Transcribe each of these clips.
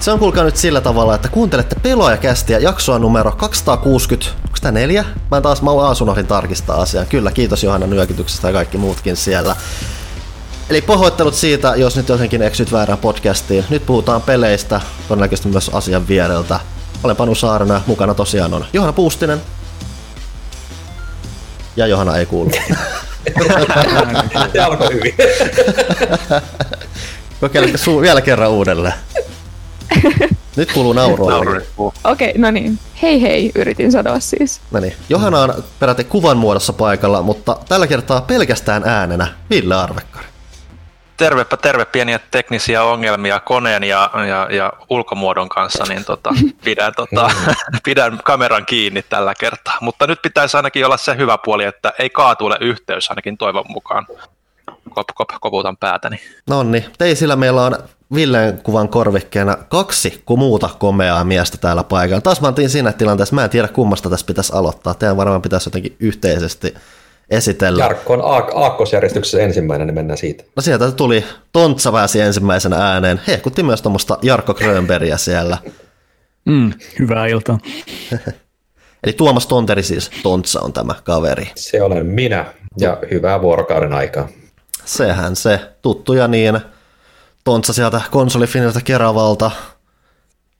Se on kuulkaa nyt sillä tavalla, että kuuntelette Pelaajakästiä jaksoa numero 260, onko tämä 4? Mä unohdin tarkistaa asiaa. Kyllä, kiitos Johanna nyökytyksestä ja kaikki muutkin siellä. Eli pahoittelut siitä, jos nyt jotenkin eksyt väärään podcastiin. Nyt puhutaan peleistä, todennäköisesti myös asian viereltä. Olen Panu Saarinen ja mukana tosiaan on Johanna Puustinen. Ja Johanna ei kuulu. Se alkoi hyvin. Kokeiletko vielä kerran uudelleen? Nyt kuuluu naurua. Okei, no niin. Hei hei, yritin sanoa siis. No niin. Johanna on peräti kuvan muodossa paikalla, mutta tällä kertaa pelkästään äänenä Ville Arvekkari. Tervepä terve, pieniä teknisiä ongelmia koneen ja ulkomuodon kanssa, niin pidän kameran kiinni tällä kertaa. Mutta nyt pitäisi ainakin olla se hyvä puoli, että ei kaatuile yhteys ainakin toivon mukaan. Koputan päätäni. Nonni, teisillä meillä on Villen kuvan korvikkeena kaksi muuta komeaa miestä täällä paikalla. Taas mä antin siinä tilanteessa, mä en tiedä kummasta tässä pitäisi aloittaa. Teidän varmaan pitäisi jotenkin yhteisesti esitellä. Jarkko on aakkosjärjestyksessä ensimmäinen, niin mennään siitä. No sieltä tuli Tontsa pääsi ensimmäisenä ääneen. Hehkutti myös tuommoista Jarkko Grönbergia siellä. Hyvää iltaa. Eli Tuomas Tonteri siis, Tontsa on tämä kaveri. Se olen minä ja hyvää vuorokauden aikaa. Sehän se, tuttuja niin. Tontsa sieltä konsolifinilta Keravalta,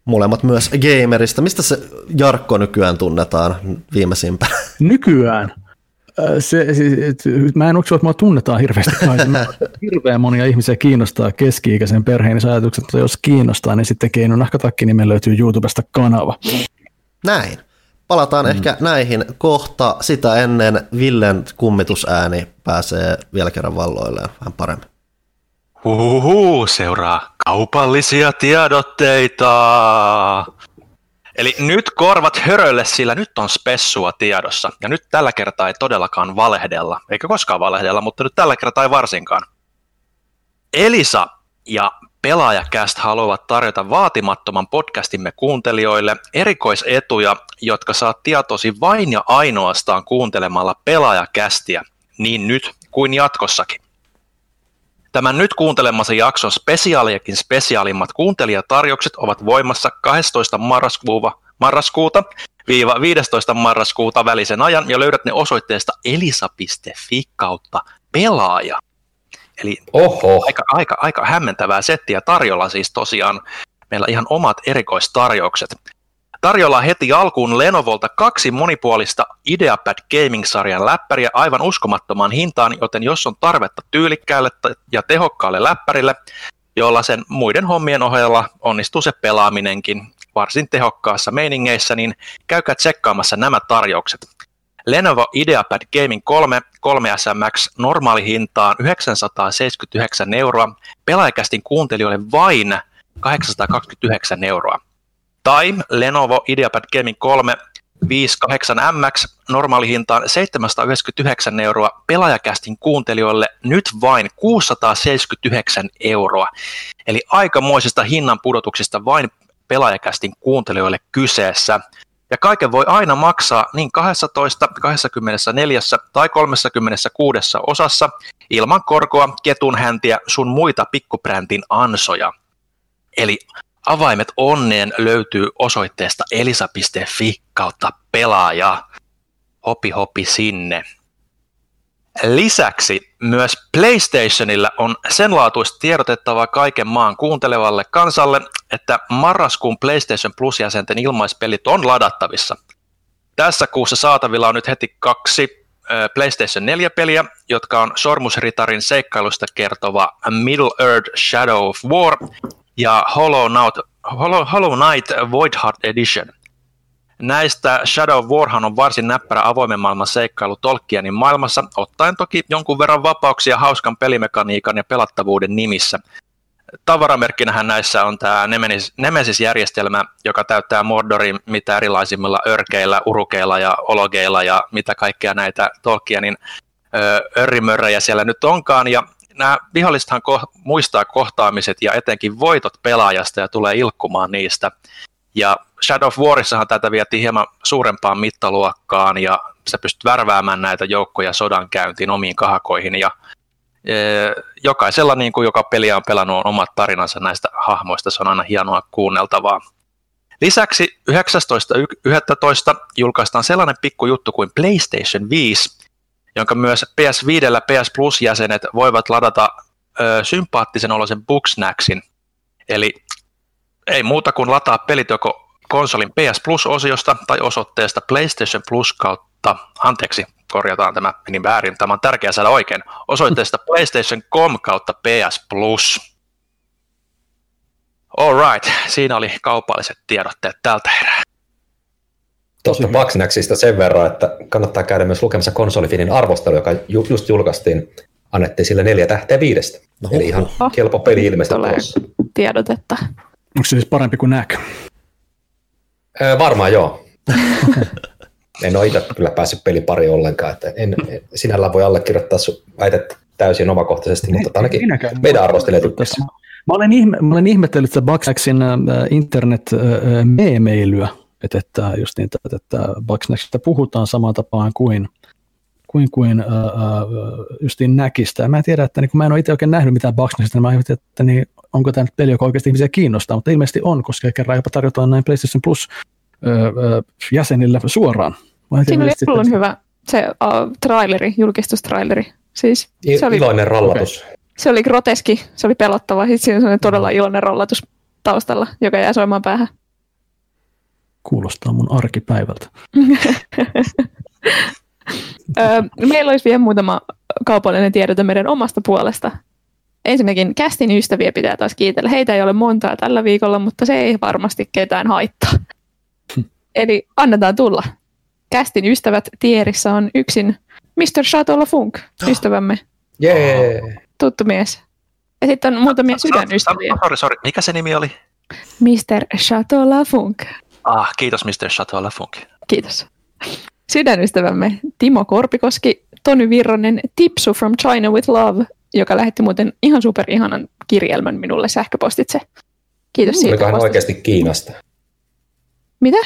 molemmat myös gamerista. Mistä se Jarkko nykyään tunnetaan viimeisimpänä? Nykyään? Mä en usko, että mä tunnetaan hirveästi. Hirveän monia ihmisiä kiinnostaa keski-ikäisen perheen ajatukset, mutta jos kiinnostaa, niin sitten Keino Nahkatakki nimen löytyy YouTubesta kanava. Näin. Palataan ehkä näihin kohta. Sitä ennen Villen kummitusääni pääsee vielä kerran valloilleen vähän paremmin. Huhuhu, seuraa kaupallisia tiedotteita. Eli nyt korvat hörölle, sillä nyt on spessua tiedossa. Ja nyt tällä kertaa ei todellakaan valehdella. Eikä koskaan valehdella, mutta nyt tällä kertaa ei varsinkaan. Elisa ja Pelaajakäst haluavat tarjota vaatimattoman podcastimme kuuntelijoille erikoisetuja, jotka saat tietosi vain ja ainoastaan kuuntelemalla Pelaajakästiä, niin nyt kuin jatkossakin. Tämän nyt kuuntelemassa jakson spesiaaliakin spesiaalimmat kuuntelijatarjoukset ovat voimassa 12. marraskuuta 15. marraskuuta välisen ajan ja löydät ne osoitteesta elisa.fi/pelaaja. Eli aika hämmentävää settiä tarjolla siis tosiaan. Meillä ihan omat erikoistarjoukset. Tarjolla heti alkuun Lenovolta 2 monipuolista IdeaPad Gaming-sarjan läppäriä aivan uskomattomaan hintaan, joten jos on tarvetta tyylikkäälle ja tehokkaalle läppärille, jolla sen muiden hommien ohella onnistuu se pelaaminenkin varsin tehokkaassa meiningeissä, niin käykää tsekkaamassa nämä tarjoukset. Lenovo IdeaPad Gaming 3 SMX normaalihintaan 979 €, Pelaajakästin kuuntelijoille vain 829 €. Tai Lenovo IdeaPad Gaming 3 58MX normaalihintaan 799 €, Pelaajakästin kuuntelijoille nyt vain 679 €. Eli aikamoisista hinnan pudotuksista vain Pelaajakästin kuuntelijoille kyseessä. Ja kaiken voi aina maksaa niin 12, 24 tai 36 osassa ilman korkoa, ketunhäntiä, sun muita pikkubrändin ansoja. Eli avaimet onneen löytyy osoitteesta elisa.fi/pelaaja. Hopi sinne. Lisäksi myös PlayStationilla on sen laatuista tiedotettavaa kaiken maan kuuntelevalle kansalle, että marraskuun PlayStation Plus-jäsenten ilmaispelit on ladattavissa. Tässä kuussa saatavilla on nyt heti 2 PlayStation 4-peliä, jotka on Sormusritarin seikkailusta kertova Middle-earth Shadow of War ja Hollow Knight Voidheart Edition. Näistä Shadow of Warhan on varsin näppärä avoimen maailman seikkailu Tolkienin maailmassa, ottaen toki jonkun verran vapauksia hauskan pelimekaniikan ja pelattavuuden nimissä. Tavaramerkkinähän näissä on tämä Nemesis-järjestelmä, joka täyttää Mordorin mitä erilaisimmilla örkeillä, urukeilla ja ologeilla ja mitä kaikkea näitä Tolkienin örrimörrejä siellä nyt onkaan. Ja nämä vihollisethan muistaa kohtaamiset ja etenkin voitot pelaajasta ja tulee ilkkumaan niistä. Ja Shadow of Warissahan tätä vietiin hieman suurempaan mittaluokkaan ja sä pystyt värväämään näitä joukkoja sodan käyntiin omiin kahakoihin ja jokaisella, niin kuin joka peliä on pelannut, on omat tarinansa näistä hahmoista, se on aina hienoa kuunneltavaa. Lisäksi 19.11. julkaistaan sellainen pikkujuttu kuin PlayStation 5, jonka myös PS5 ja PS Plus-jäsenet voivat ladata sympaattisen oloisen Bugsnaxin. Eli ei muuta kuin lataa pelit joko konsolin PS Plus-osiosta tai osoitteesta PlayStation Plus kautta, korjataan tämä meni väärin, tämä on tärkeää saada oikein, osoitteesta PlayStation.com/PS Plus. Alright, siinä oli kaupalliset tiedotteet tältä erää. Tuosta Bugsnaxista sen verran, että kannattaa käydä myös lukemassa konsolifinin arvostelu, joka just julkaistiin, annettiin sille 4 tähteä 5. Eli ihan kelpo peli ilmeisesti tuossa. Tiedotetta. Onko se siis parempi kuin näkö? Varmaan joo. En ole itse kyllä päässyt pelin pari ollenkaan, että en sinällään voi allekirjoittaa sun väitettä täysin omakohtaisesti, mutta ainakin meidän arvostelijat yhdessä. Mä olen ihmetellyt tätä Bugsnaxin internet-meemeilyä, että just niin, että Bugsnaxista puhutaan samaan tapaan kuin justiin näkistä. Mä en tiedä, että niin kun mä en ole itse oikein nähnyt mitään Bugsnaxista, niin mä ajattelin, että niin, onko tämä nyt peli, joka oikeasti ihmisiä kiinnostaa, mutta ilmeisesti on, koska kerran jopa tarjotaan näin PlayStation Plus jäsenillä suoraan. Siinä oli Apple hyvä se traileri, julkistustraileri. Siis, se oli iloinen rollatus. Okay. Se oli groteski, se oli pelottava. Siinä oli todella iloinen rollatus taustalla, joka jää soimaan päähän. Kuulostaa mun arkipäivältä. Meillä olisi vielä muutama kaupallinen tiedote meidän omasta puolesta. Ensinnäkin Kästin ystäviä pitää taas kiitellä. Heitä ei ole montaa tällä viikolla, mutta se ei varmasti ketään haittaa. Eli annetaan tulla. Kästin ystävät tierissä on yksin Mr. Chateau Lafunk, ystävämme. Jee. Tuttu mies. Ja sitten on muutamia sydänystäviä. Sorry. Mikä se nimi oli? Mr. Chateau Lafunk. Kiitos Mr. Chateau Lafunk. Kiitos. Sydänystävämme Timo Korpikoski, Tony Virronen, Tipsu from China with Love, joka lähetti muuten ihan superihanan kirjelmän minulle sähköpostitse. Kiitos siitä. Olikohan oikeasti Kiinasta? Mitä?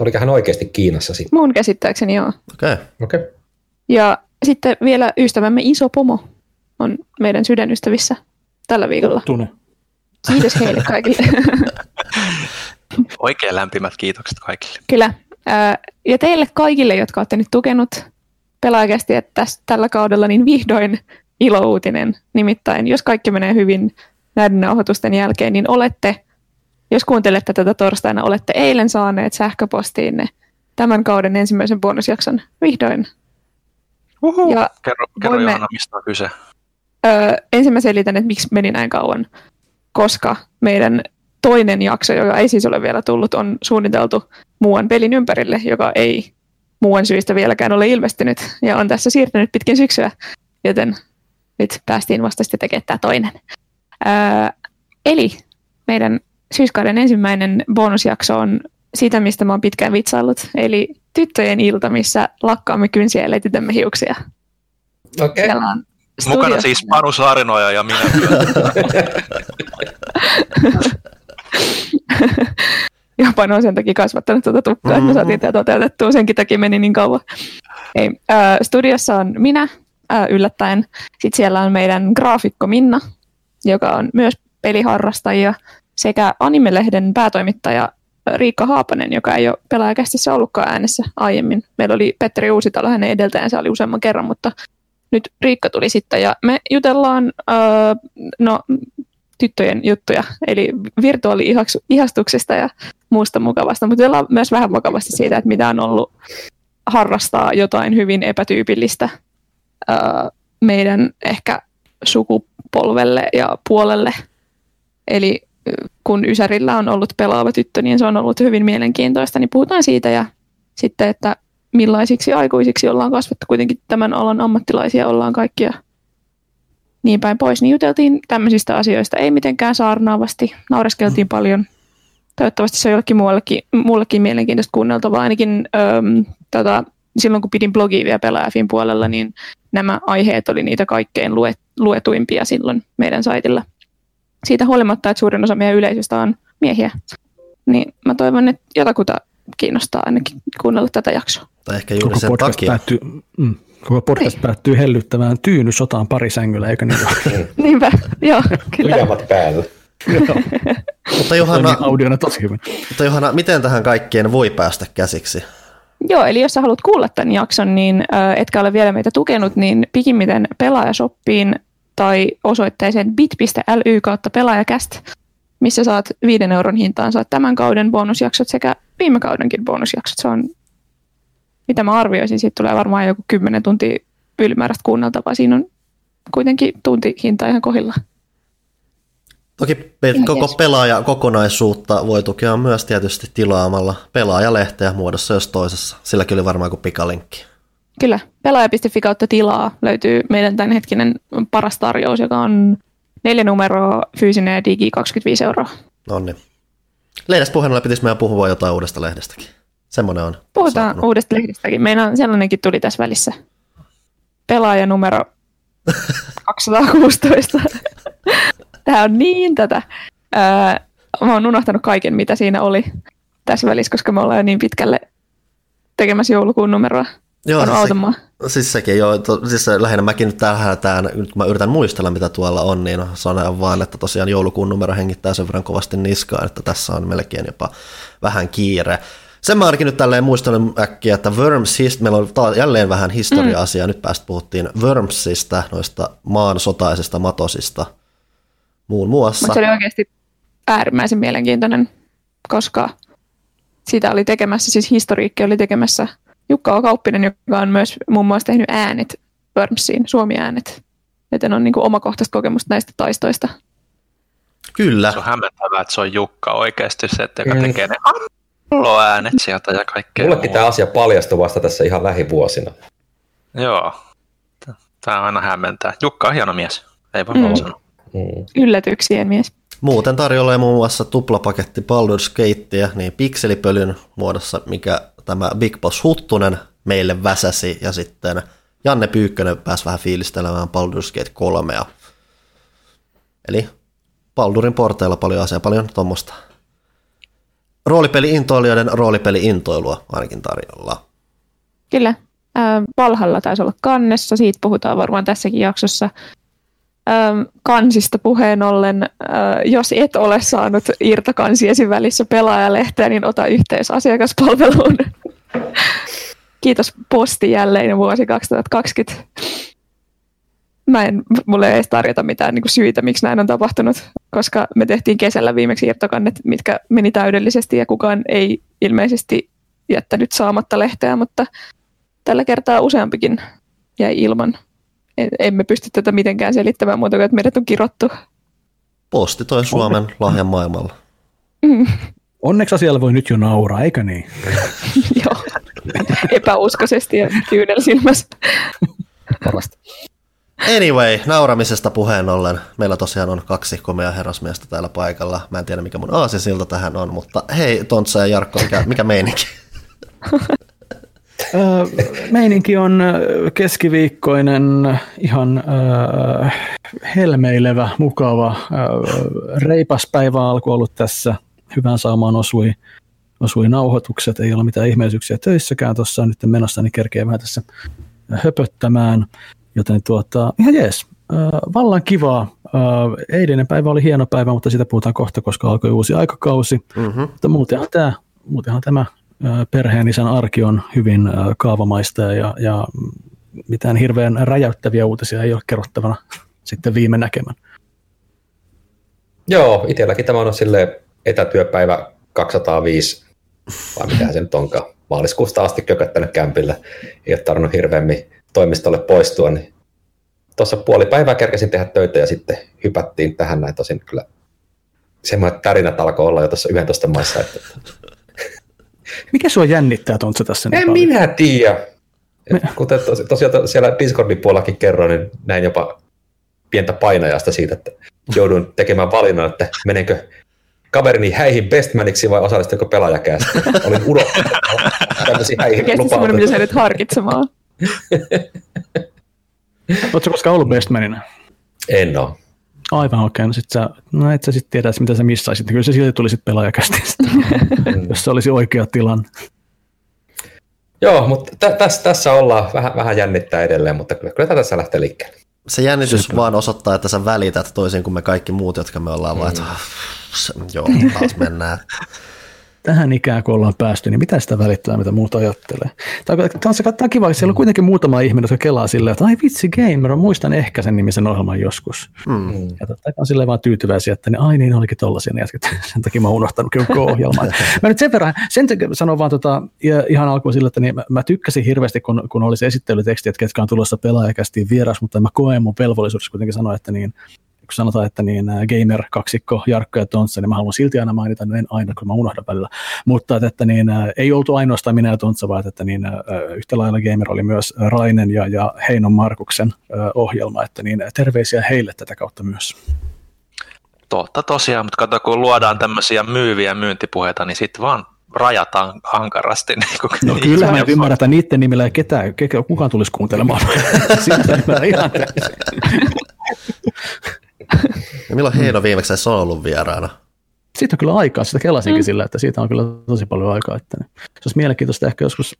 Olikohan oikeasti Kiinassa sitten? Mun käsittääkseni joo. Okei. Ja sitten vielä ystävämme Iso Pomo on meidän sydänystävissä tällä viikolla. Tunne. Kiitos heille kaikille. Oikein lämpimät kiitokset kaikille. Kyllä. Ja teille kaikille, jotka olette nyt tukenut Pelaajakästiä tällä kaudella, niin vihdoin ilouutinen. Nimittäin, jos kaikki menee hyvin näiden nauhoitusten jälkeen, niin jos kuuntelette tätä torstaina, olette eilen saaneet sähköpostiinne tämän kauden ensimmäisen bonusjakson vihdoin. Uhu. Ja kerro Johanna, mistä on kyse. Ensin selitän, että miksi meni näin kauan, koska meidän toinen jakso, joka ei siis ole vielä tullut, on suunniteltu muuan pelin ympärille, joka ei muuan syistä vieläkään ole ilmestynyt ja on tässä siirtynyt pitkin syksyä, joten nyt päästiin vasta sitten tekemään tämä toinen. Eli meidän syyskauden ensimmäinen bonusjakso on siitä, mistä mä oon pitkään vitsaillut, eli tyttöjen ilta, missä lakkaamme kynsiä ja letitämme hiuksia. Okei. Mukana siis Panu Saarinoja ja minä. Ja Panu on sen takia kasvattanut tuota tukkaa, että me saatiin tämä toteutettua, senkin takia meni niin kauan. Ei. Studiossa on minä, yllättäen. Sitten siellä on meidän graafikko Minna, joka on myös peliharrastajia, sekä Anime-lehden päätoimittaja Riikka Haapanen, joka ei ole Pelaajakästissä ollutkaan äänessä aiemmin. Meillä oli Petteri Uusitalo, hänen edeltäjänsä oli useamman kerran, mutta nyt Riikka tuli sitten. Ja me jutellaan tyttöjen juttuja, eli virtuaali-ihastuksesta ja muusta mukavasta, mutta jutellaan myös vähän vakavasti siitä, että mitä on ollut harrastaa jotain hyvin epätyypillistä meidän ehkä sukupolvelle ja puolelle. Eli kun Ysärillä on ollut pelaava tyttö, niin se on ollut hyvin mielenkiintoista, niin puhutaan siitä ja sitten, että millaisiksi aikuisiksi ollaan kasvettu. Kuitenkin tämän alan ammattilaisia ollaan kaikkia niin päin pois, niin juteltiin tämmöisistä asioista, ei mitenkään saarnaavasti, naureskeltiin paljon. Toivottavasti se on jollekin muullekin mielenkiintoista kuunneltavaa, ainakin silloin kun pidin blogia vielä Pelaaja.fin puolella, niin nämä aiheet oli niitä kaikkein luetuimpia silloin meidän saitilla. Siitä huolimatta, että suurin osa meidän yleisöstä on miehiä, niin mä toivon, että jotakuta kiinnostaa ainakin kuunnella tätä jaksoa. Tai ehkä juuri koko sen takia. Koko podcast päättyy hellyttävään tyynysotaan parisängyllä, eikö niin? Niinpä, joo, kyllä. Lyhämät päällä. Mutta Johanna, miten tähän kaikkeen voi päästä käsiksi? Joo, eli jos sä haluat kuulla tämän jakson, niin etkä ole vielä meitä tukenut, niin pikimmiten Pelaajashoppiin tai osoitteeseen bit.ly/pelaajakäst, missä saat 5 euron hintaan saat tämän kauden bonusjaksot sekä viime kaudenkin bonusjaksot. Se on, mitä mä arvioisin, siitä tulee varmaan joku 10 tuntia ylimääräistä kuunneltavaa. Siinä on kuitenkin tuntihinta ihan kohilla. Toki koko Pelaaja-kokonaisuutta voi tukea myös tietysti tilaamalla Pelaaja-lehteä muodossa jos toisessa. Sillä kyllä varmaan kuin pikalinkki. Kyllä. Pelaaja.fi kautta tilaa löytyy meidän tämänhetkinen paras tarjous, joka on 4 numeroa, fyysinen ja digi, 25 €. Nonni. Lehdessä puheenjohtajalla pitäisi meidän puhua jotain uudesta lehdestäkin. Semmoinen on. Puhutaan saapunut. Uudesta lehdestäkin. Meidän sellainenkin tuli tässä välissä. Pelaaja numero 216. Tämä on niin tätä. Mä oon unohtanut kaiken, mitä siinä oli tässä välissä, koska me ollaan jo niin pitkälle tekemässä joulukuun numeroa. Joo, siis sekin joo. Siis lähinnä mäkin nyt mä yritän muistella, mitä tuolla on, niin sanon vaan, että tosiaan joulukuun numero hengittää sen verran kovasti niskaan, että tässä on melkein jopa vähän kiire. Sen mä ainakin nyt tälleen muistanut äkkiä, että meillä on jälleen vähän historia-asiaa. Nyt päästä puhuttiin Wormsista, noista maan sotaisista matosista muun muassa. Mutta se oli oikeasti äärimmäisen mielenkiintoinen, koska sitä oli tekemässä, siis historiikki oli tekemässä Jukka Kauppinen, joka on myös muun muassa tehnyt äänet Wormsiin, Suomi-äänet. Joten on niin kuin omakohtaista kokemusta näistä taistoista. Kyllä. Se on hämmentävää, että se on Jukka oikeasti se, että joka tekee ne äänet sieltä ja kaikkea. Mullekin tämä asia paljastui vasta tässä ihan lähivuosina. Joo. Tämä aina hämmentää. Jukka on hieno mies. Ei voi sanoa. Yllätyksien mies. Muuten tarjolla muun muassa tuplapaketti Baldur's Gatea niin pikselipölyn muodossa, mikä tämä Big Boss Huttunen meille väsäsi, ja sitten Janne Pyykkönen pääsi vähän fiilistelemään Baldur's Gate 3. Eli Baldurin porteilla paljon asiaa, paljon tuommoista roolipeli-intoilijoiden roolipeli-intoilua ainakin tarjolla. Kyllä. Valhalla taisi olla kannessa, siitä puhutaan varmaan tässäkin jaksossa. Kansista puheen ollen, jos et ole saanut irtokansiesi välissä Pelaajalehteä, niin ota yhteys asiakaspalveluun. Kiitos posti jälleen vuosi 2020. Mulle ei edes tarjota mitään syitä, miksi näin on tapahtunut, koska me tehtiin kesällä viimeksi irtokannet, mitkä meni täydellisesti ja kukaan ei ilmeisesti jättänyt saamatta lehteä, mutta tällä kertaa useampikin jäi ilman. Emme pysty tätä mitenkään selittämään muuta kuin, että meidät on kirottu. Posti toi Suomen lahjan maailmalla. Onneksi asialla voi nyt jo nauraa, eikö niin? Joo, epäuskoisesti ja kyynel silmässä. Parasta. Anyway, nauramisesta puheen ollen. Meillä tosiaan on 2 komea herrasmiestä täällä paikalla. Mä en tiedä, mikä mun aasinsilta tähän on, mutta hei Tontsa ja Jarkko, mikä meininki? Meininki on keskiviikkoinen, ihan helmeilevä, mukava, reipas päivä alku ollut tässä. Hyvän saamaan osui nauhoitukset, ei ole mitään ihmeellisyyksiä töissäkään. Tuossa on nyt menossa, niin kerkeä vähän tässä höpöttämään. Joten ihan jees, vallan kivaa. Eilinen päivä oli hieno päivä, mutta sitä puhutaan kohta, koska alkoi uusi aikakausi. Mutta muutenhan tämä perheen isän arki on hyvin kaavamaista ja mitään hirveän räjäyttäviä uutisia ei ole kerrottavana sitten viime näkemän. Joo, itselläkin tämä on silleen etätyöpäivä 205, vai mitähän se nyt onkaan. Maaliskuusta asti kököttänyt kämpillä, ei ole tarvinnut hirveämmin toimistolle poistua. Niin tuossa puoli päivää kerkesin tehdä töitä ja sitten hypättiin tähän näin. Tosin kyllä semmoinen tärinät alkoi olla jo tuossa 11 maissa, että mikä sua jännittää, Tontsa, tässä? En minä tiedä. Kuten tosiaan siellä Discordin puolellakin kerroin, niin näin jopa pientä painajasta siitä, että joudun tekemään valinnan, että menenkö kaverini häihin bestmaniksi vai osallistuinko pelaajakästä. Olin unohtanut tämmöisiä häihin lupautunut. Kesti semmoinen, mitä sä edet harkitsemaan. Oletko koskaan ollut bestmaninä? En ole. Aivan okei. No, et sä sitten tiedä, mitä sä missaisit. Kyllä se silti tuli sitten pelaajakästistä, jos se olisi oikea tilanne. Joo, mutta tässä ollaan. Vähän jännittää edelleen, mutta kyllä tätä tässä lähtee liikkeelle. Se jännitys sitten vaan osoittaa, että sä välität toisin kuin me kaikki muut, jotka me ollaan vaan, että joo, taas mennään. Tähän ikään kuin ollaan päästy, niin mitä sitä välittää, mitä muut ajattelee? Tämä on kiva, siellä on kuitenkin muutama ihminen, jotka kelaa silleen, että ai vitsi gamer, muistan ehkä sen nimisen ohjelman joskus. Mm. Ja tämä on silleen vaan tyytyväisiä, että ai niin, olikin tollaisia ne jätket, sen takia mä oon unohtanut koko ohjelmaa. Mä nyt sen takia sanon vaan ihan alkuun sillä, että niin, mä tykkäsin hirveästi, kun oli se esittelyteksti, että ketkä on tulossa pelaajakästi vieras, mutta mä koen mun velvollisuudessa kuitenkin sanoa, että niin, kun sanotaan, että niin gamer-kaksikko, Jarkko ja Tontsa, niin mä haluan silti aina mainita, no en aina, kun mä unohdan välillä. Mutta että niin, ei oltu ainoastaan minä ja Tontsa, vaan että niin, yhtä lailla gamer oli myös Rainen ja Heinon Markuksen ohjelma, että niin, terveisiä heille tätä kautta myös. Totta tosiaan, mutta kato, kun luodaan tämmöisiä myyviä myyntipuheita, niin sitten vaan rajataan ankarasti. Niin no kyllä mä ymmärrän, että niiden nimellä ei ketään, kukaan tulisi kuuntelemaan. Sitten mä ihan täysin. Ja milloin Heino viimeksi se on ollut vieraana? Siitä on kyllä aikaa, sitä kelasinkin sillä, että siitä on kyllä tosi paljon aikaa. Että se olisi mielenkiintoista ehkä joskus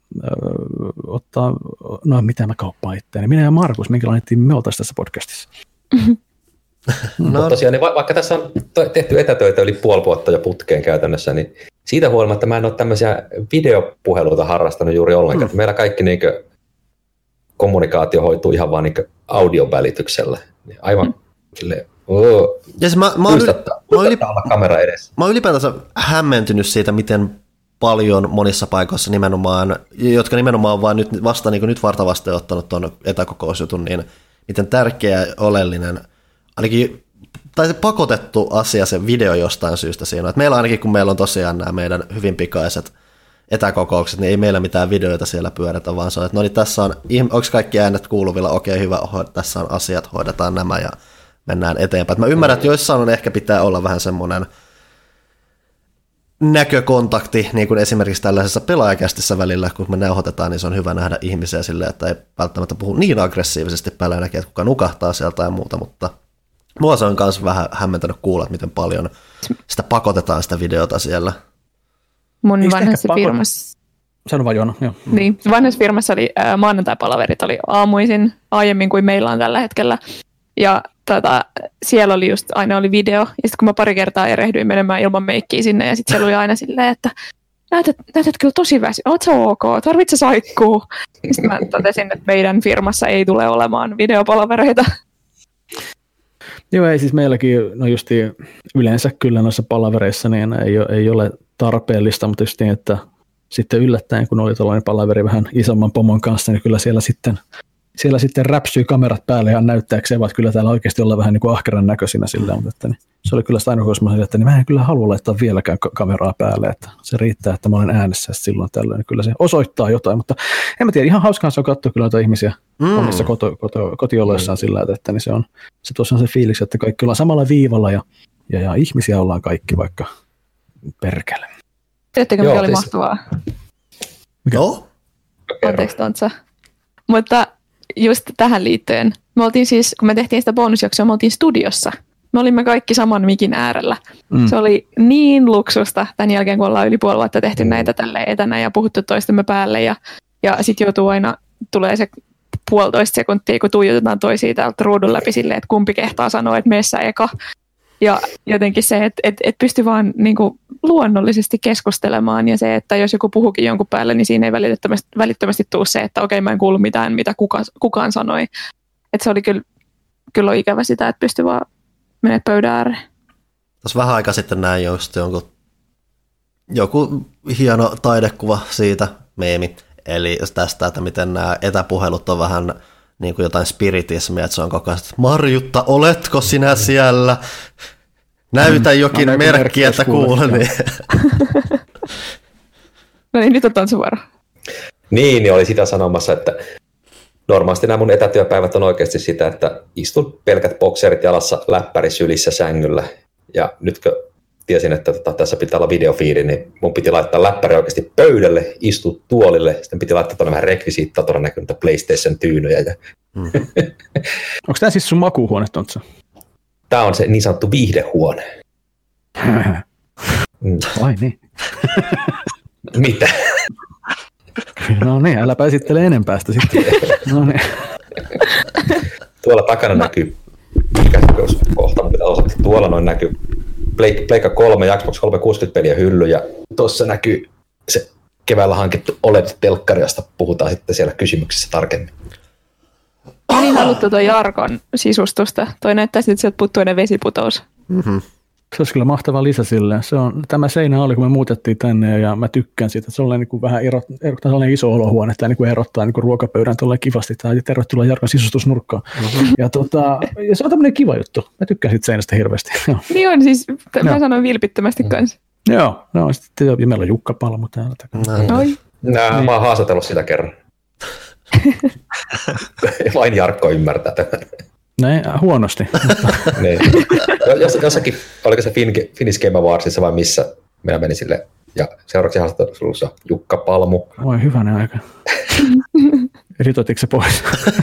ottaa, no mitä mä kauppaan itseäni. Minä ja Markus, minkälainen me oltaisiin tässä podcastissa. No tosiaan, niin vaikka tässä on tehty etätöitä yli puoli vuotta jo putkeen käytännössä, niin siitä huolimatta mä en ole tämmöisiä videopuheluita harrastanut juuri ollenkaan. Meillä kaikki niinkö kommunikaatio hoituu ihan vaan niinkö audion välityksellä. Aivan silleen. Yes, mä oon ylipäätänsä hämmentynyt siitä, miten paljon monissa paikoissa nimenomaan, jotka nimenomaan vaan nyt vasta niin kuin nyt vartavasti ottanut tuon etäkokousjutun, niin miten tärkeä ja oleellinen, ainakin, tai se pakotettu asia se video jostain syystä siinä. Et meillä ainakin, kun meillä on tosiaan nämä meidän hyvin pikaiset etäkokoukset, niin ei meillä mitään videoita siellä pyörätä, vaan se on, että no niin tässä on, onko kaikki äänet kuuluvilla, okei hyvä, tässä on asiat, hoidetaan nämä ja mennään eteenpäin. Mä ymmärrän, että joissain on ehkä pitää olla vähän semmoinen näkökontakti, niin kuin esimerkiksi tällaisessa pelaajakästissä välillä, kun me nauhoitetaan, niin se on hyvä nähdä ihmisiä silleen, että ei välttämättä puhu niin aggressiivisesti päällä näkee, että kuka nukahtaa sieltä ja muuta, mutta mua se on myös vähän hämmentänyt kuulla, että miten paljon sitä pakotetaan sitä videota siellä. Mun vanhassa firmassa. Sano vaan Joona, joo. Niin, vanhassa firmassa oli maanantaipalaverit oli aamuisin aiemmin kuin meillä on tällä hetkellä. Ja siellä oli just, aina oli video, ja sitten kun mä pari kertaa erehdyin menemään ilman meikkiä sinne, ja sitten siellä oli aina silleen, että näytät kyllä tosi väsy, oot sä ok, tarvitset sä saikkuu. Ja sitten mä totesin, että meidän firmassa ei tule olemaan videopalavereita. Joo, ei siis meilläkin, no justiin yleensä kyllä noissa palavereissa niin ei ole tarpeellista, mutta just niin, että sitten yllättäen, kun oli tuollainen palaveri vähän isomman pomon kanssa, niin kyllä siellä sitten räpsyy kamerat päälle ja näyttääkseen, vaan kyllä täällä oikeasti ollaan vähän niin kuin ahkeran näköisinä sillä, mutta että, niin, se oli kyllä sitä ainoa, koska mä sanoin, että niin mä en kyllä halua laittaa vieläkään kameraa päälle, että se riittää, että mä olen äänessä silloin tällöin, niin kyllä se osoittaa jotain, mutta en mä tiedä, ihan hauskaan se on katsoa kyllä jotain ihmisiä omissa kotioloissaan sillä, että niin se tuossa on se fiiliksi, että kaikki ollaan samalla viivalla ja ihmisiä ollaan kaikki vaikka perkele. Tiedättekö, mikä oli mahtavaa? Joo? Anteeksi, Tontsa. Mutta just tähän liittyen. Me oltiin siis, kun me tehtiin sitä bonusjaksoa, me oltiin studiossa. Me olimme kaikki saman mikin äärellä. Mm. Se oli niin luksusta tämän jälkeen, kun ollaan yli puoli vuotta tehty näitä tälle etänä ja puhuttu toistemme päälle. Ja sitten joutuu aina, tulee se puolitoista sekuntia, kun tuijotetaan toisiin täältä ruudun läpi silleen, että kumpi kehtaa sanoa, että meissä eka. Ja jotenkin se, että pysty vaan niin kuin luonnollisesti keskustelemaan ja se, että jos joku puhukin jonkun päälle, niin siinä ei välittömästi tule se, että okei, mä en kuulu mitään, mitä kukaan sanoi. Että se oli kyllä ikävä sitä, että pysty vaan menet pöydän ääreen. Tuossa vähän aikaa sitten näin joku hieno taidekuva siitä, meemi, eli tästä, että miten nämä etäpuhelut on vähän niin kuin jotain spiritismia, että se on koko ajan, että Marjutta, oletko sinä siellä? Näytä jokin merkki, että kuulen. No niin, nyt on tanssivuoro. Niin, oli sitä sanomassa, että normaalisti nämä mun etätyöpäivät on oikeasti sitä, että istun pelkät bokserit jalassa, läppäri sylissä sängyllä. Ja nytkö tiesin, että tässä pitää olla videofiidi, niin mun piti laittaa läppäri oikeasti pöydälle, istua tuolille, sitten piti laittaa tuonne vähän rekvisiittaa, tuonne näkyy niitä PlayStation-tyynyjä. Ja... Onko tämä siis sun makuuhuone, Tontsa? Tämä on se niin sanottu viihdehuone. Vai niin? Mitä? No niin, äläpä esittele enempää sitä sitten. No niin. Tuolla takana näkyy, kohta, mutta tuolla noin näkyy Pleikka 3 ja Xbox 360 peliä hylly, ja tuossa näkyy se keväällä hankittu OLED-telkkari, josta puhutaan sitten siellä kysymyksessä tarkemmin. Mä niin haluttu toi Jarkon sisustusta. Toi näyttää sitten, että sieltä puuttuu ennen vesiputous. Mm-hmm. Se olisi kyllä mahtava lisä sille. Se on, tämä seinä oli, kun me muutettiin tänne, ja mä tykkään siitä. Se on niin kuin vähän sellainen iso olohuone, että niin erottaa niin kuin ruokapöydän kivasti. Tämä on tervetuloa Jarkon sisustusnurkkaan. Mm-hmm. Ja se on tämmöinen kiva juttu. Mä tykkään siitä seinästä hirveästi. Niin on siis, mä sanon vilpittömästi kanssa. Joo, no, sitten meillä on Jukka Palmu täällä. Mä oon haastatellut sitä kerran. Vain Jarkko ymmärtää tämän. Näin, huonosti. Niin. Jossakin, oliko se Finnish Game Awardsissa vai missä, minä menin sille, ja seuraavaksi haastattelussa Jukka Palmu. Voi hyvänen aika. Ritoitiko se pois?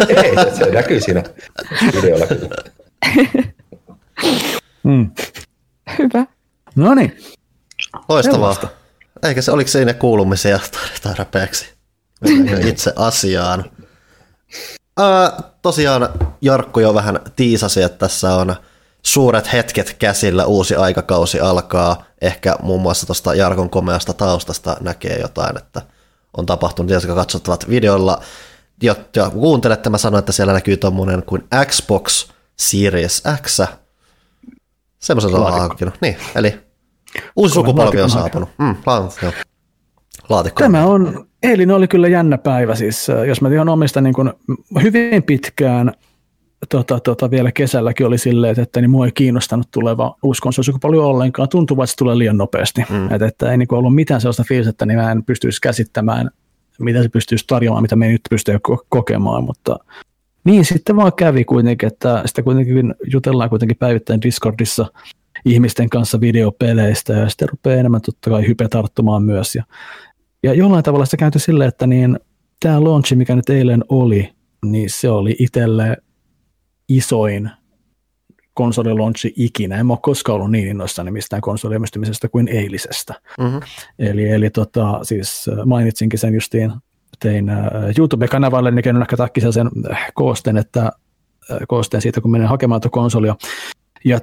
Ei, se näkyy siinä videolla. Hyvä. No niin. Loistavaa. Eikä se, oliko siinä kuulumisia tarpeeksi? Mennäänkö itse asiaan? Tosiaan Jarkko jo vähän tiisasi, että tässä on suuret hetket käsillä, uusi aikakausi alkaa. Ehkä muun muassa tuosta Jarkon komeasta taustasta näkee jotain, että on tapahtunut, jotka katsottavat videolla. Jotta kuuntelette, mä sanoin, että siellä näkyy tommonen kuin Xbox Series X. Semmoisen on hankkinut. Niin, eli uusi sukupolvi on saapunut. Laatikko. Tämä on... Eilen oli kyllä jännä päivä, siis jos mä ihan omista niin kun hyvin pitkään vielä kesälläkin oli silleen, että niin mua ei kiinnostanut tuleva uusi konsoli paljon ollenkaan, tuntuu, että se tulee liian nopeasti, että ei niin ollut mitään sellaista fiilistä, niin mä en pystyisi käsittämään, mitä se pystyisi tarjoamaan, mitä me ei nyt pysty kokemaan, mutta niin sitten vaan kävi kuitenkin, että sitä kuitenkin jutellaan kuitenkin päivittäin Discordissa ihmisten kanssa videopeleistä ja sitten rupeaa enemmän totta kai hype tarttumaan myös ja jollain tavalla sitä kääntyi silleen, että niin, tämä launchi, mikä nyt eilen oli, niin se oli itselle isoin konsolilaunchi ikinä. En mä ole koskaan ollut niin innoissani mistään konsoliomistumisesta kuin eilisestä. Mm-hmm. Eli siis mainitsinkin sen justiin, tein YouTube-kanavalle, niin käynyt ehkä takkisen sen koosteen siitä, kun menen hakemaan tuon konsolia. Ja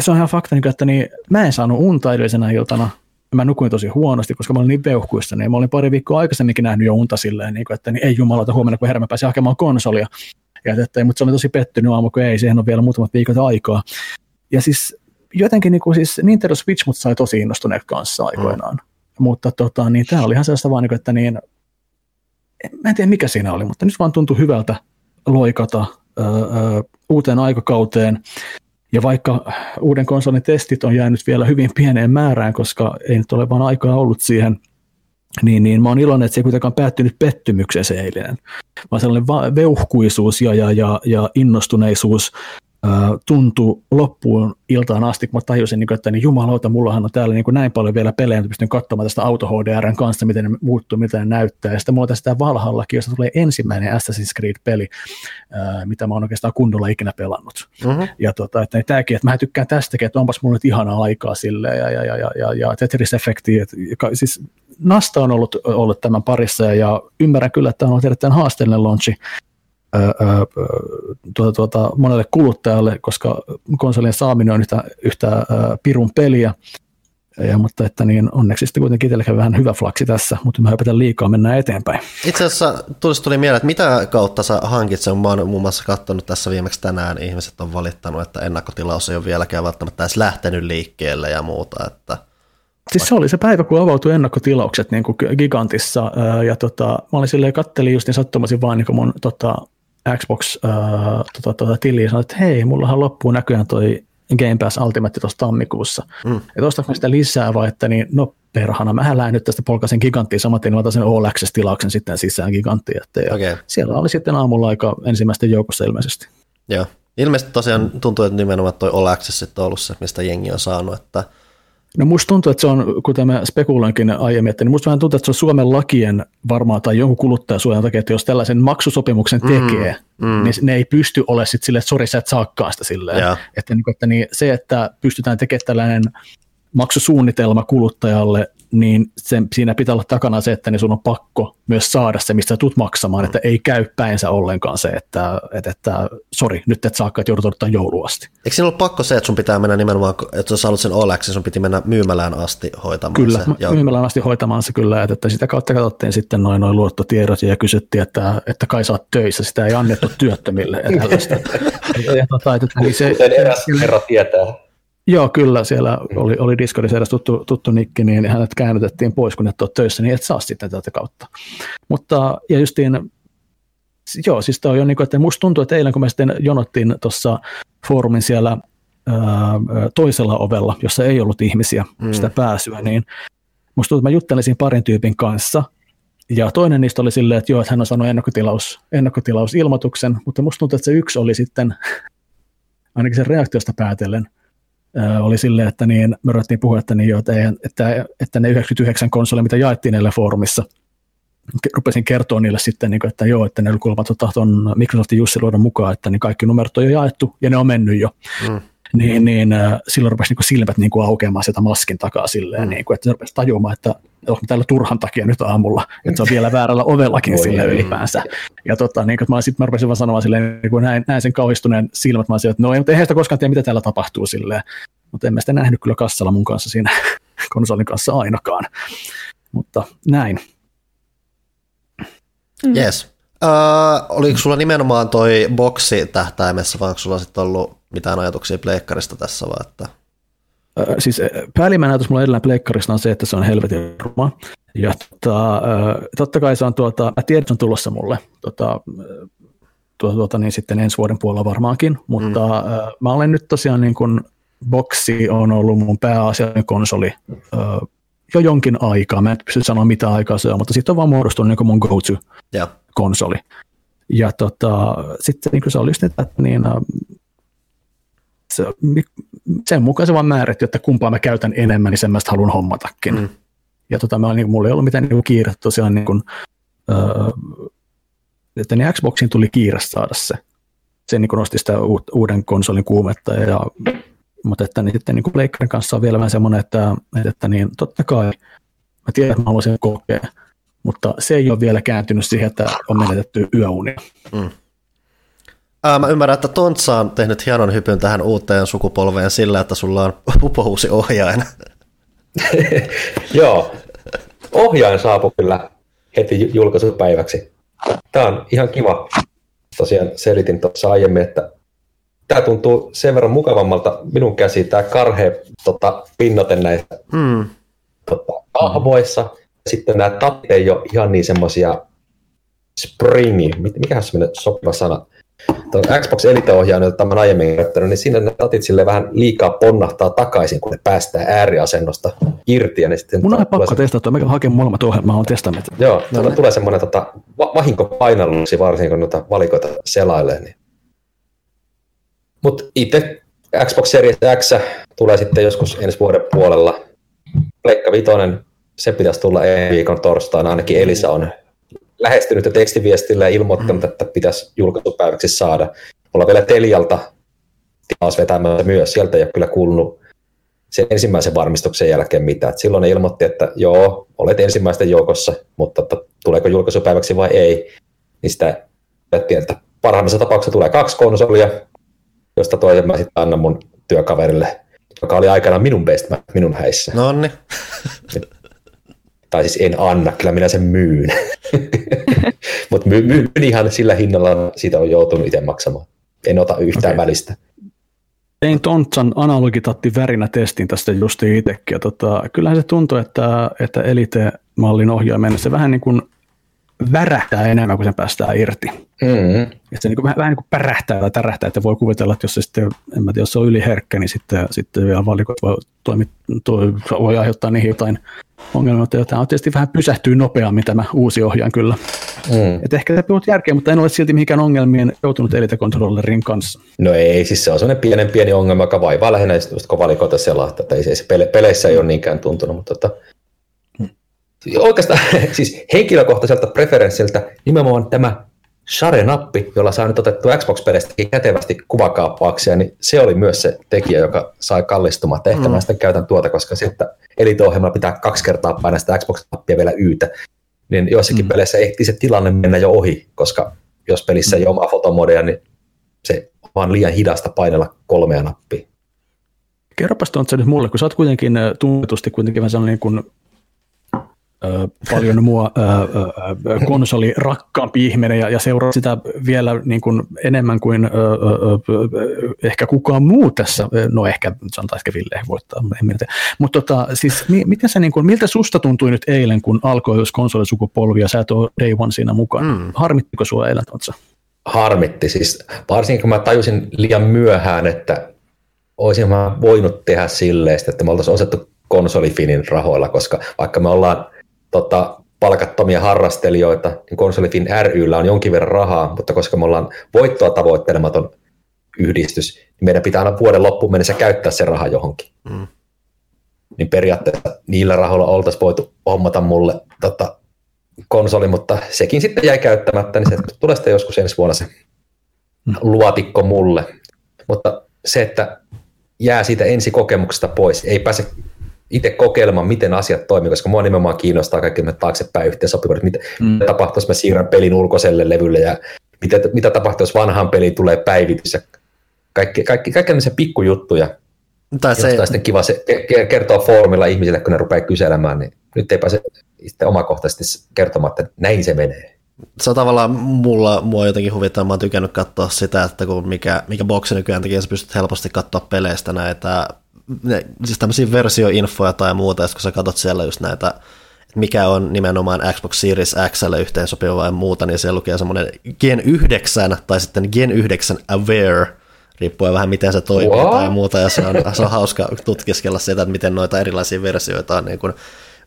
se on ihan fakta, että niin, mä en saanut unta edellisenä iltana. Mä nukuin tosi huonosti, koska mä olin niin peuhkuissa, niin mä olin pari viikkoa aikaisemminkin nähnyt jo unta silleen, että niin ei jumalauta huomenna, kun herra mä pääsin hakemaan konsolia. Mutta se oli tosi pettynyt aamu, kun ei, siihen on vielä muutamat viikot aikaa. Ja siis jotenkin siis Nintendo Switch mut sai tosi innostuneet kanssa aikoinaan. Mutta niin tää oli ihan sellaista vaan, että niin, mä en tiedä mikä siinä oli, mutta nyt vaan tuntui hyvältä loikata uuteen aikakauteen. Ja vaikka uuden konsolin testit on jäänyt vielä hyvin pieneen määrään, koska ei nyt ole vaan aikaa ollut siihen, niin mä oon iloinen, että se ei kuitenkaan päättynyt pettymykseen se eilinen. Vaan sellainen veuhkuisuus ja innostuneisuus tuntui loppuun iltaan asti, kun mä tajusin, että niin jumalauta, mullahan on täällä näin paljon vielä pelejä, että pystyn katsomaan tästä Auto HDRn kanssa, miten ne muuttuu, mitä ne näyttää. Ja sitten mulla on tästä Valhallakin, josta tulee ensimmäinen Assassin's Creed-peli, mitä mä oon oikeastaan kunnolla ikinä pelannut. Mm-hmm. Ja että tämäkin, että mä tykkään tästäkin, että onpas mulla nyt ihanaa aikaa silleen, ja Tetris Effecti, siis nasta on ollut tämän parissa, ja ymmärrän kyllä, että tämä on ollut erittäin haasteellinen launchi, monelle kuluttajalle, koska konsolien saaminen on yhtä pirun peliä, mutta että niin onneksi sitten kuitenkin itselläkin vähän hyvä flaksi tässä, mutta mä hypätän liikaa, mennään eteenpäin. Itse asiassa tuli mieleen, että mitä kautta sä hankit sen, mä oon muun muassa katsonut tässä viimeksi tänään, ihmiset on valittanut, että ennakkotilaus ei ole vieläkään välttämättä edes lähtenyt liikkeelle ja muuta, että siis se oli se päivä, kun avautui ennakkotilaukset niin kuin Gigantissa, ja mä olin silleen, kattelin just niin sattumasin vaan niin kuin mun Xbox tiliin ja sanoin, että hei, mullahan loppuu näköjään toi Game Pass Ultimate tuossa tammikuussa. Että ostaanko sitä lisää vai että niin, no perhana, mähän lähden nyt tästä polkaisen giganttiin samaten, niin mä otan sen All Access-tilauksen sitten sisään giganttiin. Okay. Siellä oli sitten aamulla aika ensimmäisten joukossa ilmeisesti. Joo. Ilmeisesti tosiaan tuntuu, että nimenomaan toi All Access sitten on ollut se, mistä jengi on saanut, että no musta tuntuu, että se on, kuten mä spekuloinkin aiemmin, että niin musta vähän tuntuu, että se on Suomen lakien varmaan tai jonkun kuluttajasuojan takia, että jos tällaisen maksusopimuksen tekee, niin ne ei pysty olemaan sitten silleen, että sori sä et saakkaan sitä silleen. Yeah. Että niin, se, että pystytään tekemään tällainen maksusuunnitelma kuluttajalle, niin siinä pitää olla takana se, että niin sun on pakko myös saada se, mistä tulet maksamaan, että ei käy päinsä ollenkaan se, että sori, nyt et saakka, että joudut odottaa joulua asti. Eikö siinä ollut pakko se, että sun pitää mennä nimenomaan, että sä saanut sen oleksi, sun piti mennä myymälään asti hoitamaan kyllä, se? Kyllä, myymälään asti hoitamaan se kyllä, että sitä kautta katsottiin sitten noin luottotiedot ja kysyttiin, että kai sä oot töissä, sitä ei annettu työttömille ja tällaista. Kuten eräs herra tietää. Joo, kyllä. Siellä oli Discordissa edes tuttu nikki, niin hänet käännytettiin pois, kun et ole töissä, niin et saa sitten tätä kautta. Mutta, ja justiin, joo, siis tämä on jo niin kuin, että musta tuntuu, että eilen kun me sitten jonottiin tuossa foorumin siellä toisella ovella, jossa ei ollut ihmisiä sitä pääsyä, niin musta tuntuu, että mä juttelisin parin tyypin kanssa, ja toinen niistä oli silleen, että joo, että hän on saanut ennakkotilausilmoituksen, mutta musta tuntuu, että se yksi oli sitten, ainakin sen reaktiosta päätellen, oli silleen, että niin, me ruvettiin puhua, että, niin, että ne 99 konsoleja, mitä jaettiin näillä foorumissa, rupesin kertoa niille sitten, että joo, että ne oli kuulemma tuon Microsoftin Jussi luoda mukaan, että niin kaikki numerot on jo jaettu ja ne on mennyt jo. Niin, silloin rupesi silmät aukeamaan sieltä maskin takaa silleen, että se rupesi tajumaan, että onko täällä turhan takia nyt aamulla, että se on vielä väärällä ovellakin silleen ylipäänsä. Ja niin, sitten mä rupesin vaan sanomaan silleen, kun näin sen kauhistuneen silmät, mä olisin, että no ei, mutta eihän sitä koskaan tiedä, mitä täällä tapahtuu silleen. Mutta en mä sitä nähnyt kyllä kassalla mun kanssa siinä konsolin kanssa ainakaan. Mutta näin. Yes. Oliko sulla nimenomaan toi boksi tähtäimessä, vai onko sulla sitten ollut mitään ajatuksia pleikkarista tässä vaan? Että siis päällimmäinen ajatus mulla edellään pleikkarista on se, että se on helvetin ruma. Ja totta kai se on mä tiedän, että se on tulossa mulle niin sitten ensi vuoden puolella varmaankin, mutta mä olen nyt tosiaan niin kuin boksi on ollut mun pääasiallinen konsoli jo jonkin aikaa. Mä en pysty sanoa mitä aikaa se on, mutta siitä on vaan muodostunut niin kuin mun go-to-konsoli. Ja sitten niin kuin se oli just niitä, niin sen mukaan se vaan määrätty, että kumpaa mä käytän enemmän, niin sen mä haluan hommatakin. Ja mulla ei ollut mitään kiire tosiaan, niin kuin, että niin Xboxiin tuli kiire saada se. Se niin kuin nosti sitä uuden konsolin kuumetta, mutta että niin sitten niin Pleikkarin kanssa on vielä vähän semmoinen, että niin totta kai mä tiedän, että mä haluaisin kokea, mutta se ei ole vielä kääntynyt siihen, että on menetetty yöunia. Mä ymmärrän, että Tontsa on tehnyt hienon hypyn tähän uuteen sukupolveen sillä, että sulla on upohuusi ohjaajana. Joo, ohjaajan saapui kyllä heti julkaisupäiväksi. Tämä on ihan kiva. Tosiaan selitin tuossa aiemmin, että tämä tuntuu sen verran mukavammalta minun käsiin, tämä karhea pinnote näissä ahvoissa. Sitten nämä tapit ei ole ihan niin semmoisia springi, mikä on semmoinen sopiva sana. Tuon Xbox Elite-ohjaajan, jota olen aiemmin käyttänyt, niin siinä ne tatit silleen vähän liikaa ponnahtaa takaisin, kun ne päästään ääriasennosta irti. Ja sitten mun on pakko testata, mä haken molemmat ohjelmaa, olen testannut. Joo, tulee semmoinen vahinkopainalluksi varsinkin, kun noita valikoita selailee. Niin. Mutta itse Xbox Series X tulee sitten joskus ensi vuoden puolella. Pleikka Vitoinen, se pitäisi tulla ensi viikon torstaina, ainakin Elisa on lähestynyt tekstiviestillä ja ilmoittanut, että pitäisi julkaisupäiväksi saada. Ollaan vielä Telialta taas vetämässä myös. Sieltä ei ole kyllä kuulunut sen ensimmäisen varmistuksen jälkeen mitään. Silloin ne ilmoitti, että joo, olet ensimmäisten joukossa, mutta tuleeko julkaisupäiväksi vai ei. Niin sitä tiedettiin, että parhaimmassa tapauksessa tulee 2 konsolia, josta toisen mä sitten annan mun työkaverille, joka oli aikanaan minun bestman minun häissä. Nonni. Tai siis en anna, kyllä minä sen myyn. Mutta myyn ihan sillä hinnalla, siitä on joutunut itse maksamaan. En ota yhtään välistä. Tein Tontsan analogitatti värinä testin tästä justiin itsekin. Kyllähän se tuntui, että Elite-mallin ohjaimen se vähän niin kuin värähtää enemmän, kun sen päästään irti. Mm-hmm. Ja se niin kuin, vähän niin kuin pärähtää tai tärähtää, että voi kuvitella, että jos se, sitten, en mä tiedä, jos se on yliherkkä, niin sitten vielä valikot voi aiheuttaa niihin jotain ongelmia. Tämä on tietysti vähän pysähtyy nopeammin tämä uusi ohjaan kyllä. Mm. Et ehkä tämä on järkeä, mutta en ole silti mihinkään ongelmien joutunut Elite-kontrollerin kanssa. No ei, siis se on sellainen pieni ongelma, joka vaivaa lähinnä, kun valikoita selahtaa. Ei se peleissä ei ole niinkään tuntunut, mutta... Oikeastaan siis henkilökohtaiselta preferenssiltä nimenomaan tämä share-nappi, jolla saa nyt otettua Xbox-pelestäkin kätevästi kuvakaappaakseen, niin se oli myös se tekijä, joka sai kallistumaan tehtävään. Sitten käytän tuota, koska sitten elite-ohjelmalla pitää 2 kertaa painaa sitä Xbox-nappia vielä yytä. Niin joissakin peleissä ehtii se tilanne mennä jo ohi, koska jos pelissä ei ole omaa fotomodeja, niin se on vaan liian hidasta painella 3 nappia. Kerropas Tontsa nyt mulle, kun sä oot kuitenkin tunnetusti vähän sellainen kuin paljon mua konsoli rakkaampi ihminen ja seuraa sitä vielä niin kuin enemmän kuin ehkä kukaan muu tässä, no ehkä sanotaan ehkä Ville voittaa, mutta siis miten se, niin kuin, miltä susta tuntui nyt eilen, kun alkoi jos konsolisukupolvi ja sä et ole Day One siinä mukaan, harmittiko sua eilen Tontsa? Harmitti siis, varsinkin kun mä tajusin liian myöhään, että olisin mä voinut tehdä silleen, että me oltaisiin osattu konsolifinin rahoilla, koska vaikka me ollaan palkattomia harrastelijoita, niin Konsolifin ry:llä on jonkin verran rahaa, mutta koska me ollaan voittoa tavoittelematon yhdistys, niin meidän pitää aina vuoden loppuun mennessä käyttää se raha johonkin. Mm. Niin periaatteessa niillä rahoilla oltaisiin voitu hommata mulle konsoli, mutta sekin sitten jäi käyttämättä, niin se tulee sitten joskus ensi vuonna se luotikko mulle. Mutta se, että jää siitä ensikokemuksesta pois, ei pääse itse kokeilemaan, miten asiat toimii, koska mua nimenomaan kiinnostaa kaikki taaksepäin yhteensopivuudet, mitä tapahtuu, jos mä siirrän pelin ulkoiselle levylle, ja mitä tapahtuu, jos vanhaan peliin tulee päivitys, ja kaikki tämmöisiä pikkujuttuja, josta sitten kiva se kertoa foorumilla ihmisille, kun ne rupeaa kyselemään, niin nyt ei pääse sitten omakohtaisesti kertomaan, että näin se menee. Se on tavallaan mua jotenkin huvittaa, mä oon tykännyt katsoa sitä, että kun mikä boksi nykyään tekee, sä pystyt helposti katsoa peleistä näitä, siis tämmöisiä versioinfoja tai muuta, ja kun sä katsot siellä just näitä, että mikä on nimenomaan Xbox Series X:lle yhteensopiva ja muuta, niin siellä lukee semmoinen Gen 9 tai sitten Gen 9 Aware, riippuen vähän miten se toimii tai muuta, ja se on hauska tutkiskella sitä, että miten noita erilaisia versioita on niin kuin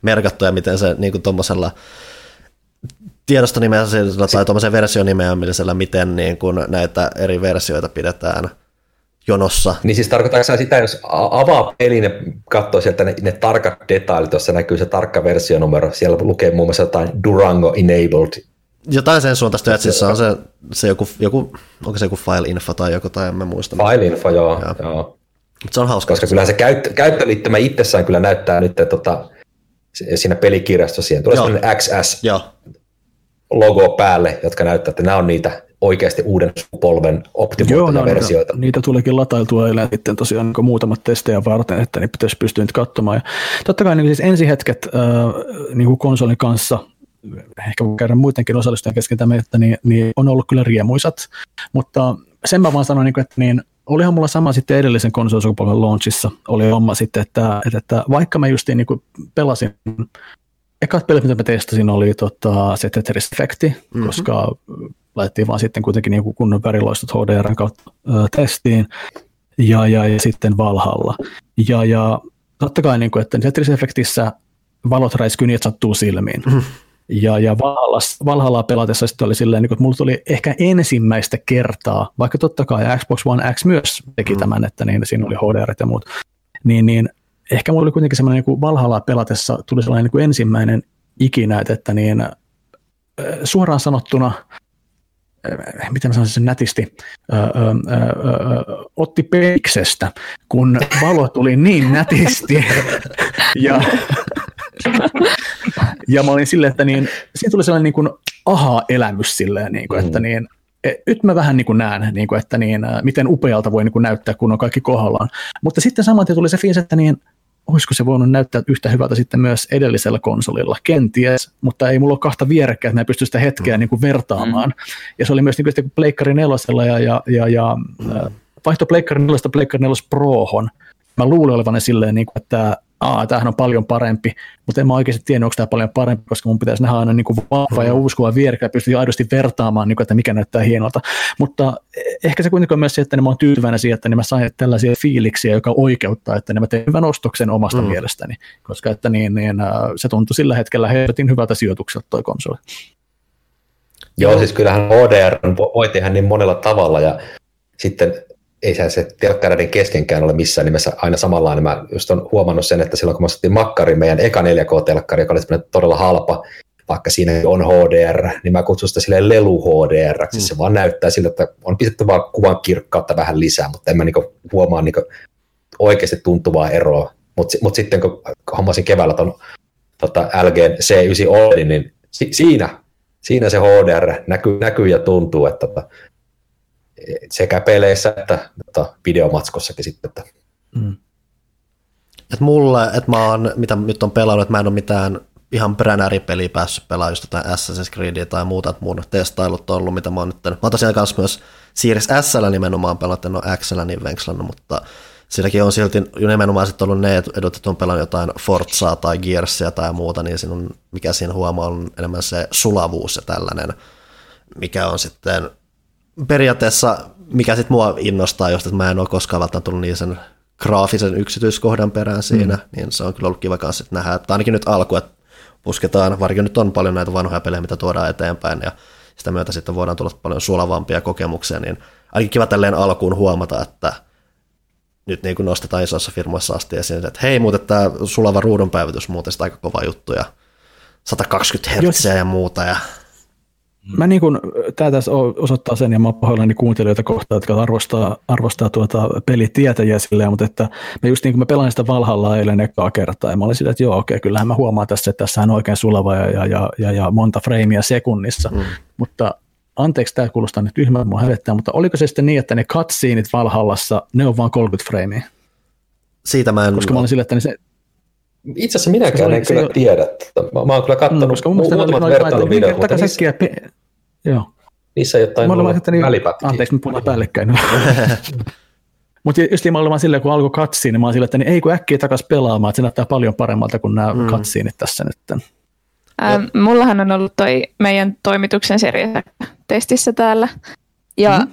merkattu, ja miten se niin kuin tuommoisella tiedostonimellä tai tuommoisen versionimellä, miten niin kuin näitä eri versioita pidetään jonossa. Niin siis tarkoitatko sinä sitä, jos avaa pelin ja katsoo sieltä ne tarkat detailit, jossa näkyy se tarkka versionumero, siellä lukee muun muassa jotain Durango Enabled. Jotain sen suuntaista, että siis on se joku, onko se joku file info tai joku, tai emme muista. File info, joo. Mutta se on hauska. Koska kyllähän se käyttöliittymä itsessään kyllä näyttää nyt, että siinä pelikirjastossa siihen tulee sellainen XS-logo päälle, jotka näyttää, että nämä on niitä oikeasti uuden polven optimoituja versioita. Niitä tuleekin latailtua eilen sitten tosiaan niin muutamat testejä varten, että niin pitäisi pystyä nyt katsomaan. Ja totta kai niin siis ensihetket niin konsolin kanssa, ehkä kun käydään muidenkin osallistujien kesken tämä, että niin on ollut kyllä riemuisat, mutta sen mä vaan sanoin, että niin olihan mulla sama sitten edellisen konsolisukupolven launchissa oli homma sitten, että vaikka mä justiin niin pelasin, ekat pelit, mitä mä testasin, oli se Tetris Effecti, koska laitettiin vaan sitten kuitenkin niin kunnon väriloistot HDR:n kautta testiin ja sitten Valhalla. Ja totta kai, niin kuin, että Tetris-efektissä valot räiskyy niin, että sattuu silmiin. Ja Valhallaa pelatessa sitten oli silleen, niin kuin, että mulla tuli ehkä ensimmäistä kertaa, vaikka totta kai Xbox One X myös teki tämän, että niin, siinä oli HDR:t ja muut, niin ehkä mulla oli kuitenkin semmoinen, niin kuin Valhallaa pelatessa tuli sellainen niin kuin ensimmäinen ikinä, että niin, suoraan sanottuna, miten mä sanoisin sen nätisti, otti peiksestä, kun valo tuli niin nätisti. Ja mä olin silleen, että niin, siinä tuli sellainen niin kuin aha-elämys silleen, niin kuin, että niin, nyt mä vähän niin kuin näen, niin kuin, että niin, miten upealta voi niin kuin näyttää, kun on kaikki kohdallaan. Mutta sitten samantien tuli se fiilis, että niin, olisiko se voinut näyttää yhtä hyvältä sitten myös edellisellä konsolilla? Kenties, mutta ei mulla ole kahta vierekkäin, että mä en pysty sitä hetkeä niin kuin vertaamaan. Ja se oli myös niin kuin Pleikkari 4:llä ja vaihto Pleikkari 4:stä Pleikkari 4 Prohon. Mä luulin olevan silleen, niin kuin, että tämähän on paljon parempi, mutta en mä oikeasti tiennyt, onko tämä paljon parempi, koska mun pitäisi nähdä aina niin kuin vahva ja uuskuva vierkä ja pystyy aidosti vertaamaan, niin kuin, että mikä näyttää hienolta. Mutta ehkä se kuitenkin on myös se, että mä oon tyytyväinen siihen, että mä sain tällaisia fiiliksiä, joka oikeuttaa, että mä tein hyvän ostoksen omasta mielestäni, koska että se tuntui sillä hetkellä helvetin hyvältä sijoitukselta toi konsoli. Joo, siis kyllähän ODR voi tehdä niin monella tavalla ja sitten ei se telkkareiden keskenkään ole missään nimessä aina samanlainen. Mä just olen huomannut sen, että silloin kun me ostettiin makkari, meidän eka 4K-telkkari, joka oli todella halpa, vaikka siinä on HDR, niin mä kutsun sitä silleen lelu-HDR. Siis se vaan näyttää siltä, että on pistetty vaan kuvan kirkkautta vähän lisää, mutta en mä niinku huomaa niinku oikeasti tuntuvaa eroa. Mutta sitten kun hommasin keväällä ton LG C9 OLEDin, niin siinä se HDR näkyy ja tuntuu, että sekä peleissä että videomatskossakin sitten. Että. Et mulle, että mä oon, mitä nyt on pelannut, että mä en ole mitään ihan pränäripeliä päässyt pelaamaan, just jotain Assassin's Creedia tai muuta, että mun testailut on ollut, mitä mä oon nyt tehnyt. Mä oon tosiaan kanssa myös Series S:llä nimenomaan pelannut, en ole X:llä niin venkslannut, mutta siinäkin on silti nimenomaan sitten ollut ne edut, että on pelannut jotain Forzaa tai Gearsia tai muuta, niin siinä on, mikä siinä huomaa on enemmän se sulavuus ja tällainen, mikä on sitten periaatteessa, mikä sitten mua innostaa just, että mä en ole koskaan välttämättä tullut niin sen graafisen yksityiskohdan perään siinä, niin se on kyllä ollut kiva kanssa nähdä, että ainakin nyt alku, että pusketaan, varsinkin nyt on paljon näitä vanhoja pelejä, mitä tuodaan eteenpäin, ja sitä myötä sitten voidaan tulla paljon sulavampia kokemuksia, niin ainakin kiva tälleen alkuun huomata, että nyt niin kuin nostetaan isoissa firmoissa asti esiin, että hei, muuten tämä sulava ruudunpäivitys muuten sitä aika kova juttu, ja 120 hertsiä ja muuta, ja mä niin kun, tää tässä osoittaa sen, ja mä oon pahoillani kuuntelijoita kohtaan, jotka arvostaa pelitietäjiä silleen, mutta että mä just niin kuin mä pelaan sitä Valhallaa eilen ekaa kertaa, ja mä olin sillä, että joo, okei, kyllähän mä huomaan tässä, että tässä on oikein sulava ja monta freimiä sekunnissa, mutta anteeksi, tämä kuulostaa nyt tyhmältä, mua hävettää, mutta oliko se sitten niin, että ne cutsceneit Valhallassa, ne on vaan 30 freimiä? Siitä mä en... Koska mä olin sillä, että niin se... Itse asiassa minäkään en kyllä tiedä. Mä oon kyllä kattanut muutamat vertailuvideot, mutta niissä ei ole jotain välipätkiä. Anteeksi, me puhutaan päällekkäin. Mutta just mä olin vaan silleen, kun alkoi katsiin, niin mä olin silleen, että ei kun äkkiä takaisin pelaamaan, että se näyttää paljon paremmalta kuin nämä katsiinit tässä nyt. Mullahan on ollut toi meidän toimituksen seria testissä täällä. Ja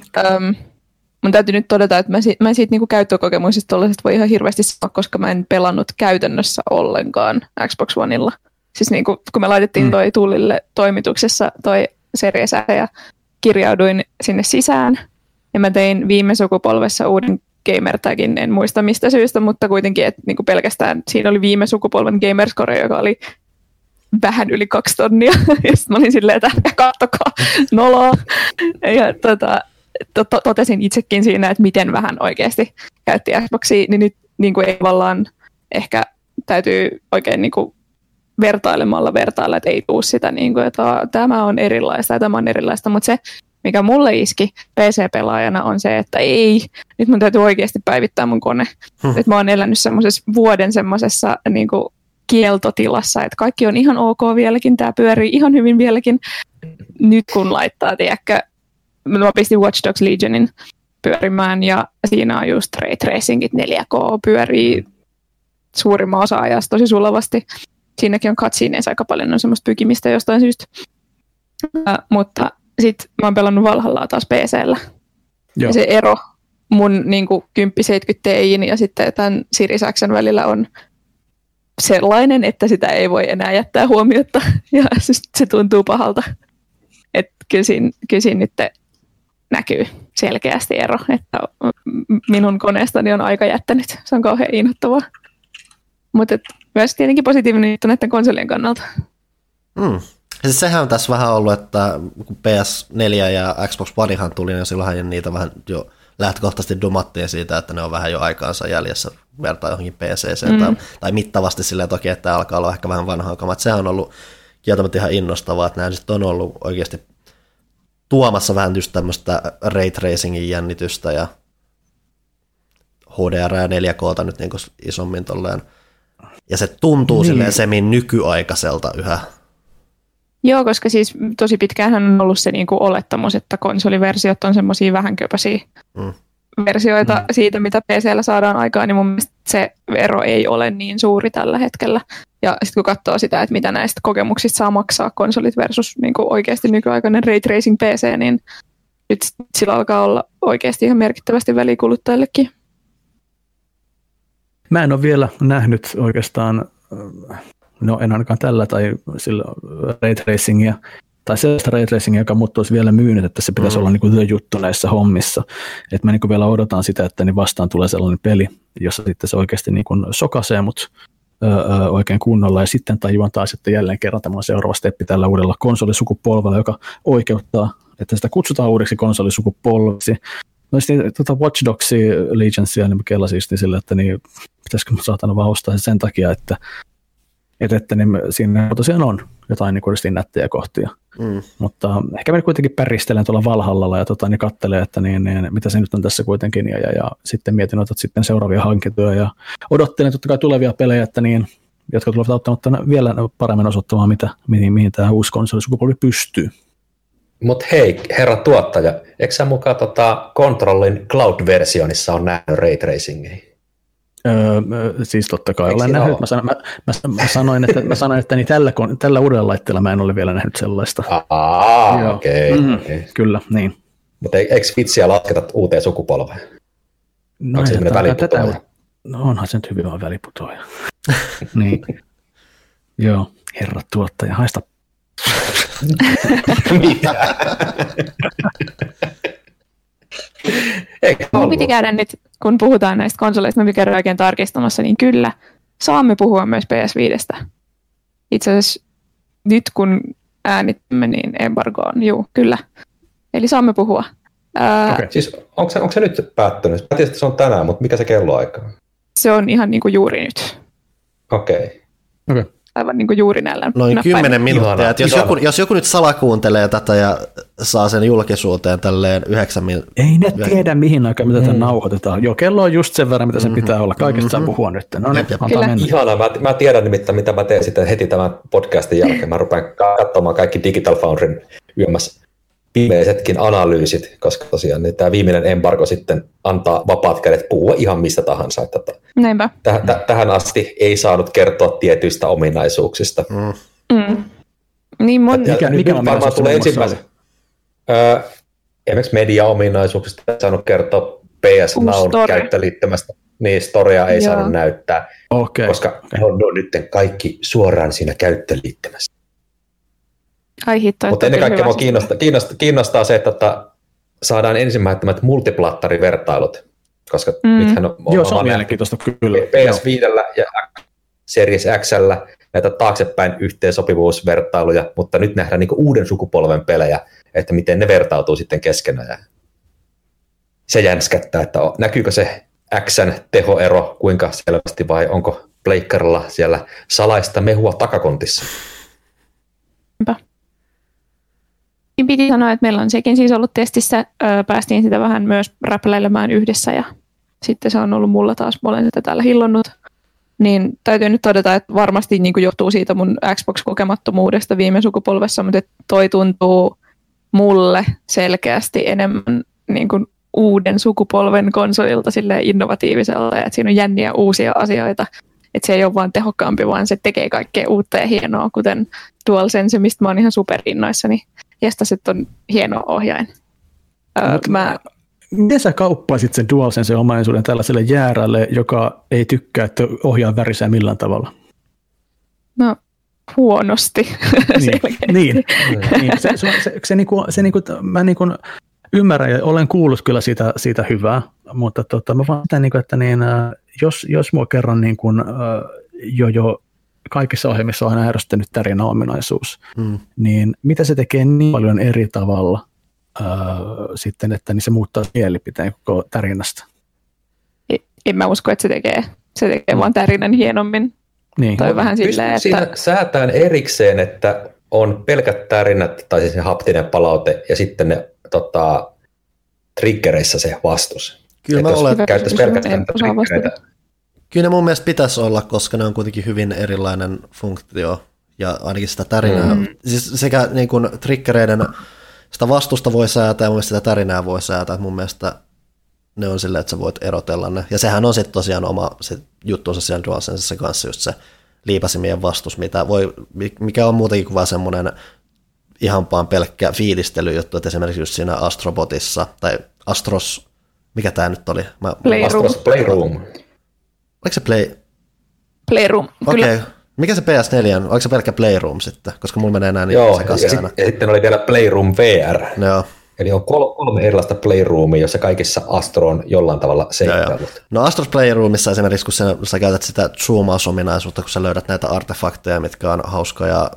mun täytyy nyt todeta, että mä en siitä niinku käyttökokemuksista tuollaisesta voi ihan hirveästi sanoa, koska mä en pelannut käytännössä ollenkaan Xbox Oneilla. Siis niinku, kun me laitettiin toi Tuulille toimituksessa toi Series X ja kirjauduin sinne sisään. Ja mä tein viime sukupolvessa uuden gamertagin, en muista mistä syystä, mutta kuitenkin että niinku pelkästään siinä oli viime sukupolven gamerscore, joka oli vähän yli 2 tonnia. Ja sit mä olin silleen, että kattokaa, noloa. Ja totesin itsekin siinä, että miten vähän oikeasti käytti Xboxia, niin nyt niin kuin ei vallaan ehkä täytyy oikein niin kuin vertailla, että ei tule sitä, niin kuin, että tämä on erilaista ja tämä on erilaista, mutta se, mikä mulle iski PC-pelaajana on se, että ei, nyt mun täytyy oikeasti päivittää mun kone. Että mä oon elänyt semmoisessa vuoden semmoisessa niin kuin kieltotilassa, että kaikki on ihan ok vieläkin, tämä pyörii ihan hyvin vieläkin, nyt kun laittaa, tiedäkö, mä pistin Watch Dogs Legionin pyörimään, ja siinä on just Ray Tracingit, 4K pyörii suurimman osa ajasta tosi sulavasti. Siinäkin on cutsceneissa aika paljon, on semmoista pykimistä jostain syystä. Mutta sitten mä oon pelannut Valhallaa taas PC:llä. Ja se ero mun niinku 1070 Ti:n ja sitten tämän Series X:n välillä on sellainen, että sitä ei voi enää jättää huomiota, ja se tuntuu pahalta. Kyllä siinä nyt näkyy selkeästi ero, että minun koneestani on aika jättänyt. Se on kauhean inhottavaa. Mutta myös tietenkin positiivinen juttu näiden konsolien kannalta. Siis sehän on tässä vähän ollut, että kun PS4 ja Xbox Onehan tuli, niin silloinhan niitä vähän jo lähtökohtaisesti dumattiin siitä, että ne on vähän jo aikaansa jäljessä vertaan johonkin PC:seen tai mittavasti sillä toki, että alkaa olla ehkä vähän vanhaa kamaa. Sehän on ollut kieltämättä ihan innostavaa, että nämä sitten on ollut oikeasti tuomassa vähän just tämmöistä ray tracingin jännitystä ja HDR ja 4K:ta nyt niin kuin isommin tolleen. Ja se tuntuu silleen semin nykyaikaiselta yhä. Joo, koska siis tosi pitkäänhän on ollut se niin kuin olettamus, että konsoliversiot on semmoisia vähän köpäisiä versioita siitä, mitä PC:llä saadaan aikaan, niin mun mielestä se ero ei ole niin suuri tällä hetkellä. Ja sitten kun katsoo sitä, että mitä näistä kokemuksista saa maksaa, konsolit versus niin kuin oikeasti nykyaikainen Ray Tracing PC, niin nyt sillä alkaa olla oikeasti ihan merkittävästi välikuluttajillekin. Mä en ole vielä nähnyt oikeastaan, no en ainakaan tällä tai sillä Ray Tracingia, tai sellaista Ray Tracingia, joka mut olisi vielä myynyt, että se pitäisi olla niin kuin the juttu näissä hommissa. Et mä niin kuin vielä odotan sitä, että niin vastaan tulee sellainen peli, jossa sitten se oikeasti niin kuin sokaisee mut oikein kunnolla, ja sitten tajuan taas, että jälleen kerran tämä on seuraava steppi tällä uudella konsolisukupolvella, joka oikeuttaa, että sitä kutsutaan uudeksi konsolisukupolveksi. No sitten Watch Dogsia, Legionssia, niin mä kellasin just niin sillä, että niin, pitäisikö mä saatana vaan ostaa sen takia, että niin siinä tosiaan on jotain niin kuitenkin nättejä kohtia. Mutta ehkä mä kuitenkin päristelen tuolla Valhallalla ja niin katselen, että niin, mitä se nyt on tässä kuitenkin, ja sitten mietin noita sitten seuraavia hankintoja ja odottelen totta kai tulevia pelejä, että niin, jotka tulevat auttamaan vielä paremmin osoittamaan, mihin tämä uusi konsolisukupolvi pystyy. Mut hei, herra tuottaja, eikö sä mukaan Controlin cloud-versionissa on nähnyt ray tracingia? Siis totta kai olen nähnyt. Mä sanoin, että niin tällä uudella laitteella mä en ole vielä nähnyt sellaista. Okei. Kyllä, niin. Mutta eikö Switchiä lasketa uuteen sukupolveen? No, onko se tämmöinen väliputoja? No onhan se nyt hyvin vaan väliputoja. Niin. Joo, herra tuottaja, haista. Mitä? Me piti käydä nyt, kun puhutaan näistä konsoleista, me piti käydä oikein tarkistamassa, niin kyllä, saamme puhua myös PS5:stä. Itse asiassa nyt kun äänitimme, niin embargoon, juu, kyllä. Eli saamme puhua. Okei, siis onko se nyt päättynyt? Mä tiedän, että se on tänään, mutta mikä se kelloaika on? Se on ihan niin kuin juuri nyt. Okei. Aivan niin kuin juuri näillä. Noin 10 minuuttia. Että jos joku nyt salakuuntelee tätä ja saa sen julkisuuteen tälleen 9 minuuttia. Ei ne tiedä mihin aikaan mitä tätä nauhoitetaan. Joo, kello on just sen verran, mitä sen pitää olla. Kaikesta saa puhua nyt. No niin, antaa mennä. Ihanaa, mä tiedän nimittäin, mitä mä teen sitten heti tämän podcastin jälkeen. Mä rupean katsomaan kaikki Digital Foundryn yömässä viimeisetkin analyysit, koska tosiaan niin tämä viimeinen embargo sitten antaa vapaat kädet puhua ihan mistä tahansa. Näinpä. Tähän asti ei saanut kertoa tietyistä ominaisuuksista. Niin mikä ominaisuus tulee ensimmäisenä? Esimerkiksi media-ominaisuuksista ei saanut kertoa, PS Now käyttöliittymästä. Niin, storia ei saanut näyttää, koska on nyt kaikki suoraan siinä käyttöliittymässä. Mutta ennen kaikkea minua kiinnostaa se, että saadaan ensimmäiset multiplattarivertailut, koska nythän on joo, se on mielenkiintoista, kyllä. PS5:llä ja Series X:llä näitä taaksepäin yhteensopivuusvertailuja, mutta nyt nähdään niin uuden sukupolven pelejä, että miten ne vertautuu sitten keskenään. Se jänskättää, että näkyykö se X:n tehoero kuinka selvästi vai onko pleikkarilla siellä salaista mehua takakontissa? Piti sanoa, että meillä on sekin siis ollut testissä, päästiin sitä vähän myös räpläilemään yhdessä ja sitten se on ollut mulla taas, mä olen sitä täällä hillonnut. Niin täytyy nyt todeta, että varmasti niin kuin johtuu siitä mun Xbox-kokemattomuudesta viime sukupolvessa, mutta toi tuntuu mulle selkeästi enemmän niin kuin uuden sukupolven konsolilta silleen innovatiiviselta, että siinä on jänniä uusia asioita. Että se ei ole vaan tehokkaampi, vaan se tekee kaikkea uutta ja hienoa, kuten DualSense, mistä mä oon ihan superinnoissani. Jästä se on hieno ohjain. Miten sä kauppaisit sen DualSense-omaisuuden tällaiselle jäärälle, joka ei tykkää, että ohjaa värisää millään tavalla? No, huonosti. Niin. Mä ymmärrän ja olen kuullut kyllä siitä hyvää, mutta mä vaan sitä, että niin, jos mua kerran niin kuin, jo kaikissa ohjelmissa on aina ärsyttänyt tarinaominaisuus, niin mitä se tekee niin paljon eri tavalla sitten, että niin se muuttaa mielipiteen koko tarinasta? En mä usko, että se tekee vaan tarinan hienommin. Niin. Tai vähän silleen, että säätään erikseen, että on pelkät tarinat, tai siis haptinen palaute, ja sitten ne triggereissä se vastus. Kyllä mä olen. Kyllä mun mielestä pitäisi olla, koska ne on kuitenkin hyvin erilainen funktio ja ainakin sitä tarinaa. Siis sekä niin kuin triggereiden sitä vastusta voi säätää ja mun mielestä sitä tarinaa voi säätää. Mun mielestä ne on silleen, että sä voit erotella ne. Ja sehän on sitten tosiaan oma se juttuunsa siellä DualSensessa kanssa, just se liipasimien vastus, mitä voi, mikä on muutenkin kuin vaan semmoinen ihanpaan pelkkä fiilistelyjuttu, että esimerkiksi just siinä Astrobotissa, tai Astros, mikä tää nyt oli? Playroom. Astros Playroom. Oliko se Playroom, kyllä. Okay. Mikä se PS4 on? Oliko se pelkkä Playroom sitten? Koska mulla menee enää niin sekaisin. Ja sitten oli vielä Playroom VR. Joo. Eli on kolme erilaista Playroomia, jossa kaikissa Astro on jollain tavalla seikkailut. No Astro's Playroomissa esimerkiksi, kun sä käytät sitä zoomausominaisuutta, kun sä löydät näitä artefakteja, mitkä on hauskoja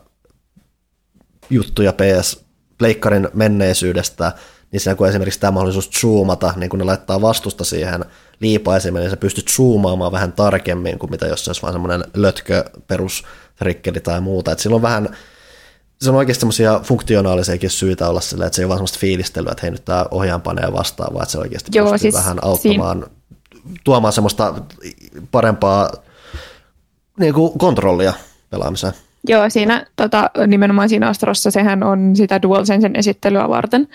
juttuja PS-pleikkarin menneisyydestä, niin siinä kun esimerkiksi tämä mahdollisuus zoomata, niin kun ne laittaa vastusta siihen liipaisimeen, niin sä pystyt zoomaamaan vähän tarkemmin kuin mitä jos se olisi vaan semmoinen lötkö, perustrikkeli tai muuta. Et silloin vähän... Se on oikeasti semmoisia funktionaalisiakin syitä olla silleen, että se ei ole vaan semmoista fiilistelyä, että hei nyt tämä ohjaan panee vastaan, vaan että se oikeasti pystyy siis vähän auttamaan, tuomaan semmoista parempaa niin kuin kontrollia pelaamiseen. Joo, siinä nimenomaan siinä Astrossa sehän on sitä DualSensen esittelyä varten,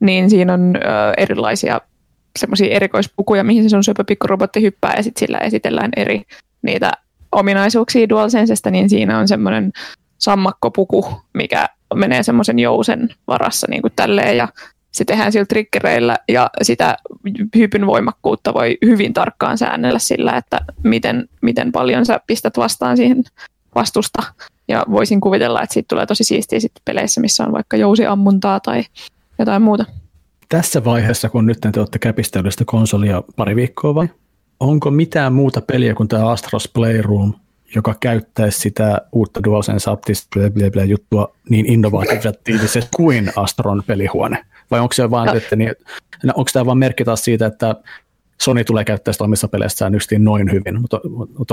niin siinä on erilaisia semmoisia erikoispukuja, mihin se sun syöpä pikkurobotti hyppää ja sitten sillä esitellään eri niitä ominaisuuksia DualSensesta, niin siinä on semmoinen sammakkopuku, mikä menee semmoisen jousen varassa niin kuin tälleen, ja se tehdään sillä triggereillä, ja sitä hypyn voimakkuutta voi hyvin tarkkaan säännellä sillä, että miten paljon sä pistät vastaan siihen vastusta, ja voisin kuvitella, että siitä tulee tosi siistiä sitten peleissä, missä on vaikka jousiammuntaa tai jotain muuta. Tässä vaiheessa, kun nyt te olette käpistellyt sitä konsolia pari viikkoa vai? Onko mitään muuta peliä kuin tämä Astro's Playroom, joka käyttäisi sitä uutta DualSense juttua niin innovatiivisesti kuin Astron pelihuone? Vai onko se vaan, että niin, onko tämä vaan merkki taas siitä, että Sony tulee käyttää sitä omissa peleissään yksin noin hyvin, mutta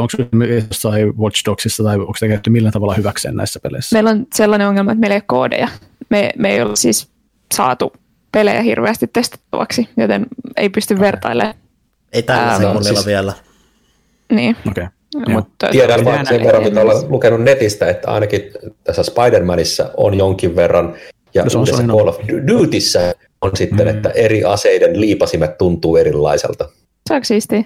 onko se jossain Watch Dogsissa tai onko se käytetty millään tavalla hyväkseen näissä peleissä? Meillä on sellainen ongelma, että meillä ei ole koodeja. Me ei ole siis saatu pelejä hirveästi testattavaksi, joten ei pysty vertailemaan. Ei tällä sellaisella vielä. Niin. Okei. Tiedän vaan sen verran, mitä olen lukenut netistä, että ainakin tässä Spider-Manissa on jonkin verran, ja uudessa Call of Dutyssä on sitten, että eri aseiden liipasimet tuntuu erilaiselta. Se on siistiä.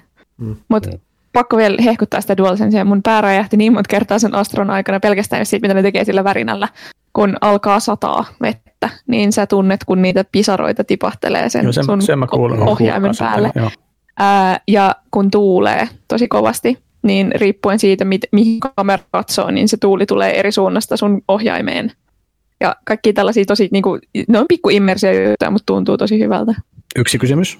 Mutta pakko vielä hehkuttaa sitä DualSensea. Mun pää räjähti niin monta kertaa sen Astron aikana pelkästään siitä, mitä ne tekee sillä värinällä. Kun alkaa sataa vettä, niin sä tunnet, kun niitä pisaroita tipahtelee sen ohjaimen päälle. Ja kun tuulee tosi kovasti, niin riippuen siitä, mihin kamera katsoo, niin se tuuli tulee eri suunnasta sun ohjaimeen. Ja kaikki tällaisia tosi, niin kuin, ne on pikku immersioita, mutta tuntuu tosi hyvältä. Yksi kysymys.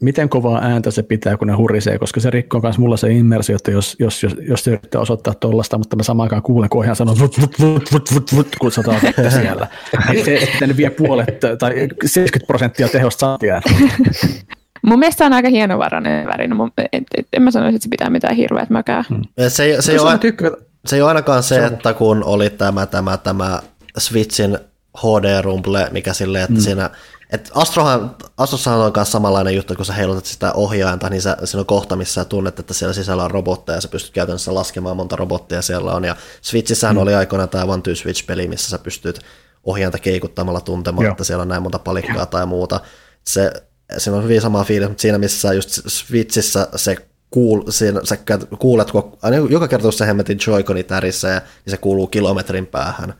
Miten kovaa ääntä se pitää, kun ne hurisee, koska se rikkoo myös mulla se immersio, että jos se yrittää osoittaa tuollaista, mutta mä samaan aikaan kuulen, kun ohjaan sanoo vut, kun sataa vettä siellä. Se sitten vie puolet tai 70% tehosta saatiaan. Mun mielestä on aika hienovarainen värinä. En mä sanoisi, että se pitää mitään hirveät mäkään. Se ei ole ainakaan se, että kun oli tämä Switchin HD-rumble, mikä silleen, että siinä... Et Astrossahan on myös samanlainen juttu, kun sä heilutat sitä ohjainta, niin siinä on kohta, missä sä tunnet, että siellä sisällä on robotteja, ja sä pystyt käytännössä laskemaan monta robottia siellä on. Ja Switchissähän oli aikoinaan tämä One Two Switch-peli, missä sä pystyt ohjainta keikuttamalla tuntemaan, että siellä on näin monta palikkaa tai muuta. Siinä on hyvin sama fiilis, mutta siinä missä just Switchissä sä kuulet, kun joka kerta kun sä hemmetin Joy-Coni tärisee, niin se kuuluu kilometrin päähän.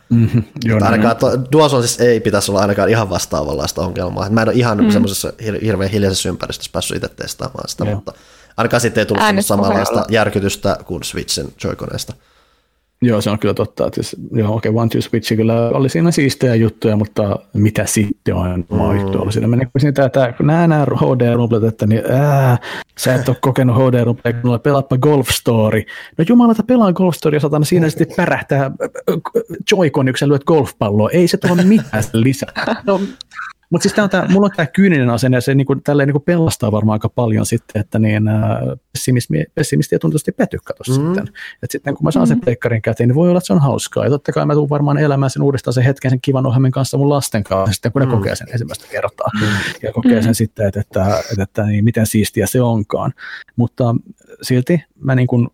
DualSense siis ei pitäisi olla ainakaan ihan vastaavanlaista ongelmaa. Mä en ole ihan semmoisessa hirveän hiljaisessa ympäristössä päässyt itse testaamaan sitä, mutta ainakaan siitä ei tullut samanlaista järkytystä kuin Switchin Joy-Coneista. Joo, se on kyllä totta. Että One Two Switch kyllä oli siinä siistejä juttuja, mutta mitä sitten on mahdollista? Siinä meni kuin nämä HD-rumplet, että niin, sä et ole kokenut HD-rumpleja, kun pelaatpa Golf Story. No jumalata, pelaa Golf Story, satana, siinä sitten pärähtää Joy-Con, kun sä lyöt golfpalloa. Ei se tuohon mitään lisää. No, mutta siis mulla on tämä kyyninen asenne, ja se niinku pelastaa varmaan aika paljon sitten, että niin, pessimistiä tuntuisesti petykkä tuossa sitten. Että sitten kun mä saan sen pleikkarin käteen, niin voi olla, että se on hauskaa. Ja totta kai mä tuun varmaan elämään sen uudestaan sen hetken sen kivan ohjelmin kanssa mun lasten kanssa, sitten kun ne kokee sen ensimmäistä kertaa. Ja kokee sen sitten, että niin, miten siistiä se onkaan. Mutta silti mä niin kuin...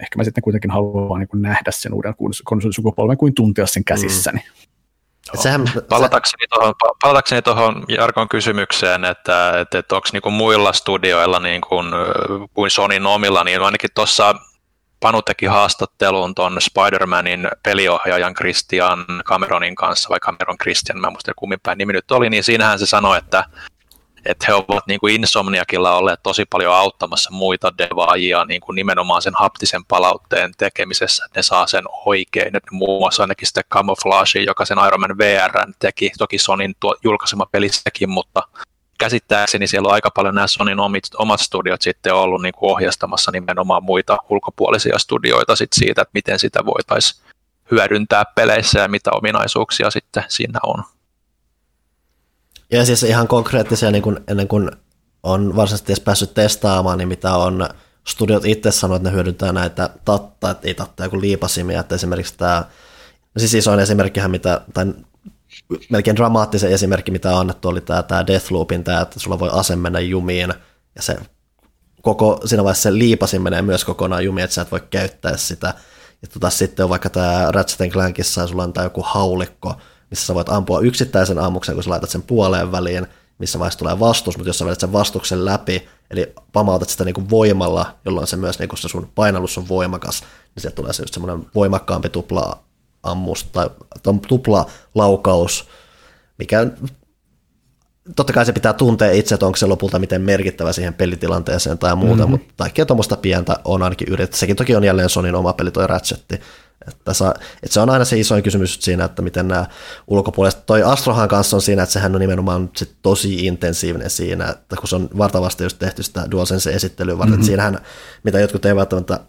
Ehkä mä sitten kuitenkin haluan niin kuin nähdä sen uuden konsolisukupolven kuin tuntea sen käsissäni. Palatakseni tuohon Jarkon kysymykseen, että onko niinku muilla studioilla niinku, kuin Sonyn omilla, niin ainakin tuossa Panu teki haastattelun tuon Spider-Manin peliohjaajan Christian Cameronin kanssa, vai Cameron Christian, mä en muista kummin päin nimi nyt oli, niin siinähän se sanoi, että he ovat niin kuin Insomniakilla olleet tosi paljon auttamassa muita devaajia niin kuin nimenomaan sen haptisen palautteen tekemisessä, että ne saa sen oikein. Että muun muassa ainakin sitä Camouflagea, joka sen Iron Man VR:n teki, toki Sonyn julkaisema pelistäkin, mutta käsittääkseni siellä on aika paljon nämä Sonyn omat studiot sitten ollut niin kuin ohjastamassa nimenomaan muita ulkopuolisia studioita sitten siitä, että miten sitä voitaisiin hyödyntää peleissä ja mitä ominaisuuksia sitten siinä on. Ja siis ihan konkreettisia, niin kun, ennen kuin on varsinaisesti edes päässyt testaamaan, niin mitä on studiot itse sanoo, että ne hyödyntää näitä joku liipasimia, että esimerkiksi tämä, siis isoin esimerkkihän, mitä, tai melkein dramaattisen esimerkki, mitä on annettu, oli tämä Deathloopin, tämä, että sulla voi ase mennä jumiin, ja se koko, siinä vaiheessa se liipasin menee myös kokonaan jumiin, että sä et voi käyttää sitä, ja sitten on vaikka tämä Ratchet & Clankissa, ja sulla on tämä joku haulikko, missä sä voit ampua yksittäisen ammuksen, kun sä laitat sen puoleen väliin, missä vaiheessa tulee vastus, mutta jos sä vedät sen vastuksen läpi, eli pamautat sitä niinku voimalla, jolloin se myös niinku se sun painallus on voimakas, niin sieltä tulee se just semmoinen voimakkaampi tupla-ammus tai tupla-laukaus, mikä totta kai se pitää tuntea itse, että onko se lopulta miten merkittävä siihen pelitilanteeseen tai muuta, mutta kaikkea tuommoista pientä on ainakin yritetty. Sekin toki on jälleen Sonyn oma peli toi Ratchetti. Että se on aina se isoin kysymys siinä, että miten nämä ulkopuoliset, toi Astrohan kanssa on siinä, että sehän on nimenomaan sit tosi intensiivinen siinä, että kun se on vartavasti just tehty sitä DualSense-esittelyä varten, siinähän, mitä jotkut ei välttämättä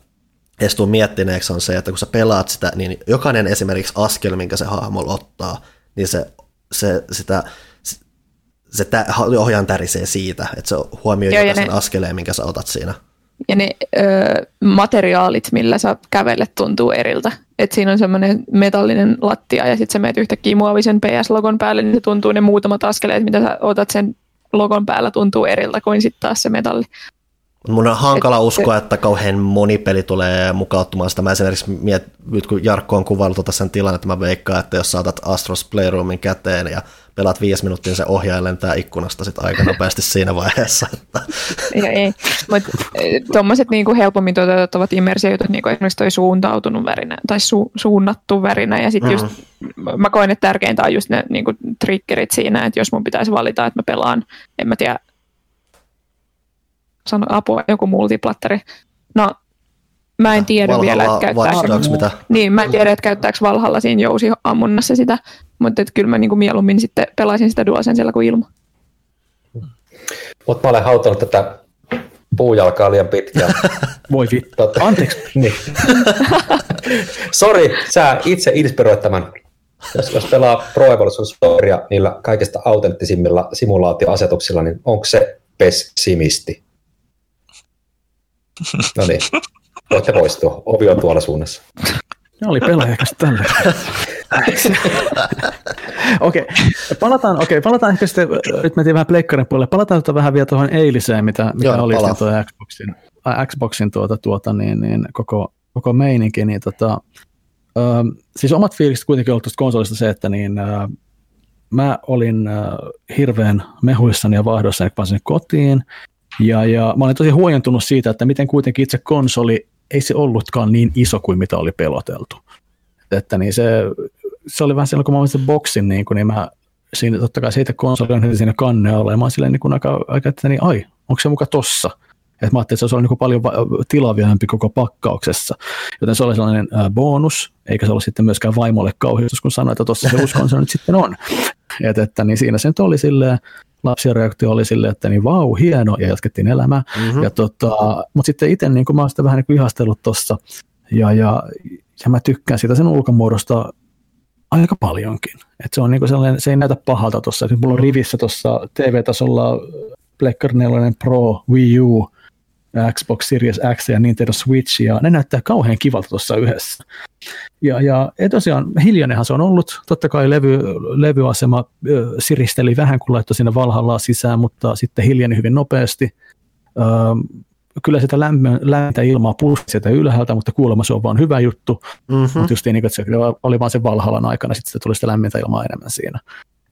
edes tuu miettineeksi, on se, että kun sä pelaat sitä, niin jokainen esimerkiksi askel, minkä se hahmolla ottaa, niin se ohjaan tärisee siitä, että se huomioi jokaisen askeleen, minkä sä otat siinä. Ja ne materiaalit, millä sä kävelet, tuntuu eriltä. Et siinä on semmoinen metallinen lattia ja sitten sä meet yhtäkkiä muovisen PS-logon päälle, niin se tuntuu ne muutamat askeleet, mitä sä otat sen logon päällä, tuntuu eriltä kuin sitten taas se metalli. Mun on hankala uskoa, että kauhean moni peli tulee mukauttumaan sitä. Mä esimerkiksi nyt kun Jarkko on kuvailut sen tilanne, että mä veikkaan, että jos sä otat Astro's Playroomin käteen ja pelaat 5 minuuttia, se ohjaa lentää ikkunasta sit aika nopeasti siinä vaiheessa. Että. Ei, mutta tuommoiset niinku helpommin toteutettavat immersiojutut, niinku esimerkiksi toi suuntautunut värinä tai suunnattu värinä, ja sitten just mä koen, että tärkeintä on just ne niinku triggerit siinä, että jos mun pitäisi valita, että mä pelaan, en mä tiedä, sano apua, joku multiplatteri. No, mä en tiedä Valhalla, vielä, että käyttääkö niin, Valhalla siinä jousiammunnassa sitä, mutta kyllä mä niinku mieluummin sitten pelaisin sitä DualSensella kuin ilman. Mutta mä olen hautanut tätä puujalkaa liian pitkään. Voi vittu, anteeksi. Niin. Sori, sä itse inspiroit tämän. Jos pelaa Pro Evolution Socceria niillä kaikista autenttisimmilla simulaatioasetuksilla, niin onko se pessimisti? No niin, voitte poistua. Ovi on tuolla suunnassa. Ne oli pelaajakäs tällä. Palataan ehkä sitten, nyt mentiin vähän pleikkarin puolelle, palataan vähän vielä tuohon eiliseen, mitä oli tuo Xboxin niin koko meininki. Niin siis omat fiilikset kuitenkin ollut tuosta konsolista se, että niin, mä olin hirveän mehuissani ja vaihdossani, kun pääsin kotiin. Ja mä olin tosi huojentunut siitä, että miten kuitenkin itse konsoli ei se ollutkaan niin iso kuin mitä oli peloteltu. Että niin se oli vähän silloin, kun mä olin sen boksin, niin mä siinä, totta kai siitä konsoli on siinä kannealla, ja mä olin silleen niin aika, että niin, ai, onko se muka tossa? Että mä ajattelin, että se olisi ollut niin paljon tilaviampi koko pakkauksessa. Joten se oli sellainen bonus, eikä se ollut sitten myöskään vaimolle kauhistus, kun sanoi, että tossa se uskon, se nyt sitten on. Että niin siinä se nyt oli silleen. Lapsien reaktio oli silleen, että niin vau, hieno, ja jatkettiin elämää. Ja mutta sitten itse niin mä oon sitä vähän niin kuin ihastellut tuossa, ja mä tykkään sitä sen ulkomuodosta aika paljonkin. Et se on niin kuin sellainen, se ei näytä pahalta tuossa. Mulla on rivissä tuossa TV-tasolla Pleikkari 4 Pro, Wii U, Xbox Series X ja Nintendo Switch, ja ne näyttää kauhean kivalta tuossa yhdessä. Ja tosiaan hiljainenhan se on ollut, totta kai levyasema siristeli vähän, kun laittoi sinne Valhallaan sisään, mutta sitten hiljeni hyvin nopeasti. kyllä sitä lämmintä ilmaa puhuu sieltä ylhäältä, mutta kuulemma se on vaan hyvä juttu. Mm-hmm. Mutta just niin, että se oli vaan sen Valhalan aikana, sitten sitä tuli sitä lämmintä ilmaa enemmän siinä.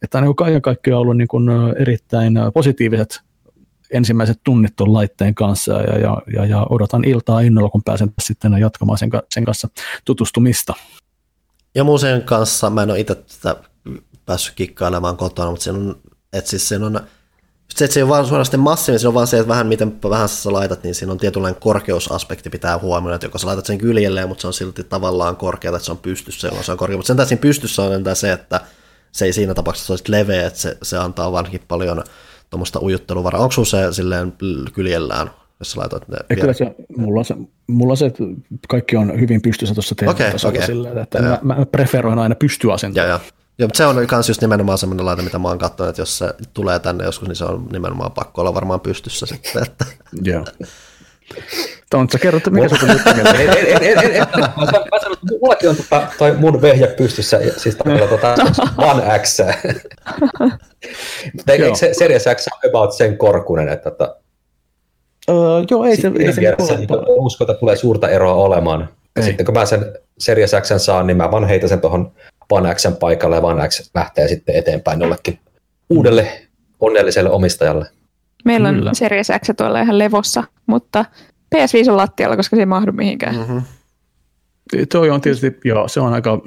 Että on niin kaiken kaikkiaan ollut niin kuin erittäin positiiviset ensimmäiset tunnit tuon laitteen kanssa ja odotan iltaa innolla, kun pääsen sitten jatkamaan sen kanssa tutustumista. Ja museon kanssa mä en ole itse tätä päässyt kikkailemaan kotona, mutta siinä on, että siis siinä on, se, että se ei ole vaan suorastaan massiivinen, se on vaan se, että vähän miten vähän sä laitat, niin siinä on tietynlainen korkeusaspekti pitää huomioida, että joko sä laitat sen kyljelleen, mutta se on silti tavallaan korkea, että se on pystyssä, jolloin se on korkea, mutta sen tässä pystyssä on entä se, että se ei siinä tapauksessa olisi leveä, että se antaa varsinkin paljon tuommoista ujutteluvaraa. Onko sinulla se silleen kyljellään, jos sä laitat ne? Kyllä se, mulla on se, että kaikki on hyvin pystyssä tuossa tehtävässä. Okay. Silleen, että mä preferoin aina pystyasentoa. Joo, mutta se on kans just nimenomaan semmoinen laite, mitä mä oon katsonut, että jos se tulee tänne joskus, niin se on nimenomaan pakko olla varmaan pystyssä sitten. Että. Joo. Tontsa, kerro, että mikä sun juttu? Mä sanon, että mullakin on toi mun vehjä pystyssä, siis tavallaan One X. Eikö se Series X on about sen korkunen, että joo, ei se usko, että tulee suurta eroa olemaan. Sitten kun mä sen Series X saan, niin mä vaan heitän sen tuohon One X:n paikalle ja One X lähtee sitten eteenpäin jollekin uudelle onnelliselle omistajalle. Meillä on Series X tuolla ihan levossa, mutta PS5 on lattialla, koska se ei mahdu mihinkään. Mm-hmm. Toi on tietysti, joo, se on aika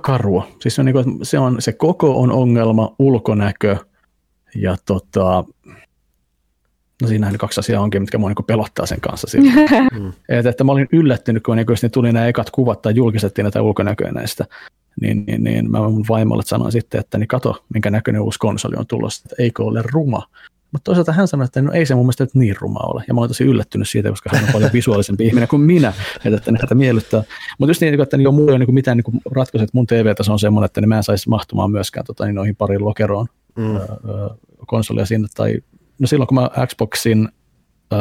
karua. Siis se, on, niin kuin, se koko on ongelma, ulkonäkö ja no siinähän kaksi asiaa onkin, mitkä minua niin pelottaa sen kanssa. Että mä olin yllättynyt, kun ne tuli nämä ekat kuvat tai julkistettiin näitä ulkonäköä näistä. Niin mä mun vaimolle sanoin sitten, että niin kato, minkä näköinen uusi konsoli on tulossa, että eikö ole ruma. Mutta toisaalta hän sanoi, että no ei se mun mielestä niin ruma ole. Ja mä olen tosi yllättynyt siitä, koska hän on paljon visuaalisempi ihminen kuin minä, että häntä miellyttää. Mutta just niin, että mulla ei ole mitään ratkaisua, että mun TV-taso on semmoinen, että mä en saisi mahtumaan myöskään noihin pariin lokeroon konsolia sinne tai. No silloin, kun mä Xboxin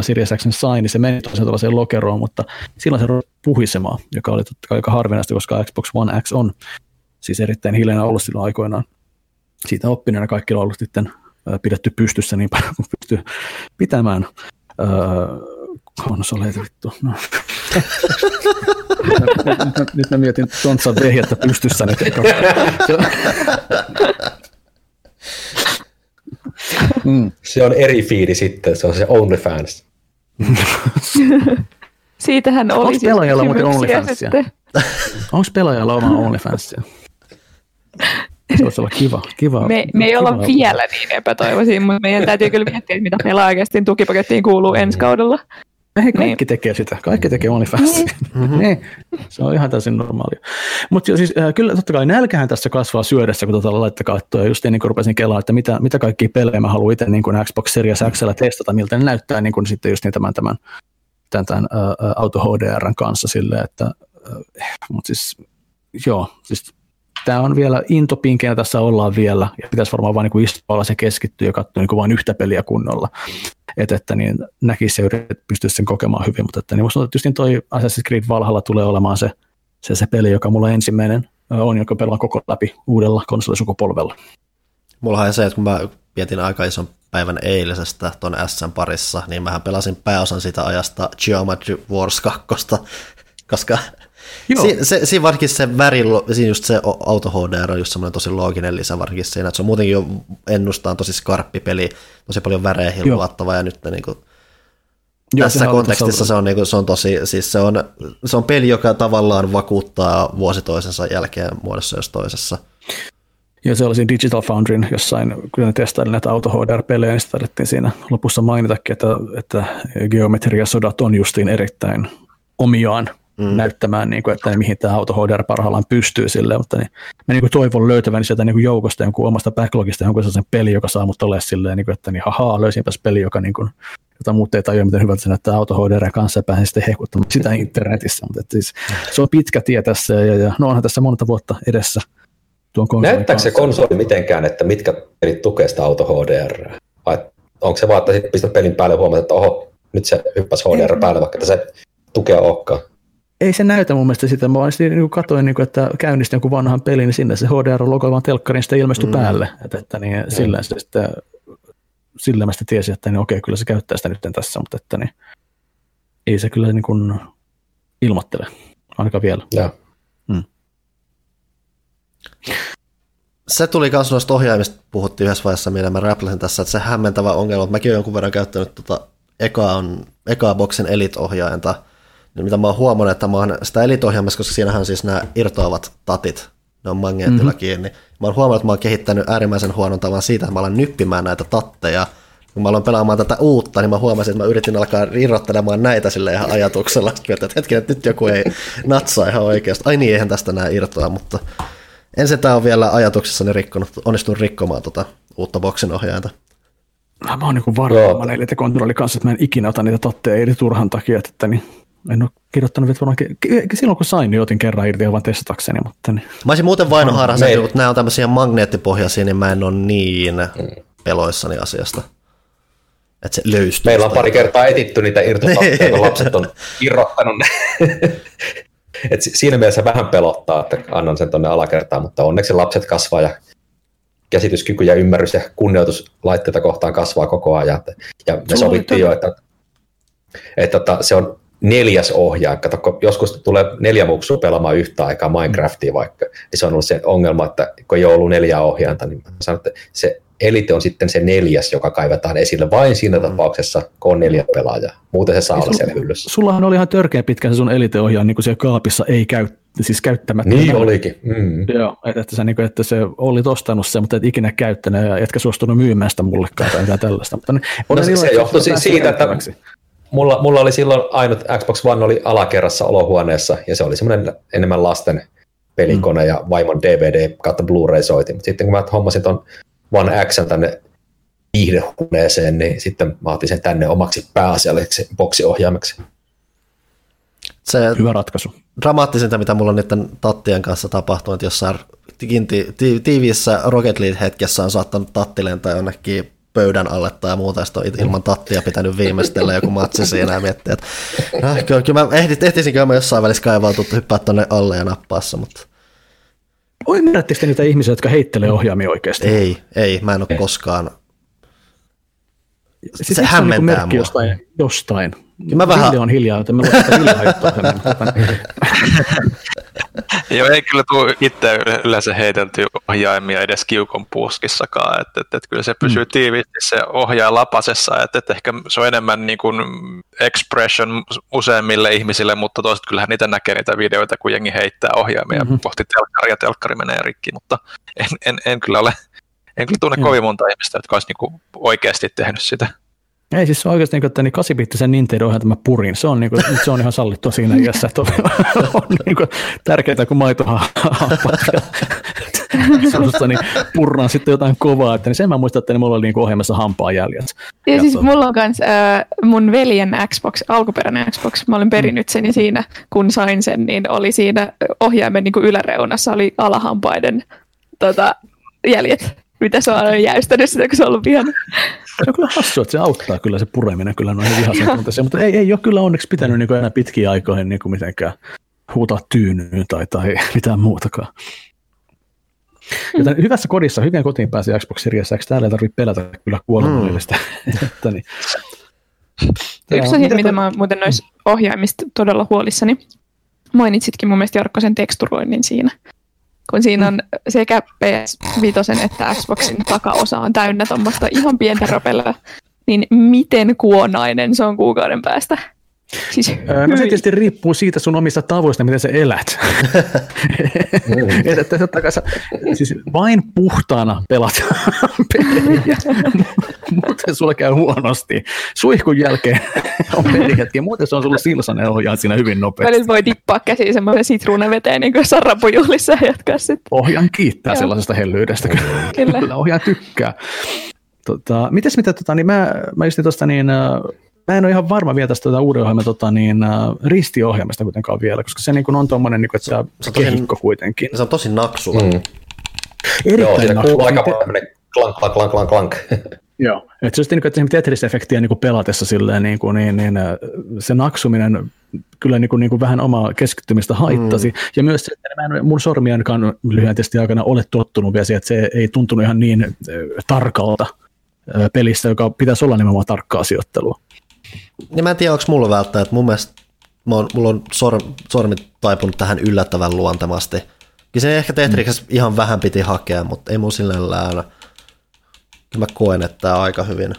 Series X:n sain, niin se meni toisaalta lokeroon, mutta silloin se rupesi puhisemaan, joka oli totta kai aika harvinaista, koska Xbox One X on siis erittäin hiljana ollut silloin aikoinaan. Siitä oppineena kaikilla on ollut sitten pidetty pystyssä niin paljon kuin pystyy pitämään. Konsoleita vittu. No. Nyt mä mietin Tontsan vehjettä pystyssä nyt. Se on eri fiili sitten, se on se OnlyFans. Siitähän oli Pelaajalla muuten OnlyFansia. Onko Pelaajalla oma OnlyFansia? Se voisi olla kiva. Me ei olla vielä niin epätoivoisia, mutta meidän täytyy kyllä miettiä, mitä Pelaajakästi tukipakettiin kuuluu ensi kaudella. Kaikki tekee sitä. Kaikki tekee OnlyFansia. Mm-hmm. Se on ihan täysin normaalia. Mutta siis, kyllä totta kai nälkähän tässä kasvaa syödessä, kun laittaa katsoa. Ja just ennen kuin rupesin kelaamaan, että mitä kaikkia pelejä mä haluan itse niin Xbox Series X:llä testata, miltä ne näyttää niin kuin sitten just niin tämän Auto HDR:n kanssa silleen. Mutta siis, joo, siis tämä on vielä intopinkkeinä, tässä ollaan vielä. Ja pitäisi varmaan vain niin istua se keskittyä ja katsoa niin vain yhtä peliä kunnolla. Että niin näkisi ja pystyisi sen kokemaan hyvin, mutta että, niin musta tietysti toi Assassin's Creed Valhalla tulee olemaan se peli, joka mulla ensimmäinen on, joka pelaa koko läpi uudella konsolisukupolvella. Mullahan se, että kun mä vietin aika ison päivän eilisestä ton S:n parissa, niin mähän pelasin pääosan sitä ajasta Geometry Wars 2, koska siinä varsinkin se väri, siinä just se Auto HDR on just semmoinen tosi looginen lisä varsinkin siinä, että se on muutenkin jo ennustaan tosi skarppi peli, tosi paljon värejä hilluattava ja nyt ne niinku, tässä kontekstissa se on, niinku, se on tosi, siis se on peli, joka tavallaan vakuuttaa vuosi toisensa jälkeen muodossa jos toisessa. Ja se oli siinä Digital Foundryn jossain, kun ne testaili näitä Auto HDR-pelejä, niin sitä alettiin siinä lopussa mainitakin, että geometriasodat on justiin erittäin omiaan näyttämään, niin kuin, että mihin tämä Auto HDR parhaillaan pystyy silleen, mutta niin, mä niin kuin toivon löytäväni sieltä niin kuin joukosta jonkun omasta backlogista jonkun sellaisen peli, joka saa mut olemaan silleen, niin kuin, että niin hahaa, löysinpäs peli, joka niin kuin, jota muut ei tajua, miten hyvältä se näyttää Auto HDR kanssa ja pääsin sitten hehkuttamaan sitä internetissä, mutta siis, se on pitkä tie tässä ja no onhan tässä monta vuotta edessä tuon konsolin kanssa. Näyttääkö se konsoli mitenkään, että mitkä pelit tukee sitä Auto HDR? Vai onko se vaan, että sitten pistät pelin päälle ja huomaat, että oho, nyt se hyppäsi HDR päälle, vaikka tässä tukea olekaan? Ei se näytä mun mielestä sitä, mä vaan niin katsoin, niin että käynnistin jonkun vanhan pelin, niin sinne se HDR-logo vaan telkkariin sitten ilmestyi päälle. Että niin, sillä se sitten sillä mä sitten tiesin, että niin okei, kyllä se käyttää sitä nyt tässä, mutta että niin, ei se kyllä niin kuin ilmoittele, ainakaan vielä. Mm. Se tuli myös noista ohjaimista, puhuttiin yhdessä vaiheessa, millä mä räpläsin tässä, että se hämmentävä ongelma, että mäkin olen jonkun verran käyttänyt ekaa boksin Elite-ohjainta, niin mitä mä oon huomannut, että mä oon sitä Elite-ohjaimista, koska siinähän siis nämä irtoavat tatit, ne on magneettilla kiinni. Mä oon huomannut, että mä oon kehittänyt äärimmäisen huonon tavan siitä, että mä alan nyppimään näitä tatteja. Kun mä aloin pelaamaan tätä uutta, niin mä huomasin, että mä yritin alkaa irrottelemaan näitä sille ihan ajatuksella. Sitten että hetken, että nyt joku ei natsaa ihan oikeasti. Ai niin, eihän tästä nää irtoa, mutta en sitä ole vielä ajatuksessani onnistunut rikkomaan tuota uutta boksin ohjainta. Mä oon niin varmaan eiltä kontrollin kanssa, että mä en ikinä ota niitä tatteja eri turhan takia, että niin en ole kirjoittanut vielä varmaan, silloin kun sain, niin otin kerran irti vaan testatakseni. Mutta niin. Mä olisin muuten vainoharhaisen, mutta nämä on tämmöisiä magneettipohjaisia, niin mä en ole niin peloissani asiasta. Että se löystyy. Meillä on pari kertaa etitty niitä irtotatteja, kun lapset on irrottanut ne. Et siinä mielessä vähän pelottaa, että annan sen tuonne alakertaan, mutta onneksi lapset kasvaa ja käsityskyky ja ymmärrys ja kunnioitus laitteita kohtaan kasvaa koko ajan. Ja me sovittiin jo, että se on 4. ohjaaja. Kato, joskus tulee 4 muksua pelaamaan yhtä aikaa Minecraftia vaikka, niin se on ollut se ongelma, että kun ei ole ollut 4 ohjainta, niin sanon, että se Elite on sitten se 4, joka kaivetaan esille vain siinä tapauksessa, kun on 4 pelaajaa. Muuten se saa olla siellä hyllyssä. Sullahan oli ihan törkeä pitkä se sun Elite-ohjaan niin kuin siellä kaapissa ei siis käyttämättä. Niin olikin. Joo, että se olit ostanut sen, mutta et ikinä käyttänyt ja etkä suostunut myymään sitä mullekaan tai mitään tällaista. Mutta se johtui siitä, että mulla oli silloin ainut Xbox One oli alakerrassa olohuoneessa ja se oli semmoinen enemmän lasten pelikone ja vaimon DVD kautta Blu-ray-soiti. Mutta sitten kun mä hommasin ton One X:n tänne viihdehuoneeseen, niin sitten mä otin sen tänne omaksi pääasialliseksi boksiohjaimeksi. Se hyvä ratkaisu. Dramaattisinta, mitä mulla on niiden tattien kanssa tapahtunut, jossain tiiviissä Rocket League-hetkessä on saattanut tatti lentää jonnekin pöydän alle tai muuta, ja on ilman tattia pitänyt viimeistellä joku matsi siinä ja miettiä, että kyllä mä ehtisinköhän mä jossain välissä kaivautua hyppää tuonne alle ja nappaassa, mutta oi, määrättekö te niitä ihmisiä, jotka heittelee ohjaamia oikeasti? Ei, mä en ole koskaan. Se hämmentää mua. Jostain. Ville on hiljaa, joten mä voin sitä Ville haittaa. Joo, ei kyllä tule itse yleensä heitelty ohjaimia edes kiukon puskissakaan. Että kyllä se pysyy tiiviisti, se ohjaa lapasessa. Että ehkä se on enemmän niin kuin expression useimmille ihmisille, mutta toiset kyllähän niitä näkee niitä videoita, kun jengi heittää ohjaimia kohti telkkaria ja telkkari menee rikki. Mutta en kyllä tunne kovin monta ihmistä, jotka olisi niin kuin oikeasti tehnyt sitä. Ei siis oikeasti, että niin 8-biittisen Nintendo ohjaan mä purin. Se on, niin kuin, se on ihan sallittua siinä iässä, että on niin kuin tärkeää, kun maitohaapaa niin purraan sitten jotain kovaa. Että, niin sen mä muistan, että mulla oli niin ohjelmassa hampaa jäljessä. Ja siis mulla on myös mun veljen Xbox, alkuperäinen Xbox, mä olin perinnyt sen ja siinä, kun sain sen, niin oli siinä ohjaimen niin kuin yläreunassa oli alahampaiden jäljet. Mitä se on jäystänyt sitä, kun se on ollut vihana. Se on kyllä hassua, että se auttaa kyllä se pureminen kyllä noihin vihaisuuteen, mutta ei ole kyllä onneksi pitänyt niin kuin enää pitkiä aikoihin niin kuin mitenkään huutaa tyynyyn tai mitään muutakaan. Joten hyvässä kodissa, hyvien kotiin pääsee Xbox Series X, täällä ei tarvitse pelätä kyllä kuolonoillista. Niin. Yksi asia, mitä mä muuten noissa ohjaimista todella huolissani, mainitsitkin mun mielestä Jarkko sen teksturoinnin siinä. Kun siinä on sekä PS5 että Xboxin takaosa on täynnä tuommoista ihan pientä ropelöä, niin miten kuonainen se on kuukauden päästä? Siis no se tietysti riippuu siitä sun omista tavoista, miten sä elät. Siis vain puhtaana pelat pelejä, muuten sulla käy huonosti. Suihkun jälkeen on pelihetki, muuten se on sulla silsanen ohjaan siinä hyvin nopeasti. Välillä voi tippaa käsiin semmoisen sitruunaveteen, niin kuin sarrapujuhlissa ja jatkaa sitten. Ohjaan kiittää sellaisesta hellyydestä, kyllä ohjaan tykkää. Mä just tuosta niin. Mä en ole ihan varma vielä tästä uuden ohjelman ristiohjelmasta kuitenkaan vielä, koska se niin on tuommoinen, niin että se kehikko kuitenkin. Se on tosi naksuva. Erittäin naksuva. Aika paljon klank. Joo, että se on sitten niin Tetris Effectia niin pelatessa silleen, niin se naksuminen kyllä niin kuin vähän omaa keskittymistä haittasi. Ja myös se, että mun sormi ainakaan lyhyen testin aikana ole tottunut vielä siihen, että se ei tuntunut ihan niin tarkalta. pelistä, joka pitäisi olla nimenomaan tarkkaa sijoittelua. Ja mä en tiedä, onko mulla välttämättä. Mun mielestä mulla on sormit taipunut tähän yllättävän luontemasti. Kyllä se ehkä Tetriksessä ihan vähän piti hakea, mutta ei mun silleen läänä. Kyllä mä koen, että tämä aika hyvin.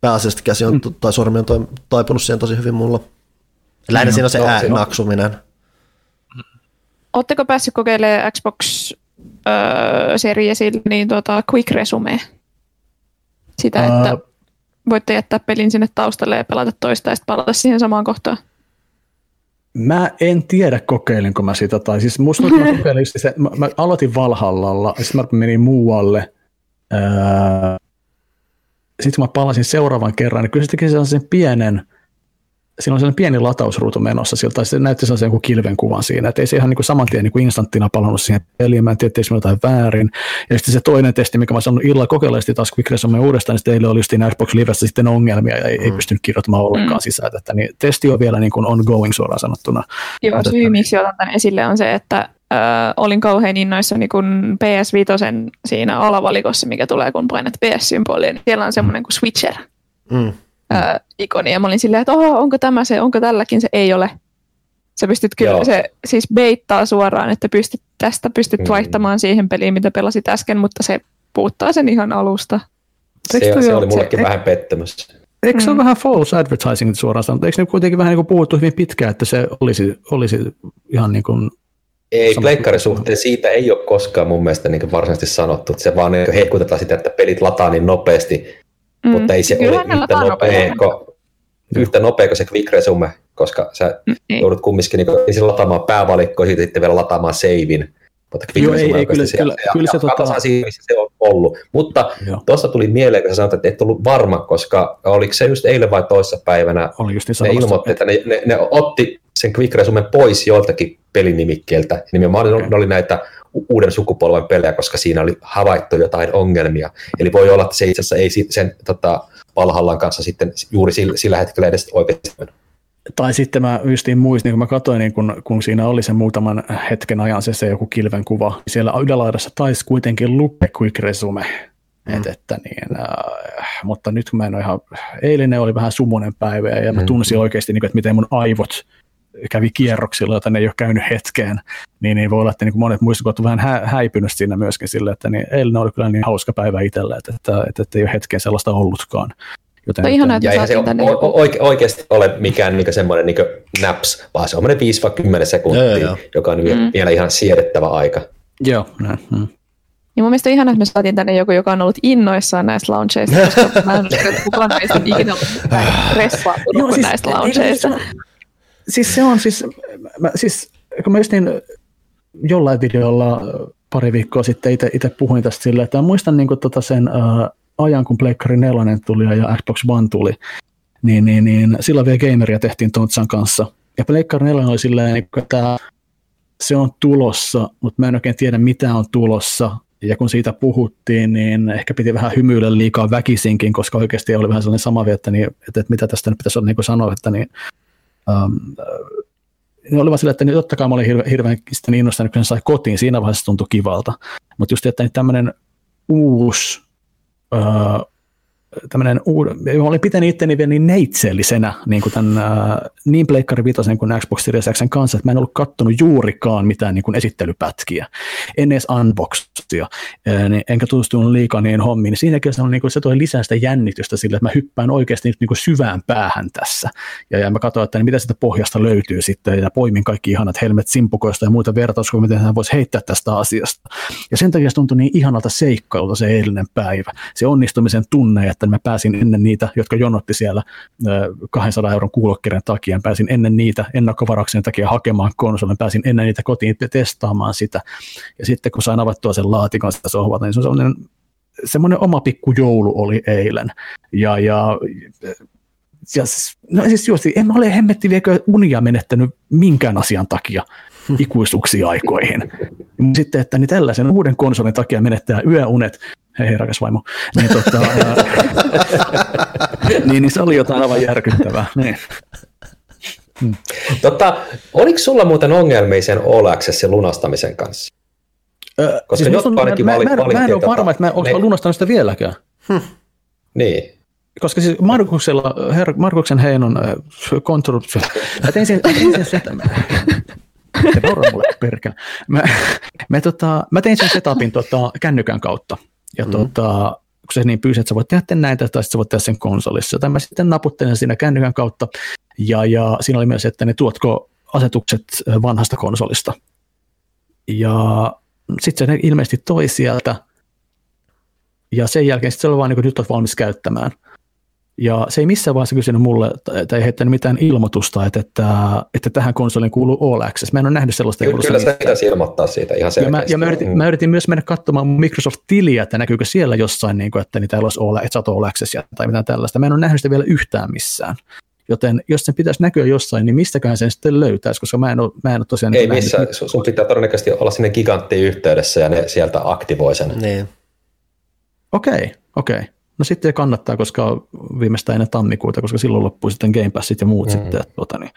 Pääasiasta käsi on, tai sormi on taipunut siihen tosi hyvin mulla. Lähinnä siinä on se naksuminen. Oletteko päässyt kokeilemaan Xbox Seriesille niin Quick Resume? Sitä, että voitte jättää pelin sinne taustalle ja pelata toista ja sitten palata siihen samaan kohtaan. Mä en tiedä, kokeilinko mä sitä. Tai siis musta mä aloitin Valhallalla, sitten mä menin muualle. Sitten kun mä palasin seuraavan kerran, niin kyllä se teki sellaisen pienen, siinä on sellainen pieni latausruutu menossa siltä, se näytti sellaisen jonkun kilven kuvan siinä, että ei se ihan niin saman tien niin instanttina palannut siihen peliin, mä en tiedä, etteikö jotain väärin. Ja sitten se toinen testi, mikä mä sanon illalla kokeilla, sitten taas Quick Resume uudestaan, niin teille oli just siinä Xbox Livessä sitten ongelmia, ja ei pystynyt kirjoittamaan ollenkaan sisään. Että, niin, testi on vielä niin kuin ongoing suoraan sanottuna. Joo, syy miksi otan tämän esille on se, että olin kauhean innoissa niin kuin PS5 siinä alavalikossa, mikä tulee, kun painat PS-symboliin. Niin siellä on semmoinen kuin Switcher. Ikoni, ja mä olin silleen, että onko tämä se, onko tälläkin se, ei ole. Sä pystyt kyllä, se siis beittaa suoraan, että pystyt vaihtamaan siihen peliin, mitä pelasit äsken, mutta se puuttaa sen ihan alusta. Se oli mullekin vähän pettämässä. Eikö se ole vähän false advertising suoraan sanottuna? Eikö ne kuitenkin vähän niin puhuttu hyvin pitkään, että se olisi ihan niin kuin... Ei, pleikkarin suhteen siitä ei ole koskaan mun mielestä niin varsinaisesti sanottu, että se vaan hehkutetaan sitä, että pelit lataa niin nopeasti. Mutta ei se ole yhtä nopea kuin se Quick Resume, koska sä joudut kumminkin niin lataamaan päävalikkoa ja sitten vielä lataamaan savein. Mutta Quick Resume kyllä se siinä, missä se on ollut. Mutta tuossa tuli mieleen, kun sä sanoit, että et ollut varma, koska oliko se just eilen vai toissapäivänä, ne ilmoitti, että ne otti sen Quick Resumen pois joltakin pelinimikkeeltä. Nimenomaan ne oli näitä uuden sukupolven pelejä, koska siinä oli havaittu jotain ongelmia. Eli voi olla, että se itse asiassa ei sen Valhallan kanssa sitten juuri sillä hetkellä edes oikeasti. Tai sitten mä justiin muistin, kun mä katsoin, niin kun siinä oli sen muutaman hetken ajan se joku kilven kuva, siellä ylälaidassa taisi kuitenkin lukea Quick Resume. Mutta nyt kun mä en ole ihan... Eilinen oli vähän sumunen päivä ja mä tunsin oikeasti, että miten mun aivot kävi kierroksilla, jota ne ei ole käynyt hetkeen, niin voi olla, että niin monet muistikuvat on vähän häipynyt siinä myöskin sille, että niin eilen oli kyllä niin hauska päivä itsellä, että ei ole hetken sellaista ollutkaan. Joten, ihanaa, ja eihän se oikeasti ole mikään niin semmoinen niin naps, vaan se on 5-10 sekuntia, joka on vielä ihan siedettävä aika. Joo, näin. Ja mun mielestä on ihanaa, että me saatiin tänne joku, joka on ollut innoissaan näistä launcheista, koska mä en kukaan meistä on ikinä ressautunut näistä launcheista. Siis se on, kun mä just niin jollain videolla pari viikkoa sitten itse puhuin tästä silleen, että muistan niin kuin sen ajan, kun Pleikkari 4 tuli ja Xbox One tuli, niin silloin vielä gameria tehtiin Tontsan kanssa. Ja Pleikkari 4 oli silleen, että se on tulossa, mutta mä en oikein tiedä, mitä on tulossa. Ja kun siitä puhuttiin, niin ehkä piti vähän hymyillä liikaa väkisinkin, koska oikeasti oli vähän sellainen sama vielä, että mitä tästä nyt pitäisi olla, niin kuin sanoa, että niin... Ne oli vaan sillä, että totta kai mä olin hirveän innostanut, kun sen sai kotiin, siinä vaiheessa tuntui kivalta, mutta just että tämmöinen uusi, mä olin pitänyt itteni vielä niin neitsellisenä niin kuin tämän niin Pleikkari 5 kuin Xbox Series X:n kanssa, että mä en ollut kattonut juurikaan mitään niin kuin esittelypätkiä, en edes unboxia, enkä tutustunut liikaa niihin hommiin, niin siinäkin se, niin kuin, se toi lisää sitä jännitystä sillä, että mä hyppään oikeasti nyt niin kuin syvään päähän tässä, ja mä katsoin, että niin mitä sitä pohjasta löytyy sitten, ja poimin kaikki ihanat helmet simpukoista ja muita vertauskuja, miten hän voisi heittää tästä asiasta, ja sen takia se tuntui niin ihanalta seikkailta se eilinen päivä, se onnistumisen tunne, että mä pääsin ennen niitä, jotka jonotti siellä 200 € kuulokkeiden takia, pääsin ennen niitä ennakkovarauksien takia hakemaan konsolin, pääsin ennen niitä kotiin testaamaan sitä, ja sitten kun sain avattua sen laatikon sitä sohvalta, niin se on semmoinen oma pikku joulu oli eilen, en mä ole hemmetti viekö unia menettänyt minkään asian takia ikuisuuksiin aikoihin. Sitten, että niin tällaisen uuden konsolin takia menettää yöunet, hei rakas vaimo, niin, niin se oli jotain aivan järkyttävää. Niin. Oliko sulla muuten ongelmia sen All Accessin lunastamisen kanssa? Koska siis mä en ole varma, että olen lunastanut sitä vieläkään. Niin. Koska siis Markuksen Heinon Control... Mä tein sen setupin. Se porra mulle perkele. Mä tein sen setupin kännykän kautta. Ja kun se niin pyysi, että sä voit tehdä näitä tai sitten sä voit tehdä sen konsolissa. Tai mä sitten naputtelen siinä kännykän kautta. Ja siinä oli myös, että ne tuotko asetukset vanhasta konsolista. Ja sitten se ilmeisesti toi sieltä. Ja sen jälkeen sitten se oli vaan, niin nyt olet valmis käyttämään. Ja se ei missään vaiheessa kysynyt mulle, tai ei heittänyt mitään ilmoitusta, että tähän konsoliin kuuluu All Access. Mä en ole nähnyt sellaista. Kyllä sitä pitäisi ilmoittaa siitä ihan selkeästi. Mä yritin myös mennä katsomaan Microsoft-tiliä, että näkyykö siellä jossain, niin kuin, että niitä olisi All Access tai mitään tällaista. Mä en ole nähnyt sitä vielä yhtään missään. Joten jos sen pitäisi näkyä jossain, niin mistäkään sen sitten löytäisi, koska mä en ole tosiaan... Ei missään, sun pitää todennäköisesti olla sinne giganttiin yhteydessä ja ne sieltä aktivoi sen. Niin. Okei. No sitten kannattaa, koska viimeistään ennen tammikuuta, koska silloin loppuu sitten Game Passit ja muut sitten. Niin.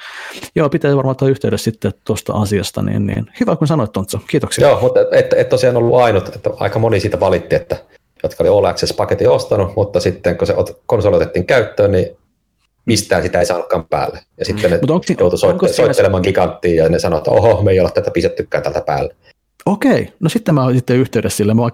Joo, pitää varmaan ottaa yhteydessä sitten tuosta asiasta. Niin. Hyvä, kun sanoit, Tontso. Kiitoksia. Joo, mutta et tosiaan ollut ainut. Että aika moni siitä valitti, että jotka oli All Access-paketin ostanut, mutta sitten kun se konsoli otettiin käyttöön, niin mistään sitä ei saanutkaan päälle. Ja sitten ne joutui soittelemaan giganttiin ja ne sanoi, että oho, me ei olla tätä pistettykään tältä päälle. Okei, no sitten mä oon sitten yhteydessä sille. Mä oon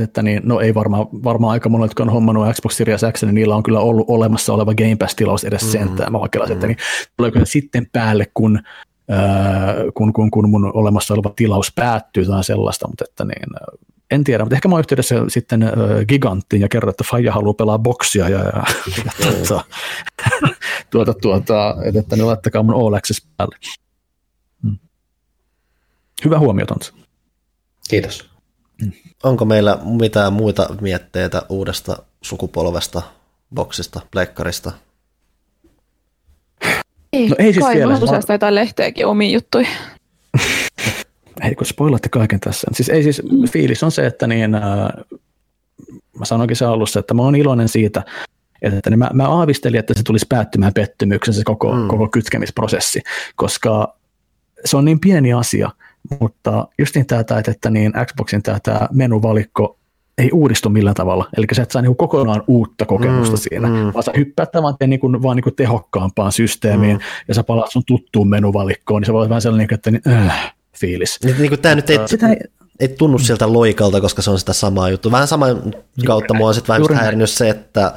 että niin, no ei varmaan aika monet, jotka on hommannut Xbox Series X, niin niillä on kyllä ollut olemassa oleva Game Pass-tilaus edes sentään. Mä oon että niin, tuleeko se sitten päälle, kun mun olemassa oleva tilaus päättyy tai sellaista, mutta että niin, en tiedä, mutta ehkä mä oon yhteydessä sitten Giganttiin ja kerron, että faija haluaa pelaa boksia että ne laittakaa mun All Access päälle. Hyvä huomio, Tontsi. Kiitos. Onko meillä mitään muita mietteitä uudesta sukupolvesta, boksista, pleikkarista? Ei, no ei siis kai mulla tosiaan jotain lehteäkin omiin juttuihin. Ei, kun spoilaatte kaiken tässä. Siis ei siis, fiilis on se, että niin, mä sanoinkin se alussa, että mä oon iloinen siitä, että niin mä aavistelin, että se tulisi päättymään pettymyksen se koko kytkemisprosessi, koska se on niin pieni asia. Mutta just niin tämä, että niin Xboxin tämä menuvalikko ei uudistu millään tavalla. Eli sä et saa niinku kokonaan uutta kokemusta siinä, vaan sä hyppäät vaan tehokkaampaan systeemiin, ja sä palaat sun tuttuun menuvalikkoon, niin se voi olla vähän sellainen, että niin, fiilis. Niin tämä nyt ei tunnu sieltä loikalta, koska se on sitä samaa juttua. Vähän saman kautta mua on sitten vähän häirinnyt se, että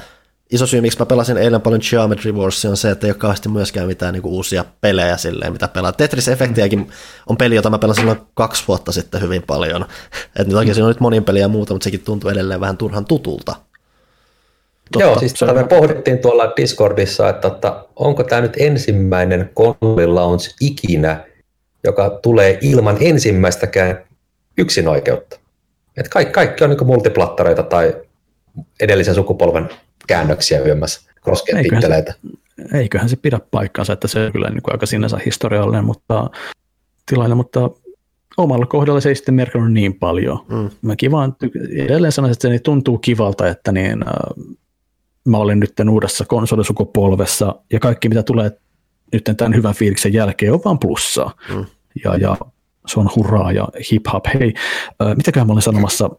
iso syy, miksi mä pelasin eilen paljon Geometry Wars, on se, että ei ole kauheasti myöskään mitään niinku uusia pelejä silleen, mitä pelaa. Tetris Effectiäkin on peli, jota mä pelasin silloin 2 vuotta sitten hyvin paljon. Et toki siinä on nyt monin peliä ja muuta, mutta sekin tuntuu edelleen vähän turhan tutulta. Totta. Joo, siis me pohdittiin tuolla Discordissa, että onko tämä nyt ensimmäinen konsoli launch ikinä, joka tulee ilman ensimmäistäkään yksinoikeutta. Et kaikki on niinku multiplattareita tai edellisen sukupolven käännöksiä hyömmässä cross-gen-titteleitä. Eiköhän se pidä paikkansa, että se on kyllä niin kuin aika sinänsä historiallinen mutta omalla kohdalla se ei sitten merkannut niin paljon. Mäkin vaan edelleen sanoisin, että se niin tuntuu kivalta, että niin, mä olen nyt uudessa konsolisukupolvessa ja kaikki mitä tulee nyt tämän hyvän fiiliksen jälkeen on vaan plussaa. Ja se on hurraa ja hip-hop. Hei, mitäköhän mä olen sanomassa?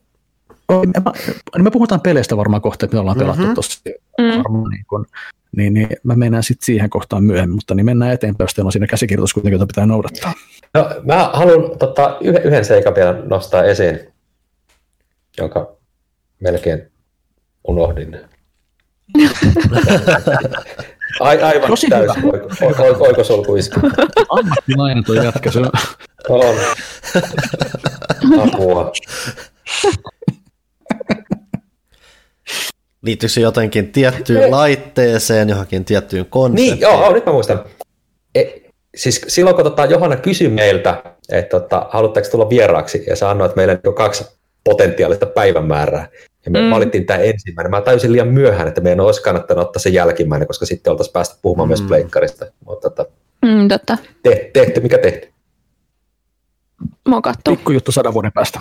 Me puhutaan peleistä varmaan kohta, että me ollaan pelattu tuossa. Niin, mä mennään sitten siihen kohtaan myöhemmin, mutta niin mennään eteenpäin, jos teillä on siinä käsikirjoitus kuitenkin, jota pitää noudattaa. No, mä haluan yhden seikan vielä nostaa esiin, jonka melkein unohdin. Aivan täysin oikosolku iski. Ammattilainen tuo jätkä. On. Apua. Liittyykö se jotenkin tiettyyn laitteeseen, johonkin tiettyyn konseptiin? Niin, joo, nyt mä muistan. Siis silloin, kun Johanna kysyi meiltä, että haluatteko tulla vieraaksi, ja sä annoit meille 2 potentiaalista päivämäärää, ja me valittiin tämä ensimmäinen. Mä täysin liian myöhään, että meidän olisi kannattanut ottaa se jälkimmäinen, koska sitten oltaisiin päästä puhumaan myös pleikkarista. Tehty, mikä tehty? Mokattu. Pikku juttu 100 vuoden päästä.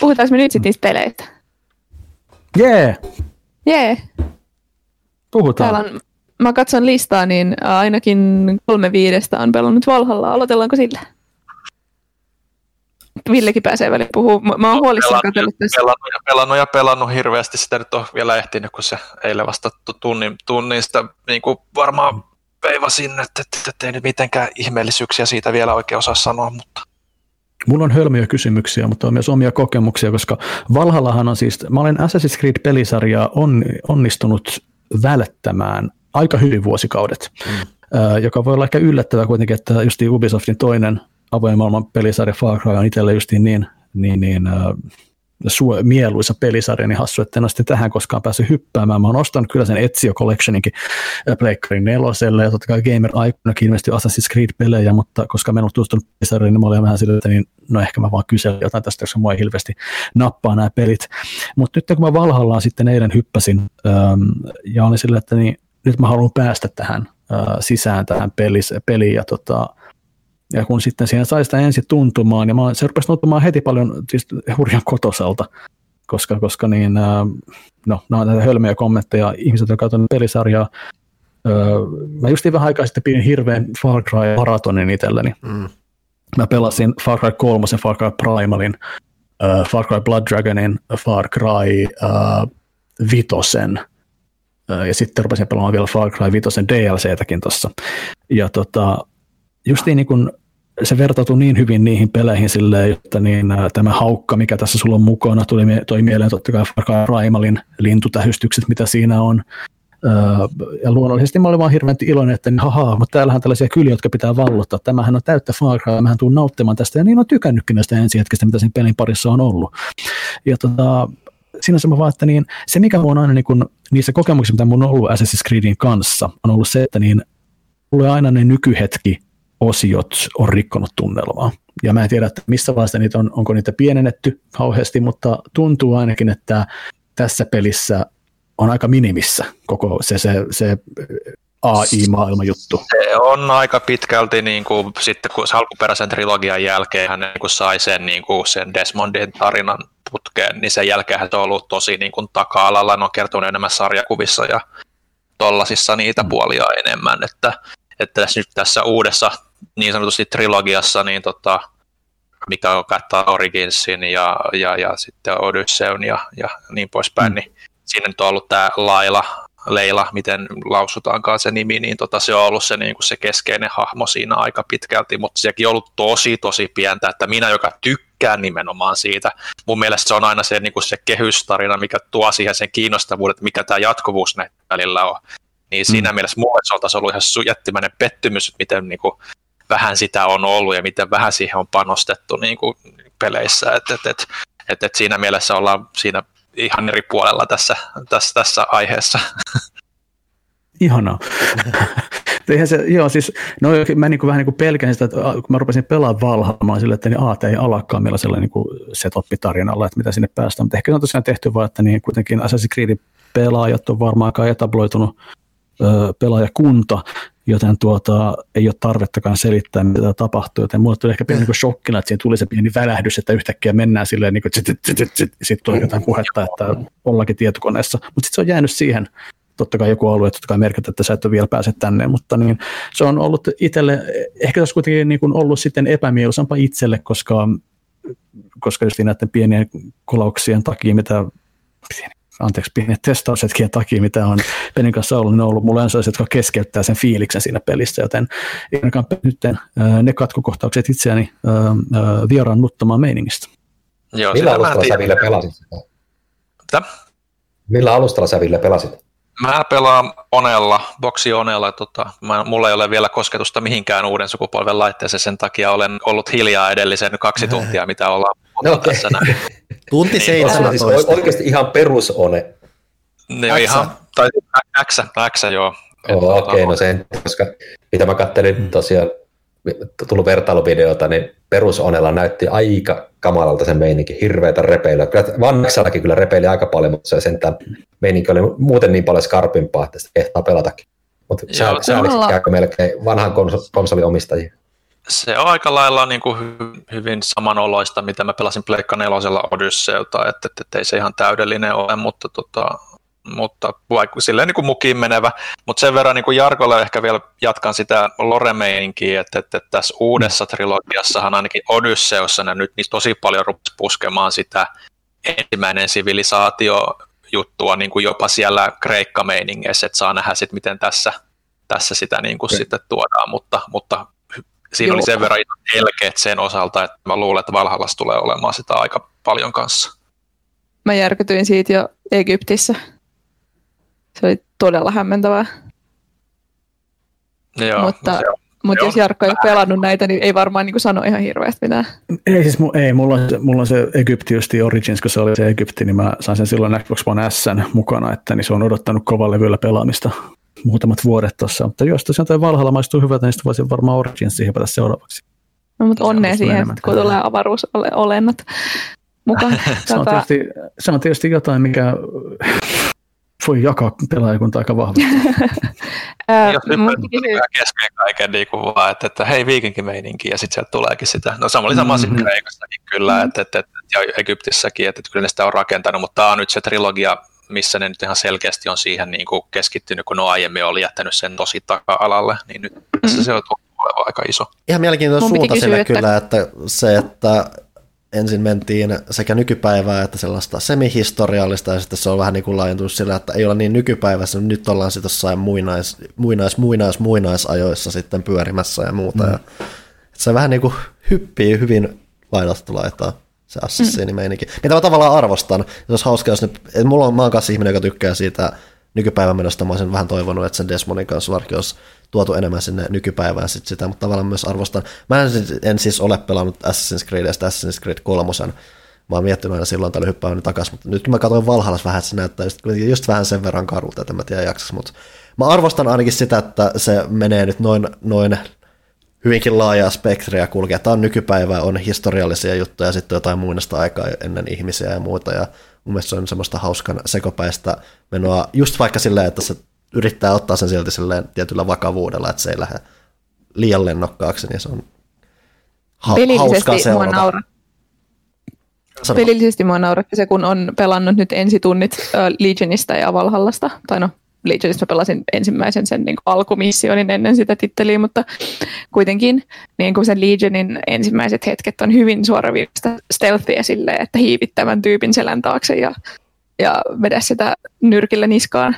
Puhutaanko me nyt sitten niistä peleistä? Jee! Puhutaan. Mä katson listaa, niin ainakin 3 5 on pelannut Valhalla. Aloitellaanko sillä? Villekin pääsee väliin puhumaan. Mä oon huolissaan katsellut tässä. Pelannut hirveästi. Sitä nyt on vielä ehtinyt, kun se eilen vasta tunnin sitä niin kuin varmaan veivasin, että ei nyt mitenkään ihmeellisyyksiä siitä vielä oikein osaa sanoa, mutta... Mulla on hölmiä kysymyksiä, mutta on myös omia kokemuksia, koska Valhallahan on siis, mä olen Assassin's Creed-pelisarjaa onnistunut välttämään aika hyvin vuosikaudet, joka voi olla ehkä yllättävää kuitenkin, että just Ubisoftin toinen avoin maailman pelisarja Far Cry on itselle just mieluisa pelisarja, niin hassu, että en ole sitten tähän koskaan päässyt hyppäämään. Mä oon ostanut kyllä sen Ezio Collectioninkin Pleikkarin 4:lle, ja totta kai Gamer aikuinakin ilmestyi Assassin's Creed-pelejä, mutta koska mä en ollut tutustunut pelisarjaan, niin mä olin vähän sillä, että niin, no ehkä mä vaan kyselin jotain tästä, koska mua ei hilveästi nappaa nämä pelit. Mutta nyt kun mä Valhallaan sitten eilen hyppäsin, ja olin sillä, että niin, nyt mä haluan päästä tähän sisään tähän peliin, ja ja kun sitten siihen sai sitä ensin tuntumaan, ja se rupesi tuntumaan heti paljon siis hurjan kotosalta, koska niin, no, nämä on näitä hölmöjä kommentteja ihmiset, jotka on pelisarjaa. Mä justiin vähän aikaa sitten pidin hirveän Far Cry-maratonin itselleni. Mä pelasin Far Cry 3, Far Cry Primalin, Far Cry Blood Dragonin, Far Cry 5. Ja sitten rupesin pelaamaan vielä Far Cry 5 DLC-täkin tuossa. Ja justiin niin kun se vertautui niin hyvin niihin peleihin silleen, että niin, tämä haukka, mikä tässä sulla on mukana, toi mieleen totta kai Far Cry Primalin lintutähystykset, mitä siinä on. Ja luonnollisesti mä olin vaan hirveän iloinen, että niin, mutta täällähän tällaisia kyliä, jotka pitää vallottaa. Tämähän on täyttä Far Cry, mähän tuun nauttimaan tästä, ja niin on tykännytkin näistä ensi hetkestä, mitä sen pelin parissa on ollut. Ja sinänsä mä vaan, että niin, se mikä on aina niin kun, niissä kokemuksissa, mitä mun on ollut Assassin's Creedin kanssa, on ollut se, että niin, tulee aina ne nykyhetki, osiot on rikkonut tunnelmaa. Ja mä en tiedä, että missä vaiheessa niitä on, onko niitä pienennetty kauheasti, mutta tuntuu ainakin, että tässä pelissä on aika minimissä koko se AI-maailma juttu. Se on aika pitkälti, niin kuin, sitten kun alkuperäisen trilogian jälkeen hän niin sai sen, niin kuin, sen Desmondin tarinan putkeen, niin sen jälkeen se on ollut tosi niin kuin, taka-alalla, ne on kertonut enemmän sarjakuvissa ja tollasissa niitä puolia enemmän, että nyt tässä uudessa niin sanotusti trilogiassa, niin mikä on kattaa Originsin ja sitten Odysseyn ja niin poispäin, niin siinä nyt on ollut tämä Leila, miten lausutaankaan se nimi, niin se on ollut se, niin kuin se keskeinen hahmo siinä aika pitkälti, mutta sielläkin on ollut tosi pientä, että minä, joka tykkään nimenomaan siitä, mun mielestä se on aina se, niin kuin se kehystarina, mikä tuo siihen sen kiinnostavuuden, että mikä tämä jatkuvuus näin välillä on. Niin siinä mielessä mulle se on ollut ihan jättimäinen pettymys, miten niin kuin vähän sitä on ollut ja miten vähän siihen on panostettu niin kuin peleissä. Et siinä mielessä ollaan siinä ihan eri puolella tässä aiheessa. Ihanaa. Mä niin kuin vähän niin kuin pelkään sitä, että kun mä rupesin pelaamaan Valhalla, silleen, että niin tämä ei alakaan meillä sellainen niin setoppi-tarinalla, että mitä sinne päästään. Mutta ehkä se on tosiaan tehty vaan, että niin kuitenkin Assassin's Creedin pelaajat on varmaan aika etabloitunut pelaajakunta, joten ei ole tarvettakaan selittää, mitä tapahtuu. Joten mulle tuli ehkä pieni niin shokkina, että siinä tuli se pieni välähdys, että yhtäkkiä mennään silleen, niin sitten tuli jotain puhetta, että ollaankin tietokoneessa. Mutta sitten se on jäänyt siihen. Totta kai joku alue, totta kai merkitään, että sä et ole vielä pääse tänne, mutta niin, se on ollut itselle, ehkä se on kuitenkin niin kuin ollut sitten epämieluisampaa itselle, koska just näiden pienien kolauksien takia, pienet testaushetkien takia, mitä on pelin kanssa ollut, ne on ollut mulle ensimmäiset, jotka keskeyttää sen fiiliksen siinä pelissä, joten ainakaan nyt ne katkokohtaukset itseäni vieraannuttamaan meiningistä. Millä alustalla sä, Ville, pelasit? Millä alustalla sä, Ville, pelasit? Mä pelaan Boxionella. Mulla ei ole vielä kosketusta mihinkään uuden sukupolven laitteeseen, sen takia olen ollut hiljaa edellisen 2 tuntia, mitä ollaan tässä näin. Tunti 17. Niin, oikeasti ihan perusone. Ne on ihan, tai X, joo. Okei, no sen, koska mitä mä kattelin tosiaan, tullut vertailuvideota, niin perusonella näytti aika kamalalta sen meininki, hirveätä repeilyä. Vanhaksallakin kyllä repeili aika paljon, mutta se sentään meininki oli muuten niin paljon skarpimpaa, että sitä ehtaa pelatakin. Mutta se käykö melkein vanhan konsoliomistajia? Se on aika lailla niin kuin hyvin samanoloista, mitä mä pelasin Pleikka 4:lla Odysseyta, että ei se ihan täydellinen ole, mutta mutta vaikka silleen niin kuin mukiin menevä. Mutta sen verran niin kuin Jarkolla ehkä vielä jatkan sitä lore-meininkiä, että tässä uudessa trilogiassahan ainakin Odysseossa ne nyt niistä tosi paljon rupesi puskemaan sitä ensimmäinen sivilisaatiojuttua niin kuin jopa siellä Kreikka-meiningeissä, että saa nähdä sitten miten tässä sitä niin kuin sitten tuodaan, mutta siinä oli sen verran elkeet sen osalta, että mä luulen, että Valhallassa tulee olemaan sitä aika paljon kanssa. Mä järkytyin siitä jo Egyptissä. Se oli todella hämmentävää. Joo, mutta jos Jarkko ei ole pelannut näitä, niin ei varmaan niin kuin sano ihan hirveästi mitään. Ei, siis mulla on se Egypti just Origins, kun se oli se Egypti, niin mä sain sen silloin Xbox One S:n mukana, että niin se on odottanut kovan levyllä pelaamista muutamat vuodet tuossa. Mutta jos tosiaan toi Valhalla maistuu hyvältä, niin sitten voisin varmaan Originsiin hypätä seuraavaksi. No, mutta onnea siihen, kun tulee avaruusolennot mukaan. Se on tietysti jotain, mikä voi jakaa pelaajakuntaa aika vahvasti. Jos hyppäät kesken kaiken niin kuin vaan, että hei viikinkimeininki ja sitten sieltä tuleekin sitä. No sama oli sama sitten Kreikastakin kyllä, ja Egyptissäkin, että kyllä ne sitä on rakentanut, mutta tämä on nyt se trilogia, missä ne nyt ihan selkeästi on siihen niin kuin keskittynyt, kun ne on aiemmin oli jättänyt sen tosi taka-alalle, niin nyt se on oleva aika iso. Ihan mielenkiintoinen suunta sille kyllä, että ensin mentiin sekä nykypäivää että sellaista semihistoriallista, ja sitten se on vähän niin kuin laajentunut sillä, että ei ole niin nykypäivässä, nyt ollaan sitten jossain muinaisajoissa sitten pyörimässä ja muuta. Ja se vähän niin kuin hyppii hyvin laidasta laitaan. Se assassiinimeininki. Mitä mä tavallaan arvostan. Se olisi hauska, jos ne, mä oon kanssa ihminen, joka tykkää siitä nykypäivän menosta. Mä olisin vähän toivonut, että sen Desmondin kanssa varkin olisi tuotu enemmän sinne nykypäivään sit sitä, mutta tavallaan myös arvostan. Mä en siis ole pelannut Assassin's Creed ja Assassin's Creed 3. Mä oon miettinyt aina silloin tällä hyppäänyt takaisin, mutta nyt kun mä katsoin Valhallassa vähän, että se näyttää just vähän sen verran karulta, että mä tiedän jaksas, mutta mä arvostan ainakin sitä, että se menee nyt noin hyvinkin laajaa spektriä kulkee. Tämä on nykypäivää, on historiallisia juttuja ja sitten jotain muinaista aikaa ennen ihmisiä ja muuta. Ja mun mielestä se on semmoista hauskan sekopäistä menoa just vaikka silleen, että se yrittää ottaa sen silti silleen tietyllä vakavuudella, että se ei lähde liian lennokkaaksi, niin se on hauskaa seurata. Pelillisesti mua nauratti se, kun on pelannut nyt ensitunnit Legionista ja Valhallasta, tai no. Legionista pelasin ensimmäisen sen niin alkumissionin ennen sitä titteliä, mutta kuitenkin niin kuin sen Legionin ensimmäiset hetket on hyvin suoravirtaista stealthia silleen, että hiivit tämän tyypin selän taakse ja vedä sitä nyrkillä niskaan.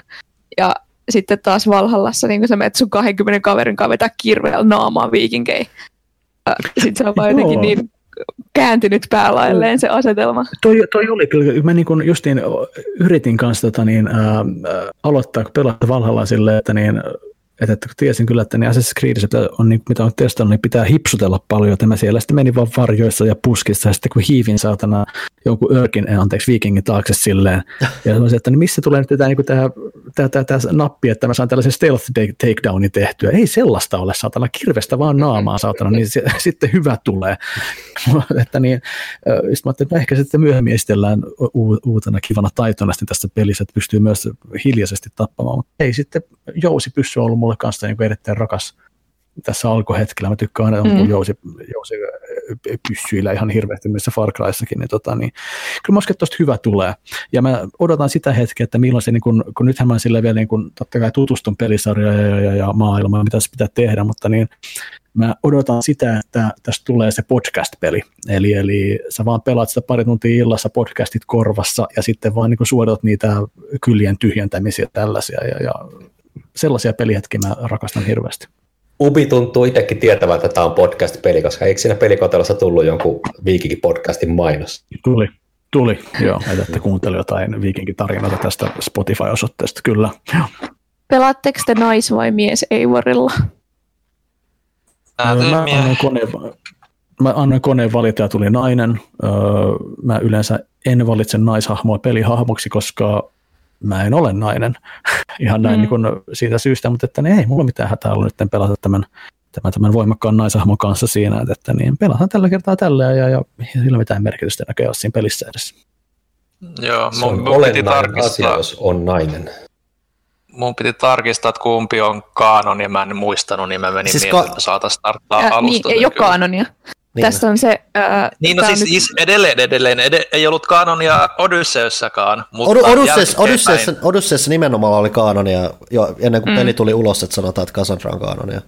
Ja sitten taas Valhallassa niin kuin sä menet sun 20 kaverin kanssa vetää kirveellä naamaa viikinkei. Sitten se on vaan jotenkin niin kääntynyt päälailleen se asetelma. Toi oli kyllä. Mä niin kun justiin yritin kanssa aloittaa pelata Valhalla silleen, että tiesin kyllä, että niin Assassin's Creedissä, mitä on testannut, niin pitää hipsutella paljon, että mä siellä sitten menin vaan varjoissa ja puskissa, ja sitten kun hiivin saatana jonkun viikingin taakse silleen, ja sanoisin, että niin missä tulee nyt tämä nappi, että mä saan tällaisen stealth takedownin tehtyä. Ei sellaista ole, saatana, kirvestä vaan naamaa, saatana, niin sitten hyvä tulee. Että niin, sitten mä ajattelin, että ehkä sitten myöhemmin esitellään uutena kivana taitona tästä pelissä, että pystyy myös hiljaisesti tappamaan, mutta ei sitten jousipyssy on ollut mulle kanssa niin erittäin rakas tässä alkuhetkellä. Mä tykkään aina jousipyssyillä ihan hirveästi missä Far Cryissakin. Niin, kyllä mä uskon, että tosta hyvä tulee. Ja mä odotan sitä hetkeä, että milloin se, niin kun nythän mä sillä vielä niin kun, totta kai tutustun pelisarjaan ja maailmaan, mitä se pitää tehdä, mutta niin mä odotan sitä, että tästä tulee se podcast-peli. Eli sä vaan pelaat sitä pari tuntia illassa podcastit korvassa ja sitten vaan niin kun suodat niitä kyljen tyhjentämisiä tällaisia ja sellaisia pelihetkiä mä rakastan hirveästi. Ubi tuntuu itsekin tietävän, että tämä on podcast-peli, koska eikö siinä pelikotelossa tullut jonkun Viikinki-podcastin mainos? Tuli. Joo, että kuuntelin jotain Viikinki-tarinoita tästä Spotify-osoitteesta, kyllä. Pelaatteko te nais- vai mies-eivorilla? Mä annoin koneen valita ja tuli nainen. Mä yleensä en valitse naishahmoa pelihahmoksi, koska mä en ole nainen ihan näin niin kuin siitä syystä, mutta että niin ei mulla mitään hätää ollut nyt pelata tämän voimakkaan naisahmon kanssa siinä, että niin pelataan tällä kertaa tällä ja sillä mitään merkitystä näköjään ole siinä pelissä edes. Joo, mun piti tarkistaa, jos on nainen. Mun piti tarkistaa, että kumpi on kaanon ja mä en muistanut, niin mä menin miettimään, että saataisiin starttaa alusta. Ei ole kaanonia. Niin. Tässä on se... niin, no siis nyt... edelleen, ei ollut kaanonia Odysseussakaan. Odysseus nimenomaan oli kaanonia jo ennen kuin peli tuli ulos, että sanotaan, että Cassandra on kaanonia.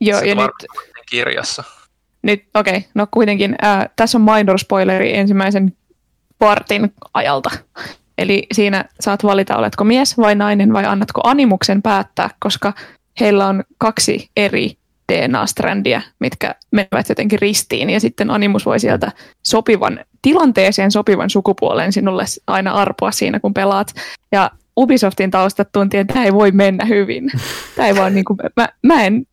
Joo, ja nyt... kirjassa. Nyt, okei, no kuitenkin. Tässä on minor spoileri ensimmäisen partin ajalta. Eli siinä saat valita, oletko mies vai nainen vai annatko animuksen päättää, koska heillä on 2 eri DNA-strändiä, mitkä menevät jotenkin ristiin, ja sitten animus voi sieltä sopivan tilanteeseen, sopivan sukupuolen sinulle aina arpoa siinä, kun pelaat. Ja Ubisoftin taustat tuntien, että tämä ei voi mennä hyvin. Tämä ei vaan, niin kuin,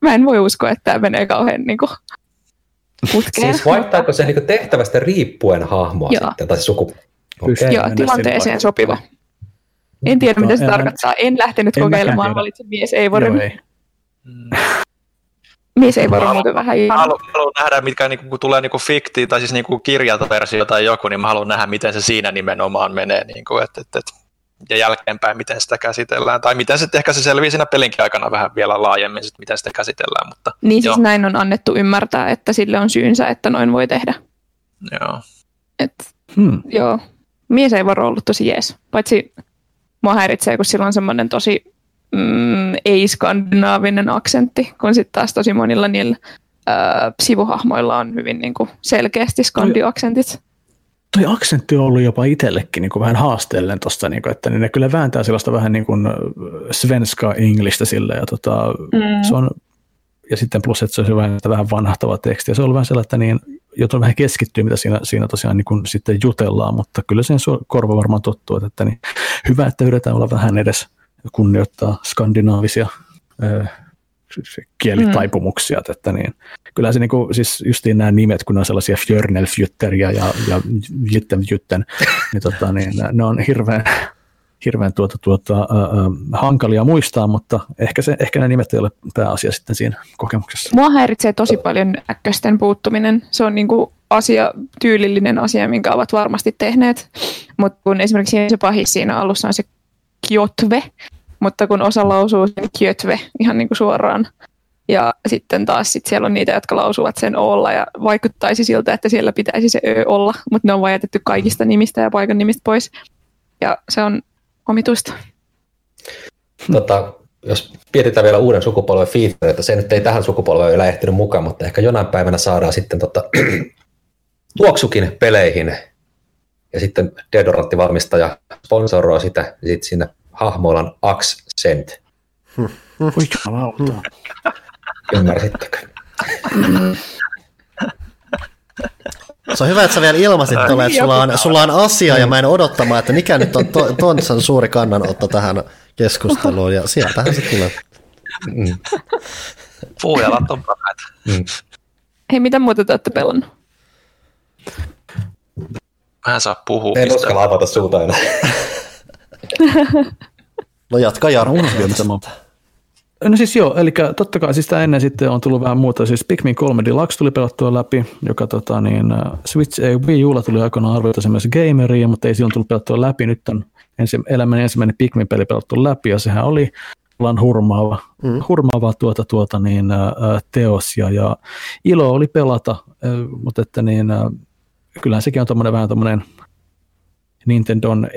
mä en voi uskoa, että tämä menee kauhean niin kuin, putkeen. Siis vaihtaako se niin kuin tehtävästä riippuen hahmoa sitten, tai sukupuolta? Okay, joo, tilanteeseen sopiva. En tiedä, mitä se tarkoittaa. En lähtenyt kokeilemaan, valitsin mies ei voi. Mies ei voi muuten vähän. Haluan nähdä, mitkä niinku, kun tulee niinku fikti tai siis niinku kirjaversio tai joku, niin mä haluan nähdä, miten se siinä nimenomaan menee. Niinku, ja jälkeenpäin, miten sitä käsitellään. Tai miten se, ehkä se selvii siinä pelinkin aikana vähän vielä laajemmin, sit, miten sitä käsitellään. Mutta, niin siis näin on annettu ymmärtää, että sille on syynsä, että noin voi tehdä. Joo. Joo. Mies ei varo ollut tosi jees, paitsi mua häiritsee, kun sillä on semmoinen tosi ei-skandinaavinen aksentti, kun sitten taas tosi monilla niillä sivuhahmoilla on hyvin niin kuin selkeästi skandi-aksentit. Toi aksentti on ollut jopa itsellekin niin kuin vähän haasteellinen tuosta, niin että ne kyllä vääntää sellaista vähän niin kuin svenska-englistä sille, ja, se on, ja sitten plus, että se on vähän vanhahtava teksti, ja se on ollut vähän sellainen, että niin, joten vähän keskittyy, mitä siinä tosiaan niin kun sitten jutellaan, mutta kyllä sen korva varmaan tottuu, että niin, hyvä, että yritetään olla vähän edes kunnioittaa skandinaavisia kielitaipumuksia. Että niin, kyllä se niin kun, siis justiin nämä nimet, kun ne on sellaisia fjörnelfjytteriä ja jyttenfjytten, niin, niin ne on hirveän hankalia muistaa, mutta ehkä ne nimet ei ole pääasia sitten siinä kokemuksessa. Mua häiritsee tosi paljon äkkösten puuttuminen. Se on niinku asia, tyylillinen asia, minkä ovat varmasti tehneet. Mutta kun esimerkiksi se pahis siinä alussa on se kjotve, mutta kun osa lausuu sen kjötve ihan niinku suoraan. Ja sitten taas siellä on niitä, jotka lausuvat sen olla ja vaikuttaisi siltä, että siellä pitäisi se ö olla, mutta ne on vaan jätetty kaikista nimistä ja paikan nimistä pois. Ja se on omituista. Jos mietitään vielä uuden sukupolven featureita, se nyt ei tähän sukupolveen ole ehtinyt mukaan, mutta ehkä jonain päivänä saadaan sitten tuoksukin peleihin, ja sitten deodoranttivalmistaja sponsoroi sitä, ja sitten siinä hahmoilla on accent. Oi jumalauta. Ymmärsittekö? Se on hyvä, että sä vielä ilmasit tuolla, että sulla on asia, ja mä en odottamaan, että mikä nyt on Tontsan suuri kannanotto tähän keskusteluun, ja sieltähän se tulee. Puujalat on pahat. Hei, mitä muuta te olette pelannut? Mä en saa puhua. En uskalla avata suuta enää. No jatka Jarkko. No siis joo, eli totta kai siis tämä ennen sitten on tullut vähän muuta, siis Pikmin 3 Deluxe tuli pelattua läpi, joka Switch ei Wii Ulla tuli aikanaan arvioita esimerkiksi gameriin, mutta ei silloin tullut pelattua läpi, nyt on ensimmäinen Pikmin-peli pelattu läpi, ja sehän oli hurmaava teos, ja ilo oli pelata, mutta että niin, kyllähän sekin on tommoinen vähän tommoinen Nintendon,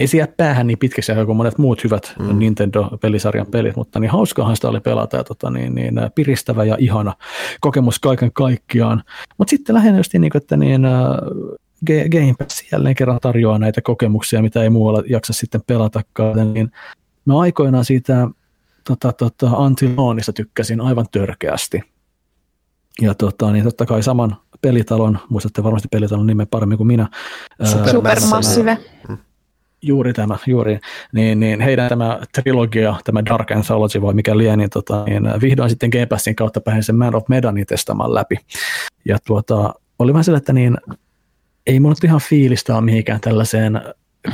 ei se jää päähän niin pitkäksi kuin monet muut hyvät Nintendo-pelisarjan pelit, mutta niin hauskaahan sitä oli pelata ja piristävä ja ihana kokemus kaiken kaikkiaan. Mutta sitten lähinnä just niin, että niin, Game Pass jälleen kerran tarjoaa näitä kokemuksia, mitä ei muualla jaksa sitten pelatakaan. Niin mä aikoinaan siitä Antiloonista tykkäsin aivan törkeästi. Ja niin totta kai saman pelitalon, muistatte varmasti pelitalon nimen paremmin kuin minä. Supermassive. Juuri tämä. Niin heidän tämä trilogia, tämä Dark Anthology vai mikä liian, niin, vihdoin sitten Game Passin kautta pääsin sen Man of Medanin testamaan läpi. Ja oli vähän sillä, että niin, ei mun nyt ihan fiilistä ole mihinkään tällaiseen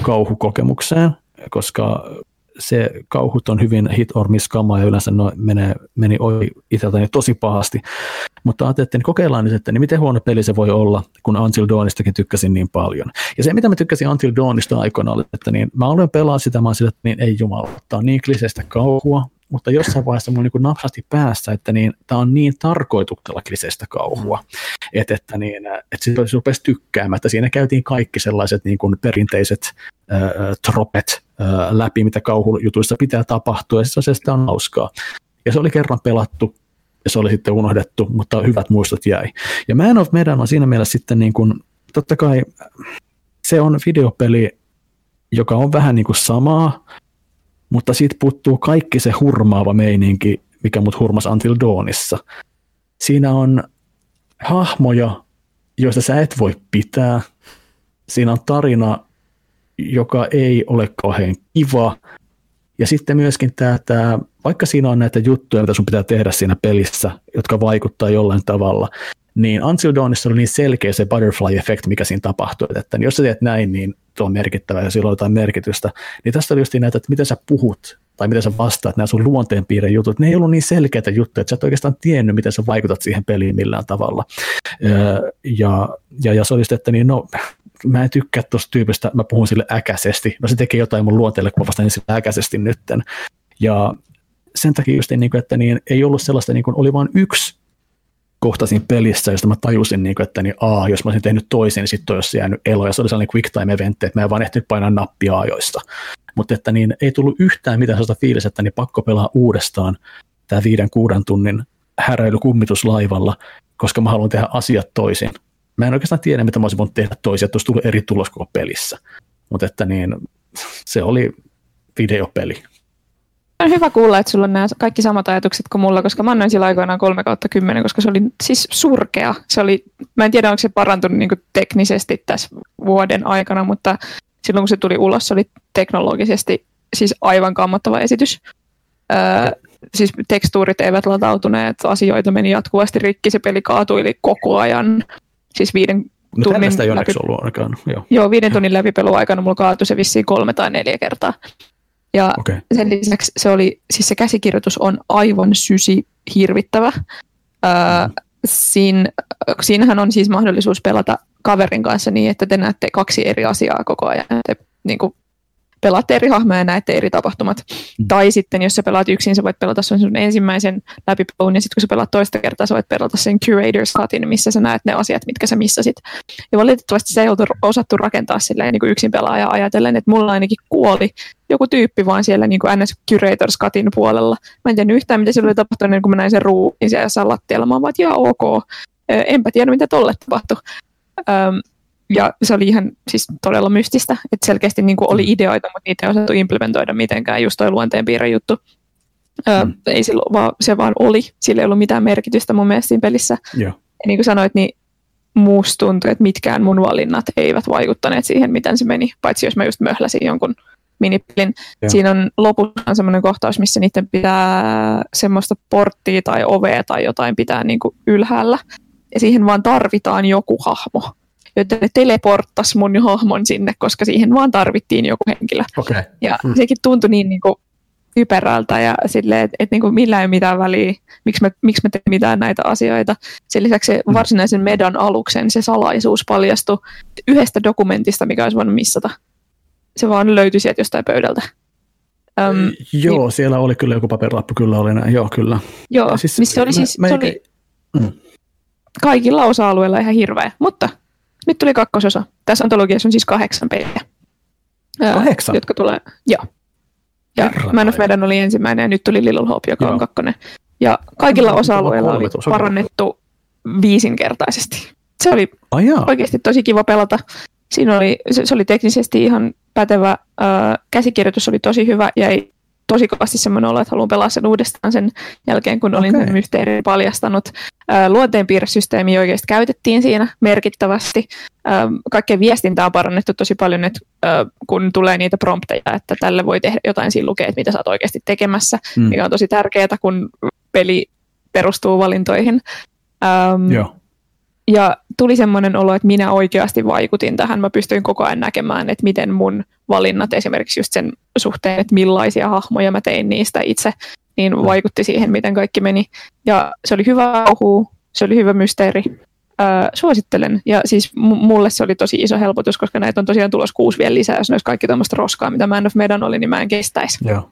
kauhukokemukseen, koska se kauhut on hyvin hit or miss -kamaa ja yleensä meni itseltäni tosi pahasti. Mutta ajattelin, että niin kokeillaan nyt, että niin miten huono peli se voi olla, kun Until Dawnistakin tykkäsin niin paljon. Ja se, mitä mä tykkäsin Until Dawnista aikoinaan, oli, että niin, mä aloin pelaa sitä, mä olin sille, että niin, ei jumala, tämä on niin kliseistä kauhua, mutta jossain vaiheessa mulla on niin napsasti päässä, että niin, tämä on niin tarkoituksella kliseistä kauhua, että, niin, että se rupesi tykkäämään, että siinä käytiin kaikki sellaiset niin kuin perinteiset tropet läpi, mitä kauhujutuissa pitää tapahtua, ja se on hauskaa. Ja se oli kerran pelattu, ja se oli sitten unohdettu, mutta hyvät muistot jäi. Ja Man of Medan on siinä mielessä sitten, niin kuin, totta kai se on videopeli, joka on vähän niin kuin samaa, mutta siitä puuttuu kaikki se hurmaava meininki, mikä mut hurmas Until Dawnissa. Siinä on hahmoja, joista sä et voi pitää. Siinä on tarina, joka ei ole kauhean kiva. Ja sitten myöskin tämä, vaikka siinä on näitä juttuja, mitä sun pitää tehdä siinä pelissä, jotka vaikuttaa jollain tavalla, niin Until Dawnissa oli niin selkeä se butterfly-effekt, mikä siinä tapahtui, että jos sä teet näin, niin tuo on merkittävä ja sillä on jotain merkitystä. Niin tästä oli just näitä, että miten sä puhut tai miten sä vastaat nämä sun luonteenpiirre jutut, ne ei ollut niin selkeitä juttuja, että sä et oikeastaan tiennyt, miten sä vaikutat siihen peliin millään tavalla. Ja se oli sitten, että niin, no, mä en tykkää tuosta tyypistä, mä puhun sille äkäisesti. No se tekee jotain mun luonteelle, kun mä vastaan sille äkäisesti nytten. Ja sen takia just niin, että niin, ei ollut sellaista, niin kuin oli vain yksi kohta siinä pelissä, josta mä tajusin, niin kuin, että niin, jos mä olisin tehnyt toisen, niin sitten olisi jäänyt elo. Ja se oli sellainen quick time eventti, että mä en vaan ehtinyt painaa nappia ajoista. Mutta että niin, ei tullut yhtään mitään sellaista fiilistä, että niin pakko pelaa uudestaan tämä 5-6 tunnin häräily kummituslaivalla, koska mä haluan tehdä asiat toisin. Mä en oikeastaan tiedä, mitä mä olisin voinut tehdä toisia, että olisi tullut eri tulos koko pelissä. Mutta että niin, se oli videopeli. On hyvä kuulla, että sulla on nämä kaikki samat ajatukset kuin mulla, koska mä annoin sillä aikoinaan 3/10, koska se oli siis surkea. Se oli, mä en tiedä, onko se parantunut niin kuin teknisesti tässä vuoden aikana, mutta silloin kun se tuli ulos, se oli teknologisesti siis aivan kammottava esitys. Siis tekstuurit eivät latautuneet, asioita meni jatkuvasti rikki, se peli kaatuili koko ajan. Siis 5 tunnin läpipelun aikana mulla kaatui se vissiin 3 tai 4 kertaa. Ja sen lisäksi se oli, siis se käsikirjoitus on aivan sysi hirvittävä. Siinähän on siis mahdollisuus pelata kaverin kanssa niin, että te näette 2 eri asiaa koko ajan. Te niin kuin pelaatte eri hahmoja ja näette eri tapahtumat. Tai sitten, jos sä pelaat yksin, sä voit pelata sun ensimmäisen läpipelun, ja sitten kun sä pelaat toista kertaa, sä voit pelata sen curator's cutin, missä sä näet ne asiat, mitkä sä missasit. Ja valitettavasti se ei ole osattu rakentaa silleen niin kuin yksin pelaajaa ajatellen, että mulla ainakin kuoli joku tyyppi vaan siellä niin kuin NS curator's cutin puolella. Mä en tiedä yhtään, mitä siellä oli tapahtunut, niin kun mä näin sen ruumiin siellä jossain lattialla. Mä oon vaan, että jaa, ok. Enpä tiedä, mitä tolle tapahtui. Ja se oli ihan siis todella mystistä, että selkeästi niin kuin oli ideoita, mutta niitä ei osattu implementoida mitenkään, just toi luonteenpiirre juttu. Ei se vaan oli, sillä ei ollut mitään merkitystä mun mielestä siinä pelissä. Ja niin kuin sanoit, niin musta tuntui, että mitkään mun valinnat eivät vaikuttaneet siihen, miten se meni, paitsi jos mä just möhläsin jonkun minipelin. Ja siinä on lopussa semmoinen kohtaus, missä niiden pitää semmoista porttia tai ovea tai jotain pitää niin kuin ylhäällä, ja siihen vaan tarvitaan joku hahmo. Joten ne teleporttasi mun hahmon sinne, koska siihen vaan tarvittiin joku henkilö. Okay. Ja sekin tuntui niin kuin yperältä ja silleen, että et niin millään ei mitään väliä, miksi mä teen mitään näitä asioita. Sen lisäksi se varsinaisen Medan aluksen se salaisuus paljastui yhdestä dokumentista, mikä olisi voinut missata. Se vaan löytyi sieltä jostain pöydältä. Joo, niin, siellä oli kyllä joku paperilappu, kyllä oli näin, joo kyllä. Joo, siis, missä oli siis, kaikilla osa-alueilla ihan hirveä, mutta nyt tuli 2. osa. Tässä antologiassa on siis 8 peliä. 8? Jotka tulee, joo. Ja Man of Medan oli ensimmäinen ja nyt tuli Little Hope, joka on 2. Ja kaikilla osa-alueilla oli parannettu 5-kertaisesti. Se oli oikeasti tosi kiva pelata. Siinä oli, se oli teknisesti ihan pätevä. Käsikirjoitus oli tosi hyvä ja ei tosi kovasti semmoinen olo, että haluan pelaa sen uudestaan sen jälkeen, kun olin sen mysteerin paljastanut. Luonteenpiirresysteemi oikeasti käytettiin siinä merkittävästi. Kaikkea viestintää on parannettu tosi paljon, että kun tulee niitä prompteja, että tälle voi tehdä jotain, siinä lukee, että mitä sä oot oikeasti tekemässä, mikä on tosi tärkeää, kun peli perustuu valintoihin. Ja tuli semmoinen olo, että minä oikeasti vaikutin tähän. Mä pystyin koko ajan näkemään, että miten mun valinnat esimerkiksi just sen suhteen, että millaisia hahmoja mä tein niistä itse, niin vaikutti siihen, miten kaikki meni. Ja se oli hyvä auhuu, se oli hyvä mysteeri. Suosittelen. Ja siis mulle se oli tosi iso helpotus, koska näitä on tosiaan tulossa 6 vielä lisää. Jos ne olisi kaikki tuommoista roskaa, mitä Man of Medan oli, niin mä en kestäisi. Joo.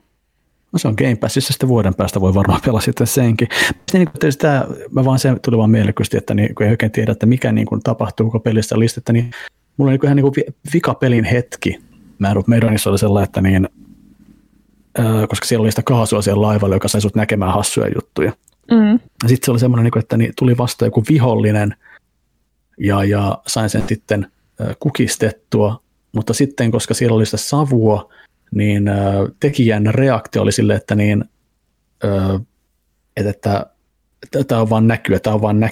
No se on Game Passissa, sitten vuoden päästä voi varmaan pelata senkin. Niin, sitä, mä vaan se tuli vaan mielikusti, että niin, kun ei oikein tiedä, että mikä niin kuin tapahtuu, kun pelistä listetta, niin mulla on niin ihan niin vikapelin hetki. Mä Medanissa oli sellainen, että niin, koska siellä oli sitä kaasua siellä laivalla, joka sai sut näkemään hassuja juttuja. Mm. Sitten se oli semmoinen, että niin, tuli vasta joku vihollinen ja sain sen sitten kukistettua, mutta sitten, koska siellä oli sitä savua, niin tekijän reaktio oli sille, että niin, että tämä on vaan näkyä. Ja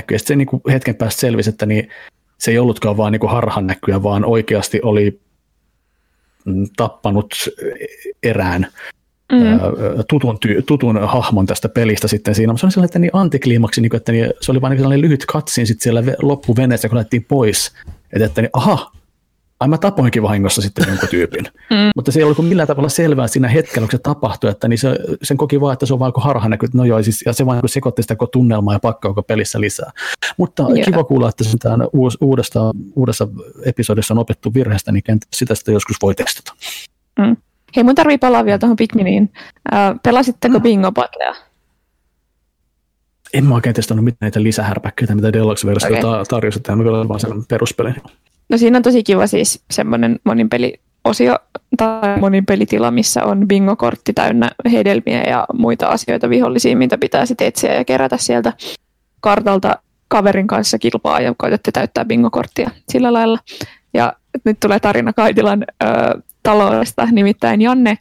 sitten se niinku hetken päästä selvisi, että niin, se ei ollutkaan vaan niinku harhan näkyä, vaan oikeasti oli tappanut erään tutun hahmon tästä pelistä sitten siinä. Se oli sellainen, että niin antikliimaksi, niin, että niin, se oli vain sellainen lyhyt katsin sitten siellä loppuveneessä, kun lähtiin pois, että niin, aha, ai mä tapoinkin vahingossa sitten jonkun tyypin. Mutta se ei ollut millään tavalla selvää siinä hetkellä, kun se tapahtui, että niin se, sen koki vaan, että se on vaan harhanäky, no joo, siis, ja se vaan sekoitti sitä tunnelmaa ja pakkaako pelissä lisää. Mutta kiva kuulla, että se tämän uudessa episodissa on opettu virheestä, niin sitä joskus voi testata. Mm. Hei, mun tarvii palaa vielä tuohon Pikminiin. Pelasitteko Bingo Battlea? En mä oikein testannut mitään näitä lisähärpäkköitä, mitä Deluxe-versiota tarjosi, että mä kyllä vaan sen peruspelin. No siinä on tosi kiva siis semmoinen moninpeliosio tai moninpelitila, missä on bingokortti täynnä hedelmiä ja muita asioita vihollisia, mitä pitää sitten etsiä ja kerätä sieltä kartalta kaverin kanssa kilpaa ja koitatte täyttää bingokorttia sillä lailla. Ja nyt tulee tarina Kaitilan taloudesta, nimittäin Janne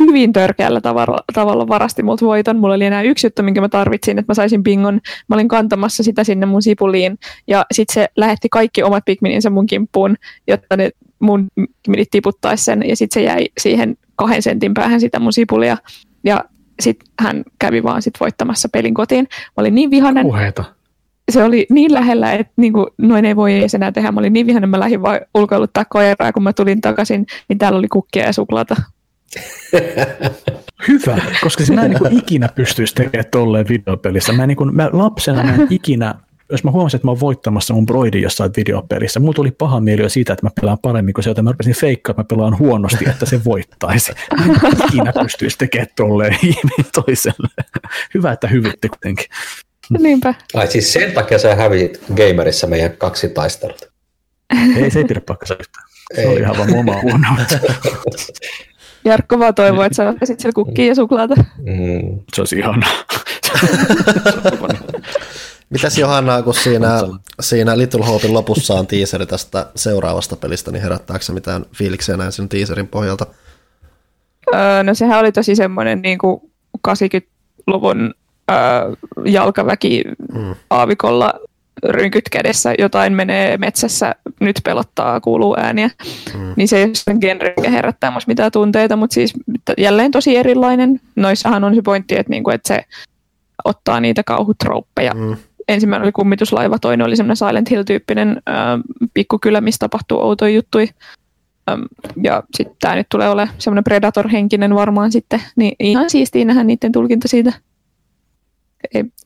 hyvin törkeällä tavalla varasti multa voiton. Mulla oli enää yksi juttu, minkä mä tarvitsin, että mä saisin bingon. Mä olin kantamassa sitä sinne mun sipuliin. Ja sit se lähetti kaikki omat pikmininsä mun kimppuun, jotta ne mun pikminit tiputtaisi sen. Ja sit se jäi siihen 2 sentin päähän sitä mun sipulia. Ja sit hän kävi vaan sit voittamassa pelin kotiin. Mä olin niin vihainen. Puheita. Se oli niin lähellä, että niinku, noin ei voi edes enää tehdä. Mä olin niin vihainen, mä lähdin vaan ulkoiluttaa koiraa. Kun mä tulin takaisin, niin täällä oli kukkia ja suklaata. Hyvä, koska sinä en niin ikinä pystyisi tekemään tolleen videopelissä. Mä lapsena en ikinä, jos mä huomasin, että mä oon voittamassa mun broidin jossain videopelissä, mulla tuli paha mieli jo siitä, että mä pelaan paremmin kuin se, jota mä rupesin feikkaa, että mä pelaan huonosti, että se voittaisi. Mä en ikinä pystyisi tekemään tolleen toiselle. Hyvä, että hyvitti kuitenkin. Niinpä. Ai siis sen takia sä hävisit Gamerissa meidän 2 taistelut. Ei, se ei pidä pakkansa yhtään. Se oli ihan vaan omaa huonoutta. Jarkko vaan toivoo, että sä ottaisit siellä kukkia ja suklaata. Mm. Se olisi ihanaa. Mitäs Johanna, kun siinä Little Hopein lopussa on tiiseri tästä seuraavasta pelistä, niin herättääkö se mitään fiiliksiä näin sen tiiserin pohjalta? No sehän oli tosi semmoinen niin kuin 80-luvun jalkaväki aavikolla rynkyt kädessä, jotain menee metsässä, nyt pelottaa, kuuluu ääniä, niin se ei ole sen genre, mikä herättää musta mitään tunteita, mutta siis jälleen tosi erilainen. Noissahan on se pointti, että se ottaa niitä kauhutrouppeja. Ensimmäinen oli kummituslaiva, toinen oli semmoinen Silent Hill-tyyppinen pikkukylä, missä tapahtuu outoja juttuja. Ja sitten tämä nyt tulee olemaan semmoinen Predator-henkinen varmaan sitten, niin ihan siistiä nähdä niiden tulkinta siitä.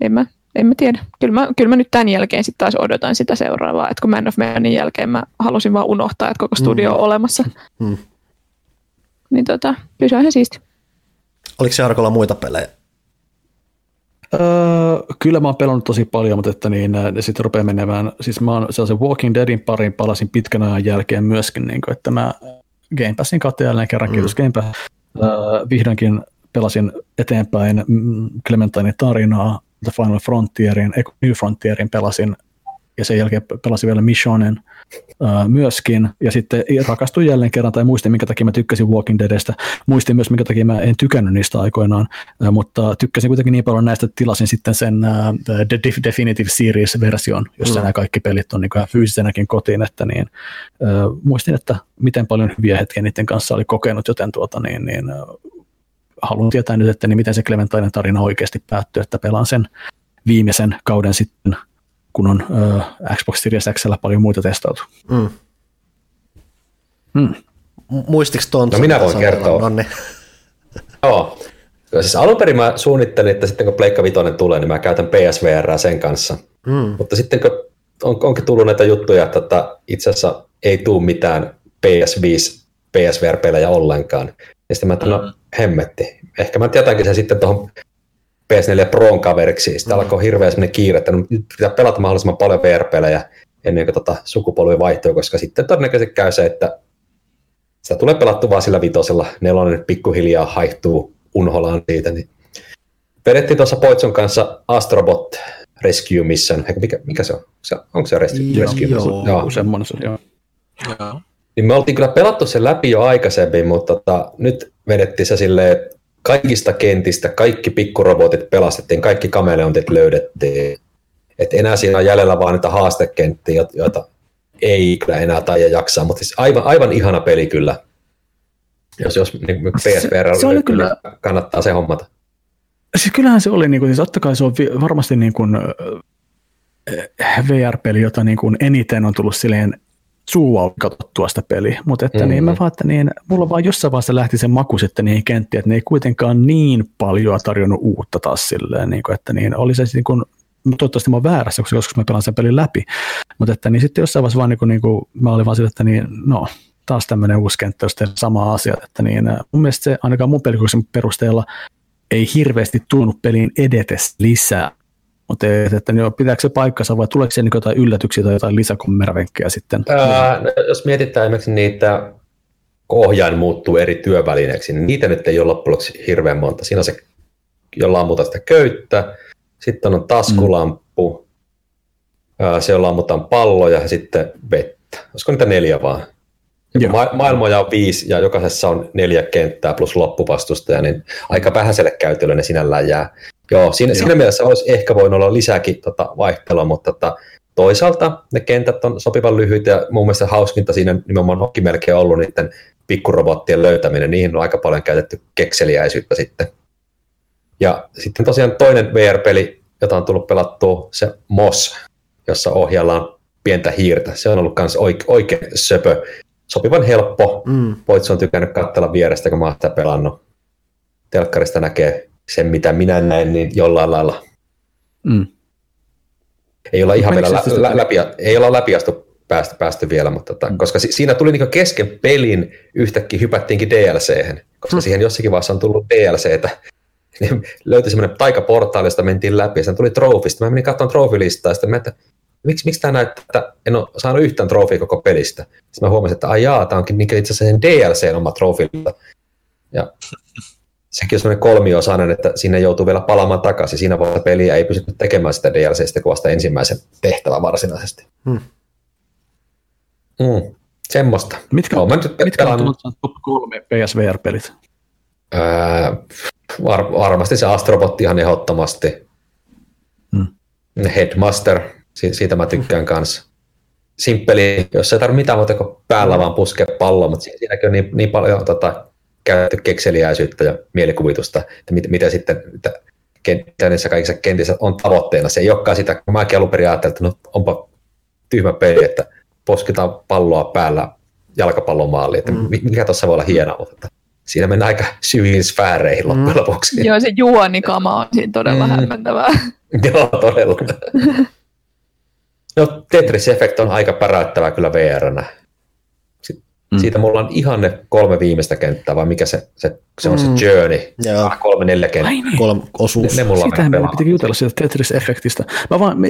En mä tiedä. Kyllä mä nyt tämän jälkeen sitten taas odotan sitä seuraavaa, että kun Man of Medanin jälkeen mä halusin vaan unohtaa, että koko studio on olemassa. Niin kyllä se on ihan siisti. Oliko Jarkolla muita pelejä? Kyllä mä oon pelannut tosi paljon, mutta että niin, sitten rupeaa menemään. Siis mä oon sellaisen Walking Deadin parin palasin pitkän ajan jälkeen myöskin, niin kuin, että mä Game Passin kautta jälleen kerran, kiitos Game Pass. Vihdoinkin pelasin eteenpäin Clementinin tarinaa. The Final Frontierin, New Frontierin pelasin, ja sen jälkeen pelasin vielä Missionen myöskin, ja sitten rakastuin jälleen kerran, tai muistin, minkä takia mä tykkäsin Walking Deadistä, muistin myös, minkä takia mä en tykännyt niistä aikoinaan, mutta tykkäsin kuitenkin niin paljon näistä, että tilasin sitten sen The Definitive Series-version, jossa nämä kaikki pelit on niin kuin fyysisenäkin kotiin, että niin, muistin, että miten paljon hyviä hetkiä niiden kanssa oli kokenut, joten haluan tietää nyt, että niin miten se Clementinen tarina oikeasti päättyy, että pelaan sen viimeisen kauden sitten, kun on Xbox Series X:llä paljon muita testautu. Muistiksi Tonteri? No minä voin kertoa. Joo. Siis alun perin mä suunnittelin, että sitten kun Pleikka Vitoinen tulee, niin mä käytän PSVR sen kanssa. Mutta sitten kun onkin tullut näitä juttuja, että itse asiassa ei tule mitään PS5 PSVR-pelejä ollenkaan. Ja sitten mä ajattelin, no hemmetti. Ehkä mä jätänkin sen sitten tuohon PS4 Proon kaveriksi. Sitten alkoi hirveä semmoinen kiire, että nyt pitää pelata mahdollisimman paljon VR-pelejä ennen kuin sukupolvi vaihtuu, koska sitten todennäköisesti käy se, että sitä tulee pelattua vaan sillä vitosella. Nelonen pikkuhiljaa haihtuu unholaan siitä. Niin vedettiin tuossa Poitson kanssa Astrobot Rescue Mission. Mikä se on? Onko se Rescue Mission? Joo, semmoinen se on. Joo. Niin me oltiin kyllä pelattu sen läpi jo aikaisemmin, mutta nyt vedettiin se silleen, kaikista kentistä kaikki pikkurobotit pelastettiin, kaikki kameleontit löydettiin. Et enää siinä on jäljellä vaan niitä haastekenttiä, joita ei kyllä enää taida jaksaa, mutta siis aivan ihana peli kyllä. Jos PSVR se kyllä kannattaa se hommata. Siis kyllähän se oli, niin kuin, siis ottakai se on varmasti niin kuin VR-peli, jota niin kuin eniten on tullut silleen suu auki katsottua sitä peliä, mutta että niin mä vaan, että niin, mulla vaan jossain vaiheessa lähti sen maku sitten niihin kenttiin, että ne ei kuitenkaan niin paljon tarjonnut uutta taas silleen, niin kuin, että niin oli se niin kuin, toivottavasti mä oon väärässä, koska joskus mä pelaan sen pelin läpi, mutta että niin sitten jossain vaiheessa vaan niin kuin mä olin vaan sille, että niin no, taas tämmöinen uusi kenttä, jos tehdään samaa asiaa, että niin mun mielestä se ainakaan mun pelikokemuksen perusteella ei hirveästi tuonut peliin edetessä lisää, mutta että niin pitääkö se paikkansa vai tuleeko siellä jotain yllätyksiä tai jotain lisäkommervenkkiä sitten? Jos mietitään esimerkiksi niitä, kun ohjain muuttuu eri työvälineeksi, niin niitä nyt ei ole loppujen lopuksi hirveän monta. Siinä on se, jolla ammutaan sitä köyttä, sitten on taskulamppu, se jolla ammutaan palloja ja sitten vettä. Olisiko niitä 4 vaan? Maailmoja on 5 ja jokaisessa on 4 kenttää plus loppuvastustaja, niin aika vähäiselle käytölle ne sinällään jää. Joo, siinä mielessä olisi ehkä voinut olla lisääkin vaihtelua, mutta toisaalta ne kentät on sopivan lyhyitä ja mun mielestä hauskinta siinä nimenomaan onkin melkein ollut niiden pikkurobottien löytäminen. Niihin on aika paljon käytetty kekseliäisyyttä sitten. Ja sitten tosiaan toinen VR-peli, jota on tullut pelattua, se Moss, jossa ohjaillaan pientä hiirtä. Se on ollut myös oikein söpö, sopivan helppo. Poitsi on tykännyt katsella vierestä, kun mä oon sitä pelannut. Telkkarista näkee sen, mitä minä näen, niin jollain lailla. Ei olla ihan vielä läpiastu päästy vielä, mutta koska siinä tuli niinku kesken pelin yhtäkkiä hypättiinkin DLC:hen, koska siihen jossakin vaiheessa on tullut DLC:tä. Niin löytyi semmoinen taikaportaali, josta mentiin läpi, ja sen tuli trofista. Mä menin katsomaan trofilistaa, ja sitten mä ajattelin, miksi tämä näyttää, että en ole saanut yhtään trofia koko pelistä. Sitten mä huomasin, että tämä onkin niinku itse asiassa sen DLC:n oma trofilta. Ja sekin on sellainen kolmiosainen, että siinä joutuu vielä palaamaan takaisin. Siinä vaiheessa peliä ei pysty tekemään sitä DLC:stä kuin vasta ensimmäisen tehtävän varsinaisesti. Semmosta. Mitkä on top 3 PSVR-pelit? Varmasti se Astrobot ihan ehdottomasti. Headmaster, siitä mä tykkään kanssa. Simppeli, jos ei tarvitse mitään muuta kuin päällä vaan puskea palloa, mutta siinäkin on niin paljon käytetty kekseliäisyyttä ja mielikuvitusta, että mitä sitten niissä kaikissa kentissä on tavoitteena. Se ei olekaan sitä, kun mäkin alun perin ajattelin, että no, onpa tyhmä peli, että posketaan palloa päällä jalkapallomaaliin, että mikä tuossa voi olla hienoa, mutta siinä mennään aika syviin sfääreihin loppujen lopuksi. Joo, se juonikama on siinä todella hämmentävää. Joo, todella. No, Tetris Effect on aika päräyttävää kyllä VR-nä. Siitä mulla on ihan ne 3 viimeistä kenttää, vai mikä se on se Journey, 3-4 kenttää. Niin. 3 osuus. Sitähän meillä pitikin jutella siitä Tetris-efektistä.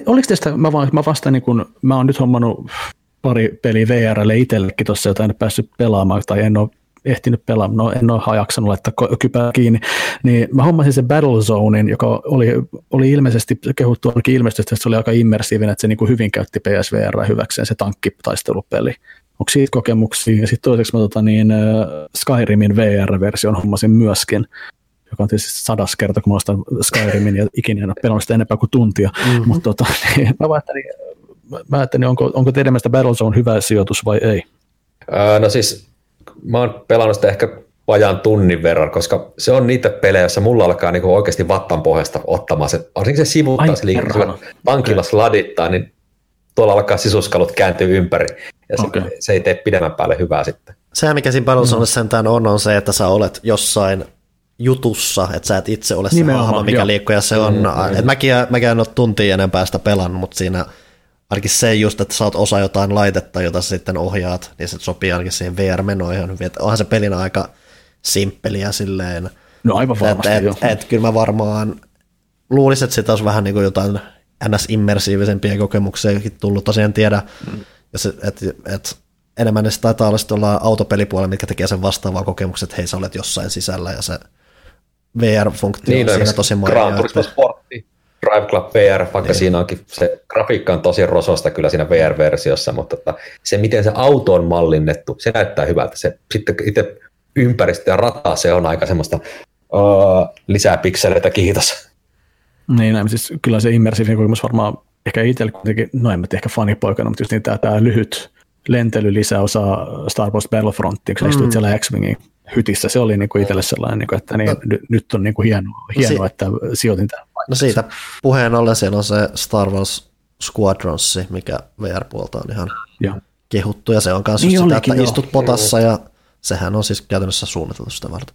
Oliko tästä, mä oon nyt hommannut pari peliä VRlle itsellekin tuossa, jota en päässyt pelaamaan, tai en ole ehtinyt pelaamaan, en ole hajaksanut laittaa kypää kiinni, niin mä hommasin sen Battle Zonein, joka oli ilmeisesti kehuttu ainakin ilmestystä, että se oli aika immersiivinen, että se niin kuin hyvin käytti PSVR hyväkseen se tankkitaistelupeli. Onko siitä kokemuksia? Ja sitten toiseksi mä Skyrimin VR-version hommasin myöskin, joka on tietysti 100 kertaa, kun mä ostan Skyrimin ja ikinä en ole pelannut sitä enempää kuin tuntia. Mutta niin, mä ajattelin, onko teidän mielestä Battlezone hyvä sijoitus vai ei? No siis mä oon pelannut sitä ehkä vajaan tunnin verran, koska se on niitä pelejä, joissa mulla alkaa niinku oikeasti vattan pohjasta ottamaan se, varsinkin se sivuttaa se liikaa, vankilla sladittaa, niin tuolla alkaa sisuskalut kääntyy ympäri, ja se ei tee pidemmän päälle hyvää sitten. Sehän mikä siinä Battlezonessa sentään on se, että sä olet jossain jutussa, että sä et itse ole se hahmo, mikä liikkuu, ja se on, että mäkin en ole tuntia enempää sitä pelannut, mutta siinä ainakin se just, että sä oot osa jotain laitetta, jota sä sitten ohjaat, niin se sopii ainakin siihen VR-menoihin. Onhan se pelinä aika simppeliä silleen. No aivan varmasti, et kyllä mä varmaan luulisin, että siitä olisi vähän niin kuin jotain NS-immersiivisempiä kokemuksiakin tullut, tosiaan tiedä, enemmän ne taitaa olla autopelipuolella, mitkä tekee sen vastaavaa kokemuksen, että hei, sä olet jossain sisällä, ja se VR-funktio niin, on siinä tosi mainio. Gran Turismo Sportti, Drive Club VR, vaikka niin. Siinä onkin se grafiikka on tosi rososta kyllä siinä VR-versiossa, mutta se, miten se auto on mallinnettu, se näyttää hyvältä. Se, sitten itse ympäristö ja rata, se on aika semmoista lisää pikseleitä, kiitos. Niin, näin, siis kyllä se immersiivinen kokemus varmaan ehkä itsellä kuitenkin, no en mä tiedä, ehkä fanipoikana, mutta just niin tämä lyhyt lentely lisäosa Star Wars Battlefrontiin, kun sä istuit siellä X-Wingin hytissä, se oli niinku itselle sellainen, että niin, nyt on niinku hienoa, että sijoitin tämän paikassa. No siitä puheen ollen siellä on se Star Wars Squadrons, mikä VR-puolta on ihan kehuttu, ja se on myös niin sitä, että istut potassa, ja sehän on siis käytännössä suunniteltu sitä varten.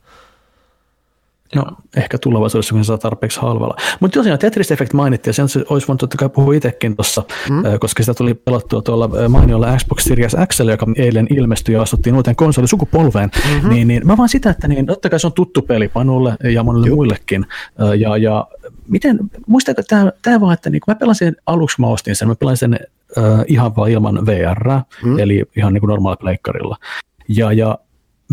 No, ehkä tulevaisuudessa, kun se saa tarpeeksi halvalla. Mutta tosiaan Tetris Effect mainittiin, ja sen olisi voinut totta kai puhua itsekin tuossa, koska sitä tuli pelattua tuolla mainiolla Xbox Series X, joka eilen ilmestyi ja astuttiin uuteen konsolisukupolveen. Niin, mä vaan sitä, että niin, totta kai se on tuttu peli Panulle ja monelle muillekin. Ja miten, muistaako tämä vaan, että niin, kun mä pelasin aluksi, mä ostin sen, mä pelasin ihan vaan ilman VR, eli ihan niin kuin normaalilla pleikkarilla. Ja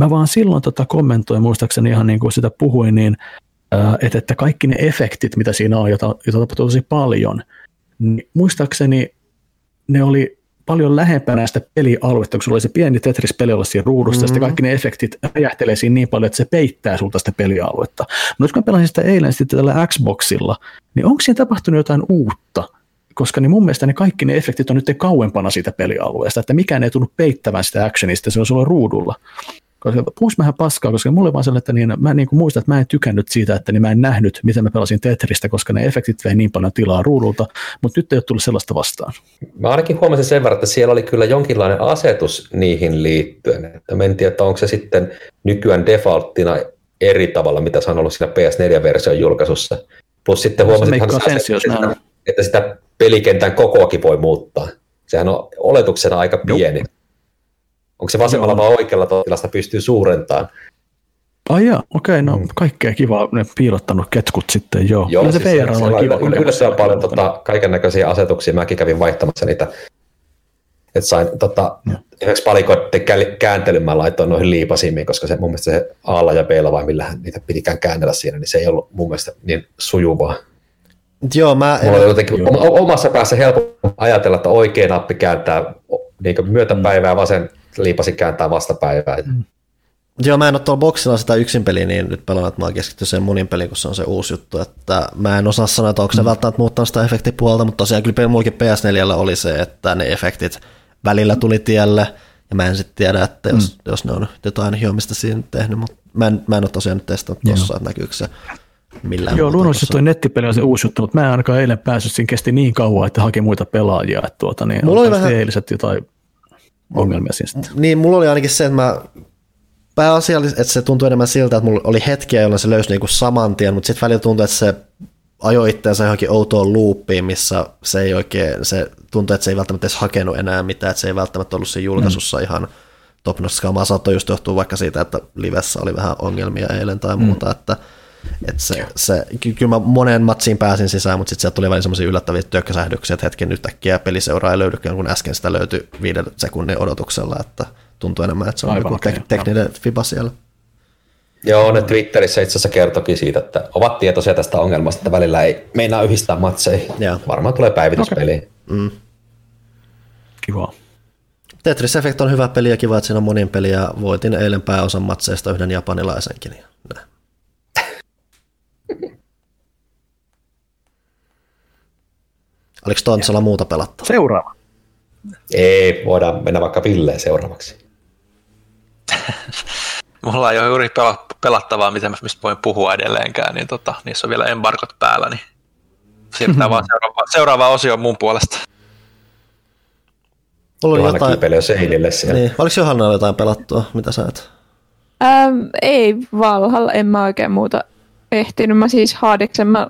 mä vaan silloin kommentoin, muistaakseni ihan niin kuin sitä puhuin, niin, että kaikki ne efektit, mitä siinä on, jota tapahtuu tosi paljon, niin muistaakseni ne oli paljon lähempänä sitä pelialuetta, kun sulla oli se pieni Tetris-peli olla siinä ruudussa, ja sitten kaikki ne efektit räjähtelee siinä niin paljon, että se peittää sulta sitä pelialuetta. Mutta kun mä pelasin sitä eilen sitten tällä Xboxilla, niin onko siinä tapahtunut jotain uutta? Koska niin mun mielestä ne kaikki ne efektit on nyt kauempana siitä pelialueesta, että mikään ei tunnu peittävän sitä actionista, se on sulla ruudulla. Puhuis mähän paskaa, koska mulle vaan sellainen, että niin, mä niin muistan, että mä en tykännyt siitä, että niin mä en nähnyt, miten mä pelasin Tetristä, koska ne efektit vei niin paljon tilaa ruudulta, mutta nyt ei ole tullut sellaista vastaan. Mä ainakin huomasin sen verran, että siellä oli kyllä jonkinlainen asetus niihin liittyen, että mä en tiedä, että onko se sitten nykyään defaulttina eri tavalla, mitä se on ollut siinä PS4-version julkaisussa. Plus sitten huomasinhan, että sitä pelikentän kokoakin voi muuttaa. Sehän on oletuksena aika pieni. Juh. Onko se vasemmalla vai oikealla tilasta pystyy suurentamaan? Ai jaa, okei, no kaikkea kivaa, ne piilottanut ketkut sitten, joo. Kyllä se VR siis on kiva. Kyllä se on paljon kaiken näköisiä asetuksia, mäkin kävin vaihtamassa niitä, että sain esimerkiksi palikoiden kääntelyn mä laitoin noihin liipasimiin, koska se mun mielestä se A:lla ja B:llä vai millähän niitä pitikään käännellä siinä, niin se ei ollut mun mielestä niin sujuvaa. Joo, mulla on jotenkin omassa päässä helppo ajatella, että oikea nappi kääntää niin myötäpäivää, vasen liipasin kääntää vastapäivää. Joo, mä en ole tuolla boksilla sitä yksin peliä, niin nyt pelaan, että mä oon keskittynyt sen monin peliin, kun se on se uusi juttu, että mä en osaa sanoa, että onko se välttämättä muuttanut sitä efektipuolta, mutta tosiaan kyllä mullakin PS4 oli se, että ne efektit välillä tuli tielle, ja mä en sitten tiedä, että jos ne on jotain hiomista siinä tehnyt, mutta mä en ole tosiaan nyt testannut tuossa, että näkyykö se. Joo, luonnollisesti tuo nettipeli on se uusi juttu, mutta mä en ainakaan eilen päässyt, siinä kesti niin kauan, että haki muita pelaajia, että niin on vähän eiliset jotain ongelmia siinä. Niin, mulla oli ainakin se, että pääasiallisesti, että se tuntui enemmän siltä, että mulla oli hetkiä, jolloin se löysi niinku saman tien, mutta sitten välillä tuntui, että se ajoi itseänsä johonkin outoon loopiin, missä se ei oikein, se tuntui, että se ei välttämättä edes hakenut enää mitään, että se ei välttämättä ollut siinä julkaisussa ihan topnostskaamaa, saattoi just johtua vaikka siitä, että livessä oli vähän ongelmia eilen tai muuta, että se, kyllä mä moneen matsiin pääsin sisään, mutta sitten sieltä tuli välillä semmoisia yllättäviä työkkäsähdyksiä, että hetken yhtäkkiä peliseuraa ei löydykään, kun äsken sitä löytyi 5 sekunnin odotuksella, että tuntuu enemmän, että se on joku tekninen fiba siellä. Joo, ne Twitterissä itse asiassa kertokin siitä, että ovat tietoisia tästä ongelmasta, että välillä ei meinaa yhdistää matseja. Ja. Varmaan tulee päivityspeliin. Okay. Kiva. Tetris Effect on hyvä peli ja kiva, että siinä on monin peli, ja voitin eilen pääosan matseista yhden japanilaisenkin. Näin. Oliko Tontsalla muuta pelattavaa? Seuraava. Ei, voidaan mennä vaikka Villeen seuraavaksi. Mulla ei ole juuri pelattavaa, mistä voin puhua edelleenkään, niin niissä on vielä embargot päällä, niin siirrytään vaan seuraavaan osioon mun puolesta. Johanna kiipeilee jo seinille siellä. Niin. Oliko Johannalla jotain pelattua? Mitä sä et? Ei, Valhalla en mä oikein muuta ehtinyt. Mä siis Hadeksen mä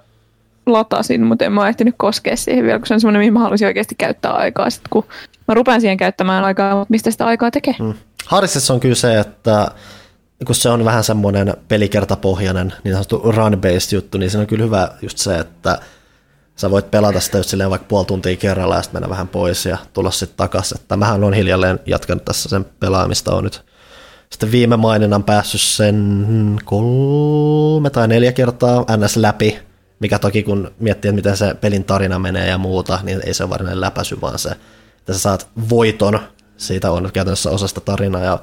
latasin, mutta en mä ehtinyt koskea siihen vielä, kun se on semmoinen, mihin mä haluaisin oikeasti käyttää aikaa. Sitten kun mä rupean siihen käyttämään aikaa, mutta mistä sitä aikaa tekee? Mm. Hadesissa on kyllä se, että kun se on vähän semmoinen pelikertapohjainen, niin sanottu run-based juttu, niin se on kyllä hyvä just se, että sä voit pelata sitä just silleen vaikka puoli tuntia kerralla ja sitten mennä vähän pois ja tulla sitten takaisin. Mähän on hiljalleen jatkanut tässä sen pelaamista, on nyt sitten viime maininnan päässyt sen 3 tai 4 kertaa ns. Läpi, mikä toki kun miettii, että miten se pelin tarina menee ja muuta, niin ei se ole varmaan läpäisy, vaan se, että sä saat voiton siitä on käytännössä osasta tarinaa, ja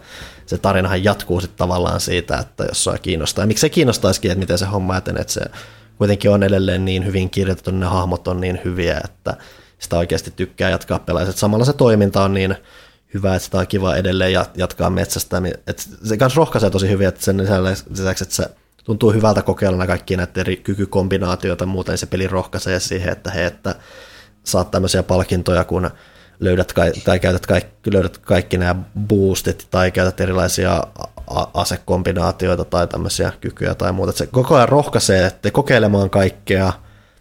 se tarinahan jatkuu sitten tavallaan siitä, että jos sua kiinnostaa. Ja miksi se kiinnostaisikin, että miten se homma etenee, että se kuitenkin on edelleen niin hyvin kirjoitettu, ne hahmot on niin hyviä, että sitä oikeasti tykkää jatkaa pelaiset. Samalla se toiminta on niin hyvä, että sitä on kiva edelleen jatkaa metsästä. Et se myös rohkaisee tosi hyvin, että sen lisäksi, että se tuntuu hyvältä kokeiluna kaikkia näitä eri kykykombinaatioita, muuten se peli rohkaisee siihen, että hei, että saat tämmöisiä palkintoja, kun löydät kaikki nämä boostit tai käytät erilaisia asekombinaatioita tai tämmöisiä kykyjä tai muuta. Että se koko ajan rohkaisee, että kokeilemaan kaikkea,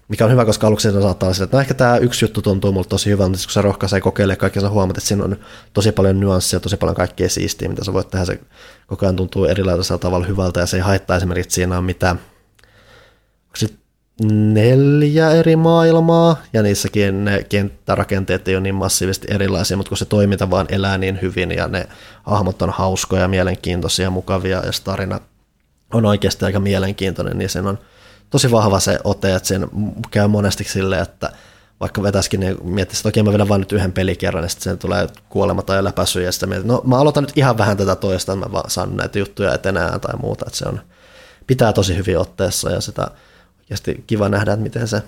mikä on hyvä, koska aluksi se saattaa olla sille, että ehkä tämä yksi juttu tuntuu mulle tosi hyvältä, mutta kun se rohkaisee kokeilemaan kaikkea, sä huomaat, että siinä on tosi paljon nyanssia, tosi paljon kaikkea siistiä, mitä sä voit tehdä. Se koko ajan tuntuu erilaisella tavalla hyvältä ja se ei haittaa esimerkiksi, että siinä on mitään 4 eri maailmaa, ja niissäkin ne kenttärakenteet ei ole niin massiivisesti erilaisia, mutta kun se toiminta vaan elää niin hyvin, ja ne hahmot on hauskoja, mielenkiintoisia, mukavia, ja se tarina on oikeasti aika mielenkiintoinen, niin siinä on tosi vahva se ote, että siinä käy monesti silleen, että vaikka vetäisikin, niin miettisi, että okei, mä vedän vaan nyt yhden pelikerran, ja sitten tulee kuolema tai läpäisy, ja sitten mietin, no mä aloitan nyt ihan vähän tätä toista, mä vaan saan näitä juttuja etenään tai muuta, että se on, pitää tosi hyvin otteessa, ja sitä ja sitten kiva nähdä, että miten se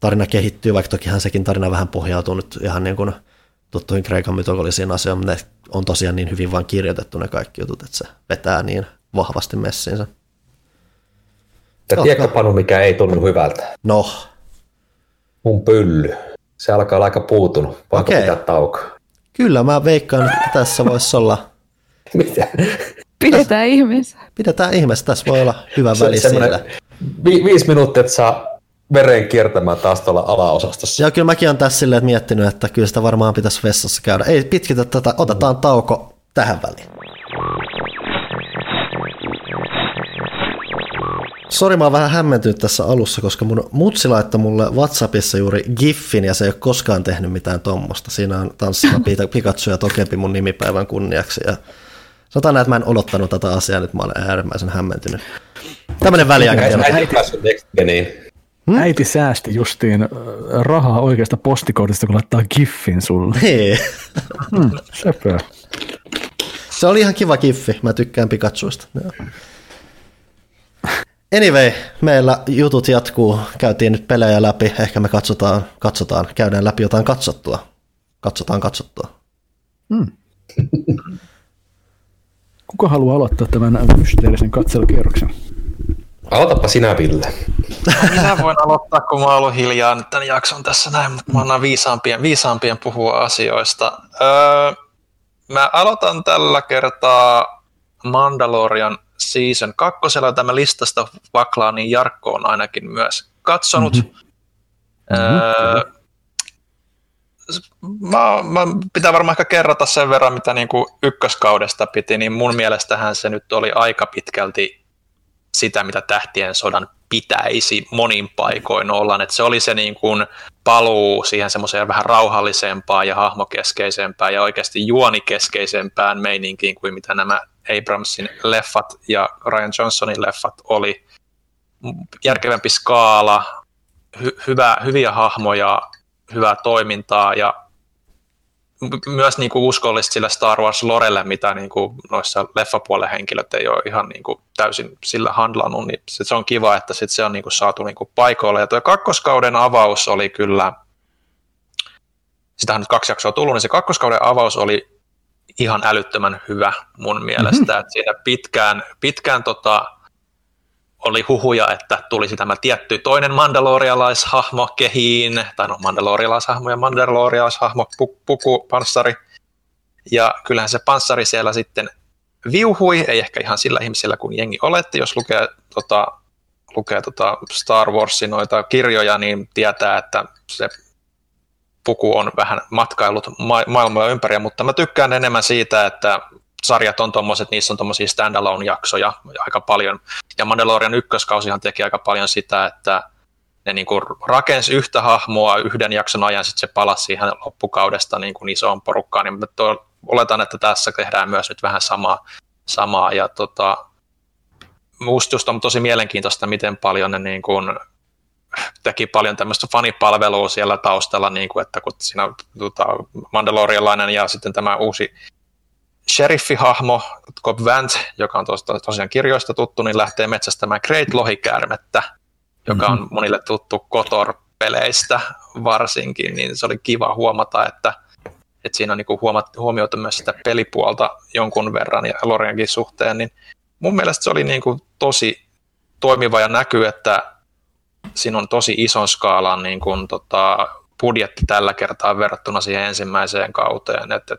tarina kehittyy, vaikka tokihan sekin tarina vähän pohjautuu nyt ihan niin kuin tuttuihin kreikan mytologisiin asioihin, mutta ne on tosiaan niin hyvin vaan kirjoitettu ne kaikki jutut, että se vetää niin vahvasti messiinsä. Tiedätkö Panu, mikä ei tunnu hyvältä? No? Mun pylly. Se alkaa olla aika puutunut, vaikka pitää taukoa. Kyllä, mä veikkaan, että tässä voisi olla... Mitä? Pidetään ihmeessä. Pidetään ihmeessä, tässä voi olla hyvä väli siellä. 5 minuuttia, että saa veren kiertämään taas tuolla alaosastossa. Joo, kyllä mäkin olen tässä silleen miettinyt, että kyllä sitä varmaan pitäisi vessassa käydä. Ei pitkitä tätä, otetaan tauko tähän väliin. Sori, mä oon vähän hämmentynyt tässä alussa, koska mun mutsi laittoi mulle WhatsAppissa juuri GIFin, ja se ei ole koskaan tehnyt mitään tommosta. Siinä on tanssilla Pikachu ja Tokepi mun nimipäivän kunniaksi, ja sanotaan näin, että mä en odottanut tätä asiaa, nyt mä olen äärimmäisen hämmentynyt. Tämmöinen väliaikainen. Äiti säästi justiin rahaa oikeasta postikoodista, kun laittaa giffin sulle. Niin. Sepä. Se oli ihan kiva giffi, mä tykkään Pikachuista. Anyway, meillä jutut jatkuu, käytiin nyt pelejä läpi, ehkä me katsotaan, käydään läpi jotain katsottua. Kuka haluaa aloittaa tämän mysteerisen katselukierroksen? Aloitapa sinä, Ville. Minä voin aloittaa, kun mä oon ollut hiljaa nyt tämän jakson tässä näin, mutta mä annan viisaampien puhua asioista. Mä aloitan tällä kertaa Mandalorian season 2. Tämä listasta vaklaa, niin Jarkko on ainakin myös katsonut. Mä pitää varmaan ehkä kerrata sen verran, mitä niin kuin ykköskaudesta piti, niin mun mielestähän se nyt oli aika pitkälti sitä, mitä Tähtien sodan pitäisi monin paikoin olla. Että se oli se niin kuin paluu siihen semmoiseen vähän rauhallisempaan ja hahmokeskeisempään ja oikeasti juonikeskeisempään meininkiin kuin mitä nämä Abramsin leffat ja Ryan Johnsonin leffat oli. Järkevämpi skaala, hyviä hahmoja, hyvää toimintaa ja myös niin kuin uskollista sillä Star Wars lorelle, mitä niin kuin noissa leffapuolen henkilöt ei ole ihan niin kuin täysin sillä handlannut, niin se on kiva, että sit se on niin kuin saatu niin kuin paikoille. Ja tuo kakkoskauden avaus oli kyllä, sitähän nyt 2 jaksoa tullut, niin se kakkoskauden avaus oli ihan älyttömän hyvä mun mielestä. Mm-hmm. Siinä pitkään oli huhuja, että tulisi tämä tietty toinen mandalorialaishahmo kehiin, tai no mandalorialaishahmo ja mandalorialaishahmo pukupanssari, ja kyllähän se panssari siellä sitten viuhui, ei ehkä ihan sillä ihmisellä kuin jengi oletti, jos lukee lukee Star Warsin noita kirjoja, niin tietää, että se puku on vähän matkailut maailmoja ympäri, mutta mä tykkään enemmän siitä, että sarjat on tommoset, niissä on tommosia standalone-jaksoja aika paljon. Ja Mandalorian ykköskausihan teki aika paljon sitä, että ne niinku rakensi yhtä hahmoa yhden jakson ajan, sitten se palasi siihen loppukaudesta niinku isoon porukkaan. Niin mä oletan, että tässä tehdään myös nyt vähän samaa. Ja musta on tosi mielenkiintoista, miten paljon ne niinku teki paljon tämmöistä fanipalvelua siellä taustalla, niinku, että kun siinä mandalorialainen ja sitten tämä uusi sheriffihahmo, Cobb Vanth, joka on tosiaan kirjoista tuttu, niin lähtee metsästämään Great Lohikäärmettä, joka on monille tuttu Kotor-peleistä varsinkin, niin se oli kiva huomata, että siinä on niinku huomioitu myös sitä pelipuolta jonkun verran ja Lorenkin suhteen, niin mun mielestä se oli niinku tosi toimiva ja näkyy, että siinä on tosi ison skaalan niinku budjetti tällä kertaa verrattuna siihen ensimmäiseen kauteen, että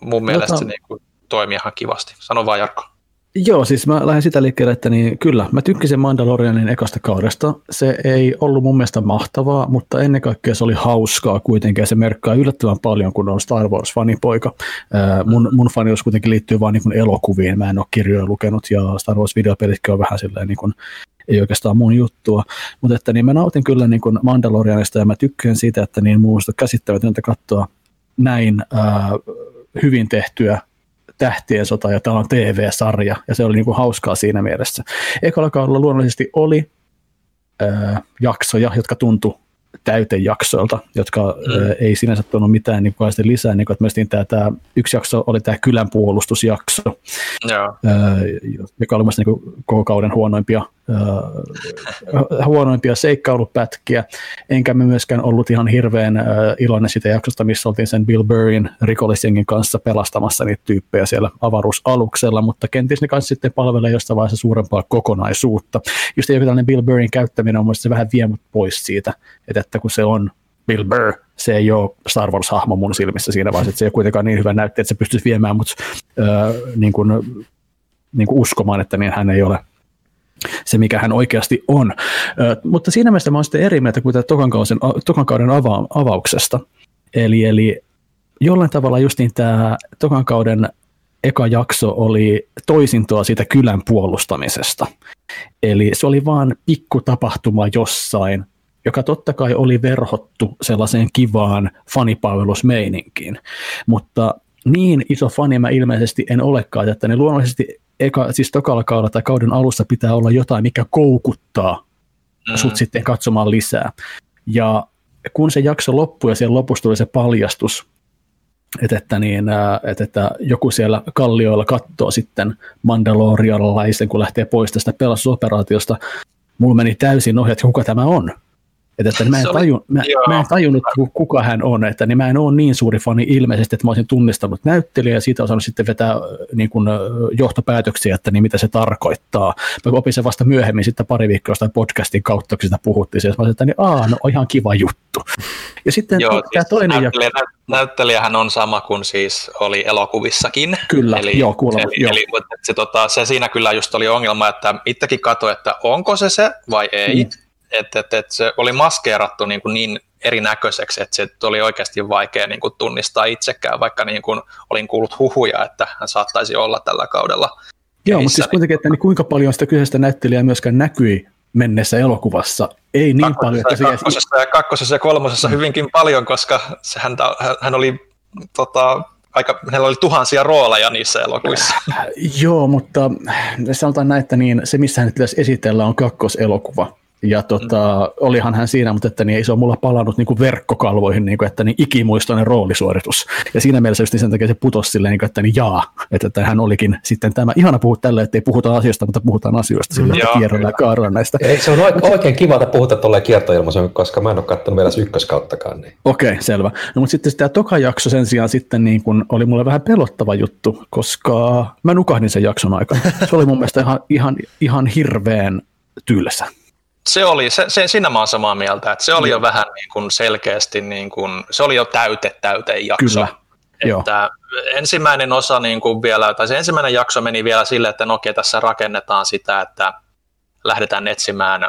mun mielestä se niinku toimii ihan kivasti. Sano vaan, Jarkko. Joo, siis mä lähden sitä liikkeelle, että niin, kyllä, mä tykkäsin Mandalorianin ekasta kaudesta. Se ei ollut mun mielestä mahtavaa, mutta ennen kaikkea se oli hauskaa kuitenkin, ja se merkkaa yllättävän paljon, kun on Star Wars-fanipoika. Mun fanius kuitenkin liittyy vaan niin elokuviin, mä en ole kirjoja lukenut, ja Star Wars-videopelitkin on vähän silleen, niin kuin, ei oikeastaan mun juttua, mutta että niin mä nautin kyllä niin kuin Mandalorianista, ja mä tykkään siitä, että niin muista käsittämätöntä katsoa näin hyvin tehtyä Tähtien sota, ja tämä on TV-sarja, ja se oli niinku hauskaa siinä mielessä. Ekalla kaudella luonnollisesti oli jaksoja, jotka tuntui täytejaksoilta, jotka ei sinänsä tuonut mitään niin kuin lisää. Niin kuin, että myöskin tämä yksi jakso oli tämä kylän puolustusjakso, joka oli myös niin koko kauden huonoimpia seikkailupätkiä. Enkä me myöskään ollut ihan hirveän iloinen siitä jaksosta, missä oltiin sen Bill Burryn rikollisjengin kanssa pelastamassa niitä tyyppejä siellä avaruusaluksella, mutta kenties ne kanssa sitten palvelee jostain vaiheessa suurempaa kokonaisuutta. Just joku tällainen Bill Burryn käyttäminen on mielestäni se vähän vie mut pois siitä, että kun se on Bill Burr, se ei ole Star Wars-hahmo mun silmissä siinä vaiheessa, että se ei ole kuitenkaan niin hyvä näyttää, että se pystyisi viemään mut niin kuin uskomaan, että niin hän ei ole se, mikä hän oikeasti on. Mutta siinä mielessä mä oon sitten eri mieltä kuin tokan kauden avauksesta. Eli jollain tavalla just niin tämä tokan kauden eka jakso oli toisintoa siitä kylän puolustamisesta. Eli se oli vaan pikku tapahtuma jossain, joka totta kai oli verhottu sellaiseen kivaan fanipalvelusmeininkiin. Mutta niin iso fani mä ilmeisesti en olekaan, että ne luonnollisesti tokalla kaudella tai kauden alussa pitää olla jotain, mikä koukuttaa sut sitten katsomaan lisää. Ja kun se jakso loppui ja siellä lopussa tuli se paljastus, että joku siellä kallioilla katsoo sitten mandalorialaisen, kun lähtee pois tästä pelastusoperaatiosta, mulla meni täysin ohi, että kuka tämä on. Että mä en tajunnut, kuka hän on, että niin mä en ole niin suuri fani ilmeisesti, että mä olisin tunnistanut näyttelijä ja siitä osannut sitten vetää niin kuin johtopäätöksiä, että niin mitä se tarkoittaa. Mä opin sen vasta myöhemmin sitten pari viikkoa podcastin kautta, kun sitä puhuttiin, ja mä olisin, että niin, no ihan kiva juttu. Ja sitten tämä toinen näyttelijähän on sama kuin siis oli elokuvissakin. Kyllä, eli, joo, kuulemma. Eli se siinä kyllä just oli ongelma, että itsekin katsoin, että onko se vai ei. Että se oli maskeerattu niin erinäköiseksi, että se oli oikeasti vaikea niin kuin tunnistaa itsekään, vaikka niin kuin olin kuullut huhuja, että hän saattaisi olla tällä kaudella. Joo, mutta siis kuitenkin, että niin kuinka paljon sitä kyseistä näyttelijää myöskään näkyi menneessä elokuvassa? Ei niin paljon. Että kakkosessa ja kolmosessa hyvinkin paljon, koska hän oli... hänellä oli tuhansia rooleja niissä elokuvissa. Joo, mutta sanotaan näin, että niin, se missä hän pitäisi esitellä on kakkoselokuva. Ja olihan hän siinä, mutta että niin ei se ole mulla palannut niin kuin verkkokalvoihin, niin kuin, että niin ikimuistoinen roolisuoritus. Ja siinä mielessä just niin sen takia se putosi silleen, niin kuin, että niin että hän olikin sitten tämä. Ihana puhua tälleen, ettei puhuta asioista, mutta puhutaan asioista sillä, että kierrellään kaaraan näistä. Ei, se on oikein kiva, että puhutaan tolleen kiertoilmaisen, koska mä en ole kattonut vielä ykköskauttakaan. Niin. Okei, selvä. No mutta sitten tämä toka jakso sen sijaan sitten niin kun oli mulle vähän pelottava juttu, koska mä nukahdin sen jakson aikana. Se oli mun mielestä ihan hirveän tylsä. Se oli, siinä mä oon samaa mieltä, että se oli jo vähän niin kuin selkeästi, niin kuin, se oli jo täyteen jakso. Että ensimmäinen osa niin kuin vielä, tai se ensimmäinen jakso meni vielä sille, että no okei, tässä rakennetaan sitä, että lähdetään etsimään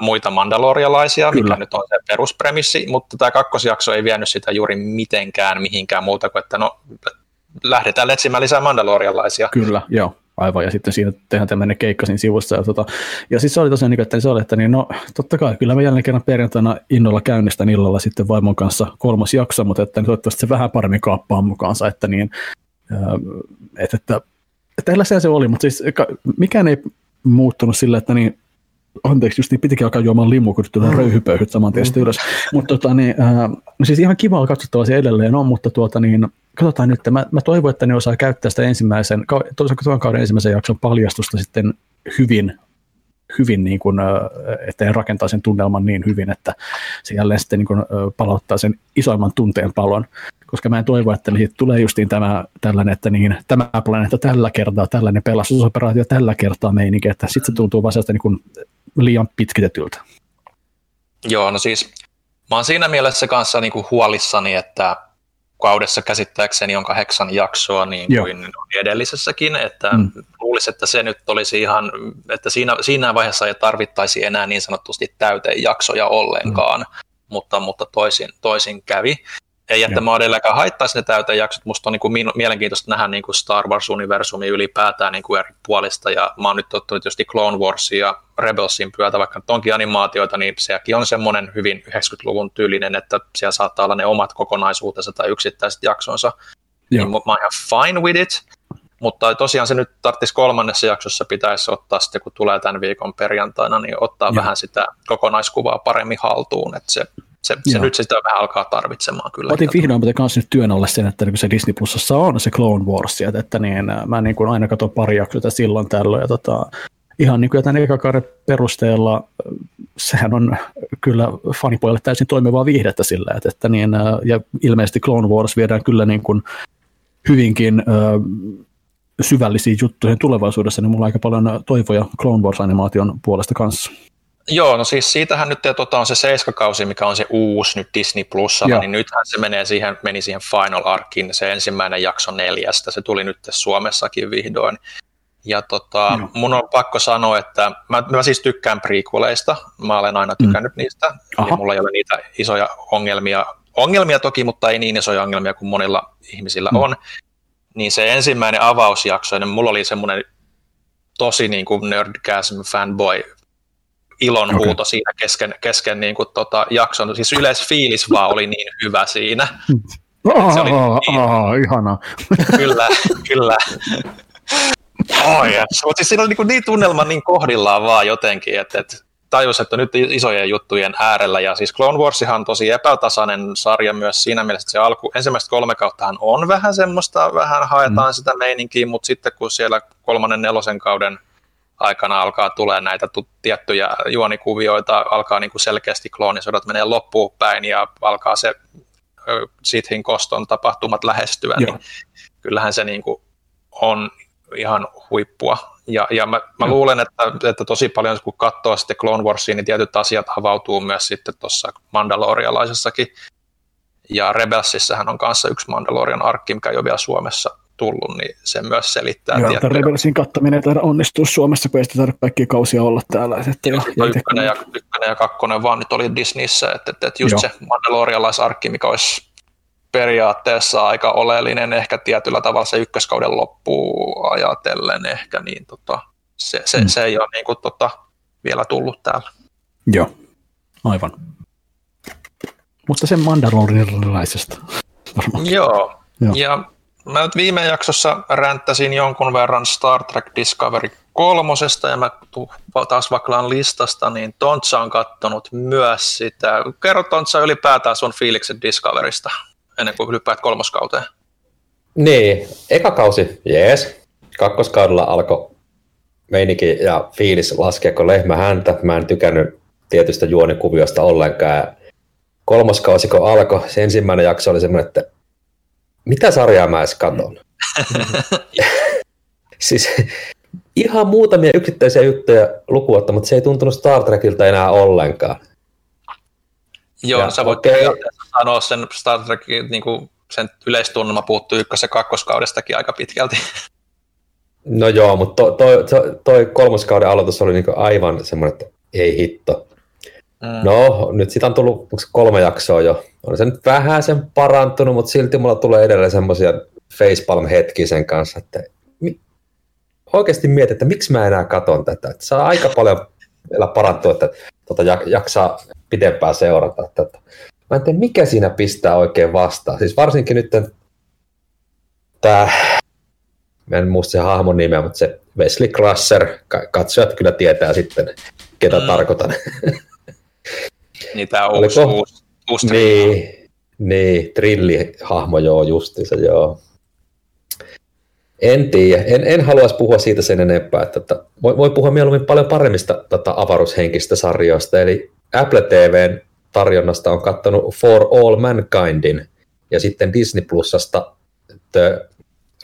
muita mandalorialaisia, kyllä, mikä nyt on se peruspremissi, mutta tämä kakkosjakso ei vienyt sitä juuri mitenkään mihinkään muuta kuin, että no lähdetään etsimään lisää mandalorialaisia. Kyllä, joo. Aivan, ja sitten siinä tehdään tämmöinen keikka siinä sivussa. Ja sitten se oli tosiaan, että se oli, että niin, no totta kai, kyllä mä jälleen kerran perjantaina innolla käynnistän illalla sitten vaimon kanssa kolmas jakso, mutta että toivottavasti se vähän paremmin kaappaa mukaansa, että niin, että tällaisia se oli, mutta siis mikään ei muuttunut sillä, että niin, anteeksi, just niin pitikin alkaa juomaan limu, kun tuota röyhypöyhyt saman tietysti ylös, mutta no siis ihan kivaa katsottavaa se edelleen on, mutta katsotaan nyt, mä toivon, että ne osaa käyttää sitä toisen kauden ensimmäisen jakson paljastusta sitten hyvin niin kuin, että ne rakentaa sen tunnelman niin hyvin, että se jälleen sitten niin kuin palauttaa sen isoimman tunteen palon, koska mä en toivo, että tulee justiin tällainen, että niin, tämä planeetta tällä kertaa, tällainen pelastusoperaatio tällä kertaa meininki, että sitten se tuntuu vaan sieltä niin kuin liian pitkitetyltä. Joo, no siis mä oon siinä mielessä kanssa niin kuin huolissani, että kaudessa käsittääkseni on 8 jaksoa niin kuin edellisessäkin, että luulisi, että se nyt olisi ihan, että siinä vaiheessa ei tarvittaisi enää niin sanotusti täytejaksoja ollenkaan, mutta toisin kävi. Ei, että mä edelleenkään haittaisi ne täytejaksot, musta on niin kuin mielenkiintoista nähdä niin kuin Star Wars-universumi ylipäätään niin kuin eri puolista, ja mä oon nyt tottunut tietysti Clone Warsin ja Rebelsin pyötä, vaikka nyt onkin animaatioita, niin sekin on semmoinen hyvin 90-luvun tyylinen, että siellä saattaa olla ne omat kokonaisuutensa tai yksittäiset jaksonsa, niin mä oon ihan fine with it, mutta tosiaan se nyt tarvitsisi kolmannessa jaksossa pitäisi ottaa sitten, kun tulee tämän viikon perjantaina, niin ottaa vähän sitä kokonaiskuvaa paremmin haltuun, että se nyt sitä vähän alkaa tarvitsemaan kyllä. Otin vihdoin muuten kanssa nyt työn alle sen, että niin se Disney Plusassa on se Clone Wars, että niin, mä niin kuin aina katson pari jaksoa silloin tällöin, ja ihan niin kuin tämän ekakauden perusteella sehän on kyllä fanipojalle täysin toimivaa viihdettä sillä, että niin, ja ilmeisesti Clone Wars viedään kyllä niin kuin hyvinkin syvällisiin juttuihin tulevaisuudessa, niin mulla on aika paljon toivoja Clone Wars-animaation puolesta kanssa. Joo, no siis siitähän nyt on se 7-kausi, mikä on se uusi nyt Disney Plusalla, niin nythän se meni siihen Final Arcin, se ensimmäinen jakso 4, se tuli nyt Suomessakin vihdoin. Ja mun on pakko sanoa, että mä siis tykkään prequeleista, mä olen aina tykännyt niistä, ja mulla ei ole niitä isoja ongelmia toki, mutta ei niin isoja ongelmia kuin monilla ihmisillä on. Niin se ensimmäinen avausjakso, niin mulla oli semmoinen tosi niin kuin nerdgasm fanboy ilonhuuto siinä kesken niin kuin jakson, siis yleisfiilis vaan oli niin hyvä siinä. Ihanaa. Kyllä. Mutta siis siinä oli niin tunnelman niin kohdillaan vaan jotenkin, että tajus, että nyt isojen juttujen äärellä, ja siis Clone Warsihan on tosi epätasainen sarja myös siinä mielessä, että se ensimmäistä 3 kauttahan on vähän semmoista, vähän haetaan sitä meininkiä, mutta sitten kun siellä 3.–4. kauden aikana alkaa tulee näitä tiettyjä juonikuvioita, alkaa niin kuin selkeästi kloonisodat menee loppuun päin ja alkaa se Sithin koston tapahtumat lähestyä, niin kyllähän se niin kuin on ihan huippua. Ja mä luulen, että tosi paljon kun katsoo sitten Clone Warsia, niin tietyt asiat avautuu myös sitten tuossa mandalorialaisessakin. Ja Rebelsissähän on kanssa yksi Mandalorian arkki, mikä ei ole vielä Suomessa tullut, niin se myös selittää. Joo, että Rebelsin kattaminen ei onnistuu Suomessa, kun ei sitä tarvitse kaikkia kausia olla täällä. Ykkönen ja 2 vaan nyt oli Disneyssä, että just se mandalorialaisarkki, mikä olisi periaatteessa aika oleellinen, ehkä tietyllä tavalla se ykköskauden loppuun ajatellen ehkä, niin se ei ole niin kuin vielä tullut täällä. Joo, aivan. Mutta sen mandalorialaisesta varmaan. Joo. Ja mä nyt viime jaksossa ränttäsin jonkun verran Star Trek Discovery 3, ja mä taas vaklaan listasta, niin Tontsa on kattonut myös sitä. Kerro Tontsa ylipäätään sun fiilikset Discoverysta, ennen kuin hyppäät 3. kauteen. Niin, eka kausi, jees. 2. kaudella alkoi meininki ja fiilis laskea kuin lehmä häntä. Mä en tykännyt tietystä juonikuviosta ollenkaan. 3. kausi kun alkoi, se ensimmäinen jakso oli semmoinen, että mitä sarjaa mä edes katon? Siis ihan muutamia yksittäisiä juttuja lukuutta, mutta se ei tuntunut Star Trekiltä enää ollenkaan. Joo, ja sä voit sanoa sen Star Trekin, niin sen yleistunnelma puuttuu 1- ja 2-kaudestakin aika pitkälti. No joo, mutta toi kolmoskauden aloitus oli niinku aivan semmoinen, että ei hitto. No, nyt siitä on tullut 3 jaksoa jo. On se nyt vähän sen parantunut, mutta silti mulla tulee edelleen semmoisia facepalm-hetkiä sen kanssa, että oikeasti mietin, että miksi mä enää katon tätä. Että saa aika paljon vielä parantua, että jaksaa pitempään seurata tätä. Mä en tiedä, mikä siinä pistää oikein vastaan. Siis varsinkin nyt tämä, mä en muista sen hahmon nimeä, mutta se Wesley Crusher, katsojat kyllä tietää sitten, ketä tarkoitan. Niin tämä uusi niin, trillihahmo, joo, justiinsa, joo. En tiedä, en haluaisi puhua siitä sen enempää, että voi puhua mieluummin paljon paremmista avaruushenkistä sarjoista, eli Apple TVn tarjonnasta on katsonut For All Mankindin, ja sitten Disney Plusasta The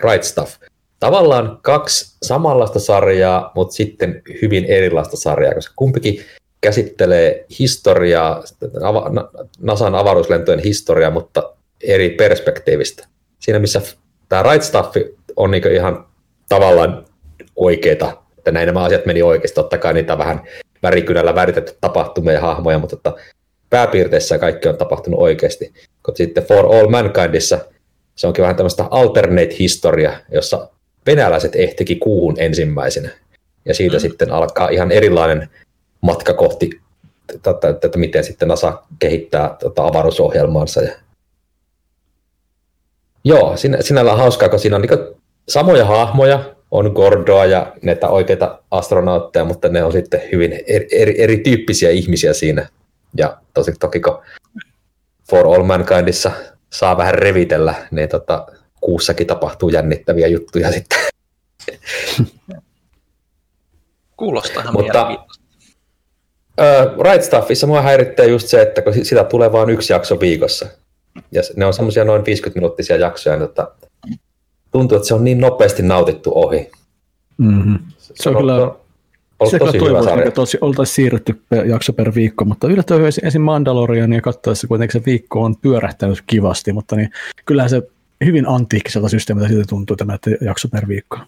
Right Stuff. Tavallaan 2 samanlaista sarjaa, mutta sitten hyvin erilaista sarjaa, koska kumpikin käsittelee historiaa, NASAn avaruuslentojen historiaa, mutta eri perspektiivistä. Siinä missä tämä Right Stuff on niinku ihan tavallaan oikeita, että näin nämä asiat meni oikeasti, totta kai niitä vähän värikynällä väritetty tapahtumia ja hahmoja, mutta pääpiirteissä kaikki on tapahtunut oikeasti. Kun sitten For All Mankindissa se onkin vähän tämmöistä alternate historia, jossa venäläiset ehtikin kuuhun ensimmäisenä. Ja siitä sitten alkaa ihan erilainen matka kohti, että miten sitten NASA kehittää avaruusohjelmaansa. Joo, sinällään hauskaa, kun siinä on niin samoja hahmoja, on Gordoa ja näitä oikeita astronautteja, mutta ne on sitten hyvin erityyppisiä ihmisiä siinä. Ja toki kun For All Mankindissa saa vähän revitellä, niin kuussakin tapahtuu jännittäviä juttuja sitten. Kuulostaahan mielenkiintoista. Right Stuffissa mua häiritsee just se, että kun sitä tulee vain 1 jakso viikossa. Ja ne on semmoisia noin 50-minuuttisia jaksoja, niin tuntuu, että se on niin nopeasti nautittu ohi. Mm-hmm. Se on kyllä tosi hyvä sarja. Oltaisiin siirretty jakso per viikko, mutta yllättävän ensin Mandalorian ja katsoessa kuitenkin se viikko on pyörähtänyt kivasti, mutta niin, kyllähän se hyvin antiikkiselta systeemiltä silti tuntuu tämä, että jakso per viikko.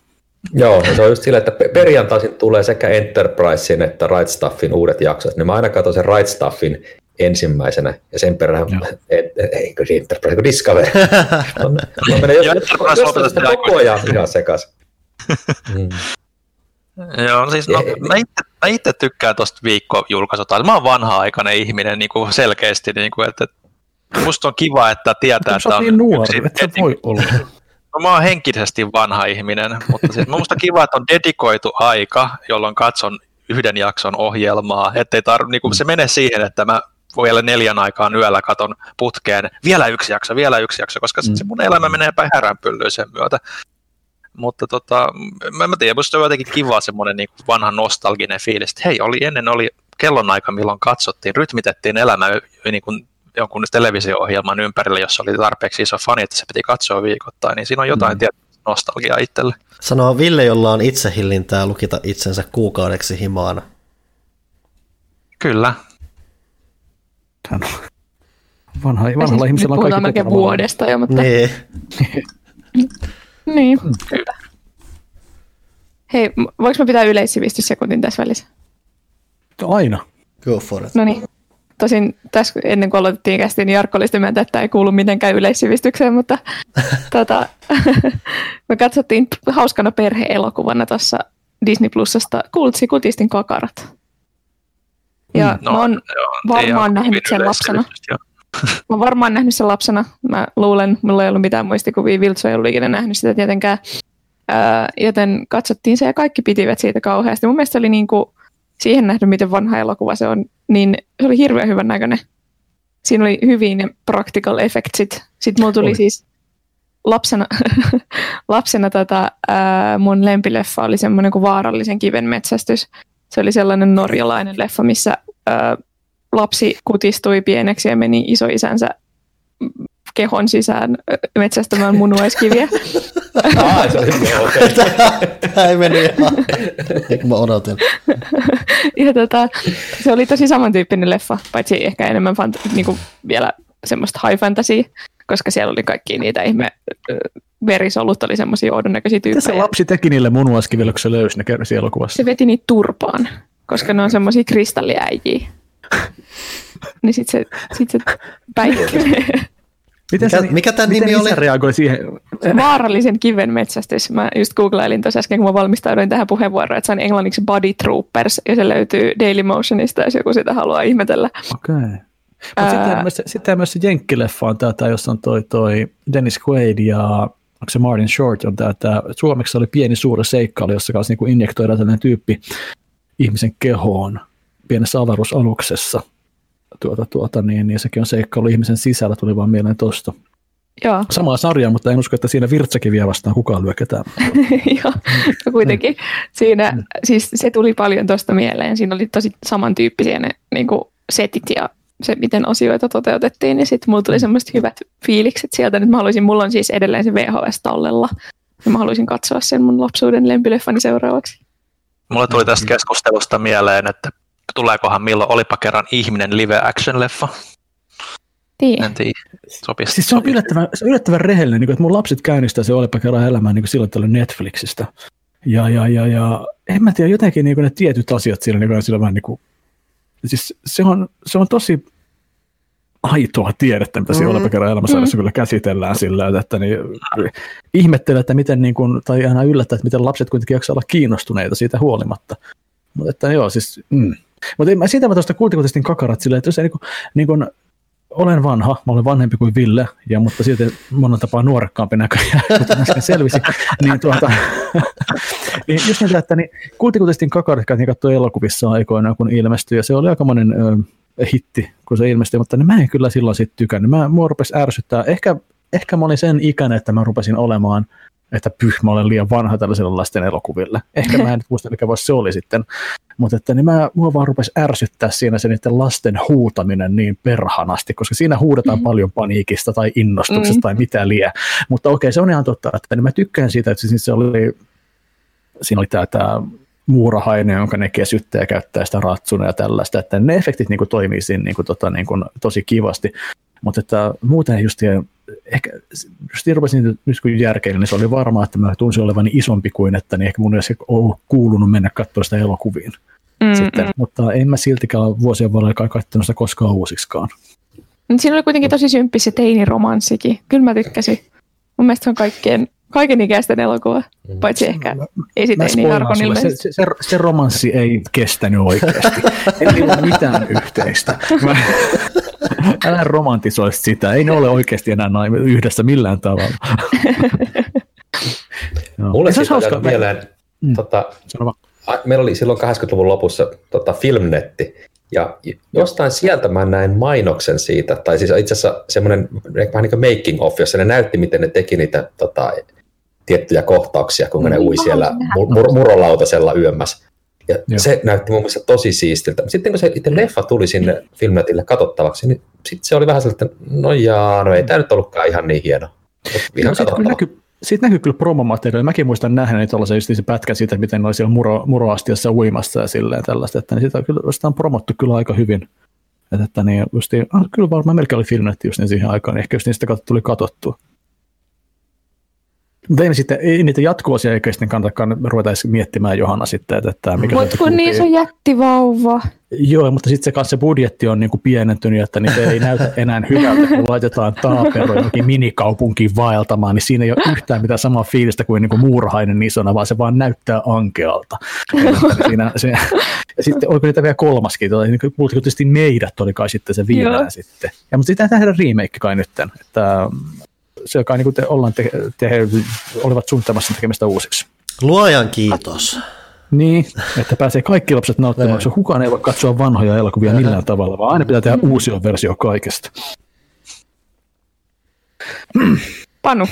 Joo, se on just sillä, että perjantaisin tulee sekä Enterprisein että Right Stuffin uudet jaksot. Niin mä aina katson sen Right Stuffin ensimmäisenä, ja sen perään, eikö Enterprise, kun Discovery. Mä menen jostain sitä koko ajan ihan sekaisin. Joo, siis mä itse tykkään tuosta viikkojulkaisuutta. Mä oon vanha-aikainen ihminen selkeästi, että musta on kiva, että tietää, että on yksi. Että voi olla. No, mä oon henkisesti vanha ihminen, mutta siis mä musta kiva, että on dedikoitu aika, jolloin katson yhden jakson ohjelmaa, ettei niinku se mene siihen, että mä vielä 4 aikaan yöllä katon putkeen vielä yksi jakso, koska se mun elämä menee päin häränpyllyyn sen myötä. Mutta mä tiedän, musta on jotenkin kiva semmoinen niinku vanha nostalginen fiilis, että hei, ennen oli kellonaika, milloin katsottiin, rytmitettiin elämä niinku jonkun televisio-ohjelman ympärille, jossa oli tarpeeksi iso fani, että se piti katsoa viikoittain, niin siinä on jotain tietysti nostalgiaa itselle. Sanoo Ville, jolla on itsehillintää lukita itsensä kuukaudeksi himaana. Kyllä. Vanhalla ihmisellä on kaikki kokonaan. Puhutaan vuodesta jo, mutta... Niin. Hei, voinko mä pitää yleissivistyssekuntin tässä välissä? Aina. Go for it. No niin. Tosin tässä ennen kuin aloitettiin kästiin, niin Jarkko oli sitä mieltä, että ei kuulu mitenkään yleissivistykseen, mutta me katsottiin hauskana perhe-elokuvana tuossa Disney Plusasta Kultistin kakarat. Ja mä oon varmaan nähnyt sen lapsena. Mä luulen, mulla ei ollut mitään muistikuvia, Viltso ei ollut ikinä nähnyt sitä tietenkään. Joten katsottiin se ja kaikki pitivät siitä kauheasti. Mun mielestä se oli niinku... Siihen nähden, miten vanha elokuva se on, niin se oli hirveän hyvän näköinen. Siinä oli hyvin ne practical effectsit. Sitten mulla tuli siis lapsena mun lempileffa oli semmoinen kuin Vaarallisen kiven metsästys. Se oli sellainen norjalainen leffa, missä lapsi kutistui pieneksi ja meni isoisänsä kehon sisään metsästämään munuaiskiviä. Tämä ei mennyt ihan, kun mä odotin. Ja se oli tosi samantyyppinen leffa, paitsi ehkä enemmän vielä semmoista high fantasy, koska siellä oli kaikki niitä ihme verisolut oli semmoisia oudonnäköisiä tyyppejä. Tässä lapsi teki niille munuaiskiville, kun se löysi ne kerrasi elokuvassa? Se veti niitä turpaan, koska ne on semmoisia kristalliäijiä. Niin sit se päikkilee. Mikä tämä nimi oli? Reagoi siihen? Vaarallisen kiven metsästys. Mä just googlailin tuossa äsken, kun mä valmistauduin tähän puheenvuoroon, että se on englanniksi Body Troopers, ja se löytyy Daily Motionista, jos joku sitä haluaa ihmetellä. Okei. Okay. Sitten myös se jenkkileffa on tätä, jossa on toi Dennis Quaid ja se Martin Short on tätä. Suomeksi oli Pieni suuri seikkailu, jossa kanssa niinku injektoidaan tällainen tyyppi ihmisen kehoon pienessä avaruusaluksessa. Niin sekin on seikkailu ihmisen sisällä, tuli vaan mieleen tosta. Joo. Samaa sarjaa, mutta en usko, että siinä virtsakiviä vastaan kukaan lyö ketään. Joo, no kuitenkin. Siinä, siis se tuli paljon tosta mieleen. Siinä oli tosi samantyyppisiä ne niin kuin setit ja se, miten asioita toteutettiin, niin sitten mulla tuli semmoiset hyvät fiilikset sieltä. Nyt mä haluaisin, mulla on siis edelleen se VHS-tallella, ja mä haluaisin katsoa sen mun lapsuuden lempileffani seuraavaksi. Mulla tuli tästä keskustelusta mieleen, että tuleekohan milloin Olipa kerran ihminen live-action-leffa? En tiedä. Siis se on yllättävän rehellinen, niin kuin, että mun lapset käynnistää se Olipa kerran elämää niin silloin tällöin Netflixistä. Ja en mä tiedä, jotenkin niin kuin ne tietyt asiat siellä, niin kuin sillä vähän niin kuin siis se on tosi aitoa tiedettä, mitä siinä Olepakerran elämässä kyllä käsitellään sillä, että niin, ihmettelee, että miten, niin kuin, tai aina yllättää, että miten lapset kuitenkin jaksaa olla kiinnostuneita siitä huolimatta. Mutta että joo, siis, Mutta siitä mä tuosta kultikutistin kakarat silleen, että jos ei niin kuin, olen vanha, mä olen vanhempi kuin Ville, ja, mutta silti monen tapaa nuorekkaampi näköjään, kuten äsken selvisi, niin niin just niitä, että niin, kultikutistin kakarat käytiin katsoa elokuvissa aikoinaan, kun ilmestyi, ja se oli aikamoinen hitti, kun se ilmestyi, mutta niin mä en kyllä silloin siitä tykännyt. Mua rupesi ärsyttää. Ehkä mä olin sen ikäinen, että mä rupesin olemaan, että mä olen liian vanha tällaiselle lasten elokuville. Ehkä mä en nyt muista, mikä se oli sitten. Mutta että niin mua vaan rupesi ärsyttää siinä se niiden lasten huutaminen niin perhanasti, koska siinä huudetaan paljon paniikista tai innostuksesta tai mitä liian. Mutta okei, se on ihan totta, että niin mä tykkään siitä, että siis siinä oli tämä muurahainen, jonka ne kesyttää ja käyttää sitä ratsuna ja tällaista, että ne efektit niin kuin toimii siinä niin kuin tosi kivasti. Mutta että muuten ehkä rupesin nyt kun järkeillä, niin se oli varmaa, että mä tunsin olevani isompi kuin, että niin ehkä mun ei olisi kuulunut mennä katsoa sitä elokuviin. Sitten. Mutta en mä siltikään vuosien varrella katsonut sitä koskaan uusiskaan. Siinä oli kuitenkin tosi symppis se teiniromanssikin. Kyllä mä tykkäsin. Mun mielestä se on kaiken ikäisten elokuva, paitsi ehkä esiteini Jarkon ilmeisesti. Se romanssi ei kestänyt oikeasti. Ei ole mitään yhteistä. Älä romantisoi sitä. Ei ne ole oikeasti enää yhdessä millään tavalla. Mulle siitä jäi mieleen, meillä oli silloin 80-luvun lopussa Filmnetti, ja jostain sieltä mä näin mainoksen siitä, tai siis itse asiassa semmoinen vähän niin kuin making of, jossa ne näytti, miten ne teki niitä tiettyjä kohtauksia, kun ne ui siellä murolautasella yömmässä. Ja se näytti mun mielestä tosi siistiltä. Sitten kun se itse leffa tuli sinne Filmnetille katsottavaksi, niin sitten se oli vähän sellainen, että ei tämä nyt ollutkaan ihan niin hieno. Ihan siitä näkyy kyllä promomateriaalia. Mäkin muistan nähneeni tuollaisen just se pätkä siitä, miten ne oli siellä muroastiassa uimassa ja silleen tällaista. Että niin sitä on promottu kyllä aika hyvin. Että niin justiin, kyllä varmaan melkein oli Filmnetti just niin siihen aikaan, niin ehkä just niistä tuli katsottua. Mutta ei niitä jatkuosia eikä sitten kannattakaan ruveta miettimään Johanna sitten, että mikä mutta kun niin se jättivauva. Joo, mutta sitten se kanssa budjetti on niinku pienentynyt, että niitä ei näytä enää hyvältä, kun laitetaan Taapero johonkin minikaupunkiin vaeltamaan, niin siinä ei ole yhtään mitään samaa fiilistä kuin niinku muurahainen isona, vaan se vaan näyttää ankealta. Ja sitten oliko niitä vielä kolmaskin, tietysti Meidät oli kai sitten se viimeinen sitten. Ja, mutta sitä tehdään remake kai nytten, että se, joka niin olivat suunnittamassa tekemistä uusiksi. Luojan kiitos. Niin, että pääsee kaikki lapset nauttimaan, koska kukaan ei voi katsoa vanhoja elokuvia millään tavalla, vaan aina pitää tehdä uusia versio kaikesta. Panu.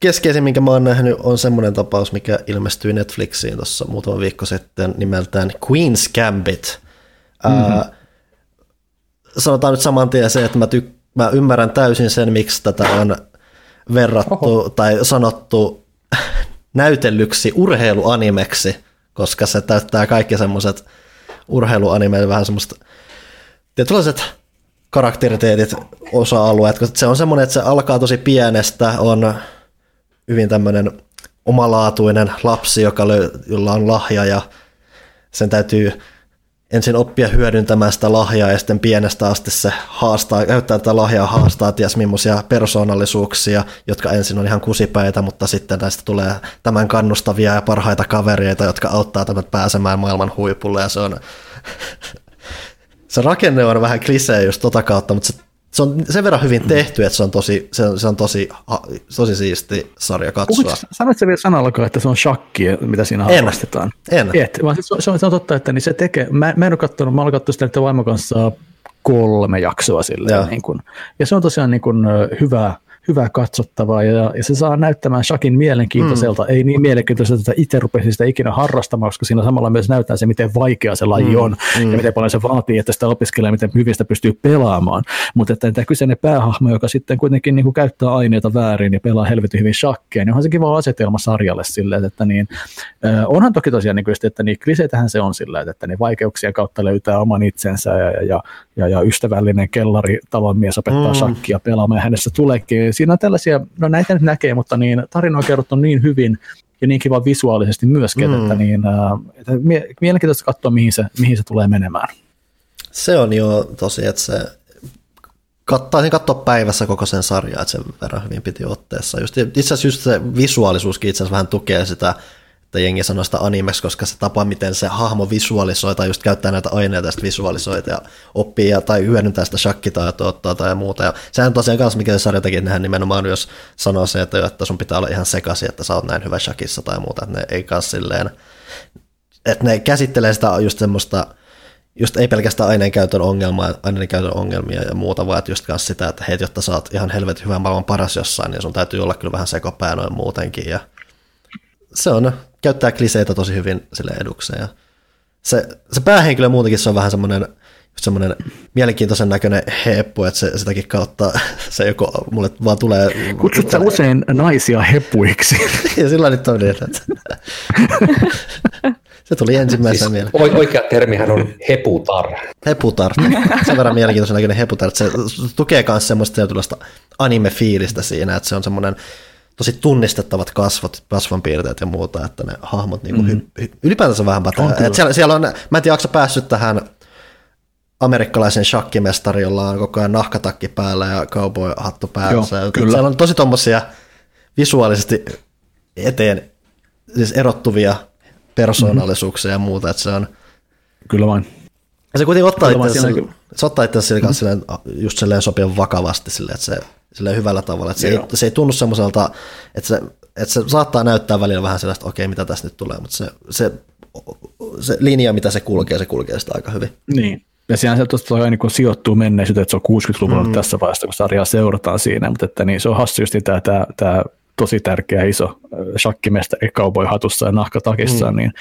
Keskeisin, minkä mä oon nähnyt, on semmoinen tapaus, mikä ilmestyi Netflixiin tuossa muutama viikko sitten nimeltään Queen's Gambit. Sanotaan nyt saman tien se, että mä ymmärrän täysin sen, miksi tätä on verrattu tai sanottu näytellyksi urheiluanimeksi, koska se täyttää kaikki semmoiset urheiluanimeet, vähän semmoiset tietynlaiset karakteriteetit osa-alueet, koska se on semmoinen, että se alkaa tosi pienestä, on hyvin tämmöinen omalaatuinen lapsi, jolla on lahja ja sen täytyy ensin oppia hyödyntämään sitä lahjaa ja sitten pienestä asti se haastaa, käyttää tätä lahjaa, haastaa ties millaisia persoonallisuuksia, jotka ensin on ihan kusipäitä, mutta sitten näistä tulee tämän kannustavia ja parhaita kavereita, jotka auttaa tämän pääsemään maailman huipulle ja se on... Se rakenne on vähän klisee just tota kautta, mutta se on sen verran hyvin tehty, että se on tosi siisti sarja katsoa. Sanoitko vielä sanallakaan, että se on shakkia, mitä siinä harrastetaan? En. Se on totta, että niin se tekee. Mä en ole katsonut, mä olen katsonut sitä vaimon kanssa 3 jaksoa silleen. Niin kun, ja se on tosiaan niin kun, hyvää katsottavaa ja se saa näyttämään shakin mielenkiintoiselta, ei niin mielenkiintoiselta, että itse rupesin sitä ikinä harrastamaan, koska siinä samalla myös näyttää se, miten vaikea se laji on ja miten paljon se vaatii, että sitä opiskelee, miten hyvin sitä pystyy pelaamaan, mutta että tämä kyseinen päähahmo, joka sitten kuitenkin niin kuin käyttää aineita väärin ja pelaa helvetin hyvin shakkeja, niin onhan se kiva asetelma sarjalle silleen, että niin, onhan toki tosiaan niin kuin just, että niin kliseitähän se on silleen, että niin vaikeuksia kautta löytää oman itsensä ja ystävällinen kellaritalonmies opettaa shakkia pelaamaan ja hänestä tuleekin. Siinä on tällaisia, no näitä nyt näkee, mutta niin tarina on kerrottu niin hyvin ja niin kiva visuaalisesti myöskin, että, niin, että mielenkiintoista katsoa, mihin se tulee menemään. Se on jo tosi, että se taisin katsoa päivässä koko sen sarjaa, että sen verran hyvin piti otteessa. Itse asiassa just se visuaalisuuskin itse asiassa vähän tukee sitä, että jengi sanoo sitä animeksi, koska se tapa, miten se hahmo visualisoi tai just käyttää näitä aineita ja sitten visualisoi ja oppii tai hyödyntää sitä shakkitaitoa tai muuta. Ja sehän tosiaan kanssa, mikä se sarja teki, nehän nimenomaan jos sanoo se, että sun pitää olla ihan sekaisin, että sä oot näin hyvä shakissa tai muuta. Että ne ei kanssa silleen, että ne käsittelee sitä just semmoista, just ei pelkästään aineen käytön ongelmia ja muuta, vaan just kanssa sitä, että hei, jotta sä oot ihan helvetin hyvän maailman paras jossain, niin sun täytyy olla kyllä vähän sekopää noin muutenkin ja se on, käyttää kliseitä tosi hyvin sille edukseen. Se päähenkilö muutenkin se on vähän semmoinen mielenkiintoisen näköinen heppu, että se, sitäkin kautta se joko mulle vaan tulee... Kutsut sä usein naisia heppuiksi? Ja sillä nyt on niin, että... Se tuli ensimmäisenä siis mieleen. Oikea termihän on heputar. Heputar. Sen verran mielenkiintoisen näköinen heputar. Se tukee myös semmoista tietynlaista anime-fiilistä siinä, että se on semmoinen... tosi tunnistettavat kasvot, kasvanpiirteet ja muuta, että ne hahmot niinku ylipäätänsä vähän pätevät. Siellä on, mä en tiedä, onko sä päässyt tähän amerikkalaisen shakkimestari, jolla on koko ajan nahkatakki päällä ja cowboy-hattu päässä. Joo, siellä on tosi tommosia visuaalisesti eteen siis erottuvia persoonallisuuksia ja muuta, että se on... Kyllä vain. Ja se kuitenkin ottaa itseasiassa just silleen sopivan vakavasti silleen, että se silleen hyvällä tavalla. Että se ei tunnu semmoiselta, että se saattaa näyttää välillä vähän sellaista, että okei, mitä tässä nyt tulee, mutta se linja, mitä se kulkee sitä aika hyvin. Niin. Ja siinähän se niin sijoittuu menneisyyteen, että se on 60-luvulla tässä vaiheessa, kun sarjaa seurataan siinä, mutta että niin, se on hassu just tämä tosi tärkeä iso shakkimestari cowboy hatussa ja nahkatakissa, niin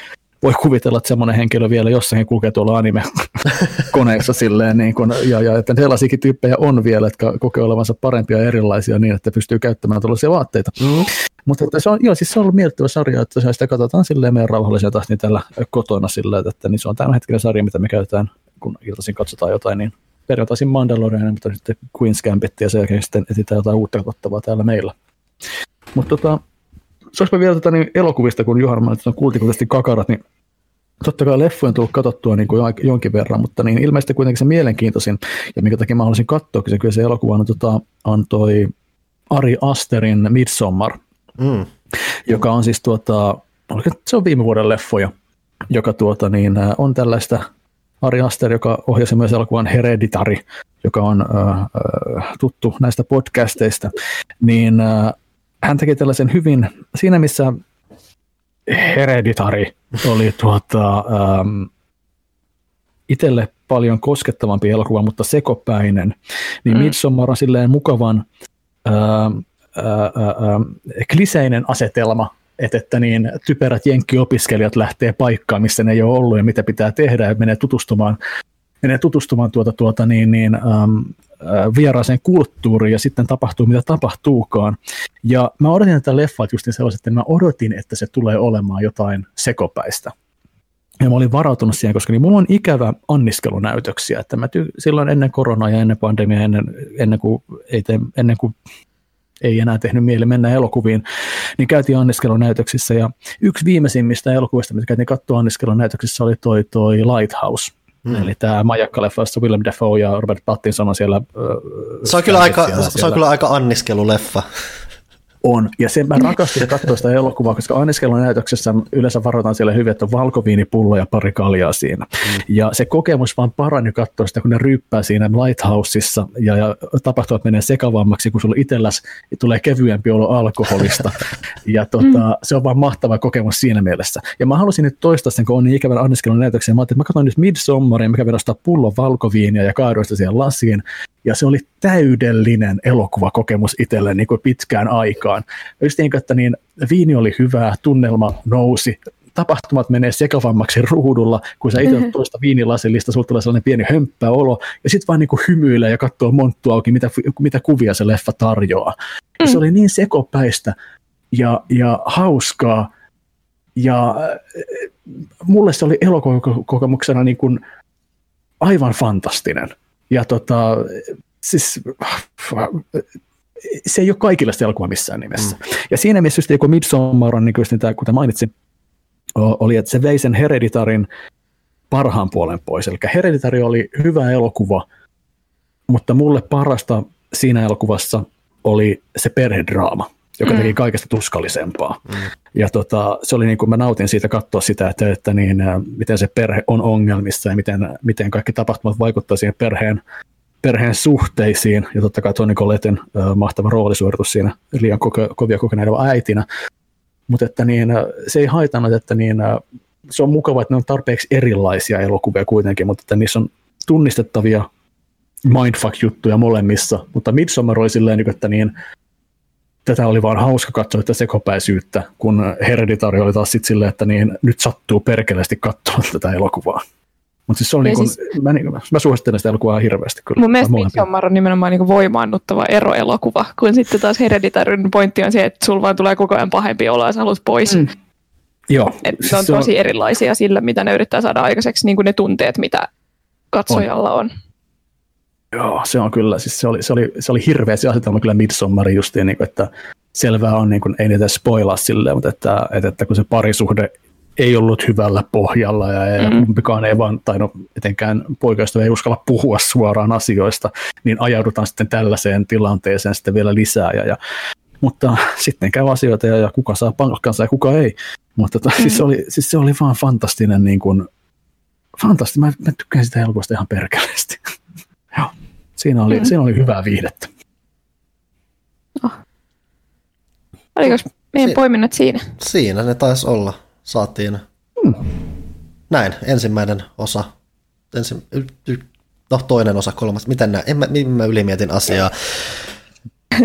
voi kuvitella, että semmoinen henkilö vielä jossakin kulkee tuolla anime-koneessa silleen, niin kun, ja että sellaisiakin tyyppejä on vielä, jotka kokee olevansa parempia ja erilaisia niin, että pystyy käyttämään tällaisia vaatteita. Mutta se on ollut miellyttävä sarja, että sitä katsotaan silleen meidän rauhallisena taas niin tällä kotona silleen, että niin se on tämän hetkinen sarja, mitä me käytetään, kun iltaisin katsotaan jotain, niin perjantaisin Mandalorian, mutta sitten Queen's Gambit ja sen jälkeen sitten etsitään jotain uutta katsottavaa täällä meillä. Mutta saanko vielä niin elokuvista, kun Johanna mainitsi, kuultiin tietysti kakarat, niin totta kai leffoja on tullut katsottua niin kuin jonkin verran, mutta niin ilmeisesti kuitenkin se mielenkiintoisin, ja minkä takia mä haluaisin katsoa, kun se elokuva antoi Ari Asterin Midsommar, joka on siis, se on viime vuoden leffoja, joka on tällaista Ari Aster, joka ohjasi myös elokuvan Hereditary, joka on tuttu näistä podcasteista, niin... Hän teki tällaisen hyvin, siinä missä Hereditary oli itselle paljon koskettavampi elokuva, mutta sekopäinen, niin Midsommar on silleen mukavan kliseinen asetelma, että niin typerät jenkkiopiskelijat lähtee paikkaan, missä ne ei ole ollut ja mitä pitää tehdä ja menee tutustumaan vieraaseen kulttuuriin ja sitten tapahtuu mitä tapahtuukaan. Ja mä odotin tätä leffaa just niin sellaiset, että mä odotin, että se tulee olemaan jotain sekopäistä. Ja mä olin varautunut siihen, koska niin mulla on ikävä anniskelunäytöksiä, että mä silloin ennen koronaa ja ennen pandemiaa, ennen kuin ei enää tehnyt mieli mennä elokuviin, niin käytiin anniskelunäytöksissä, ja yksi viimeisimmistä elokuvista, mitä käytiin katsoa anniskelunäytöksissä, oli toi Lighthouse. Eli tämä majakkaleffa, Willem Dafoe ja Robert Pattinson on siellä. Se on kyllä aika anniskeluleffa. On, ja sen mä rakastin katsoa sitä elokuvaa, koska anniskelun näytöksessä yleensä varoitan siellä hyvin, että on valkoviinipullo ja pari kaljaa siinä. Ja se kokemus vaan parani katsoa sitä, kun ne ryyppää siinä Lighthouseissa ja tapahtuvat menee sekavammaksi, kun sulla itselläsi tulee kevyempi olo alkoholista. Ja se on vaan mahtava kokemus siinä mielessä. Ja mä halusin nyt toistaa sen, kun on niin ikävän anniskelun näytöksen. Mä ajattelin, että mä katson nyt Midsommaria, mikä vedostaa pullon valkoviinia ja kaadoista siihen lasiin. Ja se oli täydellinen elokuvakokemus itselle niin kuin pitkään aikaan. Just niin, että niin, viini oli hyvää, tunnelma nousi, tapahtumat menee sekavammaksi ruudulla, kun sä itse tuosta viinilasillista, sulla tulee sellainen pieni hömppä olo, ja sitten vaan niin kuin hymyilee ja katsoo monttu auki, mitä kuvia se leffa tarjoaa. Ja se oli niin sekopäistä ja hauskaa, ja mulle se oli elokuvakokemuksena niin kuin aivan fantastinen. Ja siis se ei ole kaikille sitä elokuva missään nimessä. Ja siinä mielessä just joku Midsommar on, niin kuten mainitsin, oli, että se vei sen Hereditarin parhaan puolen pois. Eli Hereditari oli hyvä elokuva, mutta mulle parasta siinä elokuvassa oli se perhedraama, joka teki kaikesta tuskallisempaa. Ja se oli niin kuin mä nautin siitä katsoa sitä, että niin, miten se perhe on ongelmissa ja miten kaikki tapahtumat vaikuttavat siihen perheen suhteisiin. Ja totta kai Toni Colletten mahtava roolisuoritus siinä liian kovia kokeneena äitinä. Mutta että niin, se ei haitannut, että niin, se on mukava, että ne on tarpeeksi erilaisia elokuvia kuitenkin, mutta että niissä on tunnistettavia mindfuck-juttuja molemmissa. Mutta Midsommar oli silleen, että niin, tätä oli vaan hauska katsoa tätä sekopäisyyttä, kun Hereditari oli taas sitten silleen, että niin, nyt sattuu perkeleesti katsoa tätä elokuvaa. Mutta siis se on mä suosittelen sitä elokuvaa hirveästi kyllä. Mun mielestä Midsommar on nimenomaan niin kuin voimaannuttava eroelokuva, kun sitten taas Hereditarin pointti on se, että sulla vaan tulee koko ajan pahempi olo ja sä haluat pois. Joo. Siis ne on tosi erilaisia sillä, mitä ne yrittää saada aikaiseksi, niin kuin ne tunteet, mitä katsojalla on. Joo, se on kyllä, siis se oli hirveä se asetelma kyllä Midsommari justiin, niin kuin, että selvää on, niin kuin, ei niitä spoilaa silleen, mutta että kun se parisuhde ei ollut hyvällä pohjalla ja kumpikaan ei vaan, tai no etenkään poikaystävä ei uskalla puhua suoraan asioista, niin ajaudutaan sitten tällaiseen tilanteeseen sitten vielä lisää. Mutta sitten käy asioita ja kuka saa palkkansa ja kuka ei, mutta siis se oli vaan fantastinen, niin kuin, fantastinen, mä tykkään sitä elokuvasta ihan perkeleesti. Joo, siinä oli hyvää viihdettä. No. Oliko meidän poiminnat siinä? Siinä ne taisi olla. Saatiin näin, ensimmäinen osa, toinen osa, kolmas, miten näin, en mä ylimietin asiaa.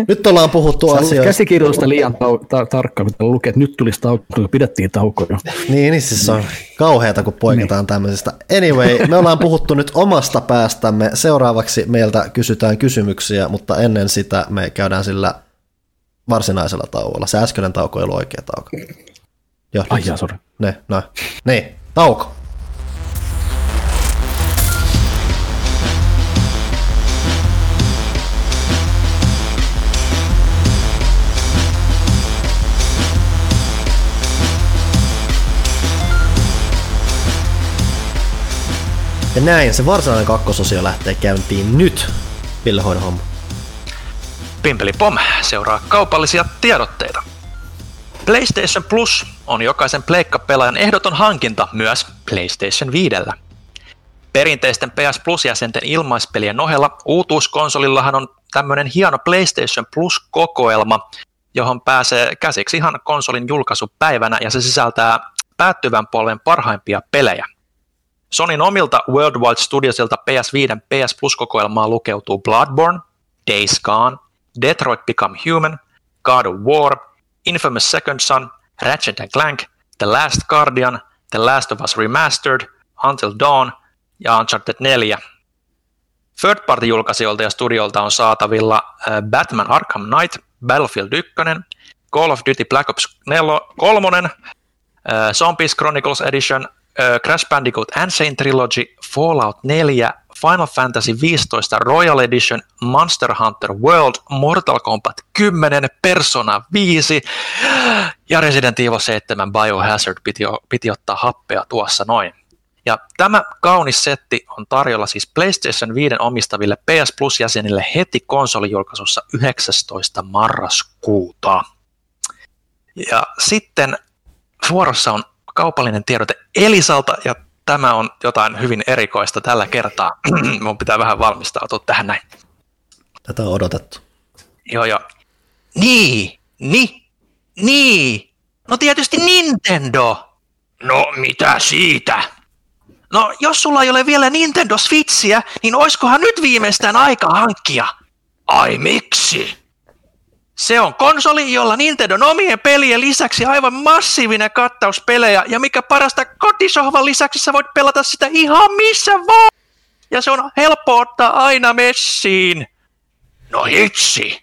Nyt ollaan puhuttu asioista. Käsikirjoista liian tarkkaan, kun lukee, että nyt tulisi tauko, kun pidettiin taukoja. Niin, siis se on kauheata, kun poiketaan tämmöisistä. Anyway, me ollaan puhuttu nyt omasta päästämme. Seuraavaksi meiltä kysytään kysymyksiä, mutta ennen sitä me käydään sillä varsinaisella tauolla. Se äskeinen tauko ei ollut oikea tauko. Joo, ai jaa, sori. Niin, tauko. Ja näin, se varsinainen kakkososio lähtee käyntiin nyt. Ville hoida homma. Pimpeli pom, seuraa kaupallisia tiedotteita. PlayStation Plus on jokaisen pleikkapelaajan ehdoton hankinta myös PlayStation 5. Perinteisten PS Plus-jäsenten ilmaispelien ohella uutuuskonsolillahan on tämmöinen hieno PlayStation Plus-kokoelma, johon pääsee käsiksi ihan konsolin julkaisupäivänä, ja se sisältää päättyvän polven parhaimpia pelejä. Sonyn omilta Worldwide Studiosilta PS5 PS Plus-kokoelmaa lukeutuu Bloodborne, Days Gone, Detroit Become Human, God of War, Infamous Second Son, Ratchet & Clank, The Last Guardian, The Last of Us Remastered, Until Dawn ja Uncharted 4. Third Party-julkaisijoilta ja studiolta on saatavilla Batman Arkham Knight, Battlefield 1, Call of Duty Black Ops 3, Zombies Chronicles Edition, Crash Bandicoot Insane Trilogy, Fallout 4, Final Fantasy 15 Royal Edition, Monster Hunter World, Mortal Kombat 10, Persona 5 ja Resident Evil 7 Biohazard piti ottaa happea tuossa noin. Ja tämä kaunis setti on tarjolla siis PlayStation 5 omistaville PS Plus-jäsenille heti konsolijulkaisussa 19. marraskuuta. Ja sitten vuorossa on kaupallinen tiedote Elisalta, ja tämä on jotain hyvin erikoista tällä kertaa. Mun pitää vähän valmistautua tähän näin. Tätä on odotettu. Joo. Niin. No tietysti Nintendo. No mitä siitä? No jos sulla ei ole vielä Nintendo Switchiä, niin oiskohan nyt viimeistään aika hankkia? Ai miksi? Se on konsoli, jolla Nintendon omien pelien lisäksi aivan massiivinen kattaus pelejä, ja mikä parasta, kotisohvan lisäksi sä voit pelata sitä ihan missä vaan. Ja se on helppo ottaa aina messiin. No hitsi.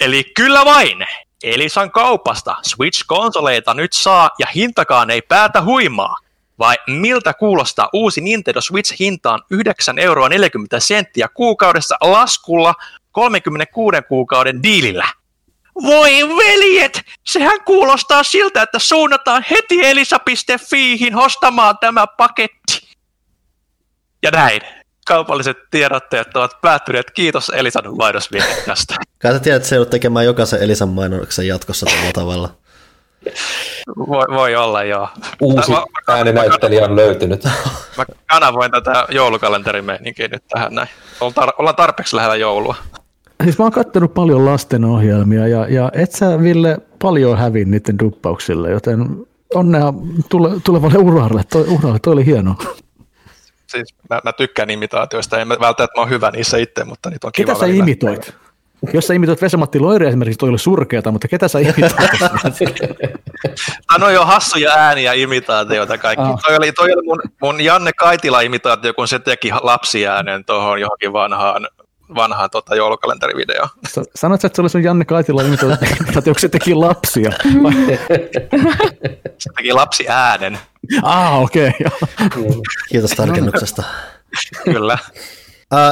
Eli kyllä vain. Elisan kaupasta Switch-konsoleita nyt saa, ja hintakaan ei päätä huimaa. Vai miltä kuulostaa uusi Nintendo Switch hintaan 9,40 € kuukaudessa laskulla 36 kuukauden diilillä? Voi veljet! Sehän kuulostaa siltä, että suunnataan heti elisa.fiihin ostamaan tämä paketti. Ja näin. Kaupalliset tiedotteet ovat päättyneet. Kiitos Elisan mainosviehde tästä. Kai sä tiedät, että se joudut tekemään jokaisen Elisan mainoksen jatkossa tällä tavalla. Voi olla, joo. Uusi ääninäyttelijä on löytynyt. Mä kanavoin tätä joulukalenterimeininkiä nyt tähän näin. Ollaan tarpeeksi lähellä joulua. Siis mä oon kattonut paljon lastenohjelmia, ja et sä, Ville, paljon hävin niiden duppauksille, joten onnea tulevalle uralle. Toi oli hienoa. Siis mä tykkään imitaatioista. En välttämättä, että mä oon hyvä niissä itse, mutta niitä on kiva. Ketä sä imitoit? Jos sä imitoit Vesa-Matti Loiria esimerkiksi, toi oli surkeata, mutta ketä sä imitoit? No joo, hassuja ääniä imitaatioita kaikki. Ah. Toi oli mun Janne Kaitila-imitaatio, kun se teki lapsiäänen tuohon johonkin vanhaan joulukalenterivideoon. Sanoitko, että se oli sun Janne Kaitila-imitaatio, kun se teki lapsia? Se teki lapsiäänen. Okei. Kiitos tarkennuksesta. Kyllä.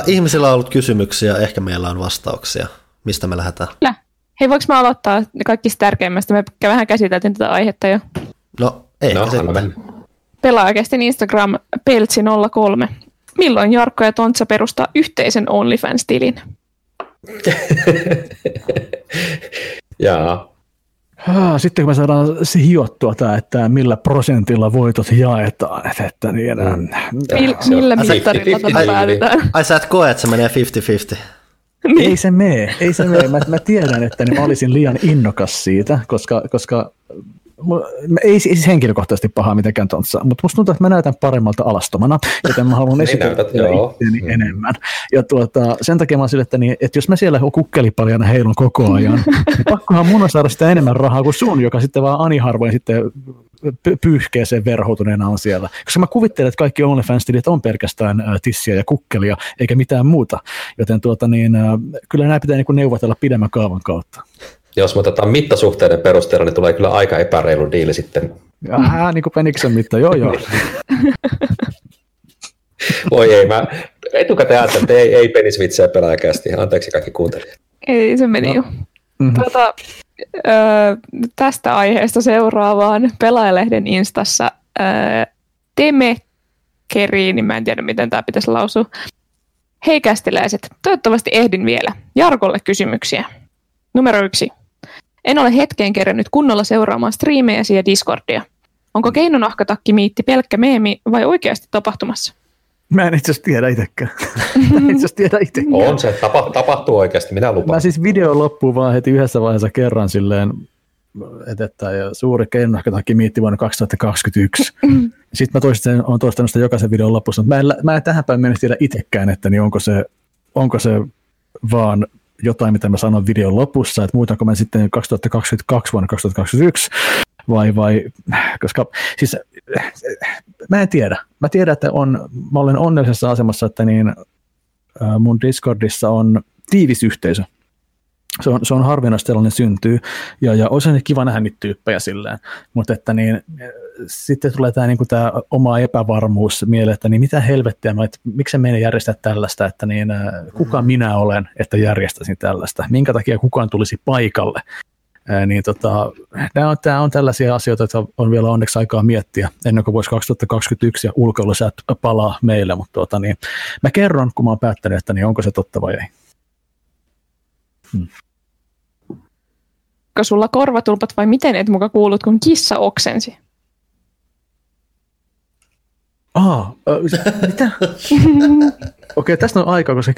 Ihmisillä on ollut kysymyksiä, ehkä meillä on vastauksia. Mistä me lähdetään? Kyllä. Hei, voinko mä aloittaa kaikista tärkeimmästä? Me vähän käsiteltiin tätä aihetta jo. No, ei. No, Pelaajakästi Instagram peltsi03. Milloin Jarkko ja Tontsa perustaa yhteisen OnlyFans-tilin? Jaa. Sitten kun me saadaan se hiottua tämä, että millä prosentilla voitot jaetaan, että niin enää. Millä mittarilla tätä päädytään? Ai sä et koe, että se menee 50-50. Niin. Ei se mene. Mä tiedän, että mä olisin liian innokas siitä, koska ei siis henkilökohtaisesti pahaa mitenkään Tontsa, mutta musta tuntuu, että mä näytän paremmalta alastomana, joten mä haluan esitellä itseäni enemmän. Ja sen takia mä oon sille, että jos mä siellä kukkelipaljana heilun koko ajan, niin pakkohan mun on saada sitä enemmän rahaa kuin sun, joka sitten vaan ani harvoin sitten pyyhkee sen verhoutuneena on siellä. Koska mä kuvittelen, että kaikki OnlyFans-tilit on pelkästään tissiä ja kukkelia, eikä mitään muuta. Joten kyllä nämä pitää neuvotella pidemmän kaavan kautta. Jos me otetaan mittasuhteiden perusteella, niin tulee kyllä aika epäreilu diili sitten. Vähän niin kuin peniksen mitta, joo. Voi ei, mä etukäteen ajattelin, että ei penisvitsejä pelaajakästi. Anteeksi kaikki kuuntelijat. Ei, se meni jo. Mm-hmm. Tästä aiheesta seuraavaan Pelaajalehden instassa Temekeri, niin mä en tiedä miten tämä pitäisi lausua. Hei kästiläiset, toivottavasti ehdin vielä. Jarkolle kysymyksiä. Numero 1. En ole hetkeen kerännyt kunnolla seuraamaan striimejäsi ja Discordia. Onko keinonahkatakki-miitti pelkkä meemi vai oikeasti tapahtumassa? Mä en itse asiassa tiedä itsekään. On se, tapahtuu oikeasti, minä lupaan. Mä siis video loppuu vaan heti yhdessä vaiheessa kerran silleen, että suuri keinonahkatakki-miitti vuonna 2021. Sitten mä oon toistanut sitä jokaisen videon lopussa, mutta mä en tähän päin mennä tiedä itsekään, että niin onko se vaan jotain, mitä mä sanon videon lopussa, että muutanko mä sitten 2022 vuonna 2021, vai koska siis mä en tiedä. Mä tiedän, että mä olen onnellisessa asemassa, että mun Discordissa on tiivis yhteisö. Se on harvinaista, sellainen syntyy, ja olisi se kiva nähdä niitä tyyppejä silleen, mutta että niin, sitten tulee tämä, niin tämä oma epävarmuus mieleen, että niin mitä helvettiä, miksi meidän järjestää tällaista, että niin, kuka minä olen, että järjestäisin tällaista, minkä takia kukaan tulisi paikalle. Niin tämä on tällaisia asioita, että on vielä onneksi aikaa miettiä ennen kuin vuosi 2021 ja ulkoilusät palaa meille, mutta niin, mä kerron, kun mä oon päättänyt, että niin onko se totta vai ei. Onko sulla korvatulpat vai miten et muka kuulut, kun kissa oksensi? Mitä? Okei, tästä on aikaa, koska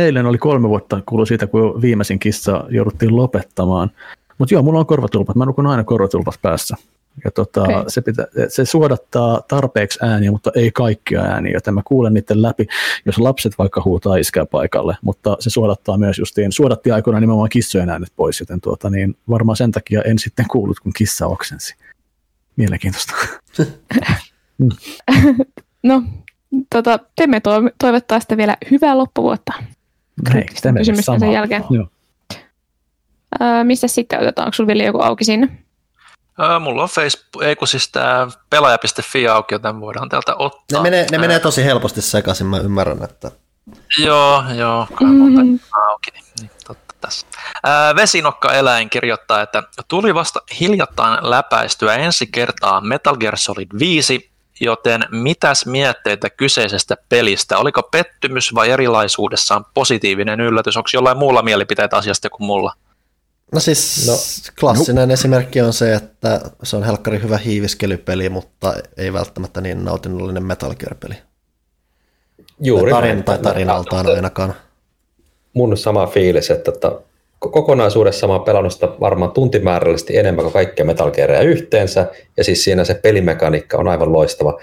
eilen oli 3 vuotta kuului siitä, kun viimeisin kissa jouduttiin lopettamaan. Mutta joo, mulla on korvatulpat. Mä nukun aina korvatulpat päässä. Ja okay. Se suodattaa tarpeeksi ääniä, mutta ei kaikkia ääniä, joten mä kuulen niiden läpi, jos lapset vaikka huutaa iskää paikalle, mutta se suodattaa myös justiin, suodatti aikoinaan nimenomaan kissojen äänet pois, joten niin varmaan sen takia en sitten kuullut, kun kissa oksensi. Mielenkiintoista. No, teemme toivottaa sitten vielä hyvää loppuvuotta. Hei, kysymysten sen jälkeen. Mistä sitten otetaan? Onko sulla vielä joku auki siinä? Mulla on Facebook, siis tämä Pelaaja.fi auki, joten voidaan täältä ottaa. Ne menee tosi helposti sekaisin, mä ymmärrän, että... Joo, kai monta auki, niin totta tässä. Vesinokka-eläin kirjoittaa, että tuli vasta hiljattain läpäistyä ensi kertaa Metal Gear Solid 5, joten mitäs mietteitä kyseisestä pelistä? Oliko pettymys vai erilaisuudessaan positiivinen yllätys? Onko jollain muulla mielipiteitä asiasta kuin mulla? No siis klassinen esimerkki on se, että se on helkkari hyvä hiiviskelypeli, mutta ei välttämättä niin nautinnollinen Metal Gear-peli. Juuri. Tarinaltaan ainakaan. Mun sama fiilis, että kokonaisuudessa mä oon pelannut sitä varmaan tuntimäärällisesti enemmän kuin kaikkia Metal Gearia yhteensä, ja siis siinä se pelimekaniikka on aivan loistava.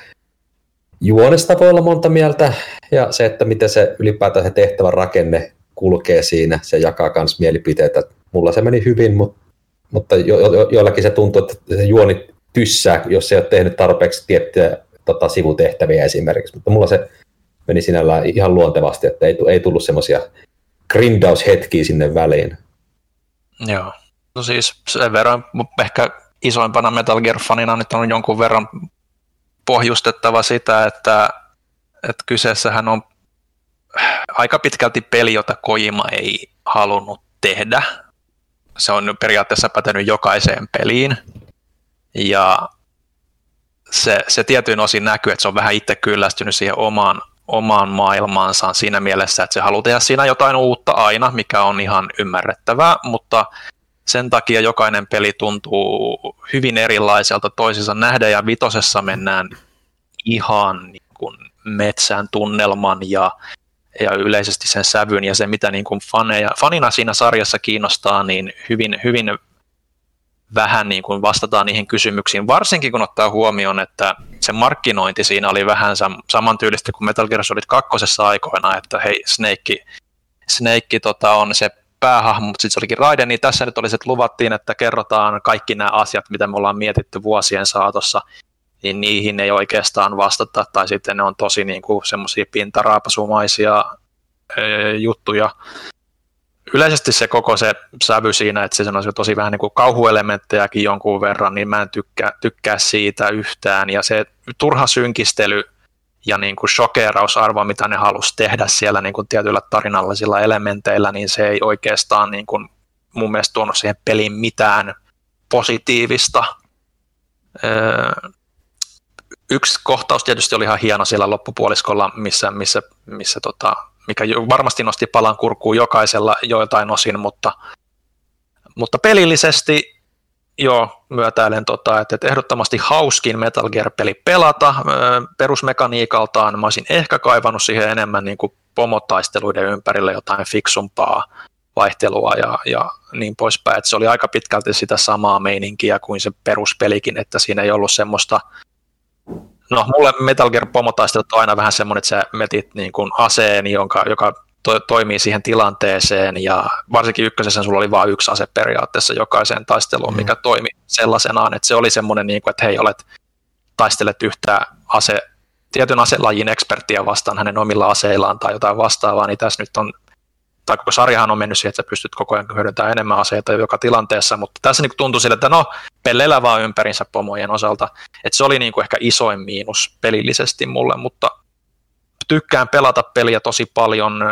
Juonesta voi olla monta mieltä, ja se, että miten se ylipäätään se tehtävän rakenne kulkee siinä, se jakaa myös mielipiteitä. Mulla se meni hyvin, mutta joillakin se tuntuu, että se juoni tyssää, jos ei ole tehnyt tarpeeksi tiettyjä sivutehtäviä esimerkiksi. Mutta mulla se meni sinällään ihan luontevasti, että ei tullut semmoisia grindaushetkiä sinne väliin. Joo. No siis sen verran ehkä isoimpana Metal Gear-fanina nyt on jonkun verran pohjustettava sitä, että kyseessähän on aika pitkälti peli, jota Kojima ei halunnut tehdä. Se on periaatteessa pätenyt jokaiseen peliin, ja se tietyin osin näkyy, että se on vähän itse kyllästynyt siihen omaan maailmaansa siinä mielessä, että se haluaa tehdä siinä jotain uutta aina, mikä on ihan ymmärrettävää, mutta sen takia jokainen peli tuntuu hyvin erilaiselta toisinsa nähden, ja vitosessa mennään ihan niin kuin metsän tunnelman ja yleisesti sen sävyn ja se, mitä niin kuin fanina siinä sarjassa kiinnostaa, niin hyvin, hyvin vähän niin kuin vastataan niihin kysymyksiin, varsinkin kun ottaa huomioon, että se markkinointi siinä oli vähän samantyylistä kuin Metal Gear Solid 2. aikoina, että hei, Snake on se päähahmo, mutta sitten se olikin Raiden, niin tässä nyt oli se, että luvattiin, että kerrotaan kaikki nämä asiat, mitä me ollaan mietitty vuosien saatossa, niin niihin ei oikeastaan vastata, tai sitten ne on tosi niin kuin semmoisia pintaraapasumaisia juttuja. Yleisesti se koko se sävy siinä, että se on tosi vähän niin kuin kauhuelementtejäkin jonkun verran, niin mä en tykkää siitä yhtään, ja se turha synkistely ja niin kuin shokeerausarvo, mitä ne halusi tehdä siellä niin kuin tietyillä tarinallisilla elementeillä, niin se ei oikeastaan niin kuin mun mielestä tuonut siihen peliin mitään positiivista. Yksi kohtaus tietysti oli ihan hieno siellä loppupuoliskolla, missä mikä varmasti nosti palan kurkkuun jokaisella joiltain osin, mutta pelillisesti joo, myötäilen, että ehdottomasti hauskin Metal Gear-peli pelata perusmekaniikaltaan. Mä olisin ehkä kaivannut siihen enemmän niin kuin pomotaisteluiden ympärille jotain fiksumpaa vaihtelua ja niin poispäin. Että se oli aika pitkälti sitä samaa meininkiä kuin se peruspelikin, että siinä ei ollut semmoista. No, mulle Metal Gear -pomotaistelut on aina vähän semmoinen, että sä metit niin kuin aseen, joka toimii siihen tilanteeseen, ja varsinkin ykkösessä sulla oli vain yksi ase periaatteessa jokaiseen taisteluun, mikä toimi sellaisenaan, että se oli semmoinen, niin kuin, että hei, taistelet yhtä tietyn aselajin eksperttiä vastaan hänen omilla aseillaan tai jotain vastaavaa, niin tässä nyt on tai koko sarjahan on mennyt siihen, että sä pystyt koko ajan hyödyntämään enemmän aseita joka tilanteessa, mutta tässä niin tuntui sille, että no, pelleillä vaan ympärinsä pomojen osalta, että se oli niin ehkä isoin miinus pelillisesti mulle, mutta tykkään pelata peliä tosi paljon,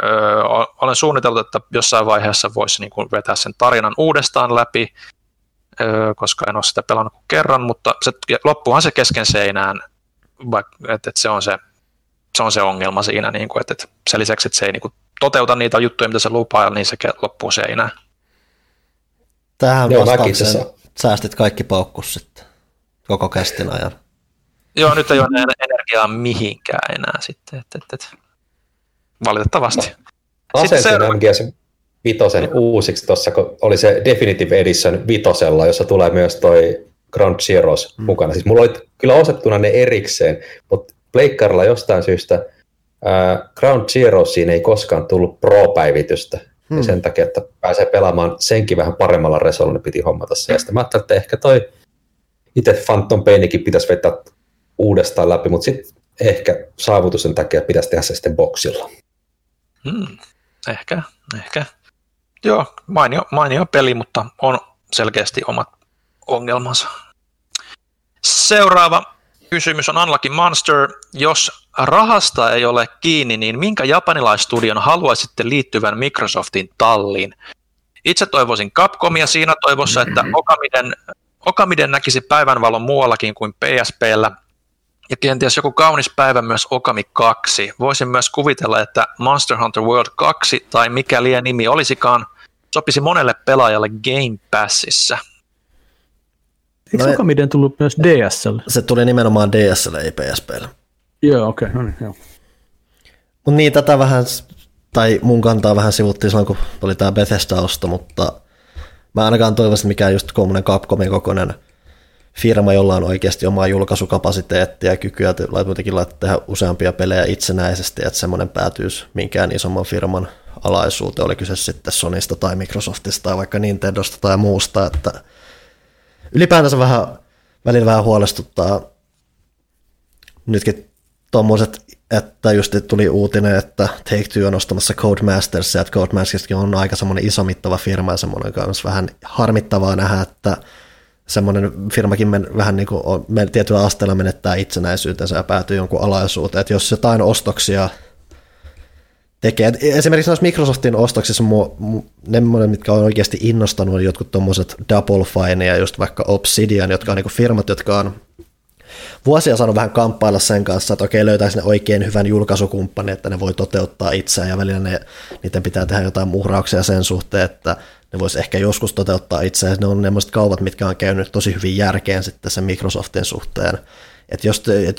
olen suunnitellut, että jossain vaiheessa voisi niin vetää sen tarinan uudestaan läpi, koska en ole sitä pelannut kuin kerran, mutta se, loppuhan se kesken seinään, että se on se ongelma siinä, niin kuin, että sen lisäksi, että se ei niin kuin toteuta niitä juttuja, mitä se lupaa, niin se loppuu seinään. Tähän vastaukseen säästit kaikki paukkus sitten, koko kästin ajan. Joo, nyt ei ole energiaa mihinkään enää sitten, valitettavasti. No, asensin MGS Vitosen uusiksi tuossa, kun oli se Definitive Edition Vitosella, jossa tulee myös toi Ground Zeroes mukana. Siis mulla oli kyllä ostettuna ne erikseen, mutta pleikkarilla jostain syystä Ground Zeroesiin ei koskaan tullut Pro-päivitystä. Ja sen takia, että pääsee pelaamaan senkin vähän paremmalla resolla, niin piti hommata se. Ja sitten mä ajattelin, että ehkä toi itse Phantom Painikin pitäisi vetää uudestaan läpi, mutta sitten ehkä saavutusten takia pitäisi tehdä se sitten boksilla. Ehkä. Joo, mainio peli, mutta on selkeästi omat ongelmansa. Seuraava kysymys on Unlucky Monster. Jos rahasta ei ole kiinni, niin minkä japanilaistudion haluaisitte liittyvän Microsoftin talliin? Itse toivoisin Capcomia siinä toivossa, että Okamiden näkisi päivänvalon muuallakin kuin PSP:llä. Ja kenties joku kaunis päivä myös Okami 2. Voisin myös kuvitella, että Monster Hunter World 2, tai mikä liian nimi olisikaan, sopisi monelle pelaajalle Game Passissa. Eikö Okamiden tullut myös DSL? Se tuli nimenomaan DSL, ei PSP:llä. Joo, okei. Okay. No niin. Mutta niin, tätä vähän, tai mun kantaa vähän sivuttiin silloin, kun oli tämä Bethesda-osto, mutta mä ainakaan toivoisin, mikään just kolmonen Capcomin kokoinen firma, jolla on oikeasti omaa julkaisukapasiteettia ja kykyä kuitenkin laittaa tehdä useampia pelejä itsenäisesti, että semmoinen päätyisi minkään isomman firman alaisuuteen, oli kyse sitten Sonysta tai Microsoftista tai vaikka Nintendosta tai muusta, että ylipäätänsä välillä vähän huolestuttaa nytkin tommoset, että just tuli uutinen, että Take-Two on ostamassa Codemastersia, että Codemasterskin on aika semmoinen isomittava firma ja semmoinen kanssa vähän harmittavaa nähdä, että semmoinen firmakin vähän niin kuin on, tietyllä asteella menettää itsenäisyytensä ja päätyy jonkun alaisuuteen, että jos jotain ostoksia tekee, esimerkiksi noissa Microsoftin ostoksissa ne, mitkä on oikeasti innostanut, jotkut tommoset Double Fine ja just vaikka Obsidian, jotka on niin kuin firmat, jotka on vuosia saanut vähän kamppailla sen kanssa, että okei, löytäisi ne oikein hyvän julkaisukumppanin, että ne voi toteuttaa itseään, ja välillä niiden pitää tehdä jotain uhrauksia sen suhteen, että ne voisi ehkä joskus toteuttaa itseään. Ne on sellaiset kaupat, mitkä on käynyt tosi hyvin järkeen sitten sen Microsoftin suhteen. Että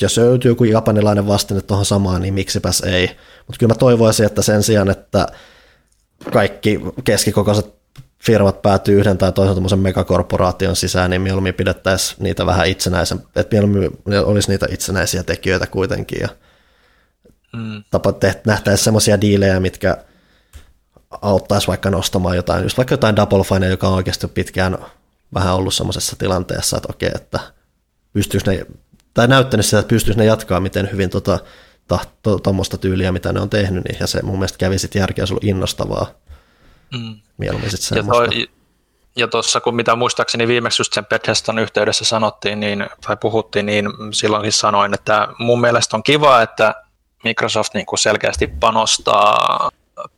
jos löytyy joku japanilainen vastine tuohon samaan, niin miksipäs ei. Mutta kyllä mä toivoisin, että sen sijaan, että kaikki keskikokoiset firmat päätyy yhden tai toisen tommoisen megakorporaation sisään, niin mieluummin pidettäisiin niitä vähän itsenäisen, että mieluummin olisi niitä itsenäisiä tekijöitä kuitenkin, ja nähtäisiin semmoisia diilejä, mitkä auttaisi vaikka nostamaan jotain, just vaikka jotain Double Fine, joka on oikeasti pitkään vähän ollut semmoisessa tilanteessa, että okei, että pystyisi ne, tai näyttänyt sitä, että pystyisi ne jatkaa, miten hyvin tuommoista tyyliä, mitä ne on tehnyt, niin, ja se mun mielestä kävi sitten järkeä, jos ollut innostavaa. Ja tuossa, kun mitä muistaakseni viimeksi just sen Bethesdan yhteydessä sanottiin, niin, tai puhuttiin, niin silloinkin sanoin, että mun mielestä on kiva, että Microsoft niin kuin selkeästi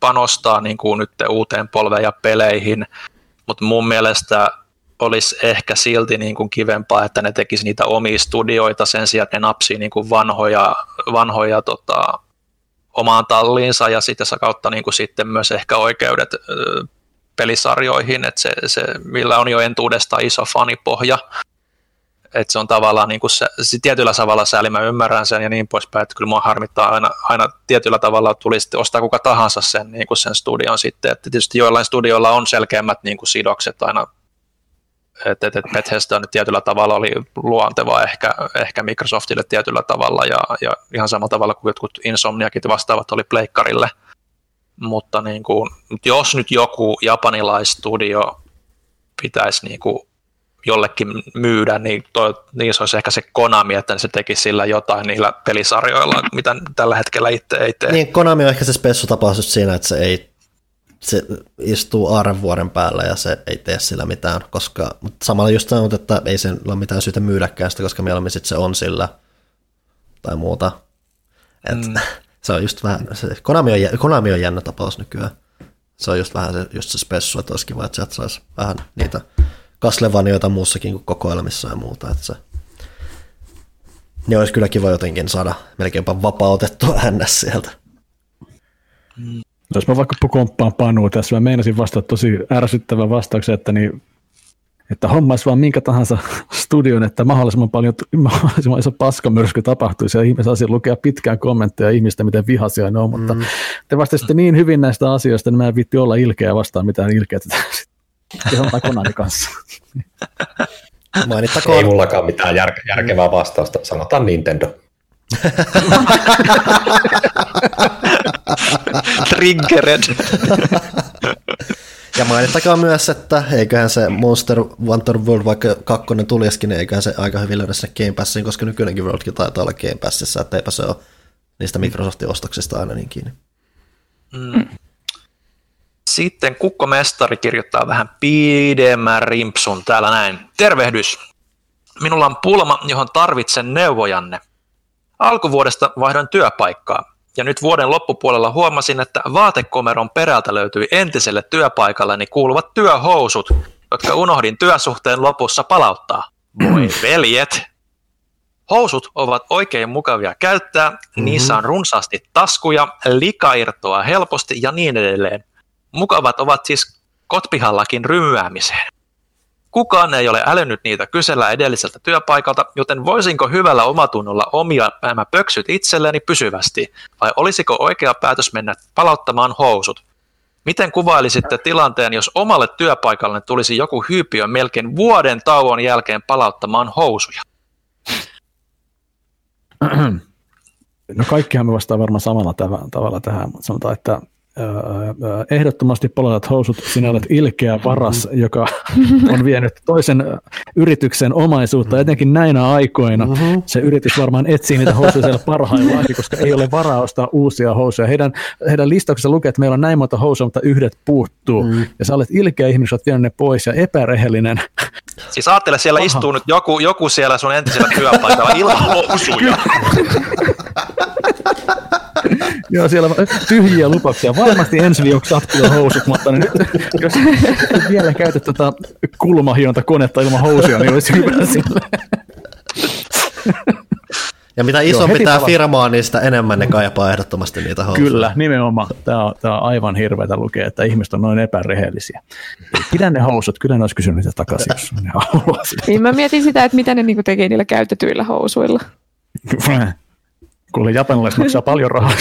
panostaa niin kuin nyt uuteen polveen ja peleihin, mutta mun mielestä olisi ehkä silti niin kuin kivempaa, että ne tekisi niitä omia studioita sen sijaan, että ne napsii niin kuin vanhoja omaan talliinsa ja sitä kautta niin kuin sitten myös ehkä oikeudet pelisarjoihin, että se millä on jo entuudestaan iso fanipohja, että se on tavallaan niin kuin se tietyllä tavalla sääli, mä ymmärrän sen ja niin poispäin, että kyllä mua harmittaa aina tietyllä tavalla, tulisi ostaa kuka tahansa sen, niin kuin sen studion sitten, että tietysti joillain studioilla on selkeämmät niin kuin sidokset aina, että Bethesda nyt tietyllä tavalla oli luonteva ehkä Microsoftille tietyllä tavalla ja ihan samalla tavalla kuin jotkut Insomniakin vastaavat oli pleikkarille, mutta niin kuin, jos nyt joku japanilaistudio pitäisi niin kuin jollekin myydä, niin se olisi ehkä se Konami, että se tekisi sillä jotain niillä pelisarjoilla, mitä tällä hetkellä itse ei tee. Niin, Konami on ehkä se spessutapaus siinä, että se ei se istuu aarenvuoren päällä ja se ei tee sillä mitään, koska, mutta samalla just sanot, että ei sen ole mitään syytä myydäkään sitä, koska mieluummin sit se on sillä tai muuta. Et, se on just vähän, se, Konami on jännä tapaus nykyään. Se on just vähän se, just se spessu, että olisi kiva, että sieltä saisi vähän niitä kaslevanioita muussakin kuin kokoelmissa ja muuta. Että se, ne olisi kyllä kiva jotenkin saada melkeinpä vapautettua ns. Sieltä. Jos mä vaikka komppaan Panua tässä, mä meinasin vastata tosi ärsyttävän vastauksen, että hommaisi vaan minkä tahansa studion, että mahdollisimman iso paskamyrsky tapahtuisi ja ihmiset asiat lukea pitkään kommentteja ihmistä, miten vihaisia ne on, mutta te vastasitte niin hyvin näistä asioista, niin mä en viitti olla ilkeä vastaan mitään ilkeä tätä sitten Konamin kanssa. Ei mullakaan mitään järkevää vastausta, sanotaan Nintendo. Triggered. Ja mainittakaan myös, että eiköhän se Monster Hunter World, vaikka kakkonen tulisikin, niin eiköhän se aika hyvin löydä sinne Game Passiin, koska nykyinenkin Worldkin taitaa olla Game Passissa, että eipä se ole niistä Microsoftin ostoksista aina niin kiinni. Sitten Kukkomestari kirjoittaa vähän pidemmän rimpsun täällä näin. Tervehdys! Minulla on pulma, johon tarvitsen neuvojanne. Alkuvuodesta vaihdoin työpaikkaa, ja nyt vuoden loppupuolella huomasin, että vaatekomeron perältä löytyi entiselle työpaikalleni kuuluvat työhousut, jotka unohdin työsuhteen lopussa palauttaa. Voi veljet! Housut ovat oikein mukavia käyttää, niissä on runsaasti taskuja, lika irtoaa helposti ja niin edelleen. Mukavat ovat siis kotipihallakin rymyäämiseen. Kukaan ei ole älynyt niitä kysellä edelliseltä työpaikalta, joten voisinko hyvällä omatunnolla omia nämä pöksyt itselleni pysyvästi, vai olisiko oikea päätös mennä palauttamaan housut? Miten kuvailisitte tilanteen, jos omalle työpaikalle tulisi joku hyypiö melkein vuoden tauon jälkeen palauttamaan housuja? No kaikkihan me vastaan varmaan samalla tavalla tähän, mutta sanotaan, että ehdottomasti palautat housut, sinä olet ilkeä varas, joka on vienyt toisen yrityksen omaisuutta, etenkin näinä aikoina. Se yritys varmaan etsii niitä housuja siellä parhaillaan, koska ei ole varaa ostaa uusia housuja. Heidän listauksessa lukee, että meillä on näin monta housua, mutta yhdet puuttuu. Ja sä olet ilkeä ihminen, olet vienyt ne pois ja epärehellinen. Siis ajattele, siellä istuu nyt joku siellä sun entisellä työpaikalla ilman housuja. Joo, siellä tyhjiä lupauksia. Varmasti ensi viikoksi sattuu housut, mutta nyt, jos vielä käytät tätä kulmahiontakonetta ilman housuja, niin olisi hyvä sille. Ja mitä isompi tämä firmaa, niin sitä enemmän ne kaipaa ehdottomasti niitä housuja. Kyllä, nimenomaan. Tämä on aivan hirveätä lukea, että ihmiset on noin epärehellisiä. Pidä ne housut, kyllä ne olisi kysynyt niitä takaisin, jos ne haluaa. Mä mietin sitä, että mitä ne tekee niillä käytetyillä housuilla. Kuule, japanilaiset maksaa paljon rahaa.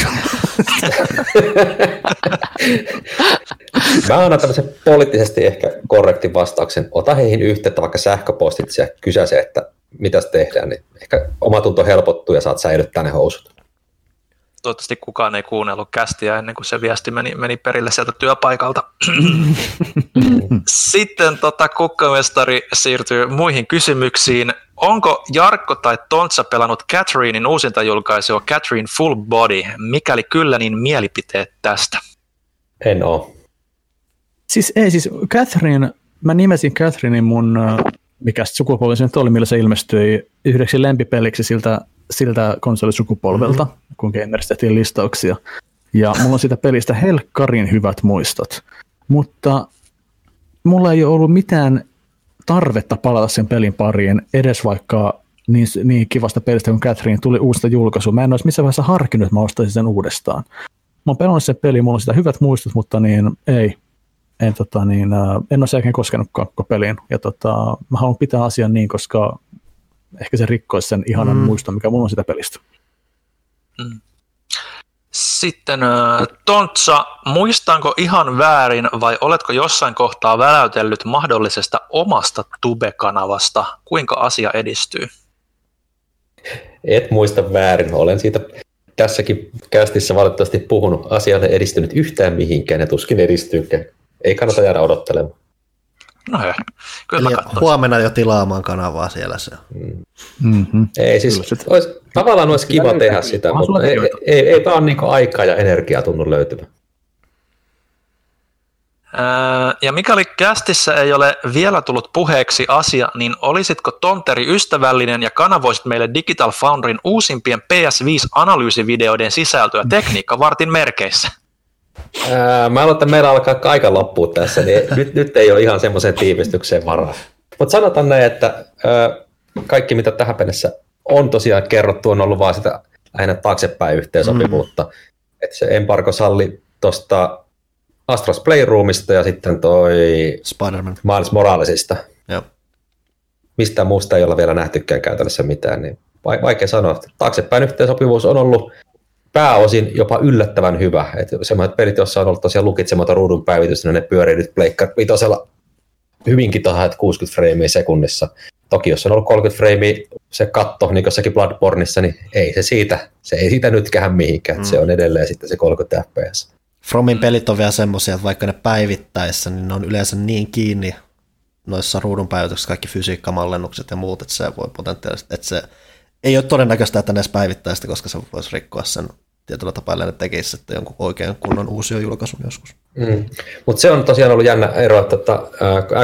Mä annan tämmöisen poliittisesti ehkä korrektin vastauksen. Ota heihin yhteyttä vaikka sähköpostitse ja kysä se, että mitäs tehdään. Niin ehkä omatunto helpottuu ja saat säilyttää ne housut. Toivottavasti kukaan ei kuunnellut kästiä ennen kuin se viesti meni perille sieltä työpaikalta. Sitten Kukkamestari siirtyy muihin kysymyksiin. Onko Jarkko tai Tontsa pelannut Catherinein uusintajulkaisua Catherine Full Body? Mikäli kyllä, niin mielipiteet tästä? En oo. Siis Catherine, mä nimesin Catherinein mun, mikä sukupolvi se nyt oli, millä se ilmestyi yhdeksi lempipeliksi siltä konsolisukupolvelta, kun Gamers tehtiin listauksia. Ja mulla on siitä pelistä helkkarin hyvät muistot. Mutta mulla ei ole ollut mitään tarvetta palata sen pelin pariin, edes vaikka niin kivasta pelistä, kun Catherine tuli uusista julkaisua. Mä en olisi missään vaiheessa harkinnut, että mä ostaisin sen uudestaan. Mä oon pelannut sen peliin, mulla on sitä hyvät muistot, mutta en ole sen jälkeen koskenut peliin. Ja mä haluan pitää asian niin, koska ehkä se rikkoisi sen ihanan muiston, mikä mulla on sitä pelistä. Sitten Tontsa, muistanko ihan väärin vai oletko jossain kohtaa väläytellyt mahdollisesta omasta Tube-kanavasta? Kuinka asia edistyy? Et muista väärin. Olen siitä tässäkin kästissä valitettavasti puhunut. Asia ei edistynyt yhtään mihinkään ja tuskin edistyykään. Ei kannata jäädä odottelemaan. No hei, kyllä huomenna jo tilaamaan kanavaa siellä se. Ei siis, tavallaan olisi kiva tehdä sitä, mutta ei vaan niinku aikaa ja energiaa tunnu löytyvän. Ja mikäli kästissä ei ole vielä tullut puheeksi asia, niin olisitko Tonteri ystävällinen ja kanavoisit meille Digital Foundryn uusimpien PS5-analyysivideoiden sisältöä tekniikkavartin merkeissä? Mä aloitan, että meillä alkaa aika loppua tässä, niin nyt ei ole ihan semmoiseen tiivistykseen varaa. Mutta sanotaan näin, että kaikki mitä tähän mennessä on tosiaan kerrottu, on ollut vaan sitä aina taaksepäin yhteensopivuutta. Että se embargo salli tuosta Astro's Playroomista ja sitten toi Spider-Man. Miles Moralesista. Joo. Mistään muusta ei olla vielä nähtykään käytännössä mitään, niin vaikea sanoa, että taaksepäin yhteensopivuus on ollut pääosin jopa yllättävän hyvä. Että sellaiset pelit, joissa on ollut tosiaan lukitsematon ruudun päivitys, niin ne pyörii nyt Pleikkar vitosella hyvinkin tahat 60 freimiä sekunnissa. Toki jos on ollut 30 freimiä se katto, niin jossakin Bloodborneissa, niin se ei siitä nytkään mihinkään. Se on edelleen sitten se 30 fps. Fromin pelit on vielä semmoisia, että vaikka ne päivittäessä, niin ne on yleensä niin kiinni noissa ruudunpäivityksissä kaikki fysiikkamallennukset ja muut, että se voi potentiaalisesti, että se ei ole todennäköistä, että ne edes päivittäistä, koska se voisi rikkoa sen tietyllä tapaa, ne tekisi sitten jonkun oikein kunnon uusion julkaisun joskus. Mutta se on tosiaan ollut jännä ero, että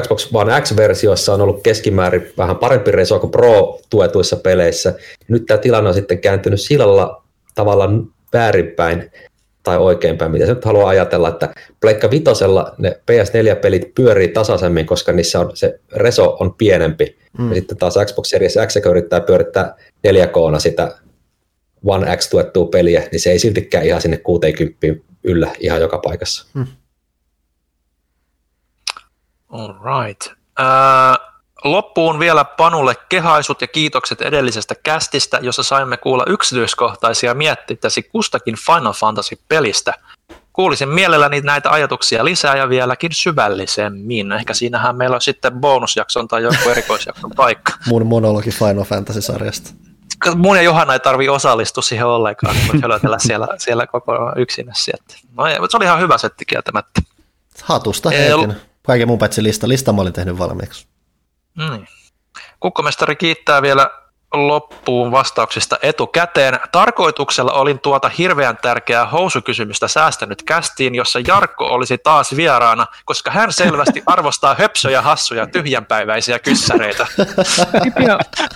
Xbox One X-versioissa on ollut keskimäärin vähän parempi reisua kuin Pro-tuetuissa peleissä. Nyt tämä tilanne on sitten kääntynyt sillä tavalla väärinpäin, tai oikeinpäin, mitä se nyt haluaa ajatella, että Pleikka Vitosella ne PS4-pelit pyörii tasaisemmin, koska niissä on, se reso on pienempi. Ja sitten taas Xbox Series X yrittää pyörittää 4K:na sitä One X-tuettua peliä, niin se ei siltikään ihan sinne 60 yllä ihan joka paikassa. All right. Loppuun vielä Panulle kehaisut ja kiitokset edellisestä kästistä, jossa saimme kuulla yksityiskohtaisia miettittäsi kustakin Final Fantasy-pelistä. Kuulisin mielelläni näitä ajatuksia lisää ja vieläkin syvällisemmin. Ehkä siinähän meillä on sitten bonusjakson tai joku erikoisjakson paikka. Mun monologi Final Fantasy-sarjasta. Mun ja Johanna ei tarvitse osallistua siihen ollenkaan, niin voit hölötellä siellä koko yksinässä. No, se oli ihan hyvä setti kieltämättä. Hatusta heitin. Kaiken mun paitsi lista. Lista mä olin tehnyt valmiiksi. Kukkomestari kiittää vielä loppuun vastauksista etukäteen. Tarkoituksella olin tuota hirveän tärkeää housukysymystä säästänyt kästiin, jossa Jarkko olisi taas vieraana, koska hän selvästi arvostaa höpsöjä, hassuja, tyhjänpäiväisiä kyssäreitä.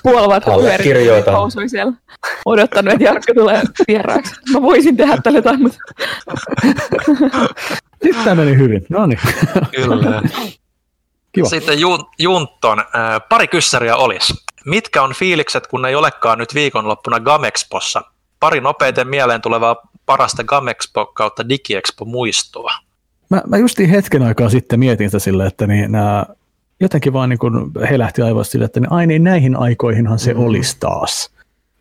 Puolvat pyörit housui siellä. Odottanut, että Jarkko tulee vieraaksi. Mä voisin tehdä tälle jotain, mutta... Nyt tämä meni hyvin. Noniin. Kyllä. Kiva. Sitten Juntton, pari kyssäriä olisi. Mitkä on fiilikset, kun ei olekaan nyt viikonloppuna Gamexpossa? Pari nopeiten mieleen tulevaa parasta Gamexpo kautta DigiExpo muistoa. Mä justiin hetken aikaa sitten mietin sitä sille, että niin nämä jotenkin vaan niin kun helähti aivoissa sille, että niin aina näihin aikoihinhan se olisi taas.